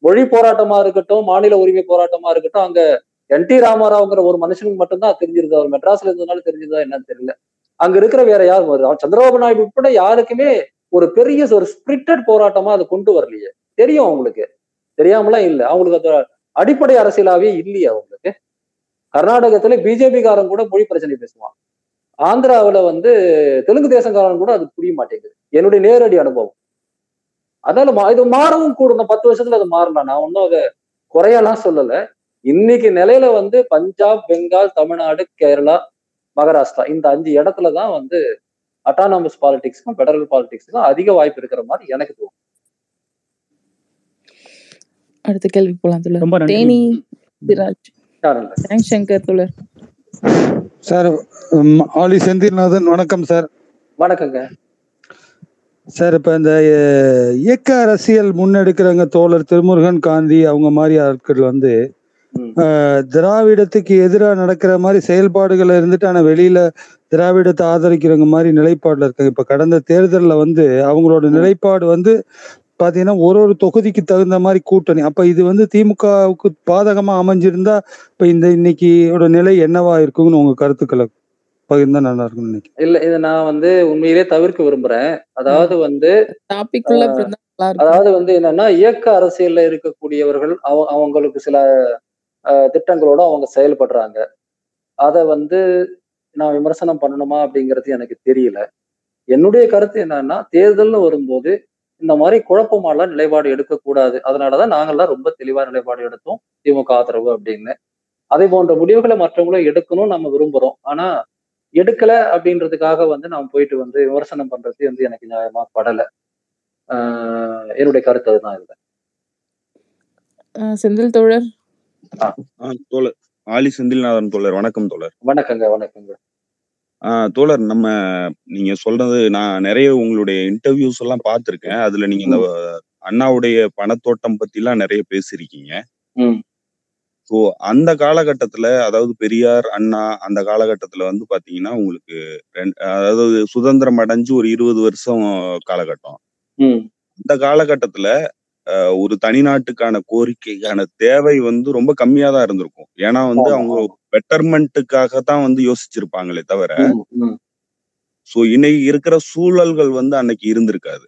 மொழி போராட்டமா இருக்கட்டும், மாநில உரிமை போராட்டமா இருக்கட்டும், அங்க NT ராமராவுங்கிற ஒரு மனுஷனுக்கு மட்டும்தான் தெரிஞ்சிருந்தது. அவர் மெட்ராஸ்ல இருந்ததுனால தெரிஞ்சதா என்னன்னு தெரியல. அங்க இருக்கிற வேற யார் வருது? சந்திரபாபு நாயுடு உட்பட யாருக்குமே ஒரு பெரிய ஒரு ஸ்பிரிட்டட் போராட்டமா அதை கொண்டு வரலையே. தெரியும் அவங்களுக்கு, தெரியாமலாம் இல்லை. அவங்களுக்கு அந்த அடிப்படை அரசியலாவே இல்லையா? அவங்களுக்கு கர்நாடகத்துல பிஜேபிக்காரன் கூட மொழி பிரச்சனை பேசுவான். ஆந்திராவில வந்து தெலுங்கு தேசக்காரன் கூட அது புரிய மாட்டேங்குது. என்னுடைய நேரடி அனுபவம். அதனால இது மாறவும் கூடும். 10 வருஷத்துல அது மாறலாம். நான் ஒன்னும் அதை குறையெல்லாம் சொல்லலை. இன்னைக்கு நிலையில வந்து பஞ்சாப், பெங்கால், தமிழ்நாடு, கேரளா, மகாராஷ்டிரா இந்த 5 இடத்துலதான் வந்து அட்டானமஸ் பாலிடிக்ஸ்க்கும் பெடரல் பாலிடிக்ஸ்க்கும் அதிக வாய்ப்பு இருக்கிற மாதிரி எனக்கு தோணும். அடுத்த கேள்வி போலாம். தேனி சிராஜ் சங்கர் தோழர் சார். ஆலி செந்தில்நாதன் வணக்கம் சார். வணக்கங்க. சார். இப்போ இந்த இயக்க அரசியல் முன்னெடுக்கிறவங்க தோழர் திருமுருகன், காந்தி அவங்க மாதிரி ஆட்கள் வந்து திராவிடத்துக்கு எதிராக நடக்கிற மாதிரி செயல்பாடுகள் இருந்துட்டு, ஆனால் வெளியில திராவிடத்தை ஆதரிக்கிறவங்க மாதிரி நிலைப்பாடுல இருக்காங்க. இப்போ கடந்த தேர்தலில் வந்து அவங்களோட நிலைப்பாடு வந்து பாத்தீங்கன்னா ஒரு தொகுதிக்கு தகுந்த மாதிரி கூட்டணி. அப்ப இது வந்து திமுகவுக்கு பாதகமா அமைஞ்சிருந்தா இப்ப இந்த இன்னைக்கோட நிலை என்னவா இருக்கும்னு உங்க கருத்துக்களை பகிர்ந்தா நல்லா இருக்கும் நினைக்கிறேன். இல்ல, இதை நான் வந்து உண்மையிலே தவிர்க்க விரும்புறேன். அதாவது வந்து என்னன்னா, இயக்க அரசியல்ல இருக்கக்கூடியவர்கள் அவங்களுக்கு சில திட்டங்களோட அவங்க செயல்படுறாங்க. அதை வந்து நான் விமர்சனம் பண்ணணுமா அப்படிங்கிறது எனக்கு தெரியல. என்னுடைய கருத்து என்னன்னா, தேர்தல்னு வரும்போது இந்த மாதிரி குழப்பமாலாம் நிலைப்பாடு எடுக்கக்கூடாது. அதனாலதான் நாங்கள்லாம் ரொம்ப தெளிவா நிலைப்பாடு எடுத்தோம், திமுக ஆதரவு அப்படின்னு. அதே போன்ற முடிவுகளை மற்றவங்களும் எடுக்கணும்னு நம்ம விரும்புறோம். ஆனா எடுக்கல அப்படின்றதுக்காக வந்து நாம் போயிட்டு வந்து விமர்சனம் பண்றது வந்து எனக்கு நியாயமா படல. என்னுடைய கருத்து அதுதான். இல்லை செந்தில் தோழர். தோழர் ஆலி செந்தில்நாதன் தோழர், வணக்கம் தோழர். வணக்கங்க தோழர். நம்ம நீங்க சொல்றது நான் நிறைய உங்களுடைய இன்டர்வியூஸ் எல்லாம் பார்த்திருக்கேன். அதுல நீங்க இந்த அண்ணாவுடைய பணத்தோட்டம் பத்தி எல்லாம் நிறைய பேசிருக்கீங்க. ஸோ அந்த காலகட்டத்துல, அதாவது பெரியார் அண்ணா அந்த காலகட்டத்துல வந்து பாத்தீங்கன்னா உங்களுக்கு அதாவது சுதந்திரம் அடைஞ்சு ஒரு 20 வருஷம் காலகட்டம். அந்த காலகட்டத்துல ஒரு தனிநாட்டுக்கான கோரிக்கைக்கான தேவை வந்து ரொம்ப கம்மியா தான் இருந்திருக்கும். ஏன்னா வந்து அவங்க பெட்டர்மெண்ட்டுக்காக தான் வந்து யோசிச்சிருப்பாங்களே தவிர, சோ இன்னைக்கு இருக்கிற சூழல்கள் வந்து அன்னைக்கு இருந்திருக்காது.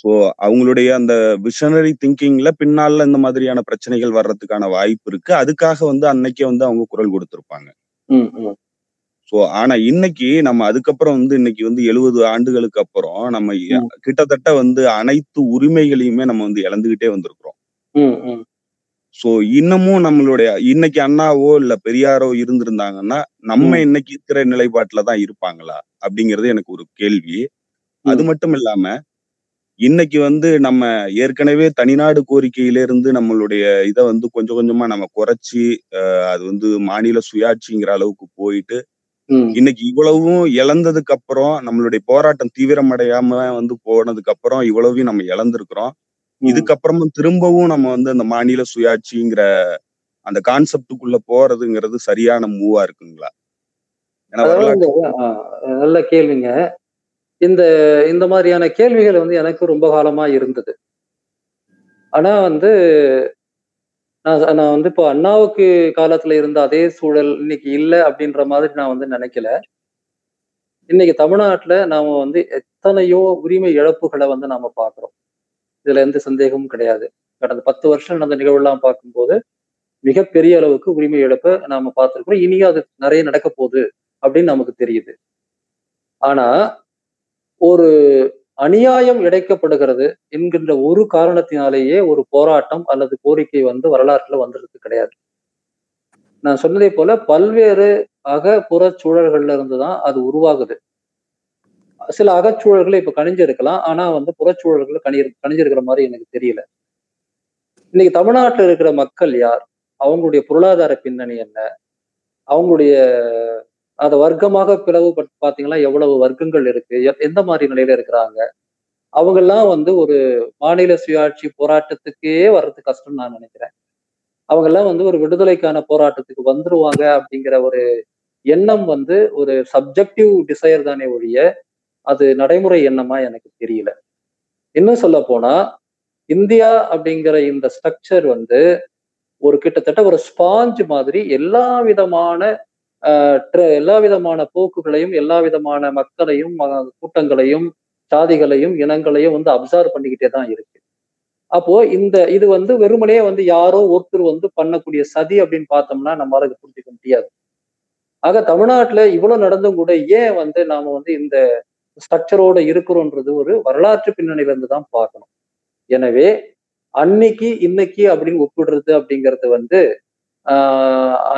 சோ அவங்களுடைய அந்த விஷனரி திங்கிங்ல பின்னால இந்த மாதிரியான பிரச்சனைகள் வர்றதுக்கான வாய்ப்பு இருக்கு. அதுக்காக வந்து அன்னைக்கே வந்து அவங்க குரல் கொடுத்திருப்பாங்க. சோ ஆனா இன்னைக்கு நம்ம அதுக்கப்புறம் வந்து இன்னைக்கு வந்து 70 ஆண்டுகளுக்கு அப்புறம் நம்ம கிட்டத்தட்ட வந்து அனைத்து உரிமைகளையுமே நம்ம வந்து இழந்துகிட்டே வந்திருக்கிறோம். சோ இன்னமும் நம்மளுடைய இன்னைக்கு அண்ணாவோ இல்ல பெரியாரோ இருந்திருந்தாங்கன்னா நம்ம இன்னைக்கு இருக்கிற நிலைப்பாட்டுலதான் இருப்பாங்களா அப்படிங்கறது எனக்கு ஒரு கேள்வி. அது மட்டும் இல்லாம இன்னைக்கு வந்து நம்ம ஏற்கனவே தனிநாடு கோரிக்கையிலிருந்து நம்மளுடைய இதை வந்து கொஞ்சம் கொஞ்சமா நம்ம குறைச்சி அது வந்து மாநில சுயாட்சிங்கிற அளவுக்கு போயிட்டு இன்னைக்கு இவ்வளவும் இழந்ததுக்கு அப்புறம், நம்மளுடைய போராட்டம் தீவிரமடையாம வந்து போனதுக்கு அப்புறம் இவ்வளவையும் நம்ம இழந்திருக்கிறோம். இதுக்கப்புறமும் திரும்பவும் நம்ம வந்து அந்த மாநில சுயாட்சிங்கிற அந்த கான்செப்டுக்குள்ள போறதுங்கிறது சரியான மூவா இருக்குங்களா? நல்ல கேள்விங்க. இந்த மாதிரியான கேள்விகள் வந்து எனக்கு ரொம்ப காலமா இருந்தது. ஆனா வந்து நான் வந்து இப்போ அண்ணாவுக்கு காலத்துல இருந்த அதே சூழல் இன்னைக்கு இல்லை அப்படின்ற மாதிரி நான் வந்து நினைக்கல. இன்னைக்கு தமிழ்நாட்டுல நாம வந்து எத்தனையோ உரிமை இழப்புகளை வந்து நாம பாக்குறோம். இதுல எந்த சந்தேகமும் கிடையாது. கடந்த 10 வருஷம் நடந்த நிகழ்வுலாம் பார்க்கும்போது மிகப்பெரிய அளவுக்கு உரிமை இழப்பை நாம பார்த்துருக்கோம். இனியும் அது நிறைய நடக்க போகுது அப்படின்னு நமக்கு தெரியுது. ஆனா ஒரு அநியாயம் இழைக்கப்படுகிறது என்கின்ற ஒரு காரணத்தினாலேயே ஒரு போராட்டம் அல்லது கோரிக்கை வந்து வரலாற்றுல வந்துடுறது கிடையாது. நான் சொன்னதை போல பல்வேறு அகப்புற சூழல்கள்ல இருந்துதான் அது உருவாகுது. சில அகச்சூழல்களை இப்ப கணிஞ்சிருக்கலாம், ஆனா வந்து புறச்சூழல்களை கணிஞ்சிருக்கிற மாதிரி எனக்கு தெரியல. இன்னைக்கு தமிழ்நாட்டில் இருக்கிற மக்கள் யார், அவங்களுடைய பொருளாதார பின்னணி என்ன, அவங்களுடைய அதை வர்க்கமாக பிளவு பார்த்தீங்கன்னா எவ்வளவு வர்க்கங்கள் இருக்கு, எந்த மாதிரி நிலையில இருக்கிறாங்க, அவங்கெல்லாம் வந்து ஒரு மாநில சுயாட்சி போராட்டத்துக்கே வர்றது கஷ்டம் நான் நினைக்கிறேன். அவங்கெல்லாம் வந்து ஒரு விடுதலைக்கான போராட்டத்துக்கு வந்துருவாங்க அப்படிங்கிற ஒரு எண்ணம் வந்து ஒரு சப்ஜெக்டிவ் டிசையர் தானே ஒழிய அது நடைமுறை எண்ணமா எனக்கு தெரியல. இன்னும் சொல்ல போனா இந்தியா அப்படிங்கிற இந்த ஸ்ட்ரக்சர் வந்து ஒரு கிட்டத்தட்ட ஒரு ஸ்பாஞ்ச் மாதிரி எல்லா விதமான போக்குகளையும் எல்லா விதமான மக்களையும் கூட்டங்களையும் சாதிகளையும் இனங்களையும் வந்து அப்சர்வ் பண்ணிக்கிட்டே தான் இருக்கு. அப்போ இது வந்து வெறுமனே வந்து யாரோ ஒருத்தர் வந்து பண்ணக்கூடிய சதி அப்படின்னு பார்த்தோம்னா நம்மளால அதை புரிஞ்சுக்க முடியாது. ஆக தமிழ்நாட்டுல இவ்வளவு நடந்தும் கூட ஏன் வந்து நாம வந்து இந்த ஸ்ட்ரக்சரோட இருக்கிறோன்றது ஒரு வரலாற்று பின்னணியில இருந்து தான் பார்க்கணும். எனவே அன்னைக்கு இன்னைக்கு அப்படின்னு ஒப்பிடுறது அப்படிங்கிறது வந்து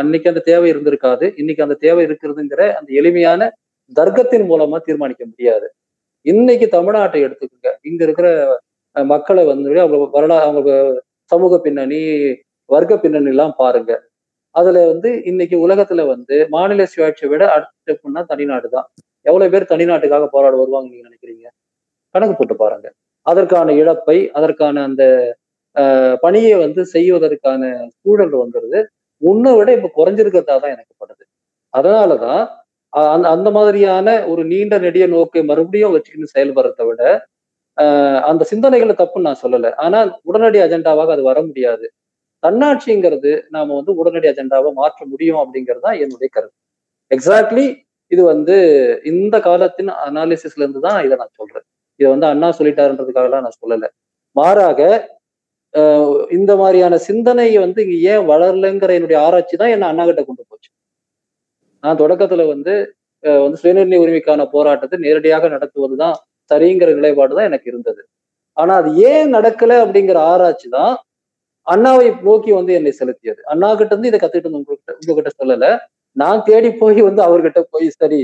அன்னைக்கு அந்த தேவை இருந்திருக்காது, இன்னைக்கு அந்த தேவை இருக்கிறதுங்கிற அந்த எளிமையான தர்க்கத்தின் மூலமா தீர்மானிக்க முடியாது. இன்னைக்கு தமிழ்நாட்டை எடுத்துக்கோங்க. இங்க இருக்கிற மக்களை வந்து அவங்க சமூக பின்னணி வர்க்க பின்னணி எல்லாம் பாருங்க. அதுல வந்து இன்னைக்கு உலகத்துல வந்து மாநில சுயாட்சியை விட அடுத்த தனிநாடு தான். எவ்வளவு பேர் தனிநாட்டுக்காக போராட வருவாங்க நீங்க நினைக்கிறீங்க? கணக்கு போட்டு பாருங்க. அதற்கான இழப்பை, அதற்கான அந்த பணியை செய்வதற்கான சூழல் வந்துடுது. முன்ன விட இப்ப குறைஞ்சிருக்கிறதா தான் எனக்கு படுது. அதனாலதான் அந்த மாதிரியான ஒரு நீண்ட நெடிய நோக்கை மறுபடியும் வச்சுக்கின்னு செயல்படுறதை விட அந்த சிந்தனைகளை தப்புன்னு நான் சொல்லலை, ஆனா உடனடி அஜெண்டாவாக அது வர முடியாது. தன்னாட்சிங்கிறது நாம உடனடி அஜெண்டாவை மாற்ற முடியும் அப்படிங்கிறது தான் என்னுடைய கருத்து. எக்ஸாக்ட்லி இது இந்த காலத்தின் அனாலிசிஸ்ல இருந்து தான் இதை நான் சொல்றேன். இதை அண்ணா சொல்லிட்டாருன்றதுக்காகலாம் நான் சொல்லலை. மாறாக இந்த மாதிரியான சிந்தனையை இங்க ஏன் வளரலைங்கிற என்னுடைய ஆராய்ச்சி தான் என்ன அண்ணா கிட்ட கொண்டு போச்சு. நான் தொடக்கத்துல சுயநிர்ணய உரிமைக்கான போராட்டத்தை நேரடியாக நடத்துவதுதான் சரிங்கிற நிலைப்பாடு தான் எனக்கு இருந்தது. ஆனா அது ஏன் நடக்கல அப்படிங்கிற ஆராய்ச்சி தான் அண்ணாவை நோக்கி என்னை செலுத்தியது. அண்ணா கிட்ட இருந்து இதை கத்துக்கிட்டு உங்ககிட்ட சொல்லல, நான் தேடி போய் அவர்கிட்ட போய் சரி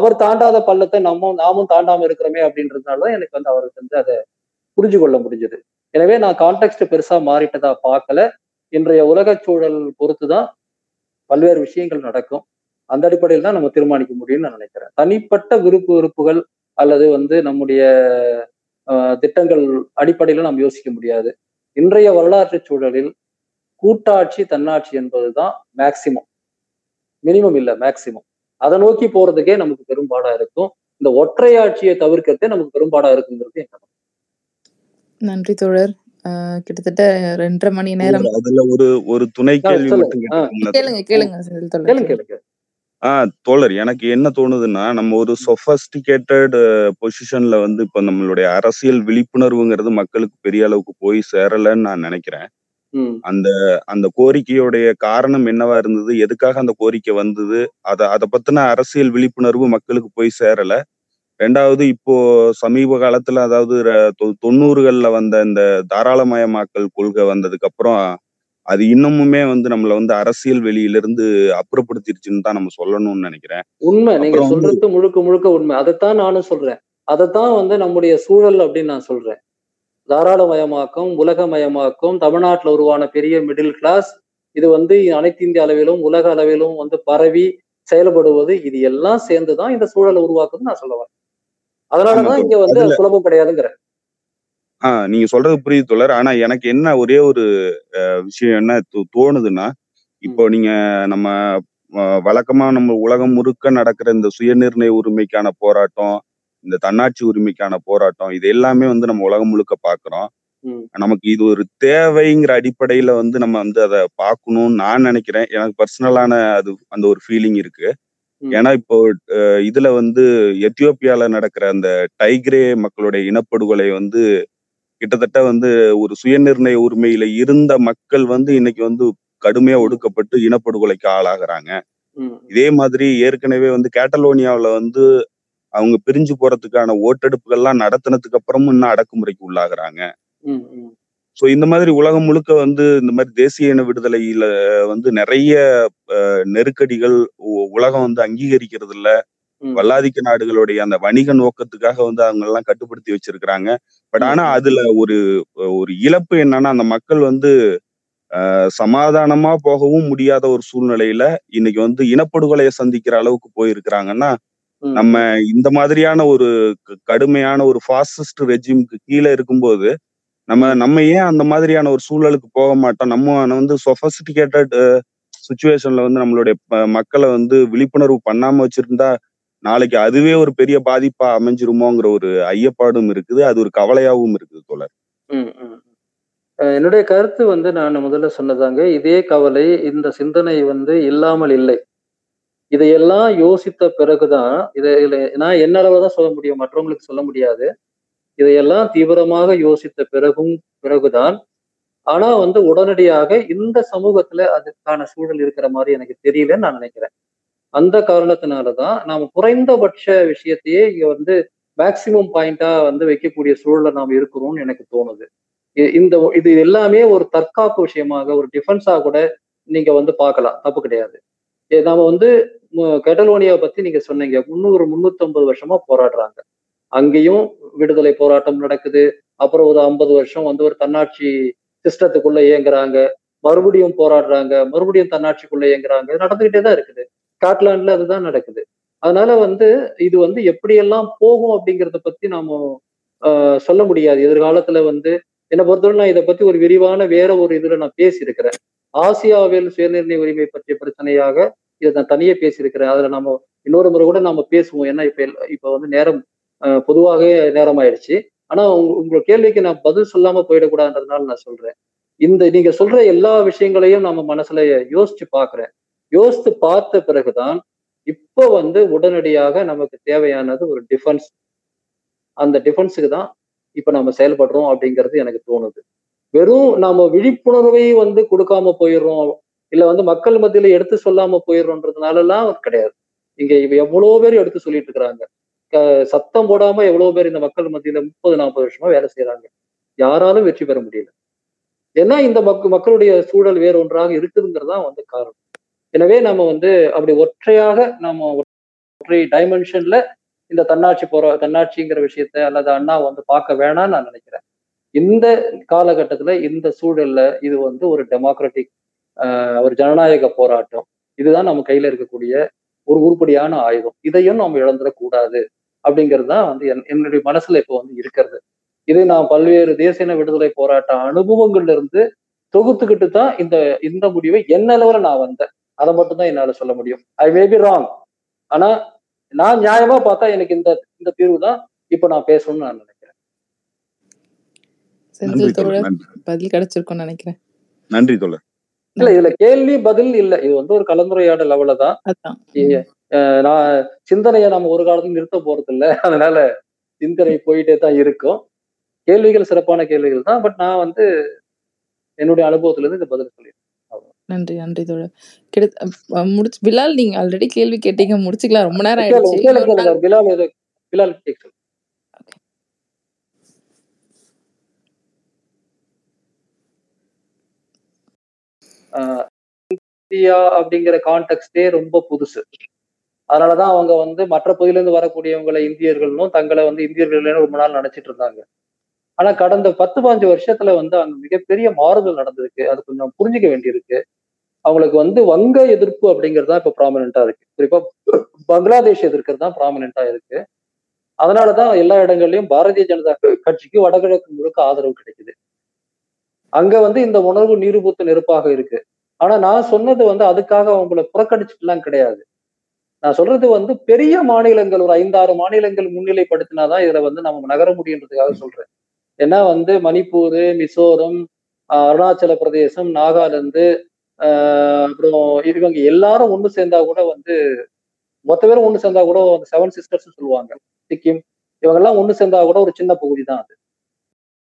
அவர் தாண்டாத பள்ளத்தை நாமும் தாண்டாம இருக்கிறோமே அப்படின்றதுனாலதான் எனக்கு அவருக்கு அதை புரிஞ்சு கொள்ள முடிஞ்சது. எனவே நான் கான்டெக்ட் பெருசா மாறிட்டதா பார்க்கல. இன்றைய உலக சூழல் பொறுத்துதான் பல்வேறு விஷயங்கள் நடக்கும். அந்த அடிப்படையில் தான் நம்ம தீர்மானிக்க முடியும்னு நான் நினைக்கிறேன். தனிப்பட்ட விருப்புகள் அல்லது நம்முடைய திட்டங்கள் அடிப்படையில நாம் யோசிக்க முடியாது. இன்றைய வரலாற்று சூழலில் கூட்டாட்சி தன்னாட்சி என்பதுதான் மேக்சிமம், மினிமம் இல்லை மேக்சிமம். அதை நோக்கி போறதுக்கே நமக்கு பெரும்பாடா இருக்கும். இந்த ஒற்றையாட்சியை தவிர்க்கிறதே நமக்கு பெரும்பாடா இருக்குங்கிறது என் கருத்து. நன்றி தோழர். கிட்டத்தட்ட 2.5 மணி நேரம் அதுல ஒரு துணை கேள்வி கேளுங்க தோழர். எனக்கு என்ன தோணுதுன்னா, நம்ம ஒரு சொஃபஸ்டிகேட்டட் பொசிஷன்ல இப்ப நம்மளுடைய அரசியல் விழிப்புணர்வுங்கிறது மக்களுக்கு பெரிய அளவுக்கு போய் சேரலன்னு நான் நினைக்கிறேன். அந்த கோரிக்கையோடைய காரணம் என்னவா இருந்தது, எதுக்காக அந்த கோரிக்கை வந்தது, அதை பத்தின அரசியல் விழிப்புணர்வு மக்களுக்கு போய் சேரல. ரெண்டாவது, இப்போ சமீப காலத்துல, அதாவது 90களில் வந்த இந்த தாராளமயமாக்கல் கொள்கை வந்ததுக்கு அப்புறம் அது இன்னமுமே நம்மளை அரசியல் வெளியிலிருந்து அப்புறப்படுத்திருச்சுன்னு தான் நம்ம சொல்லணும்னு நினைக்கிறேன். உண்மை, நீங்க சொல்றது முழுக்க உண்மை. அதைத்தான் நானும் சொல்றேன். அதைத்தான் நம்முடைய சூழல் அப்படின்னு நான் சொல்றேன். தாராளமயமாக்கம், உலகமயமாக்கம், தமிழ்நாட்டுல உருவான பெரிய மிடில் கிளாஸ், இது அனைத்து இந்திய அளவிலும் உலக அளவிலும் பரவி செயல்படுவது, இது எல்லாம் சேர்ந்துதான் இந்த சூழலை உருவாக்குதுன்னு நான் சொல்லுவேன். அதனாலதான் இங்க சுலபம் கிடையாதுங்கிறேன். நீங்க சொல்றது புரியுது தோழர். ஆனா எனக்கு என்ன ஒரே ஒரு விஷயம் என்ன தோணுதுன்னா, இப்போ நீங்க நம்ம வழக்கமா நம்ம உலகம் முழுக்க நடக்கிற இந்த சுயநிர்ணய உரிமைக்கான போராட்டம், இந்த தன்னாட்சி உரிமைக்கான போராட்டம், இது எல்லாமே நம்ம உலகம் முழுக்க பாக்குறோம். நமக்கு இது ஒரு தேவைங்கிற அடிப்படையில நம்ம அதை பார்க்கணும்னு நான் நினைக்கிறேன். எனக்கு பர்சனலான அது அந்த ஒரு ஃபீலிங் இருக்கு. ஏன்னா இப்போ இதுல எத்தியோப்பியால நடக்கிற அந்த டைக்ரே மக்களுடைய இனப்படுகொலை கிட்டத்தட்ட ஒரு சுயநிர்ணய உரிமையில இருந்த மக்கள் இன்னைக்கு கடுமையா ஒடுக்கப்பட்டு இனப்படுகொலைக்கு ஆளாகிறாங்க. இதே மாதிரி ஏற்கனவே கேட்டலோனியாவில அவங்க பிரிஞ்சு போறதுக்கான ஓட்டெடுப்புகள்லாம் நடத்தினதுக்கு அப்புறமும் இன்னும் அடக்குமுறைக்கு உள்ளாகிறாங்க. சோ இந்த மாதிரி உலகம் முழுக்க இந்த மாதிரி தேசிய இன விடுதலையில நிறைய நெருக்கடிகள் உலகம் அங்கீகரிக்கிறது இல்ல. வல்லாதிக்க நாடுகளுடைய அந்த வணிக நோக்கத்துக்காக அவங்க எல்லாம் கட்டுப்படுத்தி வச்சிருக்கிறாங்க. பட் ஆனா அதுல ஒரு இழப்பு என்னன்னா, அந்த மக்கள் சமாதானமா போகவும் முடியாத ஒரு சூழ்நிலையில இன்னைக்கு இனப்படுகொலையை சந்திக்கிற அளவுக்கு போயிருக்கிறாங்கன்னா, நம்ம இந்த மாதிரியான ஒரு கடுமையான ஒரு ஃபாசிஸ்ட் ரெஜிமுக்கு கீழே இருக்கும்போது நம்ம ஏன் அந்த மாதிரியான ஒரு சூழலுக்கு போக மாட்டோம்? நம்ம சொஃபஸ்டிகேட்டட் சுச்சுவேஷன்ல நம்மளுடைய மக்களை விழிப்புணர்வு பண்ணாம வச்சிருந்தா நாளைக்கு அதுவே ஒரு பெரிய பாதிப்பா அமைஞ்சிருமோங்கிற ஒரு ஐயப்பாடும் இருக்குது. அது ஒரு கவலையாகவும் இருக்குது தோழர். என்னுடைய கருத்து நான் முதல்ல சொன்னதாங்க, இதே கவலை, இந்த சிந்தனை இல்லாமல் இல்லை. இதையெல்லாம் யோசித்த பிறகுதான் இதில் நான் என்ன அளவுதான் சொல்ல முடியும், மற்றவங்களுக்கு சொல்ல முடியாது. இதையெல்லாம் தீவிரமாக யோசித்த பிறகுதான் ஆனா உடனடியாக இந்த சமூகத்துல அதுக்கான சூழல் இருக்கிற மாதிரி எனக்கு தெரியலன்னு நான் நினைக்கிறேன். அந்த காரணத்தினாலதான் நாம குறைந்தபட்ச விஷயத்தையே இங்க மேக்சிமம் பாயிண்டா வைக்கக்கூடிய சூழலை நாம் இருக்கிறோம்னு எனக்கு தோணுது. இது எல்லாமே ஒரு தற்காப்பு விஷயமாக, ஒரு டிஃபென்ஸா கூட நீங்க பார்க்கலாம், தப்பு கிடையாது. நாம கெட்டலோனியாவை பத்தி நீங்க சொன்னீங்க, 350 வருஷமா போராடுறாங்க. அங்கேயும் விடுதலை போராட்டம் நடக்குது. அப்புறம் ஒரு 50 வருஷம் ஒரு தன்னாட்சி சிஸ்டத்துக்குள்ள இயங்குறாங்க, மறுபடியும் போராடுறாங்க, மறுபடியும் தன்னாட்சிக்குள்ள இயங்குறாங்க, நடந்துகிட்டே தான் இருக்குது. ஸ்காட்லாண்ட்ல அதுதான் நடக்குது. அதனால இது எப்படியெல்லாம் போகும் அப்படிங்கிறத பத்தி நாம சொல்ல முடியாது. எதிர்காலத்துல என்னை பொறுத்தவரை நான் இதை பத்தி ஒரு விரிவான வேற ஒரு இதுல நான் பேசியிருக்கிறேன். ஆசியாவில் சுயநிர்ணய உரிமை பற்றிய பிரச்சனையாக இதை நான் தனியே பேசியிருக்கிறேன். அதுல நம்ம இன்னொரு முறை கூட நாம பேசுவோம். ஏன்னா இப்ப நேரம் பொதுவாகவே நேரம் ஆயிடுச்சு. ஆனா உங்க கேள்விக்கு நான் பதில் சொல்லாம போயிடக்கூடாதுன்றதுனால நான் சொல்றேன். நீங்க சொல்ற எல்லா விஷயங்களையும் நம்ம மனசுல யோசிச்சு பார்த்த பிறகுதான் இப்ப உடனடியாக நமக்கு தேவையானது ஒரு டிஃபென்ஸ். அந்த டிஃபென்ஸுக்கு தான் இப்ப நம்ம செயல்படுறோம் அப்படிங்கிறது எனக்கு தோணுது. வெறும் நாம விழிப்புணர்வை கொடுக்காம போயிடுறோம், இல்ல மக்கள் மத்தியில எடுத்து சொல்லாம போயிடுறோன்றதுனால எல்லாம் கிடையாது. இங்க எவ்வளவு பேர் எடுத்து சொல்லிட்டு இருக்கிறாங்க. சத்தம் போடாம எவ்வளவு பேர் இந்த மக்கள் மத்தியில 30-40 வருஷமா வேலை செய்யறாங்க. யாராலும் வெற்றி பெற முடியல. ஏன்னா இந்த மக்களுடைய சூழல் வேறு ஒன்றாக இருக்குதுங்கிறதான் காரணம். எனவே நம்ம அப்படி ஒற்றையாக நம்ம ஒற்றை டைமென்ஷன்ல இந்த தன்னாட்சிங்கிற விஷயத்த அல்லது அண்ணா பார்க்க வேணாம்னு நான் நினைக்கிறேன். இந்த காலகட்டத்துல இந்த சூழல்ல இது ஒரு டெமோக்ராட்டிக் ஒரு ஜனநாயக போராட்டம். இதுதான் நம்ம கையில இருக்கக்கூடிய ஒரு உருப்படியான ஆயுதம். இதையும் நம்ம இழந்துடக்கூடாது அப்படிங்கிறது தான் என்னுடைய மனசுல இப்போ இருக்கிறது. இதை நான் பல்வேறு தேசிய விடுதலை போராட்ட அனுபவங்கள்ல இருந்து தொகுத்துக்கிட்டு தான் இந்த முடிவை என்ன அளவுல நான் வந்தேன். அதை மட்டும்தான் என்னால சொல்ல முடியும். I may be wrong. ஆனா நான் நியாயமா பார்த்தா எனக்கு இந்த தீர்வு தான் இப்ப நான் பேசணும்னு நான் நினைக்கிறேன். செந்தில் தோழர், பதில் கிடைச்சிருக்கும்னு நினைக்கிறேன். நன்றி தோழர். இல்ல, இதுல கேள்வி பதில் இல்ல, இது ஒரு கலந்துரையாடல் அவ்வளவுதான். நான் சிந்தனையை நம்ம ஒரு காலத்துல நிறுத்த போறது இல்லை. அதனால சிந்தனை போயிட்டே தான் இருக்கும். கேள்விகள் சிறப்பான கேள்விகள் தான். பட் நான் என்னுடைய அனுபவத்துல இருந்து இந்த பதில் சொல்லியிருக்கேன். நன்றி நன்றி தோழர். முடிச்சு பிலால், நீங்க ஆல்ரெடி கேள்வி கேட்டீங்க, முடிச்சுக்கலாம். ரொம்ப நேரம் ஆயிடுச்சு. பிலால் கேட்க இந்தியா அப்படிங்கிற கான்டெக்டே ரொம்ப புதுசு. அதனாலதான் அவங்க மற்ற பகுதியில இருந்து வரக்கூடியவங்களை இந்தியர்களும் தங்களை இந்தியர்கள் ரொம்ப நாள் நினைச்சிட்டு இருந்தாங்க. ஆனா கடந்த 10-15 வருஷத்துல அங்க மிகப்பெரிய மாறுதல் நடந்திருக்கு. அது கொஞ்சம் புரிஞ்சுக்க வேண்டியிருக்கு. அவங்களுக்கு வங்க எதிர்ப்பு அப்படிங்கிறதுதான் இப்ப ப்ராமினென்ட்டா இருக்கு. குறிப்பா பங்களாதேஷ் எதிர்க்கிறது தான் ப்ராமினென்ட்டா இருக்கு. அதனாலதான் எல்லா இடங்கள்லயும் பாரதிய ஜனதா கட்சிக்கு வடகிழக்கு முழுக்க ஆதரவு கிடைக்குது. அங்க இந்த உணர்வு நீர்பூத்து நெருப்பாக இருக்கு. ஆனா நான் சொன்னது அதுக்காக அவங்கள புறக்கணிச்சுட்டுலாம் கிடையாது. நான் சொல்றது பெரிய மாநிலங்கள், ஒரு 5-6 மாநிலங்கள் முன்னிலைப்படுத்தினாதான் இதுல நம்ம நகர முடியுன்றதுக்காக சொல்றேன். ஏன்னா மணிப்பூர், மிசோரம், அருணாச்சல பிரதேசம், நாகாலாந்து, அப்புறம் இவங்க எல்லாரும் ஒண்ணு சேர்ந்தா கூட மொத்த பேரும் ஒண்ணு சேர்ந்தா கூட 7 சிஸ்டர்ஸ் சொல்லுவாங்க. சிக்கிம், இவங்க எல்லாம் ஒண்ணு சேர்ந்தா கூட ஒரு சின்ன பகுதி தான் அது.